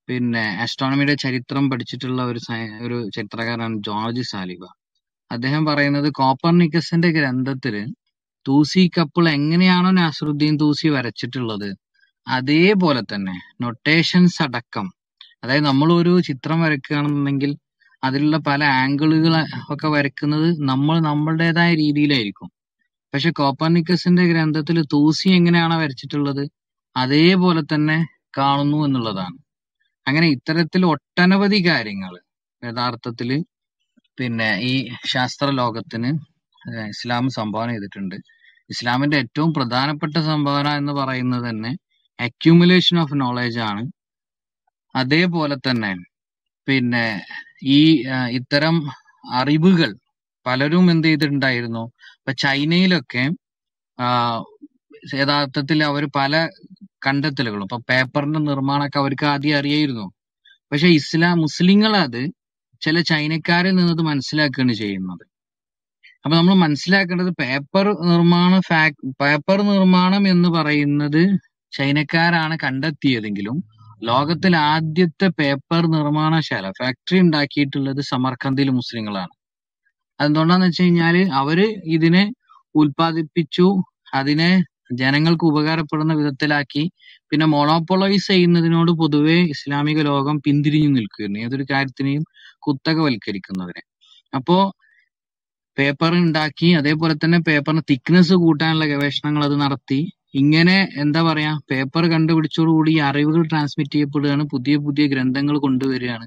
പിന്നെ ആസ്ട്രോണമിയുടെ ചരിത്രം പഠിച്ചിട്ടുള്ള ഒരു ഒരു ചരിത്രകാരനാണ് ജോർജ് സാലിബ. അദ്ദേഹം പറയുന്നത് കോപ്പർനിക്കസിന്റെ ഗ്രന്ഥത്തില് തൂസി കപ്പിൾ എങ്ങനെയാണോ നസീറുദ്ദീൻ തൂസി വരച്ചിട്ടുള്ളത് അതേപോലെ തന്നെ നൊട്ടേഷൻസ് അടക്കം, അതായത് നമ്മൾ ഒരു ചിത്രം വരക്കുകയാണെന്നുണ്ടെങ്കിൽ അതിലുള്ള പല ആംഗിളുകൾ ഒക്കെ വരയ്ക്കുന്നത് നമ്മൾ നമ്മളുടേതായ രീതിയിലായിരിക്കും. പക്ഷെ കോപ്പർനിക്കസിന്റെ ഗ്രന്ഥത്തിൽ തൂസി എങ്ങനെയാണോ വരച്ചിട്ടുള്ളത് അതേപോലെ തന്നെ കാണുന്നു എന്നുള്ളതാണ്. അങ്ങനെ ഇത്തരത്തിൽ ഒട്ടനവധി കാര്യങ്ങൾ യഥാർത്ഥത്തിൽ പിന്നെ ഈ ശാസ്ത്ര ലോകത്തിന് ഇസ്ലാം സംഭാവന ചെയ്തിട്ടുണ്ട്. ഇസ്ലാമിന്റെ ഏറ്റവും പ്രധാനപ്പെട്ട സംഭാവന എന്ന് പറയുന്നത് തന്നെ അക്യൂമുലേഷൻ ഓഫ് നോളജ് ആണ്. അതേപോലെ തന്നെ പിന്നെ ഈ ഇത്തരം അറിവുകൾ പലരും എന്ത് ചെയ്തിട്ടുണ്ടായിരുന്നു. ഇപ്പൊ ചൈനയിലൊക്കെ യഥാർത്ഥത്തിൽ അവർ പല കണ്ടെത്തലുകളും, ഇപ്പൊ പേപ്പറിന്റെ നിർമ്മാണമൊക്കെ അവർക്ക് ആദ്യം അറിയായിരുന്നു. പക്ഷെ ഇസ്ലാം മുസ്ലിങ്ങൾ അത് ചില ചൈനക്കാരിൽ നിന്നത് മനസ്സിലാക്കുകയാണ് ചെയ്യുന്നത്. അപ്പൊ നമ്മൾ മനസ്സിലാക്കേണ്ടത് പേപ്പർ നിർമ്മാണ ഫാക് പേപ്പർ നിർമ്മാണം എന്ന് പറയുന്നത് ചൈനക്കാരാണ് കണ്ടെത്തിയതെങ്കിലും ലോകത്തിൽ ആദ്യത്തെ പേപ്പർ നിർമ്മാണശാല, ഫാക്ടറി ഉണ്ടാക്കിയിട്ടുള്ളത് സമർഖന്ദിൽ മുസ്ലിങ്ങളാണ്. അതെന്തുകൊണ്ടാന്ന് വെച്ച് കഴിഞ്ഞാല് അവര് ഇതിനെ ഉൽപ്പാദിപ്പിച്ചു, അതിനെ ജനങ്ങൾക്ക് ഉപകാരപ്പെടുന്ന വിധത്തിലാക്കി. പിന്നെ മോണോപ്പൊളൈസ് ചെയ്യുന്നതിനോട് പൊതുവെ ഇസ്ലാമിക ലോകം പിന്തിരിഞ്ഞു നിൽക്കുന്നു, ഏതൊരു കാര്യത്തിനെയും കുത്തകവൽക്കരിക്കുന്നതിനെ. അപ്പോ പേപ്പർ ഉണ്ടാക്കി, അതേപോലെ തന്നെ പേപ്പറിന് തിക്നെസ് കൂട്ടാനുള്ള ഗവേഷണങ്ങൾ അത് നടത്തി. ഇങ്ങനെ എന്താ പറയാ, പേപ്പർ കണ്ടുപിടിച്ചോടുകൂടി അറിവുകൾ ട്രാൻസ്മിറ്റ് ചെയ്യപ്പെടുകയാണ്, പുതിയ പുതിയ ഗ്രന്ഥങ്ങൾ കൊണ്ടുവരികയാണ്.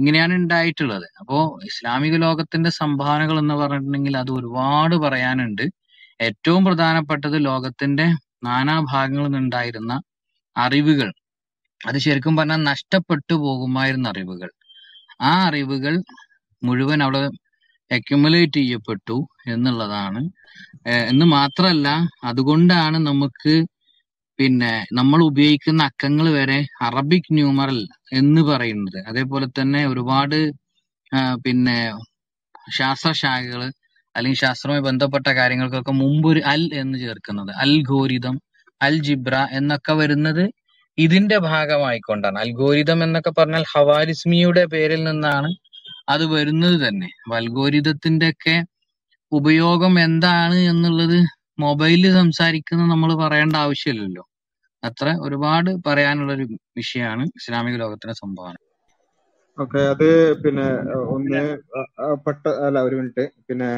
ഇങ്ങനെയാണ് ഉണ്ടായിട്ടുള്ളത്. അപ്പോ ഇസ്ലാമിക ലോകത്തിന്റെ സംഭാവനകൾ എന്ന് പറഞ്ഞിട്ടുണ്ടെങ്കിൽ അത് ഒരുപാട് പറയാനുണ്ട്. ഏറ്റവും പ്രധാനപ്പെട്ടത് ലോകത്തിന്റെ നാനാഭാഗങ്ങളിൽ നിന്നുണ്ടായിരുന്ന അറിവുകൾ, അത് ശരിക്കും പറഞ്ഞാൽ നഷ്ടപ്പെട്ടു പോകുമായിരുന്ന അറിവുകൾ, ആ അറിവുകൾ മുഴുവൻ അവിടെ അക്യുമുലേറ്റ് ചെയ്യപ്പെട്ടു എന്നുള്ളതാണ്. എന്ന് മാത്രമല്ല, അതുകൊണ്ടാണ് നമുക്ക് പിന്നെ നമ്മൾ ഉപയോഗിക്കുന്ന അക്കങ്ങൾ വരെ അറബിക് ന്യൂമറൽ എന്ന് പറയുന്നത്. അതേപോലെ തന്നെ ഒരുപാട് പിന്നെ ശാസ്ത്രശാഖകള് അല്ലെങ്കിൽ ശാസ്ത്രവുമായി ബന്ധപ്പെട്ട കാര്യങ്ങൾക്കൊക്കെ മുമ്പ് ഒരു അൽ എന്ന് ചേർക്കുന്നത്, അൽഗോരിതം, അൽ ജിബ്ര എന്നൊക്കെ വരുന്നത് ഇതിന്റെ ഭാഗമായിക്കൊണ്ടാണ്. അൽഗോരിതം എന്നൊക്കെ പറഞ്ഞാൽ ഹവാരിസ്മിയുടെ പേരിൽ നിന്നാണ് അത് വരുന്നത് തന്നെ. അൽഗോരിതത്തിന്റെ ഒക്കെ ഉപയോഗം എന്താണ് എന്നുള്ളത് മൊബൈലിൽ സംസാരിക്കുന്ന നമ്മൾ പറയേണ്ട ആവശ്യമില്ലല്ലോ. അത്ര ഒരുപാട് പറയാനുള്ളൊരു വിഷയമാണ് ഇസ്ലാമിക ലോകത്തിന്റെ സംഭാവന. ഓക്കെ, അത് പിന്നെ ഒന്ന് പെട്ട അല്ല ഒരു മിനിറ്റ് പിന്നെ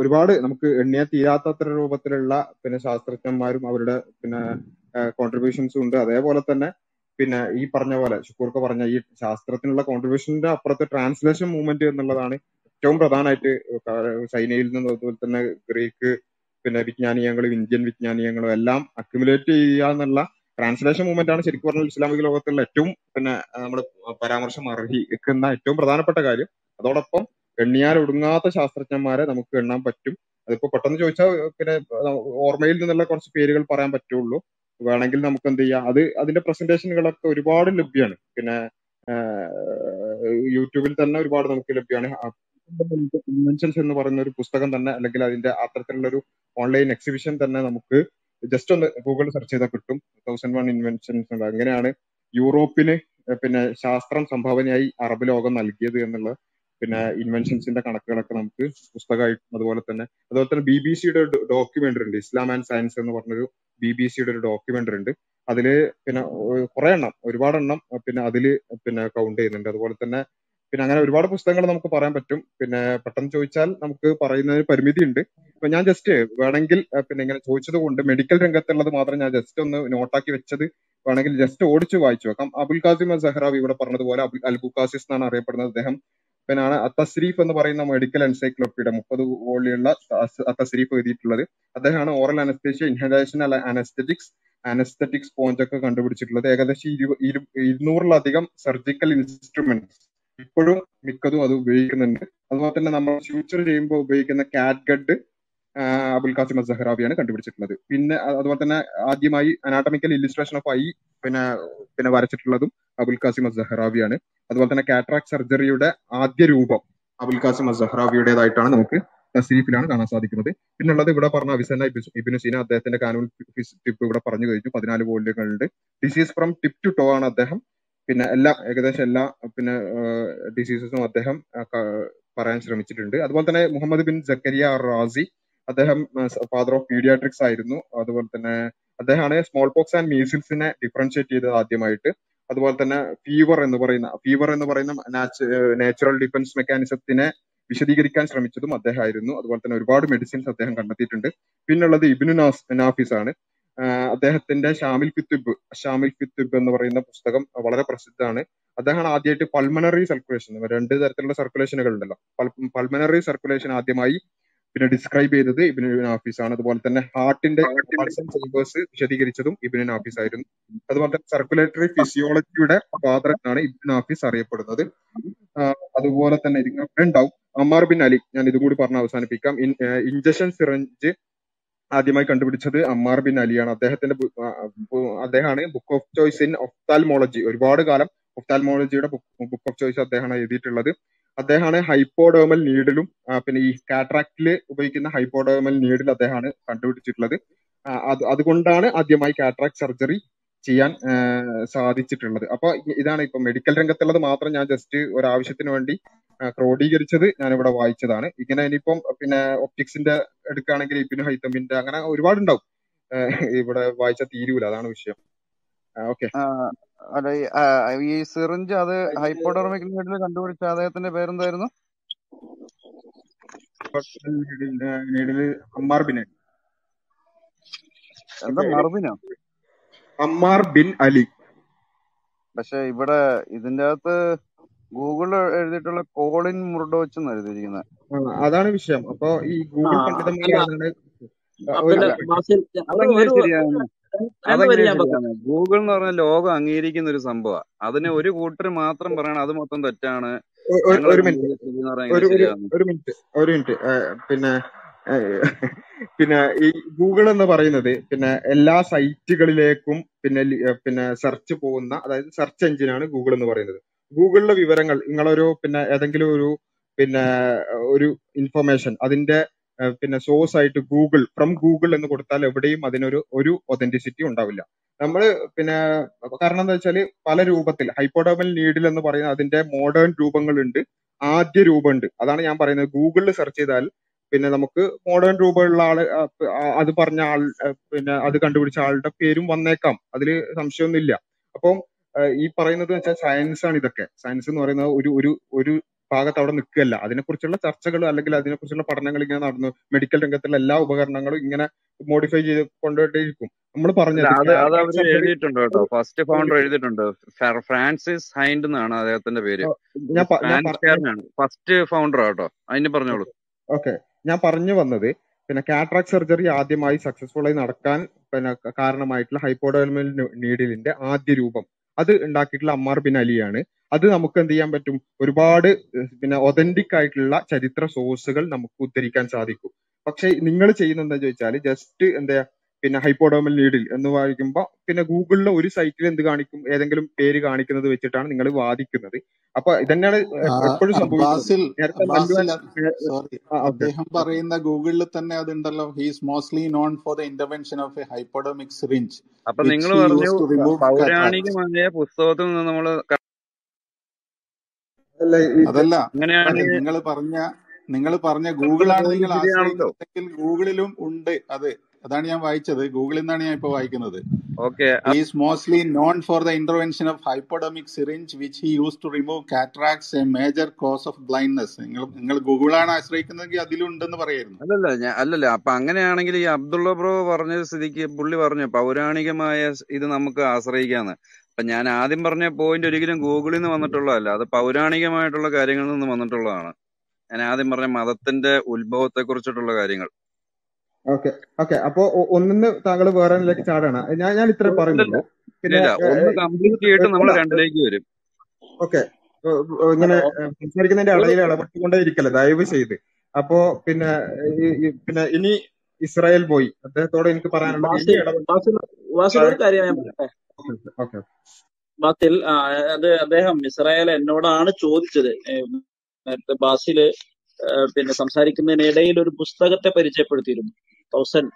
ഒരുപാട് നമുക്ക് എണ്ണിയാൽ തീരാത്തത്ര രൂപത്തിലുള്ള പിന്നെ ശാസ്ത്രജ്ഞന്മാരും അവരുടെ പിന്നെ കോൺട്രിബ്യൂഷൻസും ഉണ്ട്. അതേപോലെ തന്നെ പിന്നെ ഈ പറഞ്ഞ പോലെ ഷുക്കൂർക്ക് പറഞ്ഞ ഈ ശാസ്ത്രത്തിനുള്ള കോൺട്രിബ്യൂഷന്റെ അപ്പുറത്തെ ട്രാൻസ്ലേഷൻ മൂവ്മെന്റ് എന്നുള്ളതാണ് ഏറ്റവും പ്രധാനമായിട്ട് ചൈനയിൽ നിന്നും അതുപോലെ തന്നെ ഗ്രീക്ക് പിന്നെ വിജ്ഞാനീയങ്ങളും ഇന്ത്യൻ വിജ്ഞാനീയങ്ങളും എല്ലാം അക്യുമുലേറ്റ് ചെയ്യുക എന്നുള്ള ട്രാൻസ്ലേഷൻ മൂവ്മെന്റ് ആണ് ശരിക്കും പറഞ്ഞാൽ ഇസ്ലാമിക ലോകത്തുള്ള ഏറ്റവും പിന്നെ നമ്മൾ പരാമർശം അർഹിക്കുന്ന ഏറ്റവും പ്രധാനപ്പെട്ട കാര്യം. അതോടൊപ്പം എണ്ണിയാൽ ഒടുങ്ങാത്ത ശാസ്ത്രജ്ഞന്മാരെ നമുക്ക് എണ്ണാൻ പറ്റും. അതിപ്പോ പെട്ടെന്ന് ചോദിച്ചാൽ പിന്നെ ഓർമ്മയിൽ നിന്നുള്ള കുറച്ച് പേരുകൾ പറയാൻ പറ്റുള്ളൂ. വേണമെങ്കിൽ നമുക്ക് എന്ത് ചെയ്യാം, അത് അതിന്റെ പ്രസന്റേഷനുകളൊക്കെ ഒരുപാട് ലഭ്യമാണ്. പിന്നെ യൂട്യൂബിൽ തന്നെ ഒരുപാട് നമുക്ക് ലഭ്യമാണ്. ഇൻവെൻഷൻസ് എന്ന് പറയുന്ന ഒരു പുസ്തകം തന്നെ അല്ലെങ്കിൽ അതിന്റെ അത്തരത്തിലുള്ള ഒരു ഓൺലൈൻ എക്സിബിഷൻ തന്നെ നമുക്ക് ജസ്റ്റ് ഒന്ന് ഗൂഗിൾ സെർച്ച് ചെയ്താൽ കിട്ടും. Thousand one inventions. അങ്ങനെയാണ് യൂറോപ്പിന് പിന്നെ ശാസ്ത്രം സംഭാവനയായി അറബ് ലോകം നൽകിയത് എന്നുള്ള പിന്നെ ഇൻവെൻഷൻസിന്റെ കണക്കുകളൊക്കെ നമുക്ക് പുസ്തകമായിട്ടും അതുപോലെ തന്നെ അതുപോലെ തന്നെ ബി ബി സിയുടെ ഡോക്യുമെന്ററി ഉണ്ട്, ഇസ്ലാം ആൻഡ് സയൻസ് എന്ന് പറഞ്ഞൊരു ബി ബി സിയുടെ ഒരു ഡോക്യുമെന്ററി ഉണ്ട്. അതില് പിന്നെ കുറെ എണ്ണം ഒരുപാട് എണ്ണം പിന്നെ അതില് പിന്നെ കൗണ്ട് ചെയ്യുന്നുണ്ട്. അതുപോലെ തന്നെ പിന്നെ അങ്ങനെ ഒരുപാട് പുസ്തകങ്ങൾ നമുക്ക് പറയാൻ പറ്റും. പിന്നെ പെട്ടെന്ന് ചോദിച്ചാൽ നമുക്ക് പറയുന്നതിന് പരിമിതി ഉണ്ട്. അപ്പൊ ഞാൻ ജസ്റ്റ് വേണമെങ്കിൽ പിന്നെ ഇങ്ങനെ ചോദിച്ചത് കൊണ്ട് മെഡിക്കൽ രംഗത്തുള്ളത് മാത്രം ഞാൻ ജസ്റ്റ് ഒന്ന് നോട്ടാക്കി വെച്ചത് വേണമെങ്കിൽ ജസ്റ്റ് ഓടിച്ചു വായിച്ചു നോക്കാം. അബുൽ ഖാസിം സഹ്റാവി ഇവിടെ പറഞ്ഞതുപോലെ അബുൽ അൽ ബുഖാസിസ് എന്നാണ് അറിയപ്പെടുന്നത് അദ്ദേഹം. പിന്നെ അത്തസ്രീഫ് എന്ന് പറയുന്ന മെഡിക്കൽ എൻസൈക്ലോപ്പീഡിയ മുപ്പത് വോളിയുള്ള അത്തസ്രീഫ് എഴുതിയിട്ടുള്ളത് അദ്ദേഹമാണ്. Oral anaesthesia, inhalation, anaesthetics, anaesthetic sponge ഒക്കെ കണ്ടുപിടിച്ചിട്ടുള്ളത്. ഏകദേശം ഇരു ഇരുന്നൂറിലധികം സർജിക്കൽ ഇൻസ്ട്രുമെന്റ്സ് ഇപ്പോഴും മിക്കതും അത് ഉപയോഗിക്കുന്നുണ്ട്. അതുപോലെ തന്നെ നമ്മൾ ഫ്യൂച്ചർ ചെയ്യുമ്പോൾ ഉപയോഗിക്കുന്ന കാറ്റ്ഗഡ് അബുൽ ഖാസിം സഹ്റാവിയാണ് കണ്ടുപിടിച്ചിട്ടുള്ളത്. പിന്നെ അതുപോലെ തന്നെ ആദ്യമായി അനാട്ടമിക്കൽ ഇല്ലിസ്ട്രേഷൻ ഓഫ് ഐ പിന്നെ പിന്നെ വരച്ചിട്ടുള്ളതും അബുൽ ഖാസിം സഹ്റാവിയാണ്. അതുപോലെ തന്നെ കാറ്ററാക്ട് സർജറിയുടെ ആദ്യ രൂപം അബുൽ ഖാസിം സഹ്റാവിയുടേതായിട്ടാണ് നമുക്ക് തസ്രീഫിലാണ് കാണാൻ സാധിക്കുന്നത്. പിന്നുള്ളത് ഇവിടെ പറഞ്ഞ അവിസന്ന ഇബ്നു സീന, അദ്ദേഹത്തിന്റെ കാനൂൻ ടിപ്പ് ഇവിടെ പറഞ്ഞു കഴിഞ്ഞു. പതിനാല് വോള്യങ്ങളുണ്ട്. Disease from tip to toe ആണ് അദ്ദേഹം. പിന്നെ എല്ലാ ഏകദേശം എല്ലാ പിന്നെ ഡിസീസസും അദ്ദേഹം പറയാൻ ശ്രമിച്ചിട്ടുണ്ട്. അതുപോലെ തന്നെ മുഹമ്മദ് ബിൻ ജക്കരിയ റാസി, അദ്ദേഹം ഫാദർ ഓഫ് പീഡിയാട്രിക്സ് ആയിരുന്നു. അതുപോലെ തന്നെ അദ്ദേഹമാണ് സ്മോൾ പോക്സ് ആൻഡ് മീസിൽസിനെ ഡിഫറൻഷിയേറ്റ് ചെയ്തത് ആദ്യമായിട്ട്. അതുപോലെ തന്നെ ഫീവർ എന്ന് പറയുന്ന ഫീവർ എന്ന് പറയുന്ന നാച്ചുറൽ ഡിഫൻസ് മെക്കാനിസത്തിനെ വിശദീകരിക്കാൻ ശ്രമിച്ചതും അദ്ദേഹമായിരുന്നു. അതുപോലെ തന്നെ ഒരുപാട് മെഡിസിൻസ് അദ്ദേഹം കണ്ടെത്തിയിട്ടുണ്ട്. പിന്നുള്ളത് ഇബ്നു നഫീസ് ആണ്. അദ്ദേഹത്തിന്റെ ഷാമിൽ ഫിത്തുബ് ഷാമിൽ ഫിത്തുബ് എന്ന് പറയുന്ന പുസ്തകം വളരെ പ്രസിദ്ധമാണ്. അദ്ദേഹമാണ് ആദ്യമായിട്ട് പൾമണറി സർക്കുലേഷൻ, രണ്ട് തരത്തിലുള്ള സർക്കുലേഷനുകൾ ഉണ്ടല്ലോ, പൾമണറി സർക്കുലേഷൻ ആദ്യമായി പിന്നെ ഡിസ്ക്രൈബ് ചെയ്തത് ഇബ്നു നഫീസ് ആണ്. അതുപോലെ തന്നെ ഹാർട്ടിന്റെ ചേമ്പേഴ്സ് വിശദീകരിച്ചതും ഇബ്നു നഫീസ് ആയിരുന്നു. അതുപോലെ തന്നെ സർക്കുലേറ്ററി ഫിസിയോളജിയുടെ ഫാദർ എന്നാണ് ഇബ്നു നഫീസ് അറിയപ്പെടുന്നത്. അതുപോലെ തന്നെ ഇതിങ്ങനെ ഉണ്ടാവും അമ്മാർ ബിൻ അലി, ഞാൻ ഇതും കൂടി പറഞ്ഞ് അവസാനിപ്പിക്കാം. ഇഞ്ചക്ഷൻ സിറഞ്ച് ആദ്യമായി കണ്ടുപിടിച്ചത് അമ്മാർ ബിൻ അലിയാണ്. അദ്ദേഹത്തിന്റെ അദ്ദേഹമാണ് book of choice in ophthalmology, ഒരുപാട് കാലം ഒഫ്താൽമോളജിയുടെ ബുക്ക് ഓഫ് ചോയ്സ് അദ്ദേഹമാണ് എഴുതിയിട്ടുള്ളത്. അദ്ദേഹമാണ് ഹൈപ്പോഡേർമൽ നീഡിലും പിന്നെ ഈ കാറ്ററാക്റ്റില് ഉപയോഗിക്കുന്ന ഹൈപ്പോഡേർമൽ നീഡിൽ അദ്ദേഹമാണ് കണ്ടുപിടിച്ചിട്ടുള്ളത്. അത് അതുകൊണ്ടാണ് ആദ്യമായി കാറ്ററാക്ട് സർജറി ചെയ്യാൻ സാധിച്ചിട്ടുള്ളത്. അപ്പൊ ഇതാണ് ഇപ്പൊ മെഡിക്കൽ രംഗത്തുള്ളത് മാത്രം ഞാൻ ജസ്റ്റ് ഒരാവശ്യത്തിന് വേണ്ടി ക്രോഡീകരിച്ചത് ഞാനിവിടെ വായിച്ചതാണ്. ഇങ്ങനെ ഇനിയിപ്പം പിന്നെ ഒപ്റ്റിക്സിന്റെ എടുക്കുകയാണെങ്കിൽ ഇബ്നു ഹൈതമിന്റെ അങ്ങനെ ഒരുപാടുണ്ടാവും, ഇവിടെ വായിച്ച തീരൂല, അതാണ് വിഷയം. ഓക്കെ, അല്ല ഈ സിറിഞ്ച് അത് ഹൈപ്പോഡെർമിക് നീഡിൽ കണ്ടുപിടിച്ച അദ്ദേഹത്തിന്റെ പേരെന്തായിരുന്നു? Ammar bin Ali. പക്ഷെ ഇവിടെ ഇതിന്റെ അകത്ത് ഗൂഗിളിൽ എഴുതിയിട്ടുള്ള കോളിൻ മുർഡോച്ച് എന്ന് എഴുതിയിരിക്കുന്നത്, അതാണ് വിഷയം. അപ്പൊ ഈ ഗൂഗിൾ ഗൂഗിൾ എന്ന് പറഞ്ഞ ലോകം അംഗീകരിക്കുന്ന ഒരു സംഭവം, അതിന് ഒരു കൂട്ടർ മാത്രം പറയണം അത് മൊത്തം തെറ്റാണ്. ഒരു മിനിറ്റ് ഒരു മിനിറ്റ് പിന്നെ പിന്നെ ഈ ഗൂഗിൾ എന്ന് പറയുന്നത് പിന്നെ എല്ലാ സൈറ്റുകളിലേക്കും പിന്നെ പിന്നെ സെർച്ച് പോകുന്ന, അതായത് സെർച്ച് എഞ്ചിനാണ് ഗൂഗിൾ എന്ന് പറയുന്നത്. ഗൂഗിളിലെ വിവരങ്ങൾ നിങ്ങളൊരു പിന്നെ ഏതെങ്കിലും ഒരു പിന്നെ ഒരു ഇൻഫർമേഷൻ അതിന്റെ പിന്നെ സോഴ്സ് ആയിട്ട് ഗൂഗിൾ ഫ്രം ഗൂഗിൾ എന്ന് കൊടുത്താൽ എവിടെയും അതിനൊരു ഒരു ഒതന്റിസിറ്റി ഉണ്ടാവില്ല. നമ്മൾ പിന്നെ കാരണം എന്താ വെച്ചാൽ പല രൂപത്തിൽ ഹൈപ്പോഡെർമൽ നീഡിൽ എന്ന് പറയുന്ന അതിന്റെ മോഡേൺ രൂപങ്ങളുണ്ട്, ആദ്യ രൂപമുണ്ട്. അതാണ് ഞാൻ പറയുന്നത്, ഗൂഗിളിൽ സെർച്ച് ചെയ്താൽ പിന്നെ നമുക്ക് മോഡേൺ രൂപമുള്ള ആള് അത് പറഞ്ഞ ആൾ പിന്നെ അത് കണ്ടുപിടിച്ച ആളുടെ പേരും വന്നേക്കാം, അതിൽ സംശയമൊന്നുമില്ല. അപ്പം ഈ പറയുന്നത് വെച്ചാൽ സയൻസ് ആണ് ഇതൊക്കെ. സയൻസ് എന്ന് പറയുന്നത് ഒരു ഒരു ഒരു ഭാഗത്ത് അവിടെ നിൽക്കുകയല്ല. അതിനെക്കുറിച്ചുള്ള ചർച്ചകൾ അല്ലെങ്കിൽ അതിനെക്കുറിച്ചുള്ള പഠനങ്ങൾ ഇങ്ങനെ നടന്നു. മെഡിക്കൽ രംഗത്തുള്ള എല്ലാ ഉപകരണങ്ങളും ഇങ്ങനെ മോഡിഫൈ ചെയ്ത് കൊണ്ടുപോയിട്ടേക്കും. നമ്മൾ പറഞ്ഞത് ഫസ്റ്റ് ഫൗണ്ടർ എഴുതിയിട്ടുണ്ട്, ഫ്രാൻസിസ് ഹൈൻഡ് എന്നാണ് അദ്ദേഹത്തിന്റെ പേര്, ഫസ്റ്റ് ഫൗണ്ടർ ആട്ടോ. അതിന് പറഞ്ഞോളൂ. ഓക്കെ, ഞാൻ പറഞ്ഞു വന്നത് പിന്നെ കാറ്ററാക്ട് സർജറി ആദ്യമായി സക്സസ്ഫുൾ ആയി നടക്കാൻ പിന്നെ കാരണമായിട്ടുള്ള ഹൈപ്പോഡെർമൽ നീഡിലിന്റെ ആദ്യ രൂപം അത് ഉണ്ടാക്കിയിട്ടുള്ള അമ്മാർ ബിൻ അലിയാണ്. അത് നമുക്ക് എന്ത് ചെയ്യാൻ പറ്റും, ഒരുപാട് പിന്നെ ഒതന്റിക് ആയിട്ടുള്ള ചരിത്ര സോഴ്സുകൾ നമുക്ക് ഉദ്ധരിക്കാൻ സാധിക്കും. പക്ഷെ നിങ്ങൾ ചെയ്യുന്ന എന്താ ചോദിച്ചാൽ ജസ്റ്റ് എന്താ പിന്നെ ഹൈപ്പോഡെർമൽ നീഡിൽ എന്ന് വായിക്കുമ്പോൾ പിന്നെ ഗൂഗിളിലെ ഒരു സൈറ്റിൽ എന്ത് കാണിക്കും, ഏതെങ്കിലും പേര് കാണിക്കുന്നത് വെച്ചിട്ടാണ് നിങ്ങൾ വാദിക്കുന്നത്. അപ്പൊ ഇതന്നെയാണ് എപ്പോഴും സംഭവിക്കുന്നത്. ഗൂഗിളിൽ തന്നെ അതുണ്ടല്ലോ, he's mostly known for the intervention of a hypodermic syringe. അപ്പൊ നിങ്ങൾ പറഞ്ഞു പൗരാണികമായ പുസ്തകത്തിൽ നിന്ന് നമ്മൾ അതല്ല, അങ്ങനെയാണ് നിങ്ങൾ പറഞ്ഞ നിങ്ങൾ പറഞ്ഞ ഗൂഗിളാണ് നിങ്ങൾ ആശ്രയിക്കുന്നതെങ്കിൽ ഗൂഗിളിലും ഉണ്ട് അത്. അതാണ് ഞാൻ വായിച്ചത്, ഗൂഗിളിൽ നിന്നാണ് ഞാൻ ഇപ്പൊ വായിക്കുന്നത്. Okay, is mostly known for the intervention of hypodermic syringe which he use to remove cataracts, a major cause of blindness. നിങ്ങൾ നിങ്ങൾ ഗൂഗിളാണ് ആശ്രയിക്കുന്നതെങ്കിൽ അതിലുണ്ടെന്ന് പറയായിരുന്നു. അല്ലല്ല ഞാൻ അല്ലല്ല അപ്പൊ അങ്ങനെയാണെങ്കിൽ ഈ അബ്ദുള്ള ബ്രോ പറഞ്ഞ സ്ഥിതിക്ക് പുള്ളി പറഞ്ഞു പൗരാണികമായ ഇത് നമുക്ക് ആശ്രയിക്കാന്ന്. അപ്പൊ ഞാൻ ആദ്യം പറഞ്ഞ പോയിന്റ് ഒരിക്കലും ഗൂഗിളിൽ നിന്ന് വന്നിട്ടുള്ളതല്ല, അത് പൗരാണികമായിട്ടുള്ള കാര്യങ്ങളിൽ നിന്ന് വന്നിട്ടുള്ളതാണ്. ഞാൻ ആദ്യം പറഞ്ഞ മതത്തിന്റെ ഉത്ഭവത്തെ കുറിച്ചിട്ടുള്ള കാര്യങ്ങൾ. ഓക്കെ ഓക്കെ അപ്പൊ ഒന്നിന് താങ്കൾ വേറെ ചാടാണ്, ഞാൻ ഞാൻ ഇത്ര പറയുന്നുള്ളൂ. പിന്നെ ഓക്കെ, ഇങ്ങനെ സംസാരിക്കുന്നതിന്റെ ഇടയിൽ ഇടപെട്ടുകൊണ്ടേ ഇരിക്കല്ലേ ദയവ് ചെയ്ത്. അപ്പോ പിന്നെ പിന്നെ ഇനി ഇസ്രായേൽ പോയി അദ്ദേഹത്തോടെ എനിക്ക് പറയാനുള്ളത് ബാസിൽ, അത് അദ്ദേഹം ഇസ്രായേൽ എന്നോടാണ് ചോദിച്ചത് നേരത്തെ. ബാസില് പിന്നെ സംസാരിക്കുന്നതിനിടയിൽ ഒരു പുസ്തകത്തെ പരിചയപ്പെടുത്തിയിരുന്നു, തൗസൻഡ്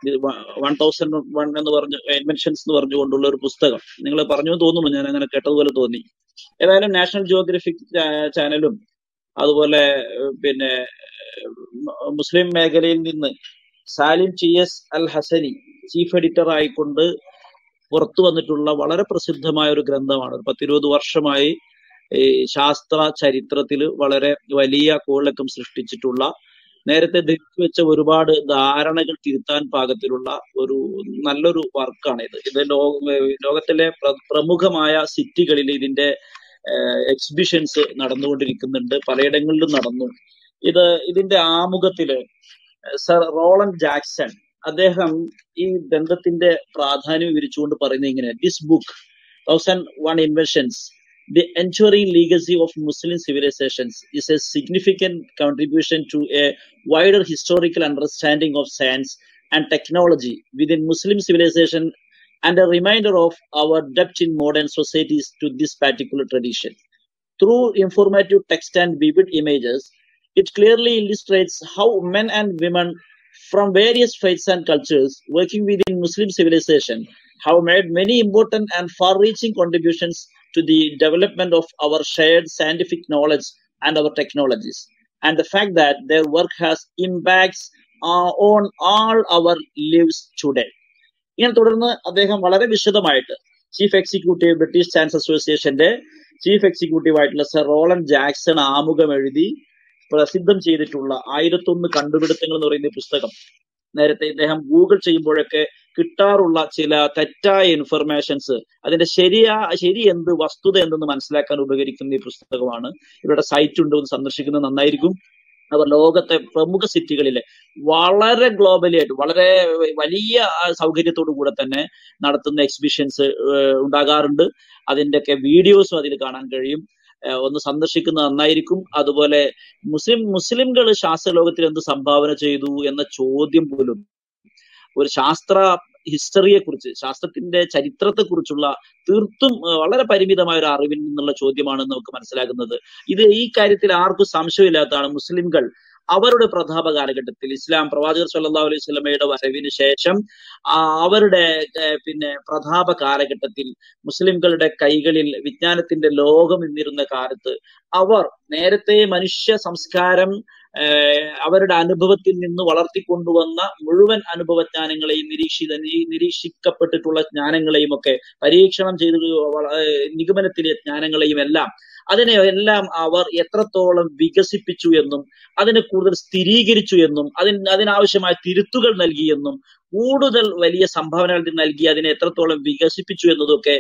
വൺ തൗസൻഡ് വൺ എന്ന് പറഞ്ഞ എൻവെൻഷൻസ് എന്ന് പറഞ്ഞുകൊണ്ടുള്ള ഒരു പുസ്തകം. നിങ്ങൾ പറഞ്ഞു തോന്നുമോ, ഞാൻ അങ്ങനെ കേട്ടതുപോലെ തോന്നി. ഏതായാലും നാഷണൽ ജിയോഗ്രഫിക് ചാനലും അതുപോലെ പിന്നെ മുസ്ലിം മേഖലയിൽ നിന്ന് സാലിം അൽ ഹസനി ചീഫ് എഡിറ്റർ ആയിക്കൊണ്ട് പുറത്തു വന്നിട്ടുള്ള വളരെ പ്രസിദ്ധമായ ഒരു ഗ്രന്ഥമാണ്. ഒരു പത്തിരുപത് വർഷമായി ഈ ശാസ്ത്ര ചരിത്രത്തിൽ വളരെ വലിയ കോളക്കം സൃഷ്ടിച്ചിട്ടുള്ള, നേരത്തെ ധരിച്ചു വെച്ച ഒരുപാട് ധാരണകൾ തിരുത്താൻ പാകത്തിലുള്ള ഒരു നല്ലൊരു വർക്കാണ് ഇത്. ഇത് ലോ ലോകത്തിലെ പ്രമുഖമായ സിറ്റികളിൽ ഇതിന്റെ എക്സിബിഷൻസ് നടന്നുകൊണ്ടിരിക്കുന്നുണ്ട്, പലയിടങ്ങളിലും നടന്നു. ഇത് ഇതിന്റെ ആമുഖത്തില് സർ റോളൻ ജാക്സൺ അദ്ദേഹം ഈ ഗ്രന്ഥത്തിന്റെ പ്രാധാന്യം വിവരിച്ചുകൊണ്ട് പറയുന്നത് ഇങ്ങനെ: this book thousand one inventions The enduring legacy of Muslim civilizations is a significant contribution to a wider historical understanding of science and technology within Muslim civilization and a reminder of our debt in modern societies to this particular tradition. Through informative text and vivid images, it clearly illustrates how men and women from various faiths and cultures working within Muslim civilization have made many important and far-reaching contributions to the development of our shared scientific knowledge and our technologies, and the fact that their work has impacts uh, on all our lives today. ഇങ്ങനെ തുടർന്ന് അദ്ദേഹം വളരെ വിശദമായിട്ട് chief executive British science അസോസിയേഷന്റെ chief executive ആയിട്ടുള്ള സർ റോളൻ ജാക്സൺ ആമുഖം എഴുതി പ്രസിദ്ധം ചെയ്തിട്ടുള്ള ആയിരത്തൊന്ന് കണ്ടുപിടുത്തങ്ങൾ എന്ന് പറയുന്ന പുസ്തകം, നേരത്തെ ഇദ്ദേഹം ഗൂഗിൾ ചെയ്യുമ്പോഴൊക്കെ കിട്ടാറുള്ള ചില തെറ്റായ ഇൻഫർമേഷൻസ് അതിന്റെ ശരിയാ ശരി എന്ത് വസ്തുത എന്തെന്ന് മനസ്സിലാക്കാൻ ഉപകരിക്കുന്ന ഈ പുസ്തകമാണ്. ഇവരുടെ സൈറ്റ് ഉണ്ട്, ഒന്ന് സന്ദർശിക്കുന്നത് നന്നായിരിക്കും. അവർ ലോകത്തെ പ്രമുഖ സിറ്റികളിലെ വളരെ ഗ്ലോബലി ആയിട്ട് വളരെ വലിയ സൗകര്യത്തോടു കൂടെ തന്നെ നടത്തുന്ന എക്സിബിഷൻസ് ഉണ്ടാകാറുണ്ട്. അതിൻ്റെയൊക്കെ വീഡിയോസും അതിൽ കാണാൻ കഴിയും, ഒന്ന് സന്ദർശിക്കുന്നത് നന്നായിരിക്കും. അതുപോലെ മുസ്ലിം മുസ്ലിംകൾ ശാസ്ത്രലോകത്തിൽ എന്ത് സംഭാവന ചെയ്തു എന്ന ചോദ്യം പോലും ഒരു ശാസ്ത്ര ഹിസ്റ്ററിയെ കുറിച്ച് ശാസ്ത്രത്തിന്റെ ചരിത്രത്തെ കുറിച്ചുള്ള തീർത്തും വളരെ പരിമിതമായ ഒരു അറിവിൽ നിന്നുള്ള ചോദ്യമാണെന്ന് നമുക്ക് മനസ്സിലാകുന്നത്. ഇത് ഈ കാര്യത്തിൽ ആർക്കും സംശയമില്ലാത്തതാണ്, മുസ്ലിംകൾ അവരുടെ പ്രതാപ കാലഘട്ടത്തിൽ ഇസ്ലാം പ്രവാചകർ സല്ലല്ലാഹു അലൈഹി വസല്ലമയുടെ വരവിന് ശേഷം അവരുടെ പിന്നെ പ്രതാപ കാലഘട്ടത്തിൽ മുസ്ലിംകളുടെ കൈകളിൽ വിജ്ഞാനത്തിന്റെ ലോകം എന്നിരുന്ന കാലത്ത് അവർ നേരത്തെ മനുഷ്യ സംസ്കാരം അവരുടെ അനുഭവത്തിൽ നിന്ന് വളർത്തിക്കൊണ്ടുവന്ന മുഴുവൻ അനുഭവജ്ഞാനങ്ങളെയും നിരീക്ഷിത നിരീക്ഷിക്കപ്പെട്ടിട്ടുള്ള ജ്ഞാനങ്ങളെയും ഒക്കെ പരീക്ഷണം ചെയ്ത് നിഗമനത്തിലെ ജ്ഞാനങ്ങളെയും എല്ലാം അതിനെ എല്ലാം അവർ എത്രത്തോളം വികസിപ്പിച്ചു എന്നും അതിനെ കൂടുതൽ സ്ഥിരീകരിച്ചു എന്നും അതിന് അതിനാവശ്യമായ തിരുത്തുകൾ നൽകിയെന്നും കൂടുതൽ വലിയ സംഭാവനകൾ നൽകി അതിനെ എത്രത്തോളം വികസിപ്പിച്ചു എന്നതൊക്കെ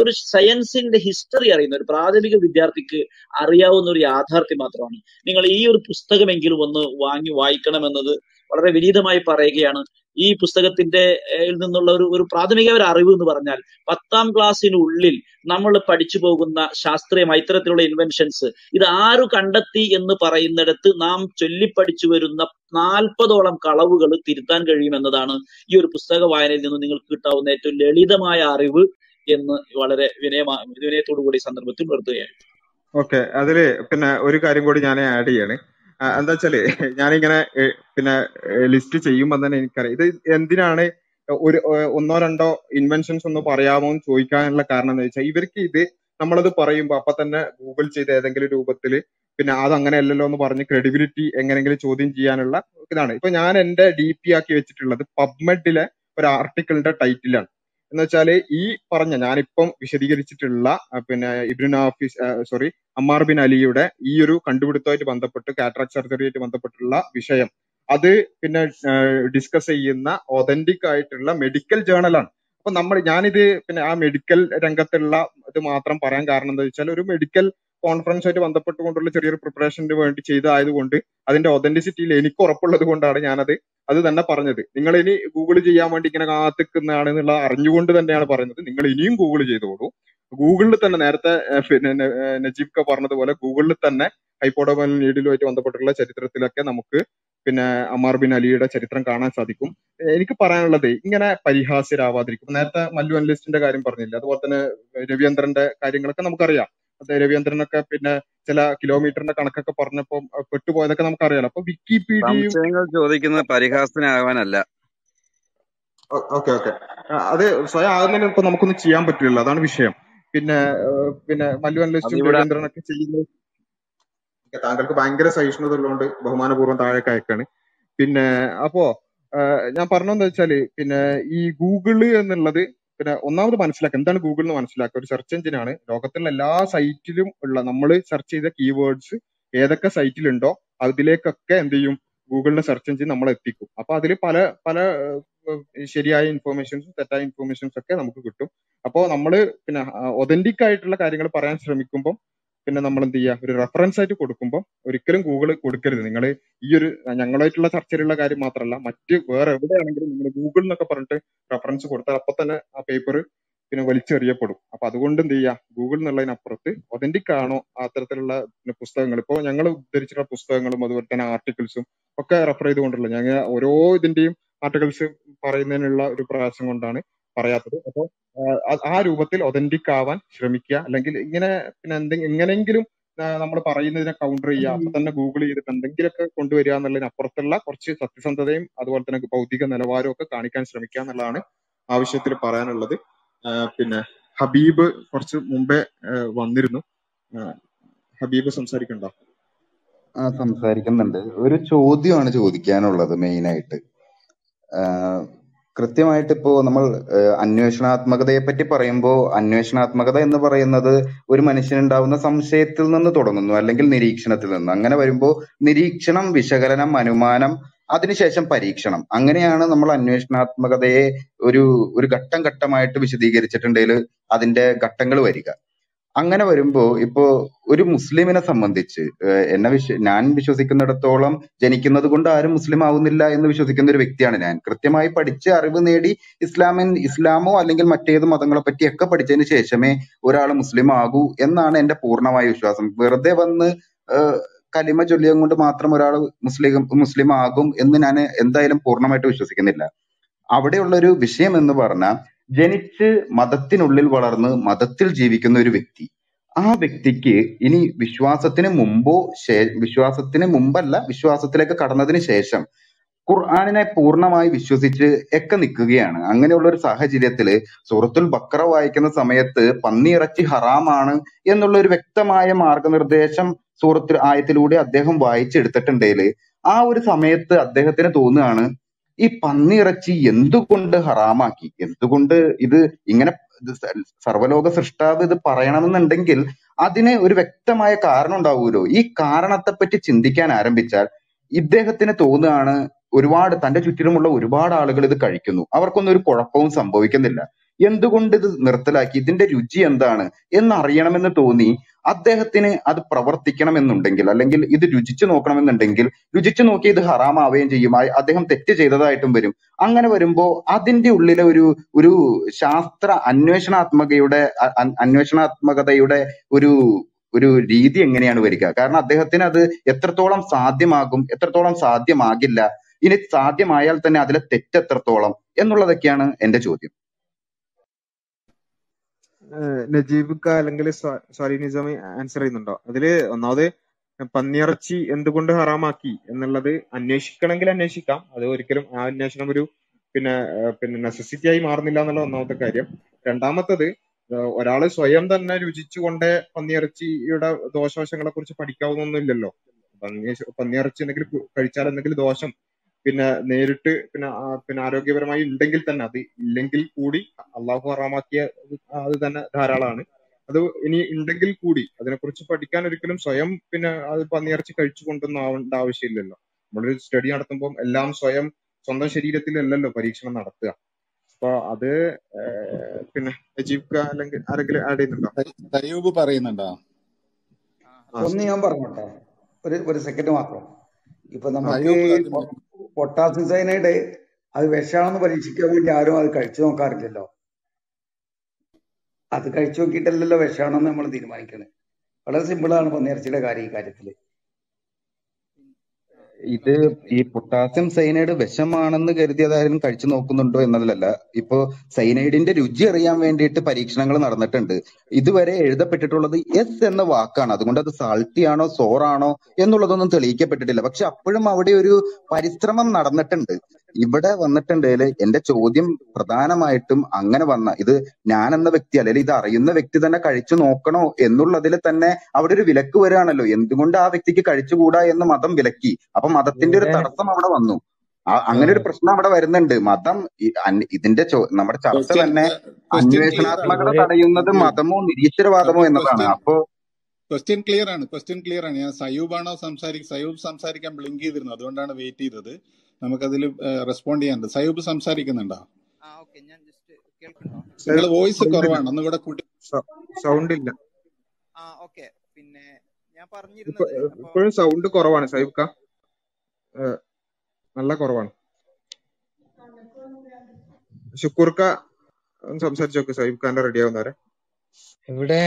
ഒരു സയൻസിന്റെ ഹിസ്റ്ററി അറിയുന്ന ഒരു പ്രാഥമിക വിദ്യാർത്ഥിക്ക് അറിയാവുന്ന ഒരു യാഥാർത്ഥ്യം മാത്രമാണ്. നിങ്ങൾ ഈ ഒരു പുസ്തകമെങ്കിലും ഒന്ന് വാങ്ങി വായിക്കണമെന്നത് വളരെ വിനീതമായി പറയുകയാണ്. ഈ പുസ്തകത്തിന്റെ നിന്നുള്ള ഒരു ഒരു പ്രാഥമിക ഒരു അറിവ് എന്ന് പറഞ്ഞാൽ പത്താം ക്ലാസ്സിനുള്ളിൽ നമ്മൾ പഠിച്ചു പോകുന്ന ശാസ്ത്രീയമായ ഇത്തരത്തിലുള്ള ഇൻവെൻഷൻസ് ഇത് ആരു കണ്ടെത്തി എന്ന് പറയുന്നിടത്ത് നാം ചൊല്ലിപ്പഠിച്ചു വരുന്ന നാൽപ്പതോളം കളവുകൾ തിരുത്താൻ കഴിയുമെന്നതാണ് ഈ ഒരു പുസ്തക വായനയിൽ നിന്ന് നിങ്ങൾക്ക് കിട്ടാവുന്ന ഏറ്റവും ലളിതമായ അറിവ് എന്ന് വളരെ വിനയമാ വിനയത്തോടു കൂടി സന്ദർഭത്തിൽ നിർത്തുകയാണ്. ഓക്കെ, അതില് പിന്നെ ഒരു കാര്യം കൂടി ഞാൻ ആഡ് ചെയ്യാണ്. എന്താ വെച്ചാല് ഞാനിങ്ങനെ പിന്നെ ലിസ്റ്റ് ചെയ്യുമ്പോൾ തന്നെ എനിക്കറിയാം ഇത് എന്തിനാണ് ഒരു ഒന്നോ രണ്ടോ ഇൻവെൻഷൻസ് ഒന്ന് പറയാമോ എന്ന് ചോദിക്കാനുള്ള കാരണം എന്താ വെച്ചാൽ ഇവർക്ക് ഇത് നമ്മളത് പറയുമ്പോൾ അപ്പൊ തന്നെ ഗൂഗിൾ ചെയ്ത് ഏതെങ്കിലും രൂപത്തിൽ പിന്നെ അത് അങ്ങനെയല്ലല്ലോ എന്ന് പറഞ്ഞ് ക്രെഡിബിലിറ്റി എങ്ങനെയെങ്കിലും ചോദ്യം ചെയ്യാനുള്ള ഇതാണ്. ഇപ്പൊ ഞാൻ എന്റെ ഡി പി ആക്കി വെച്ചിട്ടുള്ളത് പബ്മെഡിലെ ഒരു ആർട്ടിക്കിളിന്റെ ടൈറ്റിലാണ്. എന്ന് വെച്ചാല് ഈ പറഞ്ഞ ഞാനിപ്പം വിശദീകരിച്ചിട്ടുള്ള പിന്നെ Ibn Nafis sorry Ammar bin അലിയുടെ ഈ ഒരു കണ്ടുപിടുത്തമായിട്ട് ബന്ധപ്പെട്ട് കാറ്ററാക്ട് സർജറിയായിട്ട് ബന്ധപ്പെട്ടുള്ള വിഷയം അത് പിന്നെ ഡിസ്കസ് ചെയ്യുന്ന ഒതന്റിക് ആയിട്ടുള്ള മെഡിക്കൽ ജേണലാണ്. അപ്പൊ നമ്മൾ ഞാനിത് പിന്നെ ആ മെഡിക്കൽ രംഗത്തുള്ള ഇത് മാത്രം പറയാൻ കാരണം എന്താ വെച്ചാൽ ഒരു മെഡിക്കൽ കോൺഫറൻസായിട്ട് ബന്ധപ്പെട്ടുകൊണ്ടുള്ള ചെറിയൊരു പ്രിപ്പറേഷന് വേണ്ടി ചെയ്തതായതുകൊണ്ട് അതിന്റെ ഒതന്റിസിറ്റിയിൽ എനിക്ക് ഉറപ്പുള്ളത് കൊണ്ടാണ് ഞാനത് അത് തന്നെ പറഞ്ഞത്. നിങ്ങൾ ഇനി ഗൂഗിൾ ചെയ്യാൻ വേണ്ടി ഇങ്ങനെ കാത്തിക്കുന്നതാണെന്നുള്ള അറിഞ്ഞുകൊണ്ട് തന്നെയാണ് പറയുന്നത്. നിങ്ങൾ ഇനിയും ഗൂഗിൾ ചെയ്തോളൂ. ഗൂഗിളിൽ തന്നെ നേരത്തെ പിന്നെ നജീബ്ക പറഞ്ഞതുപോലെ ഗൂഗിളിൽ തന്നെ ഹൈപ്പോഡോമൽ നീഡിലുമായിട്ട് ബന്ധപ്പെട്ടുള്ള ചരിത്രത്തിലൊക്കെ നമുക്ക് പിന്നെ അമ്മാർ ബിൻ അലിയുടെ ചരിത്രം കാണാൻ സാധിക്കും. എനിക്ക് പറയാനുള്ളത് ഇങ്ങനെ പരിഹാസ്യരാവാതിരിക്കും. നേരത്തെ മല്ലു അനലിസ്റ്റിന്റെ കാര്യം പറഞ്ഞില്ല, അതുപോലെ തന്നെ രവീന്ദ്രന്റെ കാര്യങ്ങളൊക്കെ നമുക്കറിയാം. രവീന്ദ്രനൊക്കെ പിന്നെ ചില കിലോമീറ്ററിന്റെ കണക്കൊക്കെ പറഞ്ഞപ്പോ പെട്ടുപോയതൊക്കെ നമുക്കറിയാലോ. അപ്പൊ വിക്കിപീഡിയ ചോദിക്കുന്നത് പരിഹാസത്തിനാവാനല്ല. ഓക്കെ ഓക്കെ അത് സ്വയം ആകുന്നതിന് ഇപ്പൊ നമുക്കൊന്നും ചെയ്യാൻ പറ്റില്ല, അതാണ് വിഷയം. പിന്നെ പിന്നെ മല്ലു അനലിസ്റ്റും രവീന്ദ്രനൊക്കെ ചെയ്യുന്നത് താങ്കൾക്ക് ഭയങ്കര സഹിഷ്ണുത ഉള്ളതുകൊണ്ട് ബഹുമാനപൂർവ്വം താഴേക്ക് അയക്കാണ്. പിന്നെ അപ്പോ ഞാൻ പറഞ്ഞെന്താ വെച്ചാല് പിന്നെ ഈ ഗൂഗിള് എന്നുള്ളത് പിന്നെ ഒന്നാമത് മനസ്സിലാക്കുക എന്താണ് ഗൂഗിൾ എന്ന് മനസ്സിലാക്കുക. ഒരു സെർച്ച് എഞ്ചിനാണ്. ലോകത്തുള്ള എല്ലാ സൈറ്റിലും ഉള്ള നമ്മൾ സെർച്ച് ചെയ്ത കീവേഡ്സ് ഏതൊക്കെ സൈറ്റിലുണ്ടോ അതിലേക്കൊക്കെ എന്ത് ചെയ്യും ഗൂഗിളിന്റെ സെർച്ച് എഞ്ചിൻ നമ്മൾ എത്തിക്കും. അപ്പൊ അതിൽ പല പല ശരിയായ ഇൻഫോർമേഷൻസും തെറ്റായ ഇൻഫോർമേഷൻസും ഒക്കെ നമുക്ക് കിട്ടും. അപ്പോൾ നമ്മൾ പിന്നെ ഒതന്റിക് ആയിട്ടുള്ള കാര്യങ്ങൾ പറയാൻ ശ്രമിക്കുമ്പോൾ പിന്നെ നമ്മൾ എന്ത് ചെയ്യുക, ഒരു റെഫറൻസ് ആയിട്ട് കൊടുക്കുമ്പോൾ ഒരിക്കലും ഗൂഗിൾ കൊടുക്കരുത്. നിങ്ങൾ ഈ ഒരു ഞങ്ങളായിട്ടുള്ള ചർച്ചയിലുള്ള കാര്യം മാത്രമല്ല, മറ്റ് വേറെ എവിടെയാണെങ്കിലും നിങ്ങൾ ഗൂഗിൾ എന്നൊക്കെ പറഞ്ഞിട്ട് റെഫറൻസ് കൊടുത്താൽ അപ്പൊ തന്നെ ആ പേപ്പർ പിന്നെ വലിച്ചെറിയപ്പെടും. അപ്പൊ അതുകൊണ്ട് എന്ത് ചെയ്യുക, ഗൂഗിൾ എന്നുള്ളതിനപ്പുറത്ത് ഒതന്റിക് ആണോ അത്തരത്തിലുള്ള പിന്നെ പുസ്തകങ്ങൾ, ഇപ്പോൾ ഞങ്ങൾ ഉദ്ധരിച്ചിട്ടുള്ള പുസ്തകങ്ങളും അതുപോലെ തന്നെ ആർട്ടിക്കിൾസും ഒക്കെ റെഫർ ചെയ്തുകൊണ്ടുള്ള ഞങ്ങൾ ഓരോ ഇതിന്റെയും ആർട്ടിക്കിൾസ് പറയുന്നതിനുള്ള ഒരു പ്രയാസം കൊണ്ടാണ് പറയാത്തത്. അപ്പോൾ ആ രൂപത്തിൽ ഒതന്റിക് ആവാൻ ശ്രമിക്കുക. അല്ലെങ്കിൽ ഇങ്ങനെ പിന്നെ എന്തെങ്കിലും എങ്ങനെയെങ്കിലും നമ്മൾ പറയുന്നതിനെ കൗണ്ടർ ചെയ്യുക. അപ്പൊ തന്നെ ഗൂഗിൾ ചെയ്തിട്ട് എന്തെങ്കിലുമൊക്കെ കൊണ്ടുവരിക എന്നുള്ളതിനപ്പുറത്തുള്ള കുറച്ച് സത്യസന്ധതയും അതുപോലെ തന്നെ ഭൗതിക നിലവാരവും ഒക്കെ കാണിക്കാൻ ശ്രമിക്കുക എന്നുള്ളതാണ് ആവശ്യത്തിൽ പറയാനുള്ളത്. പിന്നെ ഹബീബ് കുറച്ച് മുമ്പേ വന്നിരുന്നു. ഹബീബ് സംസാരിക്കണ്ടോ? ആ, സംസാരിക്കുന്നുണ്ട്. ഒരു ചോദ്യമാണ് ചോദിക്കാനുള്ളത്. മെയിനായിട്ട് കൃത്യമായിട്ട് ഇപ്പോ നമ്മൾ അന്വേഷണാത്മകതയെ പറ്റി പറയുമ്പോൾ അന്വേഷണാത്മകത എന്ന് പറയുന്നത് ഒരു മനുഷ്യനുണ്ടാവുന്ന സംശയത്തിൽ നിന്ന് തുടങ്ങുന്നു, അല്ലെങ്കിൽ നിരീക്ഷണത്തിൽ നിന്ന്. അങ്ങനെ വരുമ്പോൾ നിരീക്ഷണം, വിശകലനം, അനുമാനം, അതിനുശേഷം പരീക്ഷണം. അങ്ങനെയാണ് നമ്മൾ അന്വേഷണാത്മകതയെ ഒരു ഒരു ഘട്ടം ഘട്ടമായിട്ട് വിശദീകരിച്ചിട്ടുണ്ടെങ്കിൽ അതിന്റെ ഘട്ടങ്ങൾ വരിക. അങ്ങനെ വരുമ്പോ ഇപ്പോ ഒരു മുസ്ലിമിനെ സംബന്ധിച്ച് എന്നെ വിശ്വ ഞാൻ വിശ്വസിക്കുന്നിടത്തോളം ജനിക്കുന്നത് കൊണ്ട് ആരും മുസ്ലിം ആവുന്നില്ല എന്ന് വിശ്വസിക്കുന്ന ഒരു വ്യക്തിയാണ് ഞാൻ. കൃത്യമായി പഠിച്ച് അറിവ് നേടി ഇസ്ലാമിൻ ഇസ്ലാമോ അല്ലെങ്കിൽ മറ്റേത് മതങ്ങളെ പറ്റിയൊക്കെ പഠിച്ചതിന് ശേഷമേ ഒരാൾ മുസ്ലിം ആകൂ എന്നാണ് എന്റെ പൂർണ്ണമായ വിശ്വാസം. വെറുതെ വന്ന് കലിമ ചൊല്ലിയം കൊണ്ട് മാത്രം ഒരാൾ മുസ്ലിം മുസ്ലിം ആകും എന്ന് ഞാൻ എന്തായാലും പൂർണ്ണമായിട്ട് വിശ്വസിക്കുന്നില്ല. അവിടെയുള്ളൊരു വിഷയം എന്ന് പറഞ്ഞാൽ ജനിച്ച് മതത്തിനുള്ളിൽ വളർന്ന് മതത്തിൽ ജീവിക്കുന്ന ഒരു വ്യക്തി, ആ വ്യക്തിക്ക് ഇനി വിശ്വാസത്തിന് മുമ്പോ വിശ്വാസത്തിന് മുമ്പല്ല വിശ്വാസത്തിലേക്ക് കടന്നതിന് ശേഷം ഖുർആനിനെ പൂർണ്ണമായി വിശ്വസിച്ച് ഒക്കെ നിൽക്കുകയാണ്. അങ്ങനെയുള്ള ഒരു സാഹചര്യത്തിൽ സൂറത്തുൽ ബക്കറ വായിക്കുന്ന സമയത്ത് പന്നിയിറച്ചി ഹറാമാണ് എന്നുള്ള ഒരു വ്യക്തമായ മാർഗനിർദ്ദേശം സൂറത്തിൽ ആയത്തിലൂടെ അദ്ദേഹം വായിച്ചെടുത്തിട്ടുണ്ടെങ്കിൽ ആ ഒരു സമയത്ത് അദ്ദേഹത്തിന് തോന്നുകയാണ് ഈ പന്നിയിറച്ചി എന്തുകൊണ്ട് ഹറാമാക്കി, എന്തുകൊണ്ട് ഇത് ഇങ്ങനെ സർവ്വലോക സൃഷ്ടാവ് ഇത് പറയണമെന്നുണ്ടെങ്കിൽ അതിന് ഒരു വ്യക്തമായ കാരണം ഉണ്ടാവുമല്ലോ. ഈ കാരണത്തെപ്പറ്റി ചിന്തിക്കാൻ ആരംഭിച്ചാൽ ഇദ്ദേഹത്തിന് തോന്നുകയാണ് ഒരുപാട് തന്റെ ചുറ്റിലുമുള്ള ഒരുപാട് ആളുകൾ ഇത് കഴിക്കുന്നു, അവർക്കൊന്നും ഒരു കുഴപ്പവും സംഭവിക്കുന്നില്ല, എന്തുകൊണ്ട് ഇത് നിർത്തലാക്കി, ഇതിന്റെ രുചി എന്താണ് എന്നറിയണമെന്ന് തോന്നി അദ്ദേഹത്തിന് അത് പ്രവർത്തിക്കണമെന്നുണ്ടെങ്കിൽ, അല്ലെങ്കിൽ ഇത് രുചിച്ചു നോക്കണമെന്നുണ്ടെങ്കിൽ രുചിച്ചു നോക്കി ഇത് ഹറാമാവുകയും ചെയ്യും, അദ്ദേഹം തെറ്റ് ചെയ്തതായിട്ടും വരും. അങ്ങനെ വരുമ്പോ അതിന്റെ ഉള്ളിലെ ഒരു ഒരു ശാസ്ത്ര അന്വേഷണാത്മകയുടെ അന്വേഷണാത്മകതയുടെ ഒരു ഒരു രീതി എങ്ങനെയാണ് വരിക? കാരണം അദ്ദേഹത്തിന് അത് എത്രത്തോളം സാധ്യമാകും, എത്രത്തോളം സാധ്യമാകില്ല, ഇനി സാധ്യമായാൽ തന്നെ അതിലെ തെറ്റ് എത്രത്തോളം എന്നുള്ളതൊക്കെയാണ് എന്റെ ചോദ്യം. നജീബ് അല്ലെങ്കിൽ സോറി നിസാമി ആൻസർ ചെയ്യുന്നുണ്ടോ? അതില് ഒന്നാമത് പന്നിയിറച്ചി എന്തുകൊണ്ട് ഹറാമാക്കി എന്നുള്ളത് അന്വേഷിക്കണമെങ്കിൽ അന്വേഷിക്കാം, അത് ഒരിക്കലും ആ അന്വേഷണം ഒരു പിന്നെ പിന്നെ നെസസിറ്റി ആയി മാറുന്നില്ല എന്നുള്ള ഒന്നാമത്തെ കാര്യം. രണ്ടാമത്തത്, ഒരാള് സ്വയം തന്നെ രുചിച്ചുകൊണ്ട് പന്നിയിറച്ചിയുടെ ദോഷവശങ്ങളെ കുറിച്ച് പഠിക്കാവുന്നൊന്നുമില്ലല്ലോ. പന്നി പന്നിയിറച്ചി എന്തെങ്കിലും കഴിച്ചാൽ എന്തെങ്കിലും ദോഷം പിന്നെ നേരിട്ട് പിന്നെ പിന്നെ ആരോഗ്യപരമായി ഉണ്ടെങ്കിൽ തന്നെ അത് ഇല്ലെങ്കിൽ കൂടി അള്ളാഹു ഹറാമാക്കിയ അത് തന്നെ ധാരാളമാണ്. അത് ഇനി ഉണ്ടെങ്കിൽ കൂടി അതിനെക്കുറിച്ച് പഠിക്കാൻ ഒരിക്കലും സ്വയം പിന്നെ അത് പന്നിയിറച്ചി കഴിച്ചു കൊണ്ടൊന്നും ആവേണ്ട ആവശ്യമില്ലല്ലോ. നമ്മളൊരു സ്റ്റഡി നടത്തുമ്പോൾ എല്ലാം സ്വയം സ്വന്തം ശരീരത്തിലല്ലല്ലോ പരീക്ഷണം നടത്തുക. അപ്പൊ അത് പിന്നെ നജീബ് അല്ലെങ്കിൽ ആരെങ്കിലും ആഡ് ചെയ്യുന്നുണ്ടോ? പറയുന്നുണ്ടോ? ഒന്ന് ഞാൻ പറഞ്ഞോട്ടെ, ഒരു ഒരു സെക്കൻഡ് മാത്രം. ഇപ്പൊ നമുക്ക് പൊട്ടാസ്യം സയനൈഡ് അത് വിഷമാണെന്ന് പരീക്ഷിക്കാൻ വേണ്ടി ആരും അത് കഴിച്ചു നോക്കാറില്ലല്ലോ. അത് കഴിച്ചു നോക്കിയിട്ടല്ലല്ലോ വിഷമാണെന്ന് നമ്മൾ തീരുമാനിക്കണേ. വളരെ സിമ്പിളാണ് പന്നിയിറച്ചിയുടെ കാര്യം ഈ കാര്യത്തില്. ഇത് ഈ പൊട്ടാസ്യം സൈനൈഡ് വിഷമാണെന്ന് കരുതിയതായാലും കഴിച്ചു നോക്കുന്നുണ്ടോ എന്നതിലല്ല. ഇപ്പോ സൈനൈഡിന്റെ രുചി അറിയാൻ വേണ്ടിയിട്ട് പരീക്ഷണങ്ങൾ നടന്നിട്ടുണ്ട്. ഇതുവരെ എഴുതപ്പെട്ടിട്ടുള്ളത് എസ് എന്ന വാക്കാണ്, അതുകൊണ്ട് അത് സാൾട്ടിയാണോ സോറാണോ എന്നുള്ളതൊന്നും തെളിയിക്കപ്പെട്ടിട്ടില്ല. പക്ഷെ അപ്പോഴും അവിടെ ഒരു പരിശ്രമം നടന്നിട്ടുണ്ട്. ഇവിടെ വന്നിട്ടുണ്ടെങ്കിൽ എന്റെ ചോദ്യം പ്രധാനമായിട്ടും അങ്ങനെ വന്ന ഇത് ഞാൻ എന്ന വ്യക്തി അല്ലെങ്കിൽ ഇത് അറിയുന്ന വ്യക്തി തന്നെ കഴിച്ചു നോക്കണോ എന്നുള്ളതിൽ തന്നെ അവിടെ ഒരു വിലക്ക് വരികയാണല്ലോ. എന്തുകൊണ്ട് ആ വ്യക്തിക്ക് കഴിച്ചുകൂടാ എന്ന് മതം വിലക്കി, അപ്പൊ മതത്തിന്റെ ഒരു തടസ്സം അവിടെ വന്നു. അങ്ങനെ ഒരു പ്രശ്നം അവിടെ വരുന്നുണ്ട്. മതം ഇതിന്റെ നമ്മുടെ ചർച്ച തന്നെ അന്വേഷണാത്മകത തടയുന്നത് മതമോ നിരീശ്വരവാദമോ എന്നതാണ്. അപ്പോ ക്വസ്റ്റ്യൻ ക്ലിയർ ആണ്, ക്വസ്റ്റ്യൻ ക്ലിയർ ആണ്. ഞാൻ സയൂബാണോ സംസാരിക്കും, സയൂബ് സംസാരിക്കാൻ ബ്ലിങ്ക് ചെയ്തിരുന്നു, അതുകൊണ്ടാണ് വെയിറ്റ് ചെയ്തത്. നമുക്കതിൽ റെസ്പോണ്ട് ചെയ്യാനുണ്ട്. സയൂബ് സംസാരിക്കുന്നുണ്ടോ? വോയിസ് കുറവാണ്, ഒന്നുകൂടെ കൂട്ടി. സൗണ്ട് ഇല്ല. പിന്നെ ഞാൻ പറഞ്ഞിരുന്നത് ഇപ്പോഴും സൗണ്ട് കുറവാണ് സയൂബ്, നല്ല കുറവാണ്. ശുക്കൂർക്ക സംസാരിച്ചോക്ക് സയൂബ് ഖാന്റെ റെഡി ആവുന്നവരെ. ഇവിടെ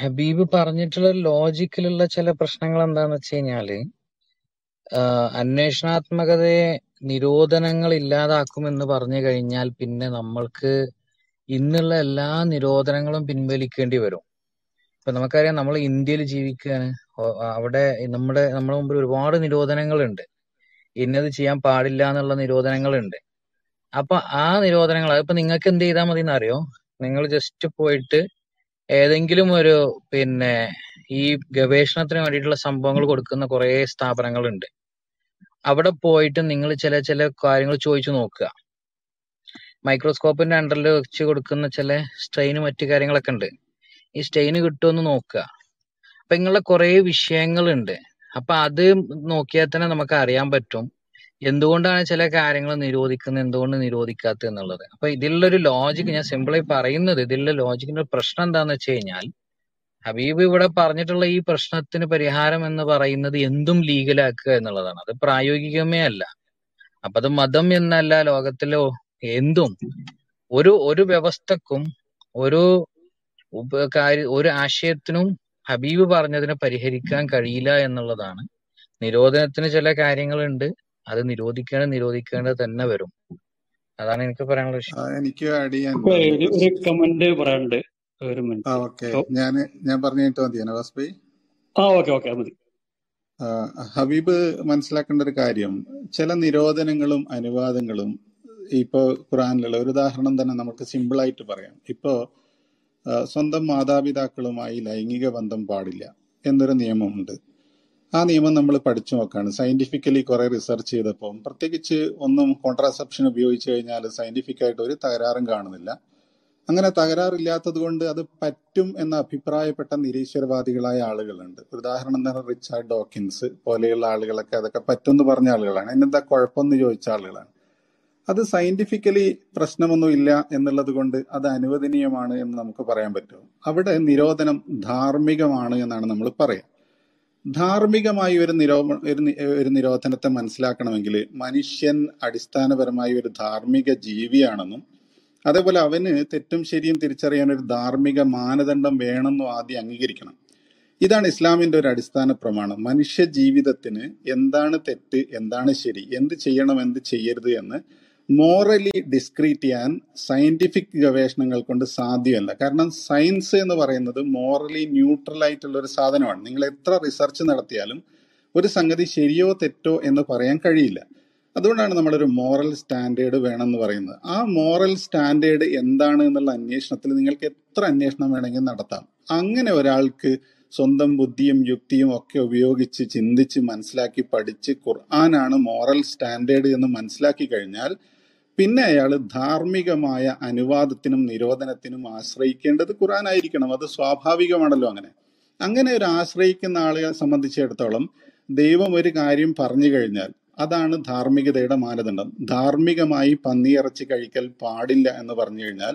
ഹബീബ് പറഞ്ഞിട്ടുള്ള ലോജിക്കിലുള്ള ചില പ്രശ്നങ്ങൾ എന്താന്ന് വെച്ച് കഴിഞ്ഞാല് അന്വേഷണാത്മകതയെ നിരോധനങ്ങൾ ഇല്ലാതാക്കുമെന്ന് പറഞ്ഞു കഴിഞ്ഞാൽ പിന്നെ നമ്മൾക്ക് ഇന്നുള്ള എല്ലാ നിരോധനങ്ങളും പിൻവലിക്കേണ്ടി വരും. ഇപ്പൊ നമുക്കറിയാം നമ്മൾ ഇന്ത്യയിൽ ജീവിക്കുകയാണ്, അവിടെ നമ്മുടെ നമ്മുടെ മുമ്പിൽ ഒരുപാട് നിരോധനങ്ങളുണ്ട്. ഇന്നത് ചെയ്യാൻ പാടില്ല എന്നുള്ള നിരോധനങ്ങളുണ്ട്. അപ്പൊ ആ നിരോധനങ്ങൾ അതിപ്പോ നിങ്ങൾക്ക് എന്ത് ചെയ്താൽ മതി എന്നറിയോ? നിങ്ങൾ ജസ്റ്റ് പോയിട്ട് ഏതെങ്കിലും ഒരു പിന്നെ ഈ ഗവേഷണത്തിന് വേണ്ടിയിട്ടുള്ള സംഭവങ്ങൾ കൊടുക്കുന്ന കുറെ സ്ഥാപനങ്ങളുണ്ട്. അവിടെ പോയിട്ട് നിങ്ങൾ ചില ചില കാര്യങ്ങൾ ചോദിച്ചു നോക്കുക. മൈക്രോസ്കോപ്പിന്റെ അണ്ടറിൽ വെച്ച് കൊടുക്കുന്ന ചില സ്ട്രെയിന് മറ്റു കാര്യങ്ങളൊക്കെ ഉണ്ട്. ഈ സ്ട്രെയിന് കിട്ടുമെന്ന് നോക്കുക. അപ്പൊ ഇങ്ങനെയുള്ള കുറെ വിഷയങ്ങളുണ്ട്. അപ്പൊ അത് നോക്കിയാൽ തന്നെ നമുക്ക് അറിയാൻ പറ്റും എന്തുകൊണ്ടാണ് ചില കാര്യങ്ങൾ നിരോധിക്കുന്നത്, എന്തുകൊണ്ട് നിരോധിക്കാത്തത് എന്നുള്ളത്. അപ്പൊ ഇതിലുള്ളൊരു ലോജിക് ഞാൻ സിമ്പിളായി പറയുന്നത്, ഇതിലുള്ള ലോജിക്കിന്റെ പ്രശ്നം എന്താന്ന് വെച്ച് കഴിഞ്ഞാൽ ഹബീബ് ഇവിടെ പറഞ്ഞിട്ടുള്ള ഈ പ്രശ്നത്തിന് പരിഹാരം എന്ന് പറയുന്നത് എന്തും ലീഗലാക്കുക എന്നുള്ളതാണ്. അത് പ്രായോഗികമേ അല്ല. അപ്പൊ അത് മതം എന്നല്ല, ലോകത്തിലോ എന്തും ഒരു ഒരു വ്യവസ്ഥക്കും ഒരു കാര്യ ഒരു ആശയത്തിനും ഹബീബ് പറഞ്ഞതിനെ പരിഹരിക്കാൻ കഴിയില്ല എന്നുള്ളതാണ്. നിരോധനത്തിന് ചില കാര്യങ്ങളുണ്ട്, അത് നിരോധിക്കേണ്ട നിരോധിക്കേണ്ടത് തന്നെ വരും. അതാണ് എനിക്ക് പറയാനുള്ള വിഷയം. എനിക്ക് ആഡ് ചെയ്യാൻ ഒരു കമന്റ് പറയാനുണ്ട്. ഞാൻ പറഞ്ഞിട്ട് മതി നവാസ് ഭായി. ഹബീബ് മനസ്സിലാക്കേണ്ട ഒരു കാര്യം, ചില നിരോധനങ്ങളും അനുവാദങ്ങളും ഇപ്പോ ഖുറാനിലുള്ള ഒരു ഉദാഹരണം തന്നെ നമുക്ക് സിമ്പിൾ ആയിട്ട് പറയാം. ഇപ്പോ സ്വന്തം മാതാപിതാക്കളുമായി ലൈംഗിക ബന്ധം പാടില്ല എന്നൊരു നിയമമുണ്ട്. ആ നിയമം നമ്മൾ പഠിച്ചു നോക്കുകയാണ്. സയന്റിഫിക്കലി കുറെ റിസർച്ച് ചെയ്തപ്പോൾ പ്രത്യേകിച്ച് ഒന്നും കോൺട്രാസെപ്ഷൻ ഉപയോഗിച്ചു കഴിഞ്ഞാൽ സയന്റിഫിക് ആയിട്ട് ഒരു തകരാറും കാണുന്നില്ല. അങ്ങനെ തകരാറില്ലാത്തത് കൊണ്ട് അത് പറ്റും എന്ന് അഭിപ്രായപ്പെട്ട നിരീശ്വരവാദികളായ ആളുകളുണ്ട്. ഉദാഹരണം എന്ന് പറഞ്ഞാൽ റിച്ചാർഡ് ഡോക്കിൻസ് പോലെയുള്ള ആളുകളൊക്കെ അതൊക്കെ പറ്റുമെന്ന് പറഞ്ഞ ആളുകളാണ്. അതിനെന്താ കുഴപ്പമെന്ന് ചോദിച്ച ആളുകളാണ്. അത് സയന്റിഫിക്കലി പ്രശ്നമൊന്നും ഇല്ല എന്നുള്ളത് കൊണ്ട് അത് അനുവദനീയമാണ് എന്ന് നമുക്ക് പറയാൻ പറ്റുമോ? അവിടെ നിരോധനം ധാർമ്മികമാണ് എന്നാണ് നമ്മൾ പറയുക. ധാർമ്മികമായി ഒരു നിരോ ഒരു നിരോധനത്തെ മനസ്സിലാക്കണമെങ്കിൽ മനുഷ്യൻ അടിസ്ഥാനപരമായി ഒരു ധാർമ്മിക ജീവിയാണെന്നും അതേപോലെ അവന് തെറ്റും ശരിയും തിരിച്ചറിയാൻ ഒരു ധാർമ്മിക മാനദണ്ഡം വേണമെന്നും ആദ്യം അംഗീകരിക്കണം. ഇതാണ് ഇസ്ലാമിൻ്റെ ഒരു അടിസ്ഥാന പ്രമാണം. മനുഷ്യ ജീവിതത്തിന് എന്താണ് തെറ്റ്, എന്താണ് ശരി, എന്ത് ചെയ്യണം, എന്ത് ചെയ്യരുത് എന്ന് മോറലി ഡിസ്ക്രീറ്റ് ചെയ്യാൻ സയന്റിഫിക് ഗവേഷണങ്ങൾ കൊണ്ട് സാധ്യമല്ല. കാരണം സയൻസ് എന്ന് പറയുന്നത് മോറലി ന്യൂട്രൽ ആയിട്ടുള്ള ഒരു സാധനമാണ്. നിങ്ങൾ എത്ര റിസർച്ച് നടത്തിയാലും ഒരു സംഗതി ശരിയോ തെറ്റോ എന്ന് പറയാൻ കഴിയില്ല. അതുകൊണ്ടാണ് നമ്മളൊരു മോറൽ സ്റ്റാൻഡേർഡ് വേണമെന്ന് പറയുന്നത്. ആ മോറൽ സ്റ്റാൻഡേർഡ് എന്താണ് എന്നുള്ള അന്വേഷണത്തിൽ നിങ്ങൾക്ക് എത്ര അന്വേഷണം വേണമെങ്കിൽ നടത്താം. അങ്ങനെ ഒരാൾക്ക് സ്വന്തം ബുദ്ധിയും യുക്തിയും ഒക്കെ ഉപയോഗിച്ച് ചിന്തിച്ച് മനസ്സിലാക്കി പഠിച്ച് ഖുർആനാണ് മോറൽ സ്റ്റാൻഡേർഡ് എന്ന് മനസ്സിലാക്കി കഴിഞ്ഞാൽ പിന്നെ അയാൾ ധാർമ്മികമായ അനുവാദത്തിനും നിരോധനത്തിനും ആശ്രയിക്കേണ്ടത് ഖുർആനായിരിക്കണം. അത് സ്വാഭാവികമാണല്ലോ. അങ്ങനെ അങ്ങനെ ഒരു ആശ്രയിക്കുന്ന ആളുകളെ സംബന്ധിച്ചിടത്തോളം ദൈവം ഒരു കാര്യം പറഞ്ഞു കഴിഞ്ഞാൽ അതാണ് ധാർമ്മികതയുടെ മാനദണ്ഡം. ധാർമ്മികമായി പന്നിയിറച്ചി കഴിക്കൽ പാടില്ല എന്ന് പറഞ്ഞു കഴിഞ്ഞാൽ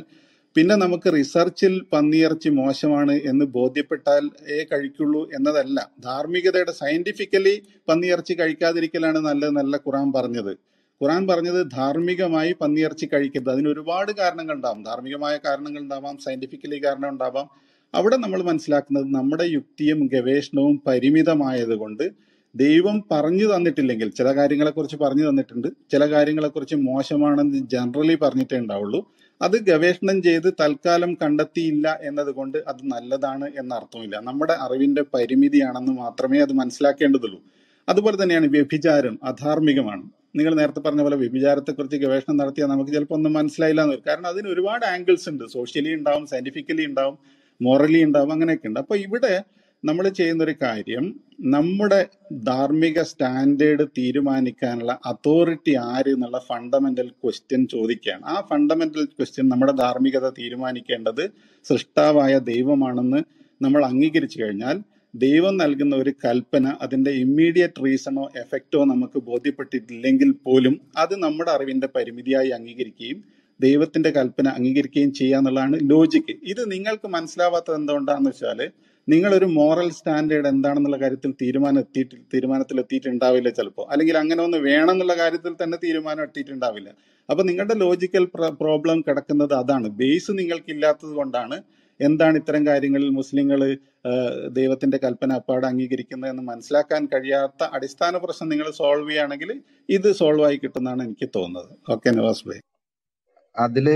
പിന്നെ നമുക്ക് റിസർച്ചിൽ പന്നിയിറച്ചി മോശമാണ് എന്ന് ബോധ്യപ്പെട്ടാൽ ഏ കഴിക്കുള്ളൂ എന്നതല്ല ധാർമ്മികതയുടെ. സയന്റിഫിക്കലി പന്നിയിറച്ചി കഴിക്കാതിരിക്കലാണ് നല്ലതെന്നല്ല ഖുർആൻ പറഞ്ഞത്. ഖുർആൻ പറഞ്ഞത് ധാർമ്മികമായി പന്നിയിറച്ചി കഴിക്കരുത്. അതിന് ഒരുപാട് കാരണങ്ങൾ ഉണ്ടാവാം. ധാർമ്മികമായ കാരണങ്ങൾ ഉണ്ടാവാം, സയന്റിഫിക്കലി കാരണം ഉണ്ടാവാം. അവിടെ നമ്മൾ മനസ്സിലാക്കുന്നത് നമ്മുടെ യുക്തിയും ഗവേഷണവും പരിമിതമായത് കൊണ്ട് ദൈവം പറഞ്ഞു തന്നിട്ടില്ലെങ്കിൽ, ചില കാര്യങ്ങളെക്കുറിച്ച് പറഞ്ഞു തന്നിട്ടുണ്ട്, ചില കാര്യങ്ങളെക്കുറിച്ച് മോശമാണെന്ന് ജനറലി പറഞ്ഞിട്ടേ ഉണ്ടാവുള്ളൂ. അത് ഗവേഷണം ചെയ്ത് തൽക്കാലം കണ്ടെത്തിയില്ല എന്നതുകൊണ്ട് അത് നല്ലതാണ് എന്നർത്ഥമില്ല. നമ്മുടെ അറിവിൻ്റെ പരിമിതിയാണെന്ന് മാത്രമേ അത് മനസ്സിലാക്കേണ്ടതുള്ളൂ. അതുപോലെ തന്നെയാണ് വ്യഭിചാരം അധാർമികമാണ്. നിങ്ങൾ നേരത്തെ പറഞ്ഞ പോലെ വ്യഭിചാരത്തെക്കുറിച്ച് ഗവേഷണം നടത്തിയാൽ നമുക്ക് ചിലപ്പോൾ ഒന്നും മനസ്സിലായില്ല എന്ന് വരും. കാരണം അതിന് ഒരുപാട് ആംഗിൾസ് ഉണ്ട്. സോഷ്യലി ഉണ്ടാവും, സയന്റിഫിക്കലി ഉണ്ടാവും, മോറലി ഉണ്ടാവും, അങ്ങനെയൊക്കെ ഉണ്ട്. അപ്പോൾ ഇവിടെ നമ്മൾ ചെയ്യുന്നൊരു കാര്യം നമ്മുടെ ധാർമ്മിക സ്റ്റാൻഡേർഡ് തീരുമാനിക്കാനുള്ള അതോറിറ്റി ആര് എന്നുള്ള ഫണ്ടമെന്റൽ ക്വസ്റ്റ്യൻ ചോദിക്കുകയാണ്. ആ ഫണ്ടമെന്റൽ ക്വസ്റ്റ്യൻ നമ്മുടെ ധാർമ്മികത തീരുമാനിക്കേണ്ടത് സൃഷ്ടാവായ ദൈവമാണെന്ന് നമ്മൾ അംഗീകരിച്ചു കഴിഞ്ഞാൽ ദൈവം നൽകുന്ന ഒരു കൽപ്പന അതിൻ്റെ ഇമ്മീഡിയറ്റ് റീസണോ എഫക്റ്റോ നമുക്ക് ബോധ്യപ്പെട്ടിട്ടില്ലെങ്കിൽ പോലും അത് നമ്മുടെ അറിവിൻ്റെ പരിമിതിയായി അംഗീകരിക്കുകയും ദൈവത്തിൻ്റെ കൽപ്പന അംഗീകരിക്കുകയും ചെയ്യുക എന്നുള്ളതാണ് ലോജിക്ക്. ഇത് നിങ്ങൾക്ക് മനസ്സിലാവാത്തത് എന്തുകൊണ്ടാണെന്ന് വെച്ചാൽ നിങ്ങളൊരു മോറൽ സ്റ്റാൻഡേർഡ് എന്താണെന്നുള്ള കാര്യത്തിൽ തീരുമാനം എത്തിയിട്ട് തീരുമാനത്തിൽ എത്തിയിട്ടുണ്ടാവില്ല ചിലപ്പോൾ, അല്ലെങ്കിൽ അങ്ങനെ ഒന്ന് വേണം എന്നുള്ള കാര്യത്തിൽ തന്നെ തീരുമാനം എത്തിയിട്ടുണ്ടാവില്ല. അപ്പം നിങ്ങളുടെ ലോജിക്കൽ പ്രോബ്ലം കിടക്കുന്നത് അതാണ്. ബേസ് നിങ്ങൾക്കില്ലാത്തത് കൊണ്ടാണ് എന്താണ് ഇത്തരം കാര്യങ്ങളിൽ മുസ്ലിങ്ങൾ ദൈവത്തിൻ്റെ കൽപ്പന അപ്പാട് അംഗീകരിക്കുന്നത് എന്ന് മനസ്സിലാക്കാൻ കഴിയാത്ത അടിസ്ഥാന പ്രശ്നം നിങ്ങൾ സോൾവ് ചെയ്യുകയാണെങ്കിൽ ഇത് സോൾവ് ആയി കിട്ടുന്നതാണ് എനിക്ക് തോന്നുന്നത്. ഓക്കെ നവാസ് ഭായ്, അതിൽ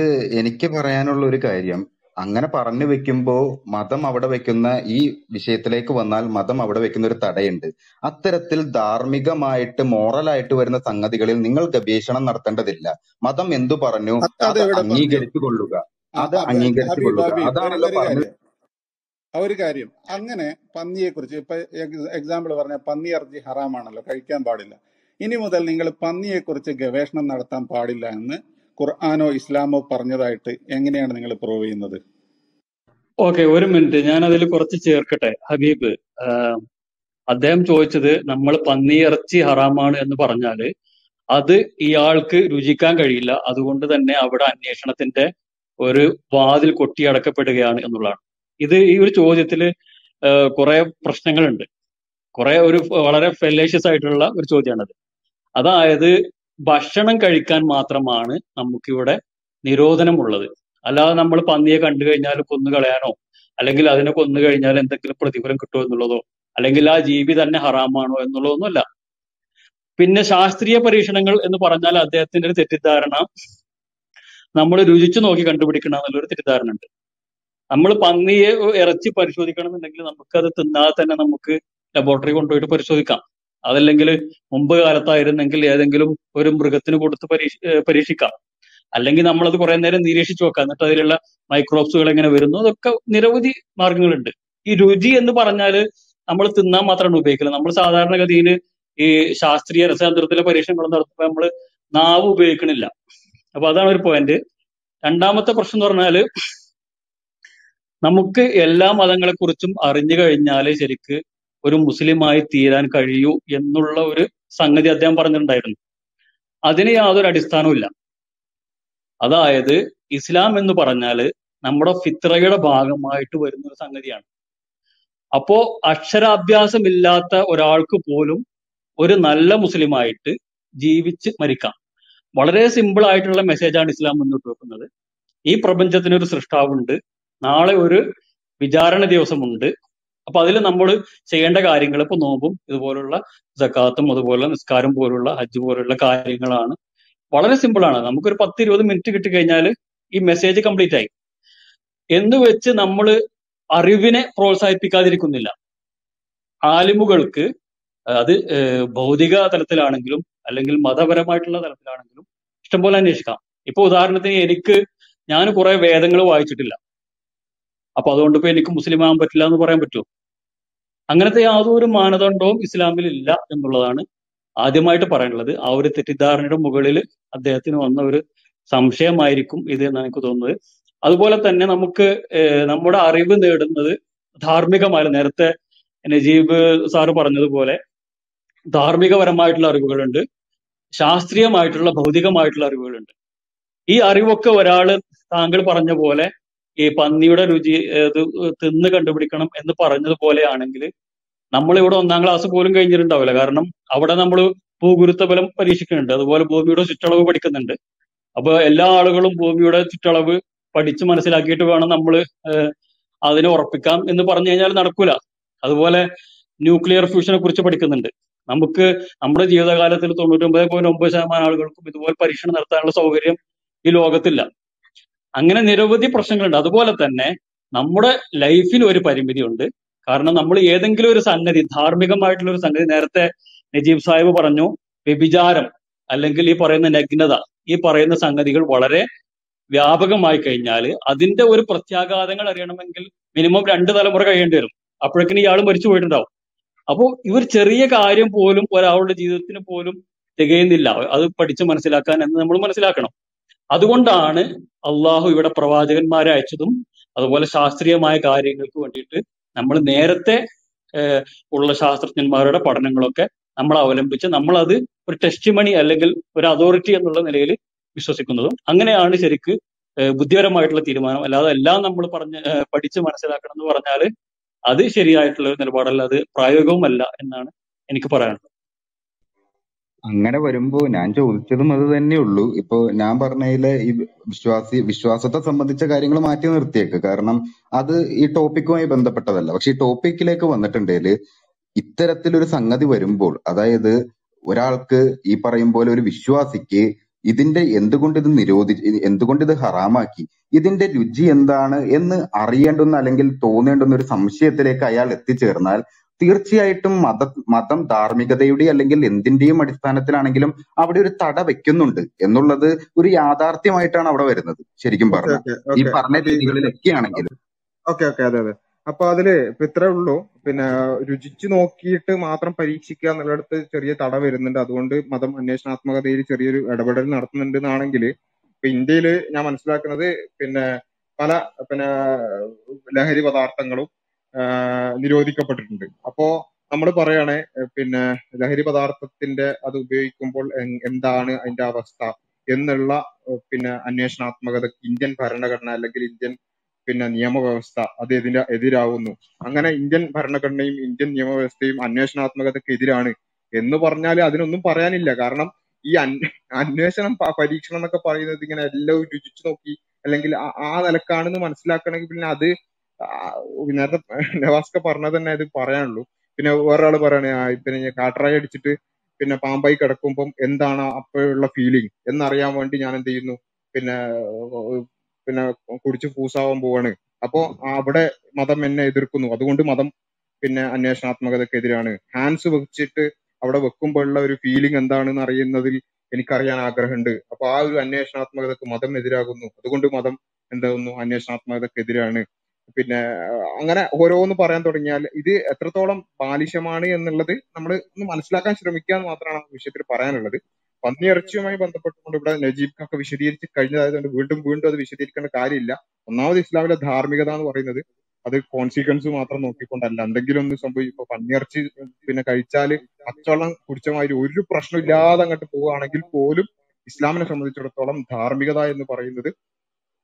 എനിക്ക് പറയാനുള്ള ഒരു കാര്യം, അങ്ങനെ പറഞ്ഞു വെക്കുമ്പോൾ മതം അവിടെ വെക്കുന്ന ഈ വിഷയത്തിലേക്ക് വന്നാൽ മതം അവിടെ വെക്കുന്ന ഒരു തടയുണ്ട്. അത്തരത്തിൽ ധാർമ്മികമായിട്ട് മോറലായിട്ട് വരുന്ന സംഗതികളിൽ നിങ്ങൾ ഗവേഷണം നടത്തേണ്ടതില്ല. മതം എന്തു പറഞ്ഞു അത് അംഗീകരിച്ചു കൊള്ളുക, അത് അംഗീകരിച്ചു കൊള്ളുക. അതാണല്ലോ പറഞ്ഞത്. ഒരു കാര്യം, അങ്ങനെ പന്നിയെ കുറിച്ച് ഇപ്പൊ എക്സാമ്പിൾ പറഞ്ഞാൽ പന്നി ഇറച്ചി ഹറാമാണല്ലോ, കഴിക്കാൻ പാടില്ല. ഇനി മുതൽ നിങ്ങൾ പന്നിയെ കുറിച്ച് ഗവേഷണം നടത്താൻ പാടില്ല എന്ന് ഖുർആനോ ഇസ്ലാമോ പറഞ്ഞതായിട്ട് എങ്ങനെയാണ് നിങ്ങൾ പ്രൂവ് ചെയ്യുന്നത്? ഓക്കെ, ഒരു മിനിറ്റ്, ഞാൻ അതിൽ കുറച്ച് ചേർക്കട്ടെ. ഹബീബ് അദ്ദേഹം ചോദിച്ചത് നമ്മൾ പന്നിയിറച്ചി ഹറാമാണ് എന്ന് പറഞ്ഞാല് അത് ഇയാൾക്ക് രുചിക്കാൻ കഴിയില്ല, അതുകൊണ്ട് തന്നെ അവിടെ അന്വേഷണത്തിന്റെ ഒരു വാതിൽ കൊട്ടിയടക്കപ്പെടുകയാണ് എന്നുള്ളതാണ്. ഇത് ഈ ഒരു ചോദ്യത്തില് കുറെ പ്രശ്നങ്ങളുണ്ട്. കുറെ ഒരു വളരെ ഫെല്ലേഷ്യസ് ആയിട്ടുള്ള ഒരു ചോദ്യമാണത്. അതായത് ഭക്ഷണം കഴിക്കാൻ മാത്രമാണ് നമുക്കിവിടെ നിരോധനമുള്ളത്. അല്ലാതെ നമ്മൾ പന്നിയെ കണ്ടു കഴിഞ്ഞാൽ കൊന്നുകളയാനോ അല്ലെങ്കിൽ അതിനെ കൊന്നു കഴിഞ്ഞാൽ എന്തെങ്കിലും പ്രതിഫലം കിട്ടുമോ എന്നുള്ളതോ അല്ലെങ്കിൽ ആ ജീവി തന്നെ ഹറാമാണോ എന്നുള്ളതൊന്നുമല്ല. പിന്നെ ശാസ്ത്രീയ പരീക്ഷണങ്ങൾ എന്ന് പറഞ്ഞാൽ അദ്ദേഹത്തിന്റെ ഒരു തെറ്റിദ്ധാരണ നമ്മൾ രുചിച്ചു നോക്കി കണ്ടുപിടിക്കണം എന്നുള്ളൊരു തെറ്റിദ്ധാരണ ഉണ്ട്. നമ്മൾ പന്നിയെ ഇറച്ചി പരിശോധിക്കണം എന്നുണ്ടെങ്കിൽ നമുക്കത് തിന്നാതെ തന്നെ നമുക്ക് ലബോറട്ടറി കൊണ്ടുപോയിട്ട് പരിശോധിക്കാം. അതല്ലെങ്കിൽ മുമ്പ് കാലത്തായിരുന്നെങ്കിൽ ഏതെങ്കിലും ഒരു മൃഗത്തിന് കൊടുത്ത് പരീക്ഷ പരീക്ഷിക്കാം അല്ലെങ്കിൽ നമ്മളത് കുറെ നേരം നിരീക്ഷിച്ചു നോക്കാം. എന്നിട്ട് അതിലുള്ള മൈക്രോബ്സുകൾ എങ്ങനെ വരുന്നു, അതൊക്കെ നിരവധി മാർഗങ്ങളുണ്ട്. ഈ രുചി എന്ന് പറഞ്ഞാൽ നമ്മൾ തിന്നാൻ മാത്രമാണ് ഉപയോഗിക്കുന്നത്. നമ്മൾ സാധാരണഗതിയിൽ ഈ ശാസ്ത്രീയ രസതന്ത്രത്തിലെ പരീക്ഷണങ്ങൾ നടത്തുമ്പോൾ നമ്മൾ നാവ് ഉപയോഗിക്കണില്ല. അപ്പൊ അതാണ് ഒരു പോയിന്റ്. രണ്ടാമത്തെ പ്രശ്നം എന്ന് പറഞ്ഞാൽ നമുക്ക് എല്ലാ മതങ്ങളെക്കുറിച്ചും അറിഞ്ഞു കഴിഞ്ഞാലേ ശരിക്ക് ഒരു മുസ്ലിമായി തീരാൻ കഴിയൂ എന്നുള്ള ഒരു സംഗതി അദ്ദേഹം പറഞ്ഞിട്ടുണ്ടായിരുന്നു. അതിന് യാതൊരു അടിസ്ഥാനവും ഇല്ല. അതായത് ഇസ്ലാം എന്ന് പറഞ്ഞാൽ നമ്മുടെ ഫിത്രയുടെ ഭാഗമായിട്ട് വരുന്ന ഒരു സംഗതിയാണ്. അപ്പോ അക്ഷരാഭ്യാസമില്ലാത്ത ഒരാൾക്ക് പോലും ഒരു നല്ല മുസ്ലിമായിട്ട് ജീവിച്ച് മരിക്കാം. വളരെ സിമ്പിൾ ആയിട്ടുള്ള മെസ്സേജാണ് ഇസ്ലാം മുന്നോട്ട് വെക്കുന്നത്. ഈ പ്രപഞ്ചത്തിനൊരു സൃഷ്ടാവുണ്ട്, നാളെ ഒരു വിചാരണ ദിവസമുണ്ട്. അപ്പൊ അതിൽ നമ്മൾ ചെയ്യേണ്ട കാര്യങ്ങൾ ഇപ്പൊ നോമ്പും ഇതുപോലുള്ള സക്കാത്തും അതുപോലെ നിസ്കാരം പോലുള്ള ഹജ്ജ് പോലുള്ള കാര്യങ്ങളാണ്. വളരെ സിമ്പിളാണ്. നമുക്കൊരു പത്ത് ഇരുപത് മിനിറ്റ് കിട്ടിക്കഴിഞ്ഞാൽ ഈ മെസ്സേജ് കംപ്ലീറ്റ് ആയി എന്ന് വെച്ച് നമ്മൾ അറിവിനെ പ്രോത്സാഹിപ്പിക്കാതിരിക്കുന്നില്ല. ആലിമുകൾക്ക് അത് ഭൗതിക തലത്തിലാണെങ്കിലും അല്ലെങ്കിൽ മതപരമായിട്ടുള്ള തലത്തിലാണെങ്കിലും ഇഷ്ടംപോലെ അന്വേഷിക്കാം. ഇപ്പൊ ഉദാഹരണത്തിന് എനിക്ക് ഞാൻ കുറെ വേദങ്ങൾ വായിച്ചിട്ടില്ല, അപ്പൊ അതുകൊണ്ട് ഇപ്പൊ എനിക്ക് മുസ്ലിം ആകാൻ പറ്റില്ല എന്ന് പറയാൻ പറ്റുമോ? അങ്ങനത്തെ യാതൊരു മാനദണ്ഡവും ഇസ്ലാമിൽ ഇല്ല എന്നുള്ളതാണ് ആദ്യമായിട്ട് പറയാനുള്ളത്. ആ ഒരു തെറ്റിദ്ധാരണയുടെ മുകളിൽ അദ്ദേഹത്തിന് വന്ന ഒരു സംശയമായിരിക്കും ഇത് എന്നാണ് എനിക്ക് തോന്നുന്നത്. അതുപോലെ തന്നെ നമുക്ക് നമ്മുടെ അറിവ് നേടുന്നത് ധാർമ്മികമായ, നേരത്തെ നജീബ് സാറ് പറഞ്ഞതുപോലെ ധാർമ്മികപരമായിട്ടുള്ള അറിവുകളുണ്ട്, ശാസ്ത്രീയമായിട്ടുള്ള ഭൗതികമായിട്ടുള്ള അറിവുകളുണ്ട്. ഈ അറിവൊക്കെ ഒരാള് താങ്കൾ പറഞ്ഞ പോലെ ഈ പന്നിയുടെ രുചി തിന്ന് കണ്ടുപിടിക്കണം എന്ന് പറഞ്ഞതുപോലെയാണെങ്കിൽ നമ്മളിവിടെ ഒന്നാം ക്ലാസ് പോലും കഴിഞ്ഞിട്ടുണ്ടാവില്ല. കാരണം അവിടെ നമ്മൾ ഭൂഗുരുത്വ ബലം പരീക്ഷിക്കുന്നുണ്ട്, അതുപോലെ ഭൂമിയുടെ ചുറ്റളവ് പഠിക്കുന്നുണ്ട്. അപ്പൊ എല്ലാ ആളുകളും ഭൂമിയുടെ ചുറ്റളവ് പഠിച്ച് മനസ്സിലാക്കിയിട്ട് വേണം നമ്മൾ അതിനെ ഉറപ്പിക്കാം എന്ന് പറഞ്ഞു കഴിഞ്ഞാൽ നടക്കൂല. അതുപോലെ ന്യൂക്ലിയർ ഫ്യൂഷനെ കുറിച്ച് പഠിക്കുന്നുണ്ട്. നമുക്ക് നമ്മുടെ ജീവിതകാലത്തിൽ തൊണ്ണൂറ്റൊമ്പത് പോയിന്റ് ഒമ്പത് ശതമാനം ആളുകൾക്കും ഇതുപോലെ പരീക്ഷണം നടത്താനുള്ള സൗകര്യം ഈ ലോകത്തില്ല. അങ്ങനെ നിരവധി പ്രശ്നങ്ങളുണ്ട്. അതുപോലെ തന്നെ നമ്മുടെ ലൈഫിന് ഒരു പരിമിതിയുണ്ട്. കാരണം നമ്മൾ ഏതെങ്കിലും ഒരു സംഗതി, ധാർമ്മികമായിട്ടുള്ള ഒരു സംഗതി, നേരത്തെ നജീബ് സാഹിബ് പറഞ്ഞു വ്യഭിചാരം അല്ലെങ്കിൽ ഈ പറയുന്ന നഗ്നത, ഈ പറയുന്ന സംഗതികൾ വളരെ വ്യാപകമായി കഴിഞ്ഞാൽ അതിന്റെ ഒരു പ്രത്യാഘാതങ്ങൾ അറിയണമെങ്കിൽ മിനിമം രണ്ട് തലമുറ കഴിയേണ്ടി വരും. അപ്പോഴേക്കും ഇയാൾ മരിച്ചു പോയിട്ടുണ്ടാവും. അപ്പോൾ ഇവർ ചെറിയ കാര്യം പോലും ഒരാളുടെ ജീവിതത്തിന് പോലും തികയുന്നില്ല അത് പഠിച്ച് മനസ്സിലാക്കാൻ എന്ന് നമ്മൾ മനസ്സിലാക്കണം. അതുകൊണ്ടാണ് അള്ളാഹു ഇവിടെ പ്രവാചകന്മാരെ അയച്ചതും അതുപോലെ ശാസ്ത്രീയമായ കാര്യങ്ങൾക്ക് വേണ്ടിയിട്ട് നമ്മൾ നേരത്തെ ഉള്ള ശാസ്ത്രജ്ഞന്മാരുടെ പഠനങ്ങളൊക്കെ നമ്മൾ അവലംബിച്ച് നമ്മളത് ഒരു ടെസ്റ്റിമണി അല്ലെങ്കിൽ ഒരു അതോറിറ്റി എന്നുള്ള നിലയിൽ വിശ്വസിക്കുന്നതും. അങ്ങനെയാണ് ശരിക്ക് ബുദ്ധിപരമായിട്ടുള്ള തീരുമാനം. അല്ലാതെ എല്ലാം നമ്മൾ പറഞ്ഞ് പഠിച്ച് മനസ്സിലാക്കണം എന്ന് പറഞ്ഞാൽ അത് ശരിയായിട്ടുള്ള ഒരു നിലപാടല്ല, അത് പ്രായോഗികവുമല്ല എന്നാണ് എനിക്ക് പറയാനുള്ളത്. അങ്ങനെ വരുമ്പോ ഞാൻ ചോദിച്ചതും അത് തന്നെയുള്ളൂ. ഇപ്പൊ ഞാൻ പറഞ്ഞതിലെ ഈ വിശ്വാസി വിശ്വാസത്തെ സംബന്ധിച്ച കാര്യങ്ങൾ മാറ്റി നിർത്തിയേക്ക്, കാരണം അത് ഈ ടോപ്പിക്കുമായി ബന്ധപ്പെട്ടതല്ല. പക്ഷെ ഈ ടോപ്പിക്കിലേക്ക് വന്നിട്ടുണ്ടെങ്കിൽ ഇത്തരത്തിലൊരു സംഗതി വരുമ്പോൾ, അതായത് ഒരാൾക്ക് ഈ പറയും പോലെ ഒരു വിശ്വാസിക്ക് ഇതിന്റെ എന്തുകൊണ്ട് ഇത് നിരോധി എന്തുകൊണ്ട് ഇത് ഹറാമാക്കി, ഇതിന്റെ രുചി എന്താണ് എന്ന് അറിയേണ്ടുന്ന അല്ലെങ്കിൽ തോന്നേണ്ടുന്ന ഒരു സംശയത്തിലേക്ക് അയാൾ എത്തിച്ചേർന്നാൽ തീർച്ചയായിട്ടും മത മതം ധാർമ്മികതയുടെ അല്ലെങ്കിൽ എന്തിന്റെയും അടിസ്ഥാനത്തിലാണെങ്കിലും അവിടെ ഒരു തട വെക്കുന്നുണ്ട് എന്നുള്ളത് ഒരു യാഥാർത്ഥ്യമായിട്ടാണ് അവിടെ വരുന്നത്. ശരിക്കും പറഞ്ഞ ഈ പറഞ്ഞ രീതികളിലൊക്കെ ആണെങ്കിലും ഓക്കെ ഓക്കെ അതെ അതെ അപ്പൊ അതില് ഇപ്പൊ ഇത്രേ ഉള്ളൂ. പിന്നെ രുചിച്ചു നോക്കിയിട്ട് മാത്രം പരീക്ഷിക്കുക എന്നുള്ളടത്ത് ചെറിയ തട വരുന്നുണ്ട്. അതുകൊണ്ട് മതം അന്വേഷണാത്മകതയിൽ ചെറിയൊരു ഇടപെടൽ നടത്തുന്നുണ്ട് എന്നാണെങ്കിൽ, ഇപ്പൊ ഇന്ത്യയിൽ ഞാൻ മനസ്സിലാക്കുന്നത് പിന്നെ പല പിന്നെ ലഹരി പദാർത്ഥങ്ങളും നിരോധിക്കപ്പെട്ടിട്ടുണ്ട്. അപ്പോ നമ്മൾ പറയണേ പിന്നെ ലഹരി പദാർത്ഥത്തിന്റെ അത് ഉപയോഗിക്കുമ്പോൾ എന്താണ് അതിന്റെ അവസ്ഥ എന്നുള്ള പിന്നെ അന്വേഷണാത്മകത ഇന്ത്യൻ ഭരണഘടന അല്ലെങ്കിൽ ഇന്ത്യൻ പിന്നെ നിയമവ്യവസ്ഥ അത് എതിരാ എതിരാവുന്നു അങ്ങനെ ഇന്ത്യൻ ഭരണഘടനയും ഇന്ത്യൻ നിയമവ്യവസ്ഥയും അന്വേഷണാത്മകതയ്ക്ക് എതിരാണ് എന്ന് പറഞ്ഞാൽ അതിനൊന്നും പറയാനില്ല. കാരണം ഈ അന്വേഷണം പരീക്ഷണം എന്നൊക്കെ പറയുന്നത് ഇങ്ങനെ എല്ലാം രുചിച്ചു നോക്കി അല്ലെങ്കിൽ ആ നിലക്കാണെന്ന് മനസ്സിലാക്കണമെങ്കിൽ പിന്നെ അത് നേരത്തെ നവാസ്ക പറഞ്ഞത് തന്നെ ഇത് പറയാനുള്ളൂ. പിന്നെ വേറൊരാൾ പറയണേ പിന്നെ കാട്ടറായി അടിച്ചിട്ട് പിന്നെ പാമ്പായി കിടക്കുമ്പം എന്താണ് അപ്പോഴുള്ള ഫീലിംഗ് എന്നറിയാൻ വേണ്ടി ഞാൻ എന്ത് ചെയ്യുന്നു പിന്നെ പിന്നെ കുടിച്ച് പൂസാവാൻ പോവാണ്. അപ്പോ അവിടെ മതം എന്നെ എതിർക്കുന്നു, അതുകൊണ്ട് മതം പിന്നെ അന്വേഷണാത്മകതക്കെതിരാണ്. ഹാൻഡ്സ് വെച്ചിട്ട് അവിടെ വെക്കുമ്പോഴുള്ള ഒരു ഫീലിംഗ് എന്താണെന്ന് അറിയുന്നതിൽ എനിക്കറിയാൻ ആഗ്രഹമുണ്ട്. അപ്പൊ ആ ഒരു അന്വേഷണാത്മകതക്ക് മതം എതിരാകുന്നു, അതുകൊണ്ട് മതം എന്താകുന്നു അന്വേഷണാത്മകതക്കെതിരാണ്. പിന്നെ അങ്ങനെ ഓരോന്ന് പറയാൻ തുടങ്ങിയാൽ ഇത് എത്രത്തോളം ബാലിശമാണ് എന്നുള്ളത് നമ്മൾ ഒന്ന് മനസ്സിലാക്കാൻ ശ്രമിക്കുക എന്ന് മാത്രമാണ് വിഷയത്തിൽ പറയാനുള്ളത്. പന്നിയിറച്ചിയുമായി ബന്ധപ്പെട്ടുകൊണ്ട് ഇവിടെ നജീബ് ഒക്കെ വിശദീകരിച്ച് കഴിഞ്ഞതായതുകൊണ്ട് വീണ്ടും വീണ്ടും അത് വിശദീകരിക്കേണ്ട കാര്യമില്ല. ഒന്നാമത് ഇസ്ലാമിലെ ധാർമ്മികത എന്ന് പറയുന്നത് അത് കോൺസിക്വൻസ് മാത്രം നോക്കിക്കൊണ്ടല്ല, എന്തെങ്കിലും ഒന്ന് സംഭവിക്കും. ഇപ്പൊ പന്നിയിറച്ചി പിന്നെ കഴിച്ചാൽ അച്ചോളം കുടിച്ചമാതിരി ഒരു പ്രശ്നമില്ലാതെ അങ്ങോട്ട് പോവുകയാണെങ്കിൽ പോലും ഇസ്ലാമിനെ സംബന്ധിച്ചിടത്തോളം ധാർമ്മികത എന്ന് പറയുന്നത്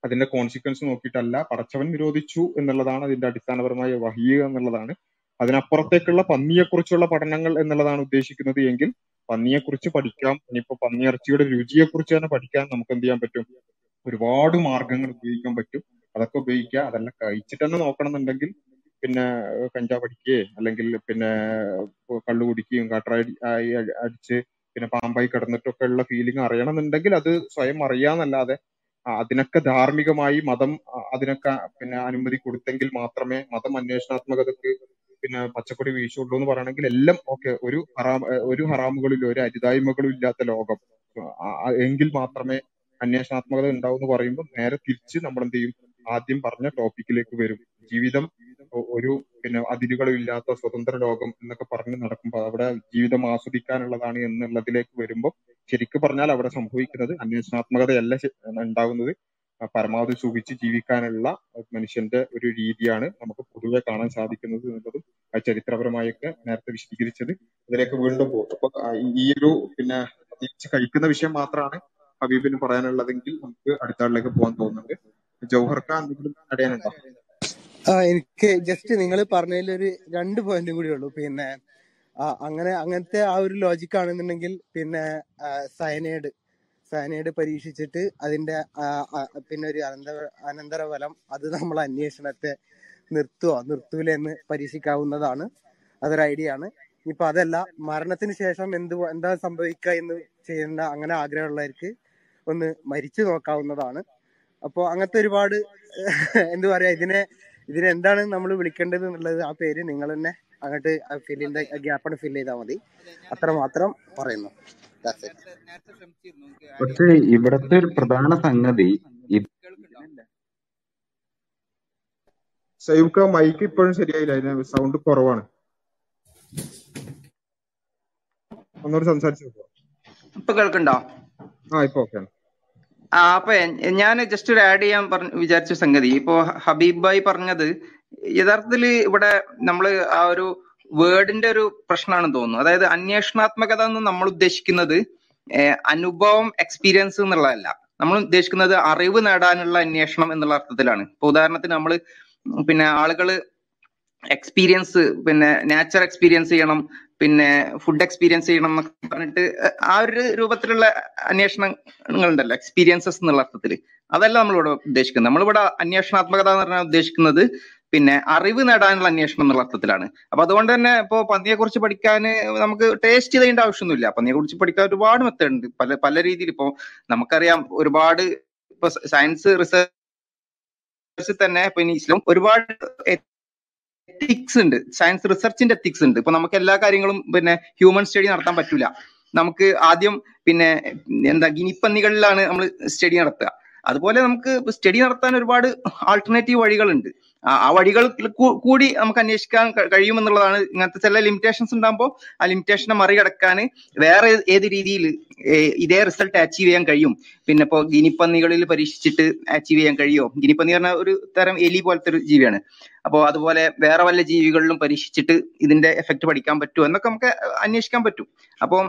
അതിന്റെ കോൺസിക്വൻസ് നോക്കിയിട്ടല്ല, പടച്ചവൻ നിരോധിച്ചു എന്നുള്ളതാണ് അതിന്റെ അടിസ്ഥാനപരമായ വഹീ എന്നുള്ളതാണ്. അതിനപ്പുറത്തേക്കുള്ള പന്നിയെക്കുറിച്ചുള്ള പഠനങ്ങൾ എന്നുള്ളതാണ് ഉദ്ദേശിക്കുന്നത് എങ്കിൽ പന്നിയെക്കുറിച്ച് പഠിക്കാം. ഇനിയിപ്പോ പന്നിയിറച്ചിയുടെ രുചിയെക്കുറിച്ച് തന്നെ പഠിക്കാൻ നമുക്ക് എന്ത് ചെയ്യാൻ പറ്റും, ഒരുപാട് മാർഗങ്ങൾ ഉപയോഗിക്കാൻ പറ്റും. അതൊക്കെ ഉപയോഗിക്കുക. അതെല്ലാം കഴിച്ചിട്ട് തന്നെ നോക്കണം എന്നുണ്ടെങ്കിൽ പിന്നെ കഞ്ചാവ് അടിക്കുകയും അല്ലെങ്കിൽ പിന്നെ കള്ളു കുടിക്കുകയും കാട്ടറായി അടിച്ച് പിന്നെ പാമ്പായി കിടന്നിട്ടൊക്കെ ഉള്ള ഫീലിംഗ് അറിയണം എന്നുണ്ടെങ്കിൽ അത് സ്വയം അറിയാന്നല്ലാതെ അതിനൊക്കെ ധാർമ്മികമായി മതം അതിനൊക്കെ പിന്നെ അനുമതി കൊടുത്തെങ്കിൽ മാത്രമേ മതം അന്വേഷണാത്മകതക്ക് പിന്നെ പച്ചക്കൊടി വീഴ്ചയുള്ളൂ എന്ന് പറയണമെങ്കിൽ എല്ലാം ഓക്കെ, ഒരു ഹറാം ഒരു ഹറാമുകളിലും ഒരു അരുതായ്മകളും ഇല്ലാത്ത ലോകം എങ്കിൽ മാത്രമേ അന്വേഷണാത്മകത ഉണ്ടാവും എന്ന് പറയുമ്പോൾ നേരെ തിരിച്ച് നമ്മളെന്ത് ചെയ്യും, ആദ്യം പറഞ്ഞ ടോപ്പിക്കിലേക്ക് വരും. ജീവിതം ഒരു പിന്നെ അതിരുകളും ഇല്ലാത്ത സ്വതന്ത്ര ലോകം എന്നൊക്കെ പറഞ്ഞ് നടക്കുമ്പോൾ അവിടെ ജീവിതം ആസ്വദിക്കാനുള്ളതാണ് എന്നുള്ളതിലേക്ക് വരുമ്പോൾ ശരിക്കും പറഞ്ഞാൽ അവിടെ സംഭവിക്കുന്നത് അന്വേഷണാത്മകതയല്ല ഉണ്ടാകുന്നത്, പരമാവധി സുഖിച്ച് ജീവിക്കാനുള്ള മനുഷ്യന്റെ ഒരു രീതിയാണ് നമുക്ക് പൊതുവെ കാണാൻ സാധിക്കുന്നത് എന്നുള്ളതും ആ ചരിത്രപരമായൊക്കെ നേരത്തെ വിശദീകരിച്ചത്. ഇതിലേക്ക് വീണ്ടും പോകും. അപ്പൊ ഈ ഒരു പിന്നെ തിരിച്ച് കഴിക്കുന്ന വിഷയം മാത്രമാണ് ഹബീബിന് പറയാനുള്ളതെങ്കിൽ നമുക്ക് അടുത്ത ആളിലേക്ക് പോകാൻ തോന്നുന്നുണ്ട്. ജൗഹർക്ക് എന്തെങ്കിലും അറിയാനുണ്ടോ? ആ എനിക്ക് ജസ്റ്റ് നിങ്ങൾ പറഞ്ഞതിലൊരു രണ്ട് പോയിന്റും കൂടി ഉള്ളൂ. പിന്നെ അങ്ങനെ അങ്ങനത്തെ ആ ഒരു ലോജിക് ആണെന്നുണ്ടെങ്കിൽ പിന്നെ സയനൈഡ് സയനൈഡ് പരീക്ഷിച്ചിട്ട് അതിന്റെ പിന്നെ ഒരു അനന്തര അനന്തരഫലം അത് നമ്മൾ അന്വേഷണത്തെ നിർത്തുവോ നിർത്തൂലെന്ന് പരീക്ഷിക്കാവുന്നതാണ്. അതൊരു ഐഡിയ ആണ്. ഇപ്പൊ അതല്ല മരണത്തിന് ശേഷം എന്ത് എന്താ സംഭവിക്കുക എന്ന് ചെയ്യേണ്ട അങ്ങനെ ആഗ്രഹമുള്ളവർക്ക് ഒന്ന് മരിച്ചു നോക്കാവുന്നതാണ്. അപ്പോൾ അങ്ങനത്തെ ഒരുപാട് എന്തു പറയാ, ഇതിനെ ഇതിനെന്താണ് നമ്മൾ വിളിക്കേണ്ടത് എന്നുള്ളത് ആ പേര് നിങ്ങൾ തന്നെ അങ്ങോട്ട് ഫില്ല് ചെയ്ത ഗ്യാപ്പ് ഫില്ല് ചെയ്താൽ മതി. അത്ര മാത്രം പറയുന്നു. പക്ഷേ ഇവിടത്തെ ഒരു പ്രധാന സംഗതി മൈക്ക് ഇപ്പോഴും ശരിയായില്ല, അതിന് സൗണ്ട് കുറവാണ്. ഒന്നോട് സംസാരിച്ചു ഇപ്പൊ കേൾക്കണ്ടോ? ആ ഇപ്പൊ ഓക്കെയാണ്. ആ അപ്പൊ ഞാൻ ജസ്റ്റ് ഒരു ആഡ് ചെയ്യാൻ പറഞ്ഞു വിചാരിച്ച സംഗതി ഇപ്പോ ഹബീബ് ഭായി പറഞ്ഞത് യഥാർത്ഥത്തിൽ ഇവിടെ നമ്മള് ആ ഒരു വേർഡിന്റെ ഒരു പ്രശ്നമാണെന്ന് തോന്നുന്നു. അതായത് അന്വേഷണാത്മകത എന്ന് നമ്മൾ ഉദ്ദേശിക്കുന്നത് അനുഭവം എക്സ്പീരിയൻസ് എന്നുള്ളതല്ല, നമ്മൾ ഉദ്ദേശിക്കുന്നത് അറിവ് നേടാനുള്ള അന്വേഷണം എന്നുള്ള അർത്ഥത്തിലാണ്. ഇപ്പൊ ഉദാഹരണത്തിന് നമ്മള് പിന്നെ ആളുകള് എക്സ്പീരിയൻസ് പിന്നെ നാച്ചർ എക്സ്പീരിയൻസ് ചെയ്യണം, പിന്നെ ഫുഡ് എക്സ്പീരിയൻസ് ചെയ്യണം എന്നൊക്കെ പറഞ്ഞിട്ട് ആ ഒരു രൂപത്തിലുള്ള അന്വേഷണങ്ങളുണ്ടല്ലോ, എക്സ്പീരിയൻസസ് എന്നുള്ള അർത്ഥത്തിൽ. അതല്ല നമ്മളിവിടെ ഉദ്ദേശിക്കുന്നത്. നമ്മളിവിടെ അന്വേഷണാത്മകത എന്ന് പറഞ്ഞാൽ ഉദ്ദേശിക്കുന്നത് പിന്നെ അറിവ് നേടാനുള്ള അന്വേഷണം എന്നുള്ള അർത്ഥത്തിലാണ്. അപ്പൊ അതുകൊണ്ട് തന്നെ ഇപ്പോൾ പന്നിയെ കുറിച്ച് പഠിക്കാൻ നമുക്ക് ടേസ്റ്റ് ചെയ്തതിൻ്റെ ആവശ്യമൊന്നുമില്ല. പന്നിയെ കുറിച്ച് പഠിക്കാൻ ഒരുപാട് മെത്തേഡ് ഉണ്ട്, പല പല രീതിയിൽ. ഇപ്പോൾ നമുക്കറിയാം ഒരുപാട് ഇപ്പൊ സയൻസ് റിസർച്ച് തന്നെ ഇപ്പൊ ഇനി ഇസ്ലാം ഒരുപാട് എത്തിക്സ് ഉണ്ട്, സയൻസ് റിസർച്ചിന്റെ എത്തിക്സ് ഉണ്ട്. ഇപ്പൊ നമുക്ക് എല്ലാ കാര്യങ്ങളും പിന്നെ ഹ്യൂമൻ സ്റ്റഡി നടത്താൻ പറ്റൂല. നമുക്ക് ആദ്യം പിന്നെ എന്താ ഗിനിപ്പന്നികളിലാണ് നമ്മൾ സ്റ്റഡി നടത്തുക. അതുപോലെ നമുക്ക് സ്റ്റഡി നടത്താൻ ഒരുപാട് ആൾട്ടർനേറ്റീവ് വഴികളുണ്ട്. ആ വഴികൾ കൂടി നമുക്ക് അന്വേഷിക്കാൻ കഴിയുമെന്നുള്ളതാണ്. ഇങ്ങനത്തെ ചില ലിമിറ്റേഷൻസ് ഉണ്ടാകുമ്പോൾ ആ ലിമിറ്റേഷനെ മറികടക്കാൻ വേറെ ഏത് രീതിയിൽ ഇതേ റിസൾട്ട് അച്ചീവ് ചെയ്യാൻ കഴിയും, പിന്നെ ഇപ്പോൾ ഗിനിപ്പന്നികളിൽ പരീക്ഷിച്ചിട്ട് അച്ചീവ് ചെയ്യാൻ കഴിയുമോ? ഗിനിപ്പന്നി പറഞ്ഞ ഒരു തരം എലി പോലത്തെ ഒരു ജീവിയാണ്. അപ്പോൾ അതുപോലെ വേറെ വല്ല ജീവികളിലും പരീക്ഷിച്ചിട്ട് ഇതിന്റെ എഫക്ട് പഠിക്കാൻ പറ്റുമോ എന്നൊക്കെ നമുക്ക് അന്വേഷിക്കാൻ പറ്റും. അപ്പോൾ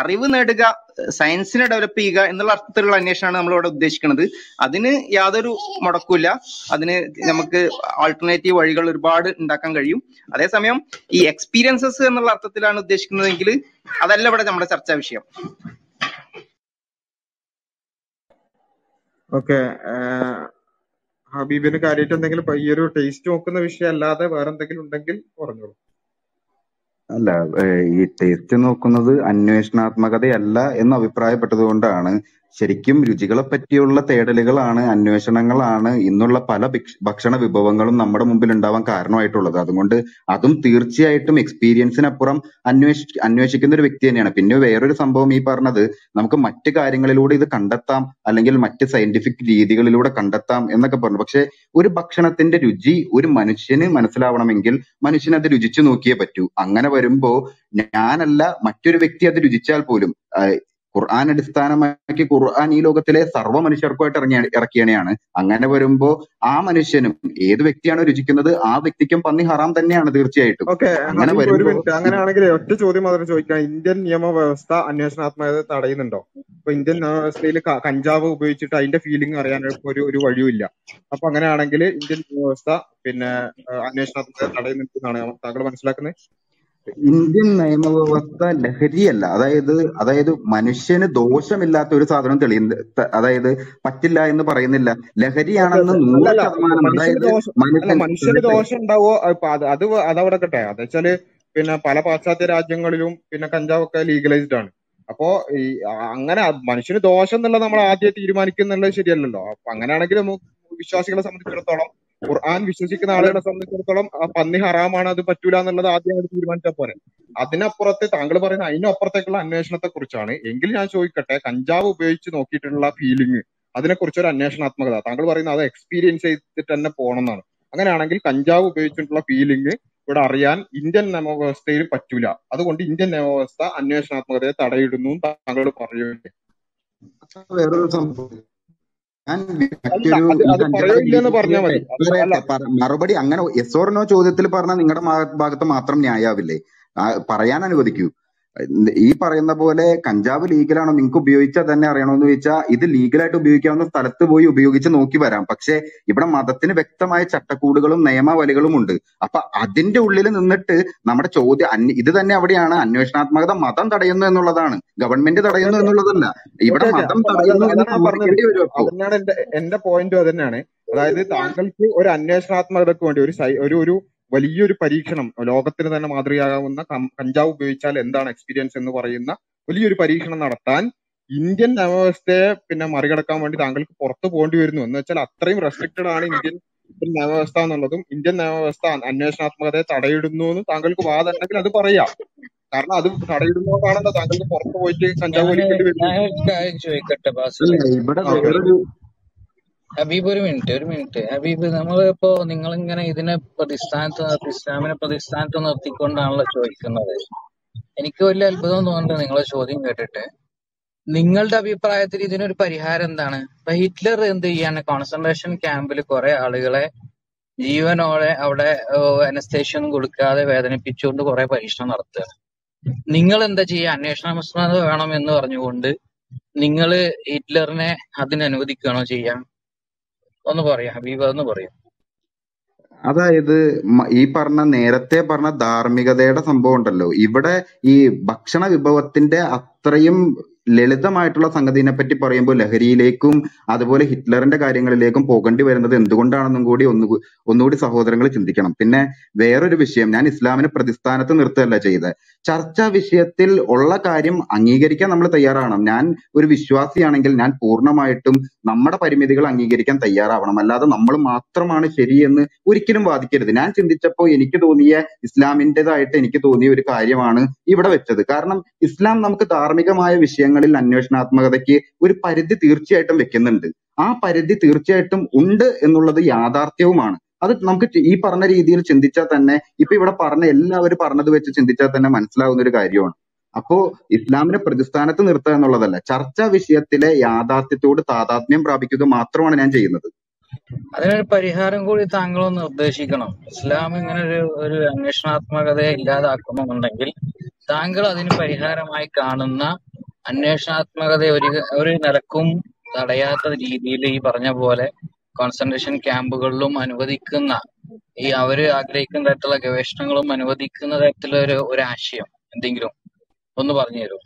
അറിവ് നേടുക, സയൻസിനെ ഡെവലപ്പ് ചെയ്യുക എന്നുള്ള അർത്ഥത്തിലുള്ള അന്വേഷണമാണ് നമ്മളിവിടെ ഉദ്ദേശിക്കുന്നത്. അതിന് യാതൊരു മുടക്കില്ല, അതിന് നമുക്ക് ആൾട്ടർനേറ്റീവ് വഴികൾ ഒരുപാട് ഉണ്ടാക്കാൻ കഴിയും. അതേസമയം ഈ എക്സ്പീരിയൻസസ് എന്നുള്ള അർത്ഥത്തിലാണ് ഉദ്ദേശിക്കുന്നതെങ്കിൽ അതല്ല ഇവിടെ നമ്മുടെ ചർച്ചാ വിഷയം. ഓക്കെ, ഹബീബിന് കാര്യമായിട്ട് എന്തെങ്കിലും ഈ ഒരു ടേസ്റ്റ് നോക്കുന്ന വിഷയം അല്ലാതെ വേറെ എന്തെങ്കിലും ഉണ്ടെങ്കിൽ പറഞ്ഞോളൂ. അല്ല, ഈ ടേസ്റ്റ് നോക്കുന്നത് അന്വേഷണാത്മകതയല്ല എന്ന് അഭിപ്രായപ്പെട്ടത് കൊണ്ടാണ്. ശരിക്കും രുചികളെ പറ്റിയുള്ള തേടലുകളാണ്, അന്വേഷണങ്ങളാണ് ഇന്നുള്ള പല ഭക്ഷണ വിഭവങ്ങളും നമ്മുടെ മുമ്പിൽ ഉണ്ടാവാൻ കാരണമായിട്ടുള്ളത്. അതുകൊണ്ട് അതും തീർച്ചയായിട്ടും എക്സ്പീരിയൻസിനപ്പുറം അന്വേഷ അന്വേഷിക്കുന്ന ഒരു വ്യക്തി തന്നെയാണ്. പിന്നെ വേറൊരു സംഭവം ഈ പറഞ്ഞത് നമുക്ക് മറ്റു കാര്യങ്ങളിലൂടെ ഇത് കണ്ടെത്താം, അല്ലെങ്കിൽ മറ്റ് സയന്റിഫിക് രീതികളിലൂടെ കണ്ടെത്താം എന്നൊക്കെ പറഞ്ഞു. പക്ഷെ ഒരു ഭക്ഷണത്തിന്റെ രുചി ഒരു മനുഷ്യന് മനസ്സിലാവണമെങ്കിൽ മനുഷ്യനത് രുചിച്ചു നോക്കിയേ പറ്റൂ. അങ്ങനെ വരുമ്പോ ഞാനല്ല മറ്റൊരു വ്യക്തി അത് രുചിച്ചാൽ പോലും ഖുർആൻ അടിസ്ഥാനമാക്കി ഖുർആൻ ഈ ലോകത്തിലെ സർവ്വ മനുഷ്യർക്കുമായിട്ട് ഇറങ്ങി ഇറക്കിയണയാണ്. അങ്ങനെ വരുമ്പോ ആ മനുഷ്യനും ഏത് വ്യക്തിയാണ് രുചിക്കുന്നത് ആ വ്യക്തിക്കും പന്നി ഹറാം തന്നെയാണ് തീർച്ചയായിട്ടും. അങ്ങനെ അങ്ങനെയാണെങ്കിൽ ഒറ്റ ചോദ്യം മാത്രം ചോദിക്കാം, ഇന്ത്യൻ നിയമവ്യവസ്ഥ അന്വേഷണാത്മകത തടയുന്നുണ്ടോ? ഇപ്പൊ ഇന്ത്യൻ നിയമവ്യവസ്ഥയിൽ കഞ്ചാവ് ഉപയോഗിച്ചിട്ട് അതിന്റെ ഫീലിംഗ് അറിയാൻ ഒരു ഒരു വഴിയുമില്ല. അപ്പൊ അങ്ങനെയാണെങ്കിൽ ഇന്ത്യൻ നിയമവ്യവസ്ഥ പിന്നെ അന്വേഷണാത്മകത തടയുന്നുണ്ടെന്നാണ് താങ്കൾ മനസ്സിലാക്കുന്നത്? ഇന്ത്യൻ നിയമവ്യവസ്ഥ ലഹരിയല്ല, അതായത് അതായത് മനുഷ്യന് ദോഷമില്ലാത്ത ഒരു സാധനം തെളിയുന്ന, അതായത് പറ്റില്ല എന്ന് പറയുന്നില്ല. ലഹരിയാണെന്ന് നൂറ് ശതമാനം, അതായത് മനുഷ്യന് ദോഷം ഉണ്ടാവോ അത് അതവിടെ കട്ടെ. അതെച്ചാല് പിന്നെ പല പാശ്ചാത്യ രാജ്യങ്ങളിലും പിന്നെ കഞ്ചാവൊക്കെ ലീഗലൈസ്ഡ് ആണ്. അപ്പോ ഈ അങ്ങനെ മനുഷ്യന് ദോഷം എന്നുള്ളത് നമ്മൾ ആദ്യം തീരുമാനിക്കുന്നുള്ളത് ശരിയല്ലല്ലോ. അപ്പൊ അങ്ങനെയാണെങ്കിൽ വിശ്വാസികളെ സംബന്ധിച്ചിടത്തോളം, ഖുർആൻ വിശ്വസിക്കുന്ന ആളുകളെ സംബന്ധിച്ചിടത്തോളം പന്നി ഹറാമാണ്, അത് പറ്റൂല എന്നുള്ളത് ആദ്യം തീരുമാനിച്ചാൽ പോരെ. അതിനപ്പുറത്തെ താങ്കൾ പറയുന്ന അതിനപ്പുറത്തേക്കുള്ള അന്വേഷണത്തെ കുറിച്ചാണ്. എങ്കിൽ ഞാൻ ചോദിക്കട്ടെ, കഞ്ചാവ് ഉപയോഗിച്ച് നോക്കിയിട്ടുള്ള ഫീലിംഗ് അതിനെക്കുറിച്ച് ഒരു അന്വേഷണാത്മകത താങ്കൾ പറയുന്ന അത് എക്സ്പീരിയൻസ് ചെയ്തിട്ട് തന്നെ പോകണം എന്നാണ്. അങ്ങനെയാണെങ്കിൽ കഞ്ചാവ് ഉപയോഗിച്ചിട്ടുള്ള ഫീലിംഗ് ഇവിടെ അറിയാൻ ഇന്ത്യൻ നിയമവ്യവസ്ഥയിൽ പറ്റൂല, അതുകൊണ്ട് ഇന്ത്യൻ നിയമവ്യവസ്ഥ അന്വേഷണാത്മകതയെ തടയിടുന്നു താങ്കൾ പറയുകയില്ലേ? വേറൊരു സംഭവം മറുപടി അങ്ങനെ എസ് ഓർ നോ ചോദ്യത്തിൽ പറഞ്ഞാൽ നിങ്ങളുടെ ഭാഗത്ത് മാത്രം ന്യായാവില്ലേ? പറയാൻ അനുവദിക്കൂ. ഈ പറയുന്ന പോലെ കഞ്ചാവ് ലീഗലാണോ, നിങ്ങൾക്ക് ഉപയോഗിച്ചാൽ തന്നെ അറിയണോന്ന് ചോദിച്ചാൽ ഇത് ലീഗലായിട്ട് ഉപയോഗിക്കാവുന്ന സ്ഥലത്ത് പോയി ഉപയോഗിച്ച് നോക്കി വരാം. പക്ഷെ ഇവിടെ മതത്തിന് വ്യക്തമായ ചട്ടക്കൂടുകളും നിയമാവലികളും ഉണ്ട്. അപ്പൊ അതിന്റെ ഉള്ളിൽ നിന്നിട്ട് നമ്മുടെ ചോദ്യം ഇത് തന്നെ, അവിടെയാണ് അന്വേഷണാത്മകത മതം തടയുന്നു എന്നുള്ളതാണ്, ഗവൺമെന്റ് തടയുന്നു എന്നുള്ളതല്ല. ഇവിടെ മതം തടയുന്നു എന്ന് എന്റെ പോയിന്റും അത് തന്നെയാണ്. അതായത് താങ്കൾക്ക് ഒരു അന്വേഷണാത്മകതക്ക് വേണ്ടി ഒരു ഒരു വലിയൊരു പരീക്ഷണം, ലോകത്തിന് തന്നെ മാതൃകയാകാവുന്ന കഞ്ചാവ് ഉപയോഗിച്ചാൽ എന്താണ് എക്സ്പീരിയൻസ് എന്ന് പറയുന്ന വലിയൊരു പരീക്ഷണം നടത്താൻ ഇന്ത്യൻ നിയമവ്യവസ്ഥയെ പിന്നെ മറികടക്കാൻ വേണ്ടി താങ്കൾക്ക് പുറത്തു പോകേണ്ടി വരുന്നു എന്ന് വെച്ചാൽ അത്രയും റെസ്ട്രിക്റ്റഡ് ആണ് ഇന്ത്യൻ നിയമവ്യവസ്ഥ എന്നുള്ളതും. ഇന്ത്യൻ നിയമവ്യവസ്ഥ അന്വേഷണാത്മകതയെ തടയിടുന്നു എന്ന് താങ്കൾക്ക് വാദം ഉണ്ടെങ്കിൽ അത് പറയാം. കാരണം അത് തടയിടുന്നതുകൊണ്ടാണല്ലോ താങ്കൾക്ക് പുറത്തു പോയിട്ട് കഞ്ചാവ് വലിക്കേണ്ടി വരുന്നത്. ഹബീബ് ഒരു മിനിറ്റ് ഒരു മിനിറ്റ് ഹബീബ്, നമ്മളിപ്പോ നിങ്ങളിങ്ങനെ ഇതിനെ പ്രതിസ്ഥാനത്ത് നിർത്തി, ഇസ്ലാമിനെ പ്രതിസ്ഥാനത്ത് നിർത്തിക്കൊണ്ടാണല്ലോ ചോദിക്കുന്നത്. എനിക്ക് വലിയ അത്ഭുതം തോന്നുന്നുണ്ട് നിങ്ങളെ ചോദ്യം കേട്ടിട്ട്. നിങ്ങളുടെ അഭിപ്രായത്തിൽ ഇതിനൊരു പരിഹാരം എന്താണ്? ഇപ്പൊ ഹിറ്റ്ലർ എന്ത് ചെയ്യാണ്? കോൺസെൻട്രേഷൻ ക്യാമ്പിൽ കുറെ ആളുകളെ ജീവനോടെ അവിടെ അനസ്തേഷ്യ ഒന്നും കൊടുക്കാതെ വേദനിപ്പിച്ചുകൊണ്ട് കുറെ പരീക്ഷണം നടത്തുകയാണ്. നിങ്ങൾ എന്താ ചെയ്യുക? അന്വേഷണാത്മകത വേണം എന്ന് പറഞ്ഞുകൊണ്ട് നിങ്ങൾ ഹിറ്റ്ലറിനെ അതിനനുവദിക്കുകയാണോ ചെയ്യാം? ഒന്ന് പറയാം ഹബീബ്, ഒന്ന് പറയാം. അതായത് ഈ പറഞ്ഞ നേരത്തെ പറഞ്ഞ ധാർമ്മികതയുടെ സംഭവം ഉണ്ടല്ലോ, ഇവിടെ ഈ ഭക്ഷണ വിഭവത്തിന്റെ അത്രയും ലളിതമായിട്ടുള്ള സംഗതിനെ പറ്റി പറയുമ്പോൾ ലഹരിയിലേക്കും അതുപോലെ ഹിറ്റ്ലറിന്റെ കാര്യങ്ങളിലേക്കും പോകേണ്ടി വരുന്നത് എന്തുകൊണ്ടാണെന്നും കൂടി ഒന്നു ഒന്നുകൂടി സഹോദരങ്ങൾ ചിന്തിക്കണം. പിന്നെ വേറൊരു വിഷയം, ഞാൻ ഇസ്ലാമിനെ പ്രതിസ്ഥാനത്ത് നിർത്തുകയല്ല ചെയ്തത്. ചർച്ചാ വിഷയത്തിൽ ഉള്ള കാര്യം അംഗീകരിക്കാൻ നമ്മൾ തയ്യാറാവണം. ഞാൻ ഒരു വിശ്വാസിയാണെങ്കിൽ ഞാൻ പൂർണ്ണമായിട്ടും നമ്മുടെ പരിമിതികൾ അംഗീകരിക്കാൻ തയ്യാറാവണം. അല്ലാതെ നമ്മൾ മാത്രമാണ് ശരിയെന്ന് ഒരിക്കലും വാദിക്കരുത്. ഞാൻ ചിന്തിച്ചപ്പോൾ എനിക്ക് തോന്നിയ ഇസ്ലാമിൻ്റെതായിട്ട് എനിക്ക് തോന്നിയ ഒരു കാര്യമാണ് ഇവിടെ വെച്ചത്. കാരണം ഇസ്ലാം നമുക്ക് ധാർമ്മികമായ വിഷയങ്ങൾ ിൽ അന്വേഷണാത്മകതയ്ക്ക് ഒരു പരിധി തീർച്ചയായിട്ടും വെക്കുന്നുണ്ട്. ആ പരിധി തീർച്ചയായിട്ടും ഉണ്ട് എന്നുള്ളത് യാഥാർത്ഥ്യവുമാണ്. അത് നമുക്ക് ഈ പറഞ്ഞ രീതിയിൽ ചിന്തിച്ചാൽ തന്നെ, ഇപ്പൊ ഇവിടെ പറഞ്ഞ എല്ലാവരും പറഞ്ഞത് വെച്ച് ചിന്തിച്ചാൽ തന്നെ മനസ്സിലാവുന്ന ഒരു കാര്യമാണ്. അപ്പോ ഇസ്ലാമിനെ പ്രതിസ്ഥാനത്ത് നിർത്തുക എന്നുള്ളതല്ല, ചർച്ചാ വിഷയത്തിലെ യാഥാർത്ഥ്യത്തോട് താതാത്മ്യം പ്രാപിക്കുക മാത്രമാണ് ഞാൻ ചെയ്യുന്നത്. അതിനൊരു പരിഹാരം കൂടി താങ്കളൊന്ന് നിർദ്ദേശിക്കണം. ഇസ്ലാം ഇങ്ങനെ ഒരു ഒരു അന്വേഷണാത്മകതയെ ഇല്ലാതാക്കുന്നുണ്ടെങ്കിൽ താങ്കൾ അതിന് പരിഹാരമായി കാണുന്ന അന്വേഷണാത്മകതയെ ഒരു ഒരു നിലക്കും തടയാത്ത രീതിയിൽ ഈ പറഞ്ഞ പോലെ കോൺസെൻട്രേഷൻ ക്യാമ്പുകളിലും അനുവദിക്കുന്ന, ഈ അവര് ആഗ്രഹിക്കുന്ന തരത്തിലുള്ള ഗവേഷണങ്ങളും അനുവദിക്കുന്ന തരത്തിലുള്ള ഒരു ഒരു ആശയം എന്തെങ്കിലും ഒന്ന് പറഞ്ഞു തരുമോ?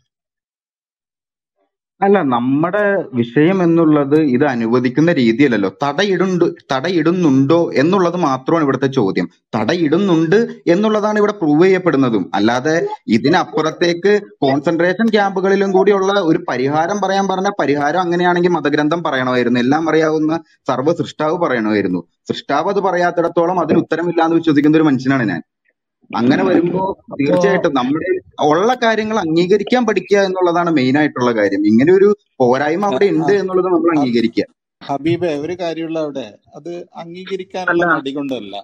അല്ല, നമ്മുടെ വിഷയം എന്നുള്ളത് ഇത് അനുവദിക്കുന്ന രീതിയല്ലല്ലോ, തടയിടുണ്ട് തടയിടുന്നുണ്ടോ എന്നുള്ളത് മാത്രമാണ് ഇവിടുത്തെ ചോദ്യം. തടയിടുന്നുണ്ട് എന്നുള്ളതാണ് ഇവിടെ പ്രൂവ് ചെയ്യപ്പെടുന്നതും. അല്ലാതെ ഇതിനപ്പുറത്തേക്ക് കോൺസെൻട്രേഷൻ ക്യാമ്പുകളിലും കൂടിയുള്ള ഒരു പരിഹാരം പറയാൻ പറഞ്ഞ പരിഹാരം അങ്ങനെയാണെങ്കിൽ മതഗ്രന്ഥം പറയണമായിരുന്നു, എല്ലാം അറിയാവുന്ന സർവ്വ സൃഷ്ടാവ് പറയണമായിരുന്നു. സൃഷ്ടാവ് അത് പറയാത്തിടത്തോളം അതിന് ഉത്തരമില്ല എന്ന് വിശ്വസിക്കുന്ന ഒരു മനുഷ്യനാണ് ഞാൻ. അങ്ങനെ വരുമ്പോ തീർച്ചയായിട്ടും നമ്മുടെ ഉള്ള കാര്യങ്ങൾ അംഗീകരിക്കാൻ പഠിക്കുക എന്നുള്ളതാണ് മെയിൻ ആയിട്ടുള്ള കാര്യം. ഇങ്ങനെ ഒരു പോരായ്മ അവിടെ ഉണ്ട് എന്നുള്ളത് നമ്മൾ അംഗീകരിക്കുക. ഹബീബ്, ഒരു കാര്യമുള്ള അവിടെ അത് അംഗീകരിക്കാനുള്ള അടി കൊണ്ടല്ല,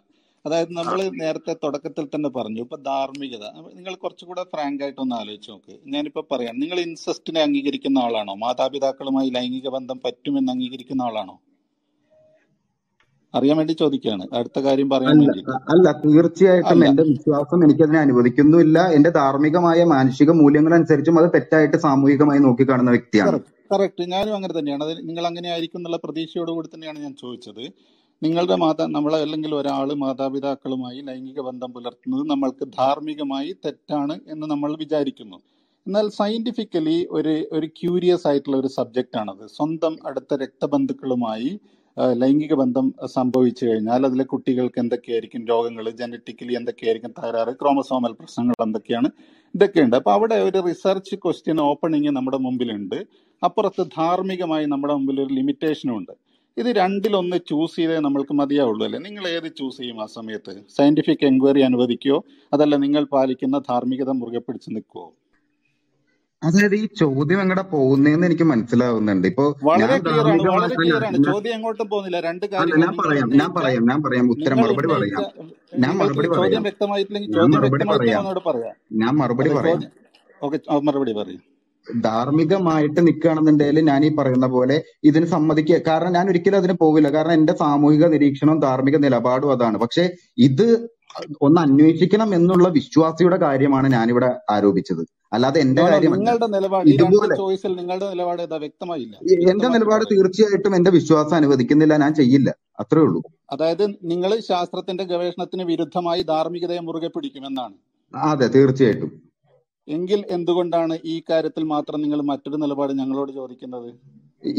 അതായത് നമ്മൾ നേരത്തെ തുടക്കത്തിൽ തന്നെ പറഞ്ഞു, ഇപ്പൊ ധാർമ്മികത നിങ്ങൾ കുറച്ചുകൂടെ ഫ്രാങ്ക് ആയിട്ടൊന്ന് ആലോചിച്ച് നോക്ക്. ഞാനിപ്പോ പറയാം, നിങ്ങൾ ഇൻസെസ്റ്റിനെ അംഗീകരിക്കുന്ന ആളാണോ? മാതാപിതാക്കളുമായി ലൈംഗിക ബന്ധം പറ്റുമെന്ന് അംഗീകരിക്കുന്ന ആളാണോ? അറിയാൻ വേണ്ടി ചോദിക്കുകയാണ്, അടുത്ത കാര്യം പറയാൻ വേണ്ടി. അല്ല, തീർച്ചയായിട്ടും എന്റെ വിശ്വാസം എനിക്കതിനെ അനുവദിക്കുന്നില്ല. എന്റെ ധാർമ്മികമായ മാനുഷിക മൂല്യങ്ങൾ അനുസരിച്ചും അത് തെറ്റായിട്ട് സാമൂഹികമായി നോക്കിക്കാണുന്ന വ്യക്തിയാണ്. കറക്റ്റ്, ഞാനും അങ്ങനെ തന്നെയാണ്. അത് നിങ്ങൾ അങ്ങനെ ആയിരിക്കും എന്നുള്ള പ്രതീക്ഷയോടുകൂടി തന്നെയാണ് ഞാൻ ചോദിച്ചത്. നിങ്ങളുടെ മാതാ നമ്മളെ അല്ലെങ്കിൽ ഒരാൾ മാതാപിതാക്കളുമായി ലൈംഗിക ബന്ധം പുലർത്തുന്നത് നമ്മൾക്ക് ധാർമ്മികമായി തെറ്റാണ് എന്ന് നമ്മൾ വിചാരിക്കുന്നു. എന്നാൽ സയന്റിഫിക്കലി ഒരു ഒരു ക്യൂരിയസ് ആയിട്ടുള്ള ഒരു സബ്ജക്റ്റാണത്. സ്വന്തം അടുത്ത രക്തബന്ധുക്കളുമായി ലൈംഗിക ബന്ധം സംഭവിച്ചു കഴിഞ്ഞാൽ അതിലെ കുട്ടികൾക്ക് എന്തൊക്കെയായിരിക്കും രോഗങ്ങൾ, ജനറ്റിക്കലി എന്തൊക്കെയായിരിക്കും തകരാറ്, ക്രോമസോമൽ പ്രശ്നങ്ങൾ എന്തൊക്കെയാണ്, ഇതൊക്കെയുണ്ട്. അപ്പോൾ അവിടെ ഒരു റിസർച്ച് ക്വസ്റ്റ്യൻ ഓപ്പണിങ് നമ്മുടെ മുമ്പിലുണ്ട്. അപ്പുറത്ത് ധാർമ്മികമായി നമ്മുടെ മുമ്പിൽ ഒരു ലിമിറ്റേഷനും ഉണ്ട്. ഇത് രണ്ടിലൊന്ന് ചൂസ് ചെയ്തേ നമ്മൾക്ക് മതിയാവുള്ളൂ, അല്ലേ? നിങ്ങൾ ഏത് ചൂസ് ചെയ്യും ആ സമയത്ത്? സയന്റിഫിക് എൻക്വയറി അനുവദിക്കുകയോ അതല്ല നിങ്ങൾ പാലിക്കുന്ന ധാർമ്മികത മുറുകെ പിടിച്ച് നിൽക്കുവോ? അതായത് ഈ ചോദ്യം എങ്ങടെ പോകുന്നതെന്ന് എനിക്ക് മനസ്സിലാവുന്നുണ്ട്. ഇപ്പൊ വളരെ ക്ലിയർ ആണ്, വളരെ ക്ലിയർ ആണ്. ചോദ്യം എങ്ങോട്ടും പോകുന്നില്ല. രണ്ട് കാര്യം ഞാൻ പറയാം ഞാൻ പറയാം ഞാൻ പറയാം ഉത്തരം മറുപടി പറയാം ഞാൻ മറുപടി പറയാം ചോദ്യം വ്യക്തമായിട്ടില്ലെങ്കിൽ ചോദ്യം വ്യക്തമായിട്ട് പറയാം ഞാൻ മറുപടി പറയാം ഓക്കെ മറുപടി പറയാം ധാർമ്മികമായിട്ട് നിൽക്കുകയാണെന്നുണ്ടെങ്കിൽ ഞാൻ ഈ പറയുന്ന പോലെ ഇതിന് സമ്മതിക്കുക. കാരണം ഞാൻ ഒരിക്കലും അതിന് പോവില്ല. കാരണം എന്റെ സാമൂഹിക നിരീക്ഷണവും ധാർമ്മിക നിലപാടും അതാണ്. പക്ഷെ ഇത് ഒന്ന് അന്വേഷിക്കണം എന്നുള്ള വിശ്വാസിയുടെ കാര്യമാണ് ഞാനിവിടെ ആരോപിച്ചത്, അല്ലാതെ എന്റെ കാര്യം. നിങ്ങളുടെ നിലപാട് ഇതുപോലെ നിങ്ങളുടെ നിലപാട് വ്യക്തമായില്ല. എന്റെ നിലപാട് തീർച്ചയായിട്ടും എന്റെ വിശ്വാസം അനുവദിക്കുന്നില്ല, ഞാൻ ചെയ്യില്ല, അത്രേ ഉള്ളൂ. അതായത് നിങ്ങൾ ശാസ്ത്രത്തിന്റെ ഗവേഷണത്തിന് വിരുദ്ധമായി ധാർമ്മികതയെ മുറുകെ പിടിക്കുമെന്നാണ്. അതെ, തീർച്ചയായിട്ടും. എങ്കിൽ എന്തുകൊണ്ടാണ് ഈ കാര്യത്തിൽ മാത്രം നിങ്ങൾ മറ്റൊരു നിലപാട് ഞങ്ങളോട് ചോദിക്കുന്നത്?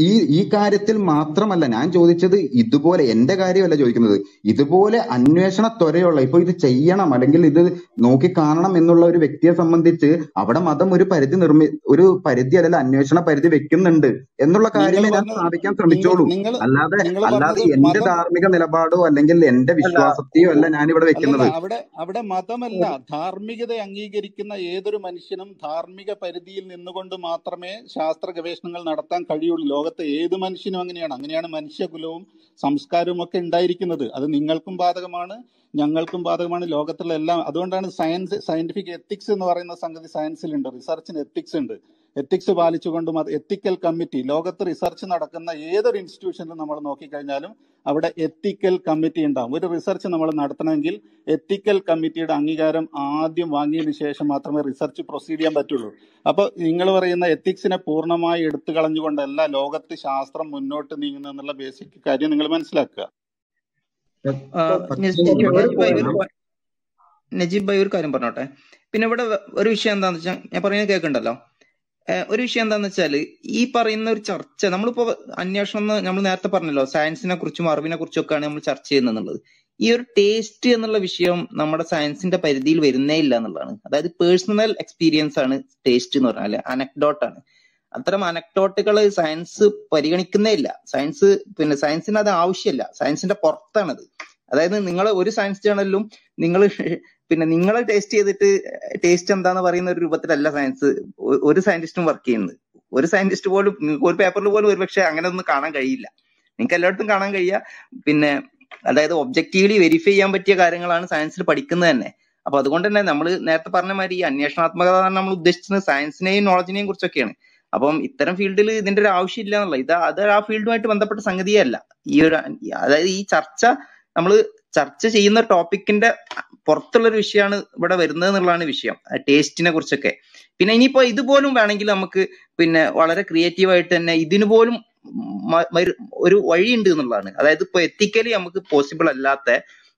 ഈ ഈ കാര്യത്തിൽ മാത്രമല്ല ഞാൻ ചോദിച്ചത്, ഇതുപോലെ എന്റെ കാര്യമല്ല ചോദിക്കുന്നത്. ഇതുപോലെ അന്വേഷണ ത്വരയുള്ള, ഇപ്പൊ ഇത് ചെയ്യണം അല്ലെങ്കിൽ ഇത് നോക്കിക്കാണണം എന്നുള്ള ഒരു വ്യക്തിയെ സംബന്ധിച്ച് അവിടെ മതം ഒരു പരിധി നിർമ്മി ഒരു പരിധി അല്ലെങ്കിൽ അന്വേഷണ പരിധി വെക്കുന്നുണ്ട് എന്നുള്ള കാര്യമേ ഞാൻ സ്ഥാപിക്കാൻ ശ്രമിച്ചോളൂ. അല്ലാതെ അല്ലാതെ എന്റെ ധാർമ്മിക നിലപാടോ അല്ലെങ്കിൽ എന്റെ വിശ്വാസത്തെയോ അല്ല ഞാനിവിടെ വെക്കുന്നത്. അവിടെ അവിടെ മതമല്ല, ധാർമ്മികത അംഗീകരിക്കുന്ന ഏതൊരു മനുഷ്യനും ധാർമ്മിക പരിധിയിൽ നിന്നുകൊണ്ട് മാത്രമേ ശാസ്ത്ര ഗവേഷണങ്ങൾ നടത്താൻ കഴിയുള്ളൂ. ലോകത്തെ ഏത് മനുഷ്യനും അങ്ങനെയാണ്. അങ്ങനെയാണ് മനുഷ്യകുലവും സംസ്കാരവും ഒക്കെ ഉണ്ടായിരിക്കുന്നത്. അത് നിങ്ങൾക്കും ബാധകമാണ്, ഞങ്ങൾക്കും ബാധകമാണ്, ലോകത്തുള്ള എല്ലാം. അതുകൊണ്ടാണ് സയൻസ്, സയന്റിഫിക് എത്തിക്സ് എന്ന് പറയുന്ന സംഗതി സയൻസിലുണ്ട്. റിസർച്ചിന് എത്തിക്സ് ഉണ്ട്. എത്തിക്സ് പാലിച്ചുകൊണ്ടും അത് എത്തിക്കൽ കമ്മിറ്റി, ലോകത്ത് റിസർച്ച് നടക്കുന്ന ഏതൊരു ഇൻസ്റ്റിറ്റ്യൂഷനിലും നമ്മൾ നോക്കിക്കഴിഞ്ഞാലും അവിടെ എത്തിക്കൽ കമ്മിറ്റി ഉണ്ടാകും. ഒരു റിസർച്ച് നമ്മൾ നടത്തണമെങ്കിൽ എത്തിക്കൽ കമ്മിറ്റിയുടെ അംഗീകാരം ആദ്യം വാങ്ങിയതിനു ശേഷം മാത്രമേ റിസർച്ച് പ്രൊസീഡ് ചെയ്യാൻ പറ്റുള്ളൂ. അപ്പോൾ നിങ്ങൾ പറയുന്ന എത്തിക്സിനെ പൂർണ്ണമായി എടുത്തു കളഞ്ഞുകൊണ്ടല്ല ലോകത്ത് ശാസ്ത്രം മുന്നോട്ട് നീങ്ങുന്നു എന്നുള്ള ബേസിക് കാര്യം നിങ്ങൾ മനസ്സിലാക്കുക. നജീബ് ഭായി ഒരു കാര്യം പറഞ്ഞോട്ടെ. പിന്നെ ഇവിടെ ഒരു വിഷയം എന്താണെന്ന് വെച്ചാൽ, ഞാൻ പറയുന്നത് കേൾക്കണ്ടല്ലോ, ഒരു വിഷയം എന്താന്ന് വെച്ചാല് ഈ പറയുന്ന ഒരു ചർച്ച നമ്മളിപ്പോ അന്വേഷണം നമ്മൾ നേരത്തെ പറഞ്ഞല്ലോ, സയൻസിനെ കുറിച്ചും അറിവിനെ കുറിച്ചും ഒക്കെയാണ് നമ്മൾ ചർച്ച ചെയ്യുന്നത്. ഈ ഒരു ടേസ്റ്റ് എന്നുള്ള വിഷയം നമ്മുടെ സയൻസിന്റെ പരിധിയിൽ വരുന്നേ ഇല്ല എന്നുള്ളതാണ്. അതായത് പേഴ്സണൽ എക്സ്പീരിയൻസ് ആണ് ടേസ്റ്റ് എന്ന് പറഞ്ഞാല്, അനക്ഡോട്ടാണ്. അത്തരം അനക്ഡോട്ടുകള് സയൻസ് പരിഗണിക്കുന്നേ ഇല്ല. സയൻസ് പിന്നെ സയൻസിന് അത് ആവശ്യമില്ല, സയൻസിന്റെ പുറത്താണത്. അതായത് നിങ്ങൾ ഒരു സയൻസ് ചാനലിലും നിങ്ങൾ പിന്നെ നിങ്ങൾ ടേസ്റ്റ് ചെയ്തിട്ട് ടേസ്റ്റ് എന്താന്ന് പറയുന്ന ഒരു രൂപത്തിലല്ല സയൻസ്, ഒരു സയന്റിസ്റ്റും വർക്ക് ചെയ്യുന്നത്. ഒരു സയന്റിസ്റ്റ് പോലും ഒരു പേപ്പറിൽ പോലും ഒരുപക്ഷെ അങ്ങനെ ഒന്നും കാണാൻ കഴിയില്ല. നിങ്ങൾക്ക് എല്ലായിടത്തും കാണാൻ കഴിയുക. പിന്നെ അതായത് ഒബ്ജക്റ്റീവ്ലി വെരിഫൈ ചെയ്യാൻ പറ്റിയ കാര്യങ്ങളാണ് സയൻസിൽ പഠിക്കുന്നത് തന്നെ. അപ്പൊ അതുകൊണ്ട് തന്നെ നമ്മൾ നേരത്തെ പറഞ്ഞ മാതിരി ഈ അന്വേഷണാത്മകത നമ്മൾ ഉദ്ദേശിച്ചത് സയൻസിനെയും നോളജിനെയും കുറിച്ചൊക്കെയാണ്. അപ്പം ഇത്തരം ഫീൽഡിൽ ഇതിന്റെ ഒരു ആവശ്യമില്ല എന്നുള്ള ഇത് അത് ആ ഫീൽഡുമായിട്ട് ബന്ധപ്പെട്ട സംഗതിയല്ല. ഈ ഒരു അതായത് ഈ ചർച്ച നമ്മൾ ചർച്ച ചെയ്യുന്ന ടോപ്പിക്കിന്റെ പുറത്തുള്ളൊരു വിഷയമാണ് ഇവിടെ വരുന്നത് എന്നുള്ളതാണ് വിഷയം, ടേസ്റ്റിനെ കുറിച്ചൊക്കെ. പിന്നെ ഇനിയിപ്പോ ഇതുപോലും വേണമെങ്കിൽ നമുക്ക് പിന്നെ വളരെ ക്രിയേറ്റീവായിട്ട് തന്നെ ഇതിനുപോലും ഒരു വഴിയുണ്ട് എന്നുള്ളതാണ്. അതായത് ഇപ്പൊ എത്തിക്കലി നമുക്ക് പോസിബിൾ അല്ലാത്ത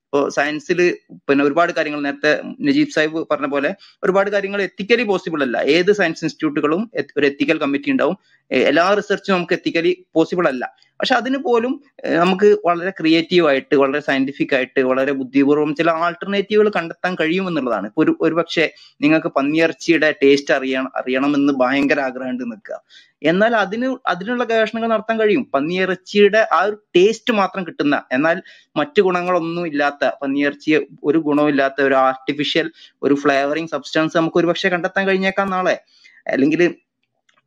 ഇപ്പോൾ സയൻസിൽ പിന്നെ ഒരുപാട് കാര്യങ്ങൾ, നേരത്തെ നജീബ് സാഹിബ് പറഞ്ഞ പോലെ ഒരുപാട് കാര്യങ്ങൾ എത്തിക്കലി പോസിബിൾ അല്ല. ഏത് സയൻസ് ഇൻസ്റ്റിറ്റ്യൂട്ടുകളും ഒരു എത്തിക്കൽ കമ്മിറ്റി ഉണ്ടാവും. എല്ലാ റിസർച്ചും നമുക്ക് എത്തിക്കലി പോസിബിൾ അല്ല. പക്ഷെ അതിന് പോലും നമുക്ക് വളരെ ക്രിയേറ്റീവായിട്ട്, വളരെ സയന്റിഫിക് ആയിട്ട്, വളരെ ബുദ്ധിപൂർവ്വം ചില ആൾട്ടർനേറ്റീവുകൾ കണ്ടെത്താൻ കഴിയുമെന്നുള്ളതാണ്. ഇപ്പൊ ഒരു ഒരുപക്ഷെ നിങ്ങൾക്ക് പന്നിയിറച്ചിയുടെ ടേസ്റ്റ് അറിയണം അറിയണമെന്ന് ഭയങ്കര ആഗ്രഹമുണ്ട് നിൽക്കുക, എന്നാൽ അതിന് അതിനുള്ള ഗവേഷണങ്ങൾ നടത്താൻ കഴിയും. പന്നിയിറച്ചിയുടെ ആ ഒരു ടേസ്റ്റ് മാത്രം കിട്ടുന്ന, എന്നാൽ മറ്റു ഗുണങ്ങളൊന്നും ഇല്ലാത്ത, പന്നിയിറച്ചി ഒരു ഗുണവും ഇല്ലാത്ത ഒരു ആർട്ടിഫിഷ്യൽ ഒരു ഫ്ലേവറിങ് സബ്സ്റ്റൻസ് നമുക്ക് ഒരുപക്ഷെ കണ്ടെത്താൻ കഴിഞ്ഞേക്കാം നാളെ. അല്ലെങ്കിൽ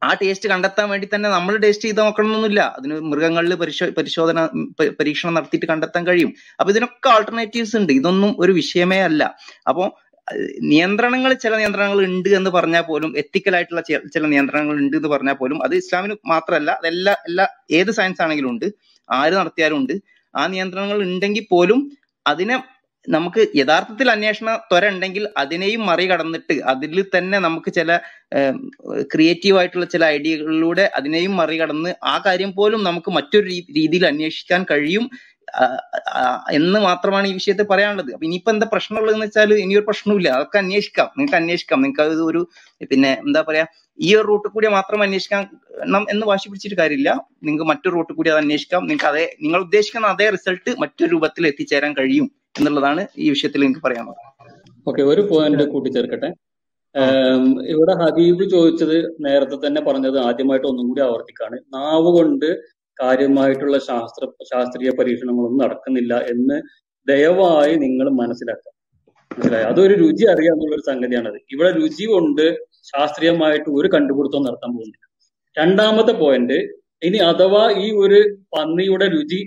ആ ടേസ്റ്റ് കണ്ടെത്താൻ വേണ്ടി തന്നെ നമ്മൾ ടേസ്റ്റ് ചെയ്ത് നോക്കണമെന്നൊന്നുമില്ല. അതിന് മൃഗങ്ങളിൽ പരിശോ പരിശോധന പരീക്ഷണം നടത്തിയിട്ട് കണ്ടെത്താൻ കഴിയും. അപ്പൊ ഇതിനൊക്കെ ആൾട്ടർനേറ്റീവ്സ് ഉണ്ട്. ഇതൊന്നും ഒരു വിഷയമേ അല്ല. അപ്പോൾ നിയന്ത്രണങ്ങൾ ചില നിയന്ത്രണങ്ങൾ ഉണ്ട് എന്ന് പറഞ്ഞാൽ പോലും, എത്തിക്കലായിട്ടുള്ള ചില നിയന്ത്രണങ്ങൾ ഉണ്ട് എന്ന് പറഞ്ഞാൽ പോലും, അത് ഇസ്ലാമിന് മാത്രമല്ല, അതെല്ലാ എല്ലാ ഏത് സയൻസ് ആണെങ്കിലും ഉണ്ട്, ആര് നടത്തിയാലും ഉണ്ട്. ആ നിയന്ത്രണങ്ങൾ ഉണ്ടെങ്കിൽ പോലും അതിനെ നമുക്ക് യഥാർത്ഥത്തിൽ അന്വേഷണ ത്വര ഉണ്ടെങ്കിൽ അതിനെയും മറികടന്നിട്ട് അതിൽ തന്നെ നമുക്ക് ചില ക്രിയേറ്റീവ് ആയിട്ടുള്ള ചില ഐഡിയകളിലൂടെ അതിനെയും മറികടന്ന് ആ കാര്യം പോലും നമുക്ക് മറ്റൊരു രീതിയിൽ അന്വേഷിക്കാൻ കഴിയും എന്ന് മാത്രമാണ് ഈ വിഷയത്തെ പറയാനുള്ളത്. അപ്പൊ ഇനിയിപ്പോ എന്താ പ്രശ്നമുള്ളതെന്ന് വെച്ചാൽ ഇനിയൊരു പ്രശ്നമില്ല, അതൊക്കെ അന്വേഷിക്കാം, നിങ്ങൾക്ക് അന്വേഷിക്കാം, നിങ്ങൾക്ക് അത് ഒരു പിന്നെ എന്താ പറയാ ഈ ഒരു റൂട്ട് കൂടി മാത്രം അന്വേഷിക്കണം എന്ന് വാശി പിടിച്ചിട്ട് കാര്യമില്ല. നിങ്ങൾക്ക് മറ്റൊരു റൂട്ട് കൂടി അത് അന്വേഷിക്കാം, നിങ്ങൾക്ക് അതേ നിങ്ങൾ ഉദ്ദേശിക്കുന്ന അതേ റിസൾട്ട് മറ്റൊരു രൂപത്തിൽ എത്തിച്ചേരാൻ കഴിയും എന്നുള്ളതാണ് ഈ വിഷയത്തിൽ എനിക്ക് പറയാനുള്ളത്. ഓക്കെ, ഒരു പോയിന്റ് കൂട്ടിച്ചേർക്കട്ടെ. ഇവിടെ ഹബീബ് ചോദിച്ചത് നേരത്തെ തന്നെ പറഞ്ഞത് ആദ്യമായിട്ട് ഒന്നും കൂടി ആവർത്തിക്കാണ്. നാവ് കൊണ്ട് കാര്യമായിട്ടുള്ള ശാസ്ത്ര ശാസ്ത്രീയ പരീക്ഷണങ്ങളൊന്നും നടക്കുന്നില്ല എന്ന് ദയവായി നിങ്ങൾ മനസ്സിലാക്കാം. മനസ്സിലായി? അതൊരു രുചി അറിയാന്നുള്ളൊരു സംഗതിയാണത്. ഇവിടെ രുചി കൊണ്ട് ശാസ്ത്രീയമായിട്ട് ഒരു കണ്ടുപിടുത്തവും നടത്താൻ പോകുന്നില്ല. രണ്ടാമത്തെ പോയിന്റ്, ഇനി അഥവാ ഈ ഒരു പന്നിയുടെ രുചി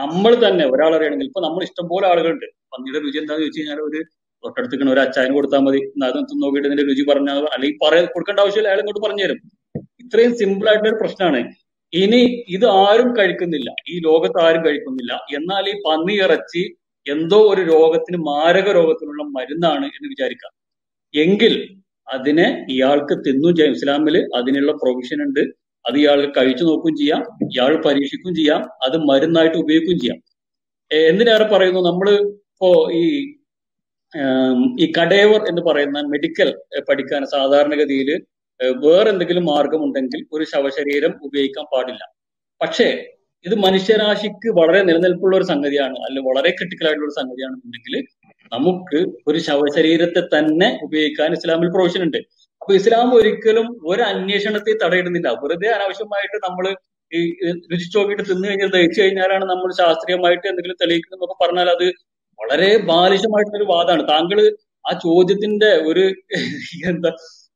നമ്മൾ തന്നെ ഒരാൾ അറിയണമെങ്കിൽ, ഇപ്പൊ നമ്മൾ ഇഷ്ടംപോലെ ആളുകളുണ്ട്, പന്നിയുടെ രുചി എന്താന്ന് ചോദിച്ചു കഴിഞ്ഞാൽ ഒരു തൊട്ടടുത്തേക്ക് ഒരു അച്ചായന് കൊടുത്താൽ മതി, അതൊന്നും നോക്കിയിട്ട് ഇതിന്റെ രുചി പറഞ്ഞാൽ, അല്ലെങ്കിൽ പറയാൻ കൊടുക്കേണ്ട ആവശ്യമില്ല, അയാൾ ഇങ്ങോട്ട് പറഞ്ഞു തരും. ഇത്രയും സിമ്പിൾ ആയിട്ടൊരു പ്രശ്നമാണ്. ഇനി ഇത് ആരും കഴിക്കുന്നില്ല, ഈ ലോകത്ത് ആരും കഴിക്കുന്നില്ല, എന്നാൽ ഈ പന്നി ഇറച്ചി എന്തോ ഒരു രോഗത്തിന്, മാരക രോഗത്തിനുള്ള മരുന്നാണ് എന്ന് വിചാരിക്കാം എങ്കിൽ അതിനെ ഇയാൾക്ക് തിന്നു ചെയ്യാം. ഇസ്ലാമിൽ അതിനുള്ള പ്രൊവിഷൻ ഉണ്ട്. അത് ഇയാൾ കഴിച്ചു നോക്കുകയും ചെയ്യാം, ഇയാൾ പരീക്ഷിക്കുകയും ചെയ്യാം, അത് മരുന്നായിട്ട് ഉപയോഗിക്കുകയും ചെയ്യാം. എന്തിനേറെ പറയുന്നു, നമ്മൾ ഇപ്പോ ഈ ഈ കടേവർ എന്ന് പറയുന്ന മെഡിക്കൽ പഠിക്കാൻ സാധാരണഗതിയിൽ വേറെന്തെങ്കിലും മാർഗമുണ്ടെങ്കിൽ ഒരു ശവശരീരം ഉപയോഗിക്കാൻ പാടില്ല. പക്ഷേ ഇത് മനുഷ്യരാശിക്ക് വളരെ നിലനിൽപ്പുള്ള ഒരു സംഗതിയാണ്, അല്ലെ വളരെ ക്രിട്ടിക്കൽ ആയിട്ടുള്ള ഒരു സംഗതിയാണെന്നുണ്ടെങ്കിൽ നമുക്ക് ഒരു ശവശരീരത്തെ തന്നെ ഉപയോഗിക്കാൻ ഇസ്ലാമിൽ പ്രൊവിഷൻ ഉണ്ട്. അപ്പൊ ഇസ്ലാം ഒരിക്കലും ഒരു അന്വേഷണത്തെ തടയിടുന്നില്ല. വെറുതെ അനാവശ്യമായിട്ട് നമ്മൾ ഈ രുചി നോക്കിയിട്ട് തിന്നു കഴിഞ്ഞാൽ, ദഹിച്ചു കഴിഞ്ഞാലാണ് നമ്മൾ ശാസ്ത്രീയമായിട്ട് എന്തെങ്കിലും തെളിയിക്കുന്നതെന്നൊക്കെ പറഞ്ഞാൽ അത് വളരെ ബാലിശമായിട്ടുള്ളൊരു വാദമാണ്. താങ്കൾ ആ ചോദ്യത്തിന്റെ ഒരു എന്താ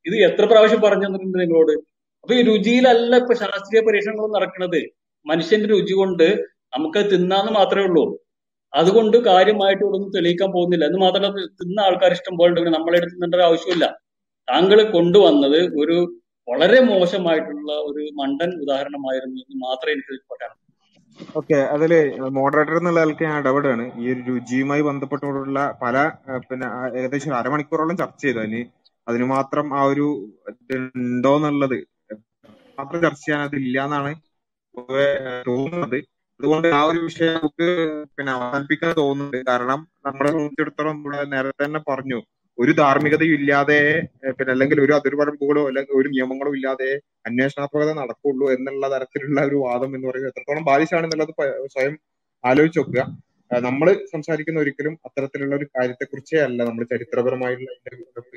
ഇത് എത്ര പ്രാവശ്യം പറഞ്ഞു തന്നിട്ടുണ്ട് നിങ്ങളോട്. അപ്പൊ ഈ രുചിയിലല്ല ഇപ്പൊ ശാസ്ത്രീയ പരീക്ഷണങ്ങളും നടക്കുന്നത്. മനുഷ്യന്റെ രുചി കൊണ്ട് നമുക്ക് തിന്നാന്ന് മാത്രമേ ഉള്ളൂ. അതുകൊണ്ട് കാര്യമായിട്ട് ഇവിടെ ഒന്നും തെളിയിക്കാൻ പോകുന്നില്ല. എന്ന് മാത്രമല്ല, തിന്ന ആൾക്കാർ ഇഷ്ടം പോലെ ഉണ്ടെങ്കിൽ നമ്മളെ എടുത്തിട്ടേണ്ട ഒരു ആവശ്യമില്ല. താങ്കൾ കൊണ്ടുവന്നത് ഒരു വളരെ മോശമായിട്ടുള്ള ഒരു മണ്ടൻ ഉദാഹരണമായിരുന്നു എന്ന് മാത്രമേ എനിക്ക് പറയാനുള്ളൂ. ഓക്കെ, അതില് മോഡറേറ്റർ എന്നുള്ള ആൾക്ക് ഞാൻ ഇടപെടുകയാണ്. ഈ ഒരു രുചിയുമായി ബന്ധപ്പെട്ടുള്ള പല പിന്നെ ഏകദേശം അരമണിക്കൂറോളം ചർച്ച ചെയ്തു. അതിന് അതിന് മാത്രം ആ ഒരു ഉണ്ടോ എന്നുള്ളത് മാത്രം ചർച്ച ചെയ്യാൻ അതില്ല എന്നാണ് തോന്നുന്നത്. അതുകൊണ്ട് ആ ഒരു വിഷയം നമുക്ക് പിന്നെ അവസാനിപ്പിക്കാൻ തോന്നുന്നുണ്ട്. കാരണം നമ്മളെ സംബന്ധിച്ചിടത്തോളം നമ്മള് നേരത്തെ തന്നെ പറഞ്ഞു, ഒരു ധാർമ്മികതയും ഇല്ലാതെ പിന്നെ അല്ലെങ്കിൽ ഒരു അതിർവരമ്പുകളോ അല്ലെങ്കിൽ ഒരു നിയമങ്ങളോ ഇല്ലാതെ അന്വേഷണാത്മകത നടക്കുള്ളൂ എന്നുള്ള തരത്തിലുള്ള ഒരു വാദം എന്ന് പറയുന്നത് എത്രത്തോളം ബാലിശാണ് എന്നുള്ളത് സ്വയം ആലോചിച്ച് നോക്കുക. നമ്മൾ സംസാരിക്കുന്ന ഒരിക്കലും അത്തരത്തിലുള്ള ഒരു കാര്യത്തെക്കുറിച്ചേ അല്ല. നമ്മൾ ചരിത്രപരമായിട്ടുള്ള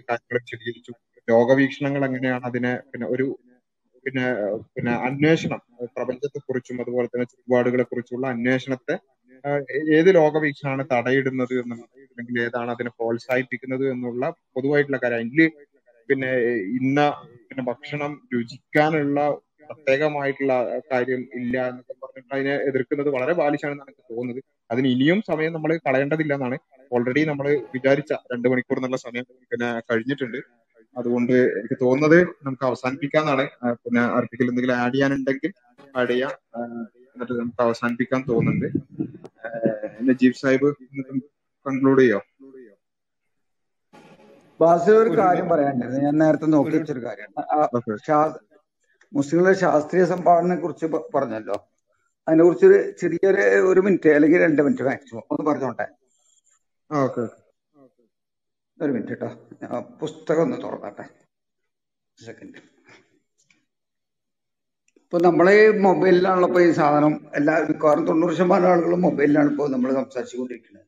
കാര്യങ്ങൾ വിശദീകരിച്ചു, ലോകവീക്ഷണങ്ങൾ എങ്ങനെയാണ് അതിനെ പിന്നെ ഒരു പിന്നെ പിന്നെ അന്വേഷണം, പ്രപഞ്ചത്തെക്കുറിച്ചും അതുപോലെ തന്നെ ചുറ്റുപാടുകളെ കുറിച്ചുള്ള അന്വേഷണത്തെ ഏത് ലോകവീക്ഷണമാണ് തടയിടുന്നത് എന്നുള്ളത്, അല്ലെങ്കിൽ ഏതാണ് അതിനെ പ്രോത്സാഹിപ്പിക്കുന്നത് എന്നുള്ള പൊതുവായിട്ടുള്ള കാര്യം. അതിൽ പിന്നെ ഇന്ന പിന്നെ ഭക്ഷണം രുചിക്കാനുള്ള പ്രത്യേകമായിട്ടുള്ള കാര്യം ഇല്ല എന്നൊക്കെ പറഞ്ഞിട്ട് അതിനെ എതിർക്കുന്നത് വളരെ ബാലിശാണെന്നാണ് എനിക്ക് തോന്നുന്നത്. അതിന് ഇനിയും സമയം നമ്മൾ കളയേണ്ടതില്ല എന്നാണ്. ഓൾറെഡി നമ്മൾ വിചാരിച്ച രണ്ട് മണിക്കൂർ എന്നുള്ള സമയം പിന്നെ കഴിഞ്ഞിട്ടുണ്ട്. അതുകൊണ്ട് എനിക്ക് തോന്നുന്നത് നമുക്ക് അവസാനിപ്പിക്കാന്നാണ്. പിന്നെ ആർക്കെങ്കിലും എന്തെങ്കിലും ആഡ് ചെയ്യാനുണ്ടെങ്കിൽ ആഡ് ചെയ്യാം, എന്നിട്ട് നമുക്ക് അവസാനിപ്പിക്കാൻ തോന്നുന്നുണ്ട്. നജീബ് സാഹിബ് കൺക്ലൂഡ് ചെയ്യോ? ഒരു കാര്യം പറയാനുണ്ടായിരുന്നു, ഞാൻ നേരത്തെ നോക്കി വെച്ചൊരു കാര്യം. മുസ്ലിങ്ങളുടെ ശാസ്ത്രീയ സംഭാവനയെ കുറിച്ച് പറഞ്ഞല്ലോ, അതിനെ കുറിച്ചൊരു ചെറിയൊരു ഒരു മിനിറ്റ് അല്ലെങ്കിൽ രണ്ട് മിനിറ്റ് മാക്സിമം ഒന്ന് പറഞ്ഞോട്ടെ. ഓക്കെ, ഒരു മിനിറ്റ് കേട്ടോ, പുസ്തകം ഒന്ന് തുറന്നാട്ടെ സെക്കൻഡ്. ഇപ്പൊ നമ്മള് മൊബൈലിലാണല്ലോ ഇപ്പൊ ഈ സാധനം എല്ലാ മിക്കവാറും തൊണ്ണൂറ് ശതമാനം ആളുകളും മൊബൈലിലാണ് ഇപ്പോൾ നമ്മൾ സംസാരിച്ചുകൊണ്ടിരിക്കുന്നത്.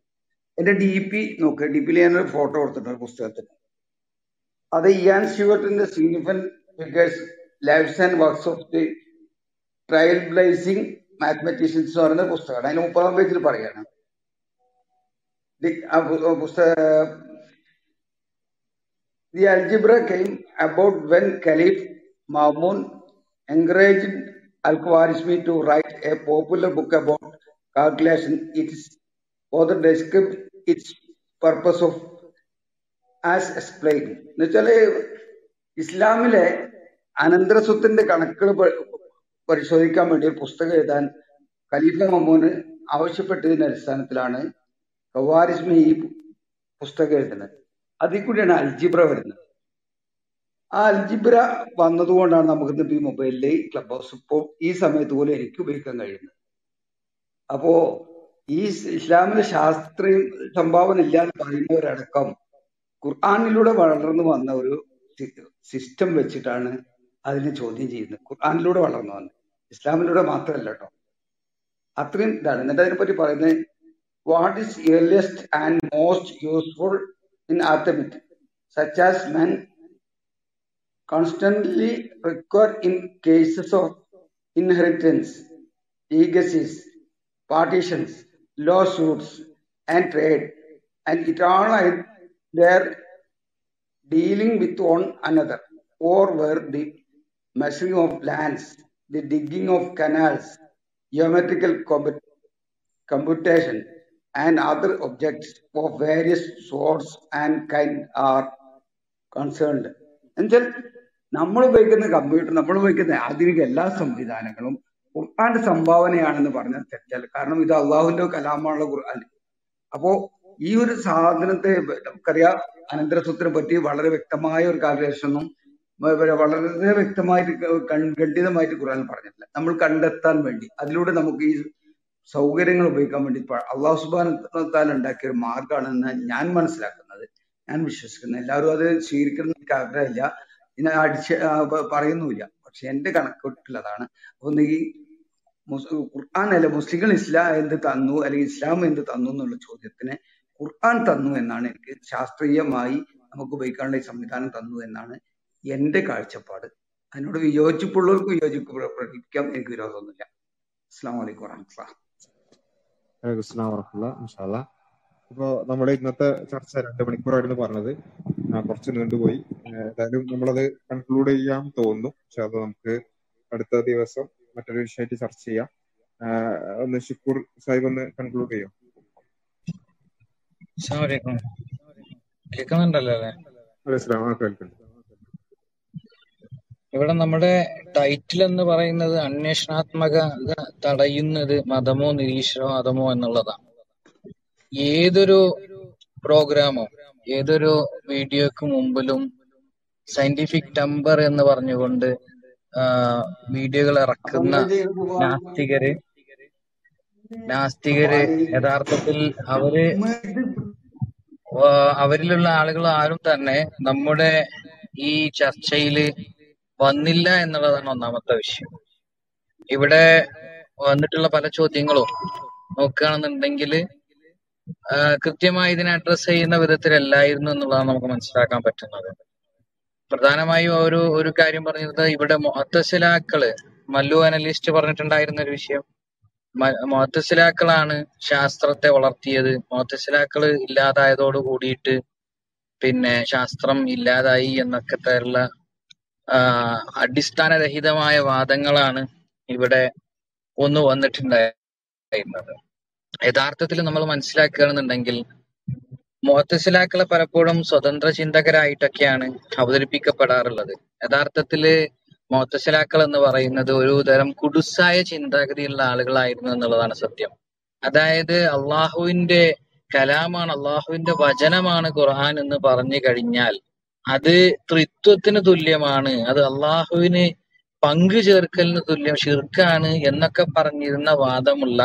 എന്റെ ഡി പി നോക്കുക, ഡി പിയിൽ ഞാനൊരു ഫോട്ടോ കൊടുത്തിട്ടുണ്ട് ഒരു പുസ്തകത്തിന്. അത് ഇയാൻ സ്റ്റുവർട്ടിന്റെ significant figures lives and works of the trailblazing mathematicians എന്ന് പറയുന്ന പുസ്തകമാണ്. അതിന് മുപ്പതാം പേജിൽ പറയുകയാണ് the algebra came about when caliph മഅമൂൻ encouraged Al-Khwarizmi to write a popular book about calculation. Its author described its purpose of as explained. എന്നുവെച്ചാല് ഇസ്ലാമിലെ അനന്തരസ്വത്തിന്റെ കണക്കുകൾ പരിശോധിക്കാൻ വേണ്ടി ഒരു പുസ്തകം എഴുതാൻ ഖലീഫ മമ്മൂന് ആവശ്യപ്പെട്ടതിന്റെ അടിസ്ഥാനത്തിലാണ് ഖവാരിസ്മി ഈ പുസ്തകം എഴുതുന്നത്. അതിൽ കൂടിയാണ് അൽജിബ്ര വരുന്നത്. ആ അൽജിബ്ര വന്നതുകൊണ്ടാണ് നമുക്കിന്ന് ഈ മൊബൈലിലെ ക്ലബ് ഹൗസ് ഇപ്പോൾ ഈ സമയത്ത് പോലും എനിക്ക് ഉപയോഗിക്കാൻ കഴിയുന്നത്. അപ്പോ ഈ ഇസ്ലാമിലെ ശാസ്ത്രീയ സംഭാവന ഇല്ലാതെ പറയുന്നവരടക്കം ഖുർആാനിലൂടെ വളർന്നു വന്ന ഒരു സിസ്റ്റം വെച്ചിട്ടാണ് അതിനെ ചോദ്യം ചെയ്യുന്നത്. ഖുർആാനിലൂടെ വളർന്നു വന്നത്, ഇസ്ലാമിലൂടെ മാത്രമല്ല കേട്ടോ. അത്രയും ഇതാണ്. എന്നിട്ട് അതിനെപ്പറ്റി പറയുന്നത് what is earliest and most useful in arithmetic such as men constantly require in cases of inheritance, legacies, partitions, law suites and trade and it all their dealing with one another, or were the measuring of lands, the digging of canals, geometrical computation and other objects of various sorts and kind are concerned. എന്നാൽ നമ്മൾ ഉപയോഗിക്കുന്ന computer, നമ്മൾ ഉപയോഗിക്കുന്ന ആധുനിക എല്ലാ സംവിധാനങ്ങളും ഖുർആന്റെ സംഭാവനയാണെന്ന് പറഞ്ഞാൽ തെറ്റാൽ. കാരണം ഇത് അള്ളാഹുവിന്റെ കലാമാണുള്ള ഖുർആൻ. അപ്പോ ഈ ഒരു സാധനത്തെ നമുക്കറിയാം, അനന്തരസ്വത്തിനെ പറ്റി വളരെ വ്യക്തമായ ഒരു കാൽക്കുലേഷനും വളരെ വ്യക്തമായിട്ട് ഖണ്ഡിതമായിട്ട് ഖുർആൻ പറഞ്ഞിട്ടില്ല. നമ്മൾ കണ്ടെത്താൻ വേണ്ടി അതിലൂടെ നമുക്ക് ഈ സൗകര്യങ്ങൾ ഉപയോഗിക്കാൻ വേണ്ടി അള്ളാഹു സുബ്ഹാനഹു തആല ഉണ്ടാക്കിയ ഒരു മാർഗമാണെന്ന് ഞാൻ മനസ്സിലാക്കുന്നത്, ഞാൻ വിശ്വസിക്കുന്നത്. എല്ലാവരും അത് സ്വീകരിക്കണം എനിക്ക് ആഗ്രഹമില്ല, ഇതിനെ അടിച്ച് പറയുന്നുമില്ല. പക്ഷെ എന്റെ കണക്കിട്ടുള്ളതാണ്. അപ്പൊ ഈ ഖുർആൻ അല്ല മുസ്ലിങ്ങൾ ഇസ്ലാം എന്ത് തന്നു അല്ലെങ്കിൽ ഇസ്ലാം എന്ത് തന്നു എന്നുള്ള ചോദ്യത്തിന് ഖുർആൻ തന്നു എന്നാണ് എനിക്ക്, ശാസ്ത്രീയമായി നമുക്ക് ഉപയോഗിക്കാനുള്ള ഈ സംവിധാനം തന്നു എന്നാണ് എന്റെ കാഴ്ചപ്പാട്. അതിനോട് വിയോജിപ്പുള്ളവർക്ക് വിയോജിപ്പ് പ്രകടിപ്പിക്കാം, എനിക്ക് വിരോധമൊന്നുമില്ല. അസ്സലാമു അലൈക്കും വറഹ്മത്തുള്ളാഹി. വഅലൈക്കും അസ്സലാം വറഹ്മത്തുള്ളാഹി. ഇൻഷാ അല്ലാഹ് ഇപ്പോ നമ്മുടെ ഇന്നത്തെ ചർച്ച രണ്ട് മണിക്കൂറായിരുന്നു പറഞ്ഞത്, കുറച്ച് നീണ്ടുപോയി. ഏതായാലും നമ്മളത് കൺക്ലൂഡ് ചെയ്യാൻ തോന്നുന്നു. പക്ഷെ അത് നമുക്ക് അടുത്ത ദിവസം മറ്റൊരു വിഷയമായിട്ട് ചർച്ച ചെയ്യാം. ഒന്ന് ഷിക്കൂർ സാഹിബ് ഒന്ന് കൺക്ലൂഡ് ചെയ്യോ. ഇവിടെ നമ്മുടെ ടൈറ്റിൽ എന്ന് പറയുന്നത് അന്വേഷണാത്മക തടയുന്നത് മതമോ നിരീശ്വരവാദമോ എന്നുള്ളതാണ്. ഏതൊരു പ്രോഗ്രാമോ ഏതൊരു വീഡിയോക്ക് മുമ്പിലും സയന്റിഫിക് ടെമ്പർ എന്ന് പറഞ്ഞുകൊണ്ട് വീഡിയോകൾ ഇറക്കുന്ന നാസ്തികര് നാസ്തികര് യഥാർത്ഥത്തിൽ അവര് അവരിലുള്ള ആളുകൾ ആരും തന്നെ നമ്മുടെ ഈ ചർച്ചയില് വന്നില്ല എന്നുള്ളതാണ് ഒന്നാമത്തെ വിഷയം. ഇവിടെ വന്നിട്ടുള്ള പല ചോദ്യങ്ങളും നോക്കുകയാണെന്നുണ്ടെങ്കിൽ കൃത്യമായി ഇതിനെ അഡ്രസ്സ് ചെയ്യുന്ന വിധത്തിലല്ലായിരുന്നു എന്നുള്ളതാണ് നമുക്ക് മനസ്സിലാക്കാൻ പറ്റുന്നത്. പ്രധാനമായും ഒരു ഒരു കാര്യം പറഞ്ഞത്, ഇവിടെ മുഅത്തസിലാക്കള്, മല്ലു അനലിസ്റ്റ് പറഞ്ഞിട്ടുണ്ടായിരുന്ന ഒരു വിഷയം, മുഅത്തസിലാക്കളാണ് ശാസ്ത്രത്തെ വളർത്തിയത്, മുഅത്തസിലാക്കള് ഇല്ലാതായതോട് കൂടിയിട്ട് പിന്നെ ശാസ്ത്രം ഇല്ലാതായി എന്നൊക്കെ തരമുള്ള അടിസ്ഥാനരഹിതമായ വാദങ്ങളാണ് ഇവിടെ ഒന്ന് വന്നിട്ടുണ്ടായിരുന്നത്. യഥാർത്ഥത്തിൽ നമ്മൾ മനസ്സിലാക്കുകയാണെന്നുണ്ടെങ്കിൽ മുഅത്തസിലാക്കളെ പലപ്പോഴും സ്വതന്ത്ര ചിന്തകരായിട്ടൊക്കെയാണ് അവതരിപ്പിക്കപ്പെടാറുള്ളത്. യഥാർത്ഥത്തില് മുഅത്തസിലാക്കൾ എന്ന് പറയുന്നത് ഒരു തരം കുടുസായ ചിന്താഗതിയുള്ള ആളുകളായിരുന്നു എന്നുള്ളതാണ് സത്യം. അതായത് അള്ളാഹുവിന്റെ കലാമാണ്, അള്ളാഹുവിന്റെ വചനമാണ് ഖുർആൻ എന്ന് പറഞ്ഞു കഴിഞ്ഞാൽ അത് ത്രിത്വത്തിന് തുല്യമാണ്, അത് അള്ളാഹുവിന് പങ്കു ചേർക്കലിന് തുല്യം, ശിർക്കാണ് എന്നൊക്കെ പറഞ്ഞിരുന്ന വാദമുള്ള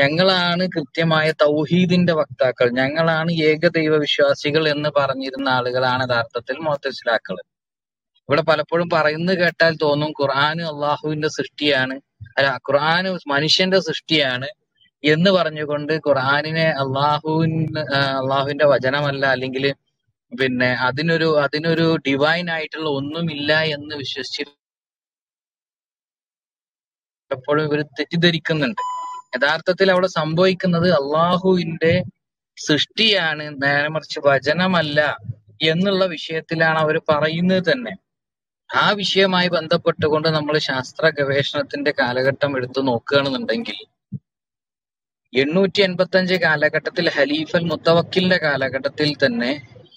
ഞങ്ങളാണ് കൃത്യമായ തൗഹീദിന്റെ വക്താക്കൾ, ഞങ്ങളാണ് ഏകദൈവ വിശ്വാസികൾ എന്ന് പറഞ്ഞിരുന്ന ആളുകളാണ് യഥാർത്ഥത്തിൽ മുഅത്തസിലാക്കൾ. ഇവിടെ പലപ്പോഴും പറയുന്നു കേട്ടാൽ തോന്നും ഖുർആൻ അള്ളാഹുവിന്റെ സൃഷ്ടിയാണ്, അല്ല ഖുർആൻ മനുഷ്യന്റെ സൃഷ്ടിയാണ് എന്ന് പറഞ്ഞുകൊണ്ട് ഖുർആനിനെ അള്ളാഹുവിന് അള്ളാഹുവിന്റെ വചനമല്ല അല്ലെങ്കിൽ പിന്നെ അതിനൊരു അതിനൊരു ഡിവൈൻ ആയിട്ടുള്ള ഒന്നുമില്ല എന്ന് വിശ്വസിച്ച് പലപ്പോഴും ഇവർ തെറ്റിദ്ധരിക്കുന്നുണ്ട്. യഥാർത്ഥത്തിൽ അവിടെ സംഭവിക്കുന്നത് അള്ളാഹുവിന്റെ സൃഷ്ടിയാണ്, നേരെ മറിച്ച് വചനമല്ല എന്നുള്ള വിഷയത്തിലാണ് അവർ പറയുന്നത് തന്നെ. ആ വിഷയവുമായി ബന്ധപ്പെട്ടുകൊണ്ട് നമ്മൾ ശാസ്ത്ര ഗവേഷണത്തിന്റെ കാലഘട്ടം എടുത്തു നോക്കുകയാണെന്നുണ്ടെങ്കിൽ എണ്ണൂറ്റി എൺപത്തി അഞ്ച് കാലഘട്ടത്തിൽ ഹലീഫൽ മുത്തവക്കിലിന്റെ കാലഘട്ടത്തിൽ തന്നെ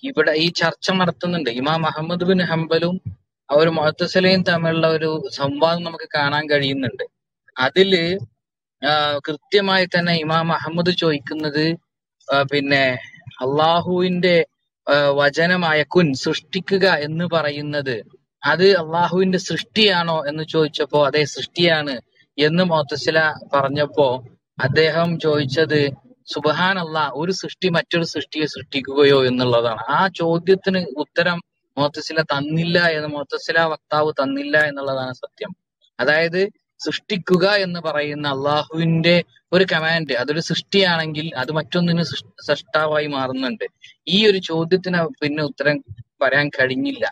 ഇവിടെ ഈ ചർച്ച നടത്തുന്നുണ്ട്. ഇമാം അഹമ്മദ് ബിൻ ഹംബലും അവർ മുഅ്തസിലയും തമ്മിലുള്ള ഒരു സംവാദം നമുക്ക് കാണാൻ കഴിയുന്നുണ്ട്. അതില് കൃത്യമായി തന്നെ ഇമാം അഹമ്മദ് ചോദിക്കുന്നത് പിന്നെ അള്ളാഹുവിന്റെ വചനമായ കുൻ സൃഷ്ടിക്കുക എന്ന് പറയുന്നത് അത് അള്ളാഹുവിന്റെ സൃഷ്ടിയാണോ എന്ന് ചോദിച്ചപ്പോ അതെ സൃഷ്ടിയാണ് എന്ന് മുഅ്തസില പറഞ്ഞപ്പോ അദ്ദേഹം ചോദിച്ചത് സുബ്ഹാനല്ലാ ഒരു സൃഷ്ടി മറ്റൊരു സൃഷ്ടിയെ സൃഷ്ടിക്കുകയോ എന്നുള്ളതാണ്. ആ ചോദ്യത്തിന് ഉത്തരം മുഅ്തസില തന്നില്ല എന്ന് മുഅ്തസില വക്താവ് തന്നില്ല എന്നുള്ളതാണ് സത്യം. അതായത് സൃഷ്ടിക്കുക എന്ന് പറയുന്ന അള്ളാഹുവിന്റെ ഒരു കമാൻഡ് അതൊരു സൃഷ്ടിയാണെങ്കിൽ അത് മറ്റൊന്നിന് സൃഷ്ടാവായി മാറുന്നുണ്ട്. ഈ ഒരു ചോദ്യത്തിന് പിന്നെ ഉത്തരം പറയാൻ കഴിഞ്ഞില്ല.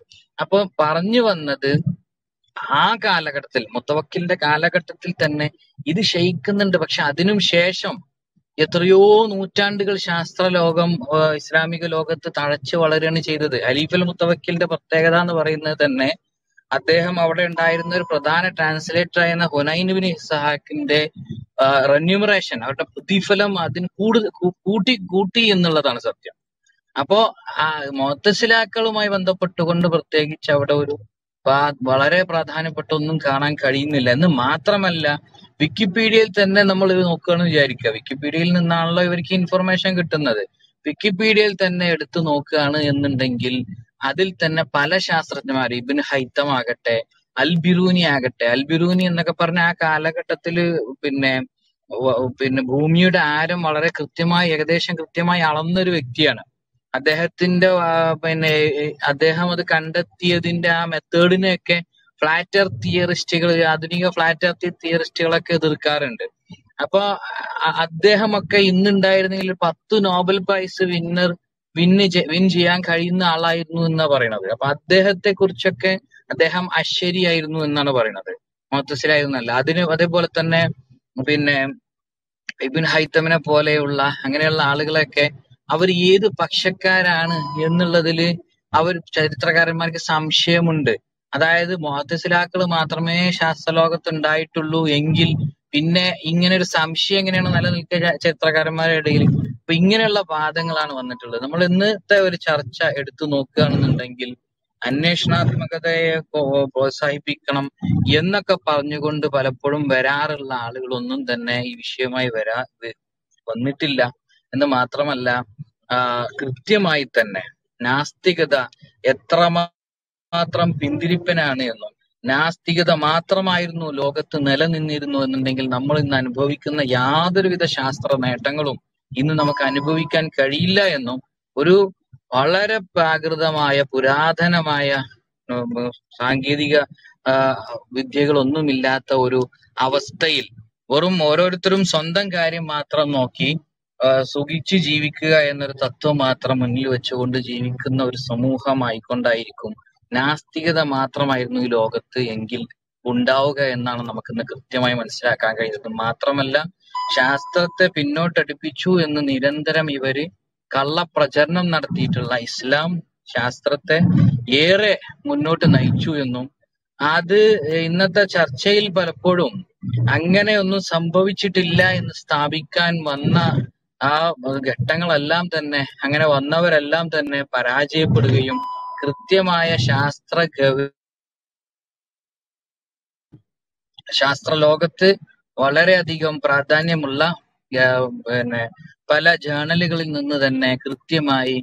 അപ്പൊ പറഞ്ഞു വന്നത് ആ കാലഘട്ടത്തിൽ മുത്തവക്കിലിന്റെ കാലഘട്ടത്തിൽ തന്നെ ഇത് ശയിക്കുന്നുണ്ട്. പക്ഷെ അതിനും ശേഷം എത്രയോ നൂറ്റാണ്ടുകൾ ശാസ്ത്ര ലോകം ഇസ്ലാമിക ലോകത്ത് തഴച്ചു വളരുകയാണ് ചെയ്തത്. ഹലീഫൽ മുത്തവക്കിലിന്റെ പ്രത്യേകത എന്ന് പറയുന്നത് തന്നെ അദ്ദേഹം അവിടെ ഉണ്ടായിരുന്ന ഒരു പ്രധാന ട്രാൻസ്ലേറ്റർ ആയിരുന്ന ഹുനൈൻ ബിൻ ഇസ്ഹാഖിന്റെ റെന്യൂമറേഷൻ അവരുടെ പ്രതിഫലം അതിന് കൂടുതൽ കൂട്ടി കൂട്ടി എന്നുള്ളതാണ് സത്യം. അപ്പോ ആ മുഅ്തസിലാക്കളുമായി ബന്ധപ്പെട്ടുകൊണ്ട് പ്രത്യേകിച്ച് അവിടെ ഒരു വളരെ പ്രാധാന്യപ്പെട്ട ഒന്നും കാണാൻ കഴിയുന്നില്ല എന്ന് മാത്രമല്ല വിക്കിപീഡിയയിൽ തന്നെ നമ്മൾ ഇത് നോക്കുകയാണെന്ന് വിചാരിക്കുക. വിക്കിപീഡിയയിൽ നിന്നാണല്ലോ ഇവർക്ക് ഇൻഫർമേഷൻ കിട്ടുന്നത്. വിക്കിപീഡിയയിൽ തന്നെ എടുത്തു നോക്കുകയാണ് എന്നുണ്ടെങ്കിൽ അതിൽ തന്നെ പല ശാസ്ത്രജ്ഞന്മാർ ഇബ്നു ഹൈത്തം ആകട്ടെ അൽ ബിറൂനി ആകട്ടെ അൽ ബിറൂനി എന്നൊക്കെ പറഞ്ഞ ആ കാലഘട്ടത്തില് പിന്നെ പിന്നെ ഭൂമിയുടെ ആരം വളരെ കൃത്യമായി ഏകദേശം കൃത്യമായി അളന്നൊരു വ്യക്തിയാണ്. അദ്ദേഹത്തിന്റെ പിന്നെ അദ്ദേഹം അത് കണ്ടെത്തിയതിന്റെ ആ മെത്തേഡിനെയൊക്കെ ഫ്ലാറ്റ് എർത്ത് തിയറിസ്റ്റുകൾ ആധുനിക ഫ്ലാറ്റ് എർത്ത് തിയറിസ്റ്റുകളൊക്കെ എതിർക്കാറുണ്ട്. അപ്പൊ അദ്ദേഹമൊക്കെ ഇന്നുണ്ടായിരുന്നെങ്കിൽ പത്ത് Nobel prize winner win win ചെയ്യാൻ കഴിയുന്ന ആളായിരുന്നു എന്നാണ് പറയണത്. അപ്പൊ അദ്ദേഹത്തെ കുറിച്ചൊക്കെ അദ്ദേഹം അശ്ശരിയായിരുന്നു എന്നാണ് പറയണത്, മുഅ്തസിലായിരുന്നല്ല. അതിന് അതേപോലെ തന്നെ പിന്നെ ഇബ്ൻ ഹൈത്തമിനെ പോലെയുള്ള അങ്ങനെയുള്ള ആളുകളൊക്കെ അവർ ഏത് പക്ഷക്കാരാണ് എന്നുള്ളതില് അവർ ചരിത്രകാരന്മാർക്ക് സംശയമുണ്ട്. അതായത് മുഅ്തസിലാക്കൾ മാത്രമേ ശാസ്ത്രലോകത്ത് ഉണ്ടായിട്ടുള്ളൂ എങ്കിൽ പിന്നെ ഇങ്ങനെ ഒരു സംശയം എങ്ങനെയാണ് നിലനിൽക്കുക ചരിത്രകാരന്മാരുടെ ഇടയിൽ? അപ്പൊ ഇങ്ങനെയുള്ള വാദങ്ങളാണ് വന്നിട്ടുള്ളത്. നമ്മൾ ഇന്നത്തെ ഒരു ചർച്ച എടുത്തു നോക്കുകയാണെന്നുണ്ടെങ്കിൽ അന്വേഷണാത്മകതയെ പ്രോത്സാഹിപ്പിക്കണം എന്നൊക്കെ പറഞ്ഞുകൊണ്ട് പലപ്പോഴും വരാറുള്ള ആളുകളൊന്നും തന്നെ ഈ വിഷയമായി വരാ വന്നിട്ടില്ല എന്ന് മാത്രമല്ല കൃത്യമായി തന്നെ നാസ്തികത എത്രമാത്രം പിന്തിരിപ്പനാണ് എന്നും നാസ്തികത മാത്രമായിരുന്നു ലോകത്ത് നിലനിന്നിരുന്നു എന്നുണ്ടെങ്കിൽ നമ്മൾ ഇന്ന് അനുഭവിക്കുന്ന യാതൊരുവിധ ശാസ്ത്ര നേട്ടങ്ങളും ഇന്ന് നമുക്ക് അനുഭവിക്കാൻ കഴിയില്ല എന്നും ഒരു വളരെ പ്രാകൃതമായ പുരാതനമായ സാങ്കേതിക വിദ്യകളൊന്നുമില്ലാത്ത ഒരു അവസ്ഥയിൽ വെറും ഓരോരുത്തരും സ്വന്തം കാര്യം മാത്രം നോക്കി സുഖിച്ച് ജീവിക്കുക എന്നൊരു തത്വം മാത്രം മുന്നിൽ വെച്ചുകൊണ്ട് ജീവിക്കുന്ന ഒരു സമൂഹമായിക്കൊണ്ടായിരിക്കും നാസ്തികത മാത്രമായിരുന്നു ഈ ലോകത്ത് എങ്കിൽ ഉണ്ടാവുക എന്നാണ് നമുക്കിന്ന് കൃത്യമായി മനസ്സിലാക്കാൻ കഴിയുന്നത്. മാത്രമല്ല ശാസ്ത്രത്തെ പിന്നോട്ടടിപ്പിച്ചു എന്ന് നിരന്തരം ഇവര് കള്ളപ്രചരണം നടത്തിയിട്ടുള്ള ഇസ്ലാം ശാസ്ത്രത്തെ ഏറെ മുന്നോട്ട് നയിച്ചു എന്നും അത് ഇന്നത്തെ ചർച്ചയിൽ പലപ്പോഴും അങ്ങനെയൊന്നും സംഭവിച്ചിട്ടില്ല എന്ന് സ്ഥാപിക്കാൻ വന്ന ആ ഘട്ടങ്ങളെല്ലാം തന്നെ അങ്ങനെ വന്നവരെല്ലാം തന്നെ പരാജയപ്പെടുകയും കൃത്യമായ ശാസ്ത്ര ശാസ്ത്ര ലോകത്ത് വളരെയധികം പ്രാധാന്യമുള്ള പിന്നെ പല ജേണലുകളിൽ നിന്ന് തന്നെ കൃത്യമായി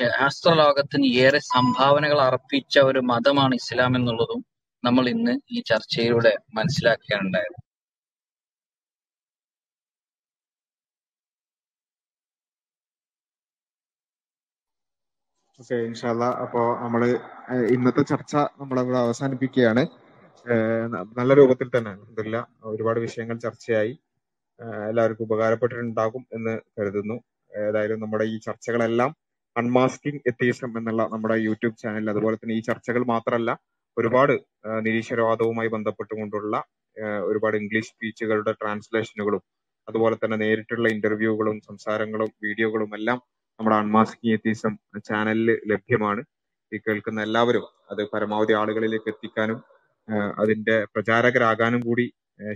ശാസ്ത്രലോകത്തിന് ഏറെ സംഭാവനകൾ അർപ്പിച്ച ഒരു മതമാണ് ഇസ്ലാം എന്നുള്ളതും നമ്മൾ ഇന്ന് ഈ ചർച്ചയിലൂടെ മനസ്സിലാക്കുകയുണ്ടായത്. ഓക്കെ, ഇൻഷാ അല്ലാഹ്. അപ്പോ നമ്മള് ഇന്നത്തെ ചർച്ച നമ്മളവിടെ അവസാനിപ്പിക്കുകയാണ്. നല്ല രൂപത്തിൽ തന്നെ അൽഹംദുലില്ലാഹ് ഒരുപാട് വിഷയങ്ങൾ ചർച്ചയായി, എല്ലാവർക്കും ഉപകാരപ്പെട്ടിട്ടുണ്ടാകും എന്ന് കരുതുന്നു. ഏതായാലും നമ്മുടെ ഈ ചർച്ചകളെല്ലാം അൺമാസ്കിംഗ് എത്തിയിസം എന്നുള്ള നമ്മുടെ യൂട്യൂബ് ചാനൽ, അതുപോലെ തന്നെ ഈ ചർച്ചകൾ മാത്രമല്ല ഒരുപാട് നിരീശ്വരവാദവുമായി ബന്ധപ്പെട്ടുകൊണ്ടുള്ള ഒരുപാട് ഇംഗ്ലീഷ് സ്പീച്ചുകളുടെ ട്രാൻസ്ലേഷനുകളും അതുപോലെ തന്നെ നേരിട്ടുള്ള ഇന്റർവ്യൂകളും സംസാരങ്ങളും വീഡിയോകളും എല്ലാം നമ്മുടെ അൺമാസ്കിംഗ് എത്തിയിസം ചാനലിൽ ലഭ്യമാണ്. ഈ കേൾക്കുന്ന എല്ലാവരും അത് പരമാവധി ആളുകളിലേക്ക് എത്തിക്കാനും അതിന്റെ പ്രചാരകരാകാനും കൂടി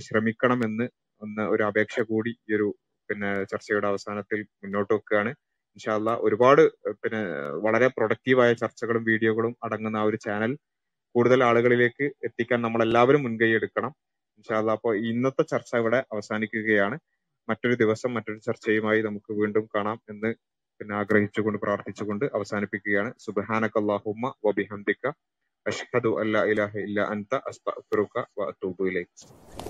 ശ്രമിക്കണം എന്ന് ഒന്ന് ഒരു അപേക്ഷ കൂടി ഈ ഒരു പിന്നെ ചർച്ചയുടെ അവസാനത്തിൽ മുന്നോട്ട് വെക്കുകയാണ്. ഇൻഷാ അല്ലാഹ് ഒരുപാട് പിന്നെ വളരെ പ്രൊഡക്റ്റീവായ ചർച്ചകളും വീഡിയോകളും അടങ്ങുന്ന ആ ഒരു ചാനൽ കൂടുതൽ ആളുകളിലേക്ക് എത്തിക്കാൻ നമ്മളെല്ലാവരും മുൻകൈ എടുക്കണം ഇൻഷാ അല്ലാഹ്. അപ്പോൾ ഇന്നത്തെ ചർച്ച ഇവിടെ അവസാനിക്കുകയാണ്. മറ്റൊരു ദിവസം മറ്റൊരു ചർച്ചയുമായി നമുക്ക് വീണ്ടും കാണാം എന്ന് പിന്നെ ആഗ്രഹിച്ചുകൊണ്ട് പ്രാർത്ഥിച്ചുകൊണ്ട് അവസാനിപ്പിക്കുകയാണ്. സുബ്ഹാനകല്ലാഹുമ്മ വബിഹംദിക അഷ്ഹദു അല്ലാ ഇലാഹ ഇല്ല അൻത അസ്തഗ്ഫിറുക വഅതൂബു ഇലൈക്.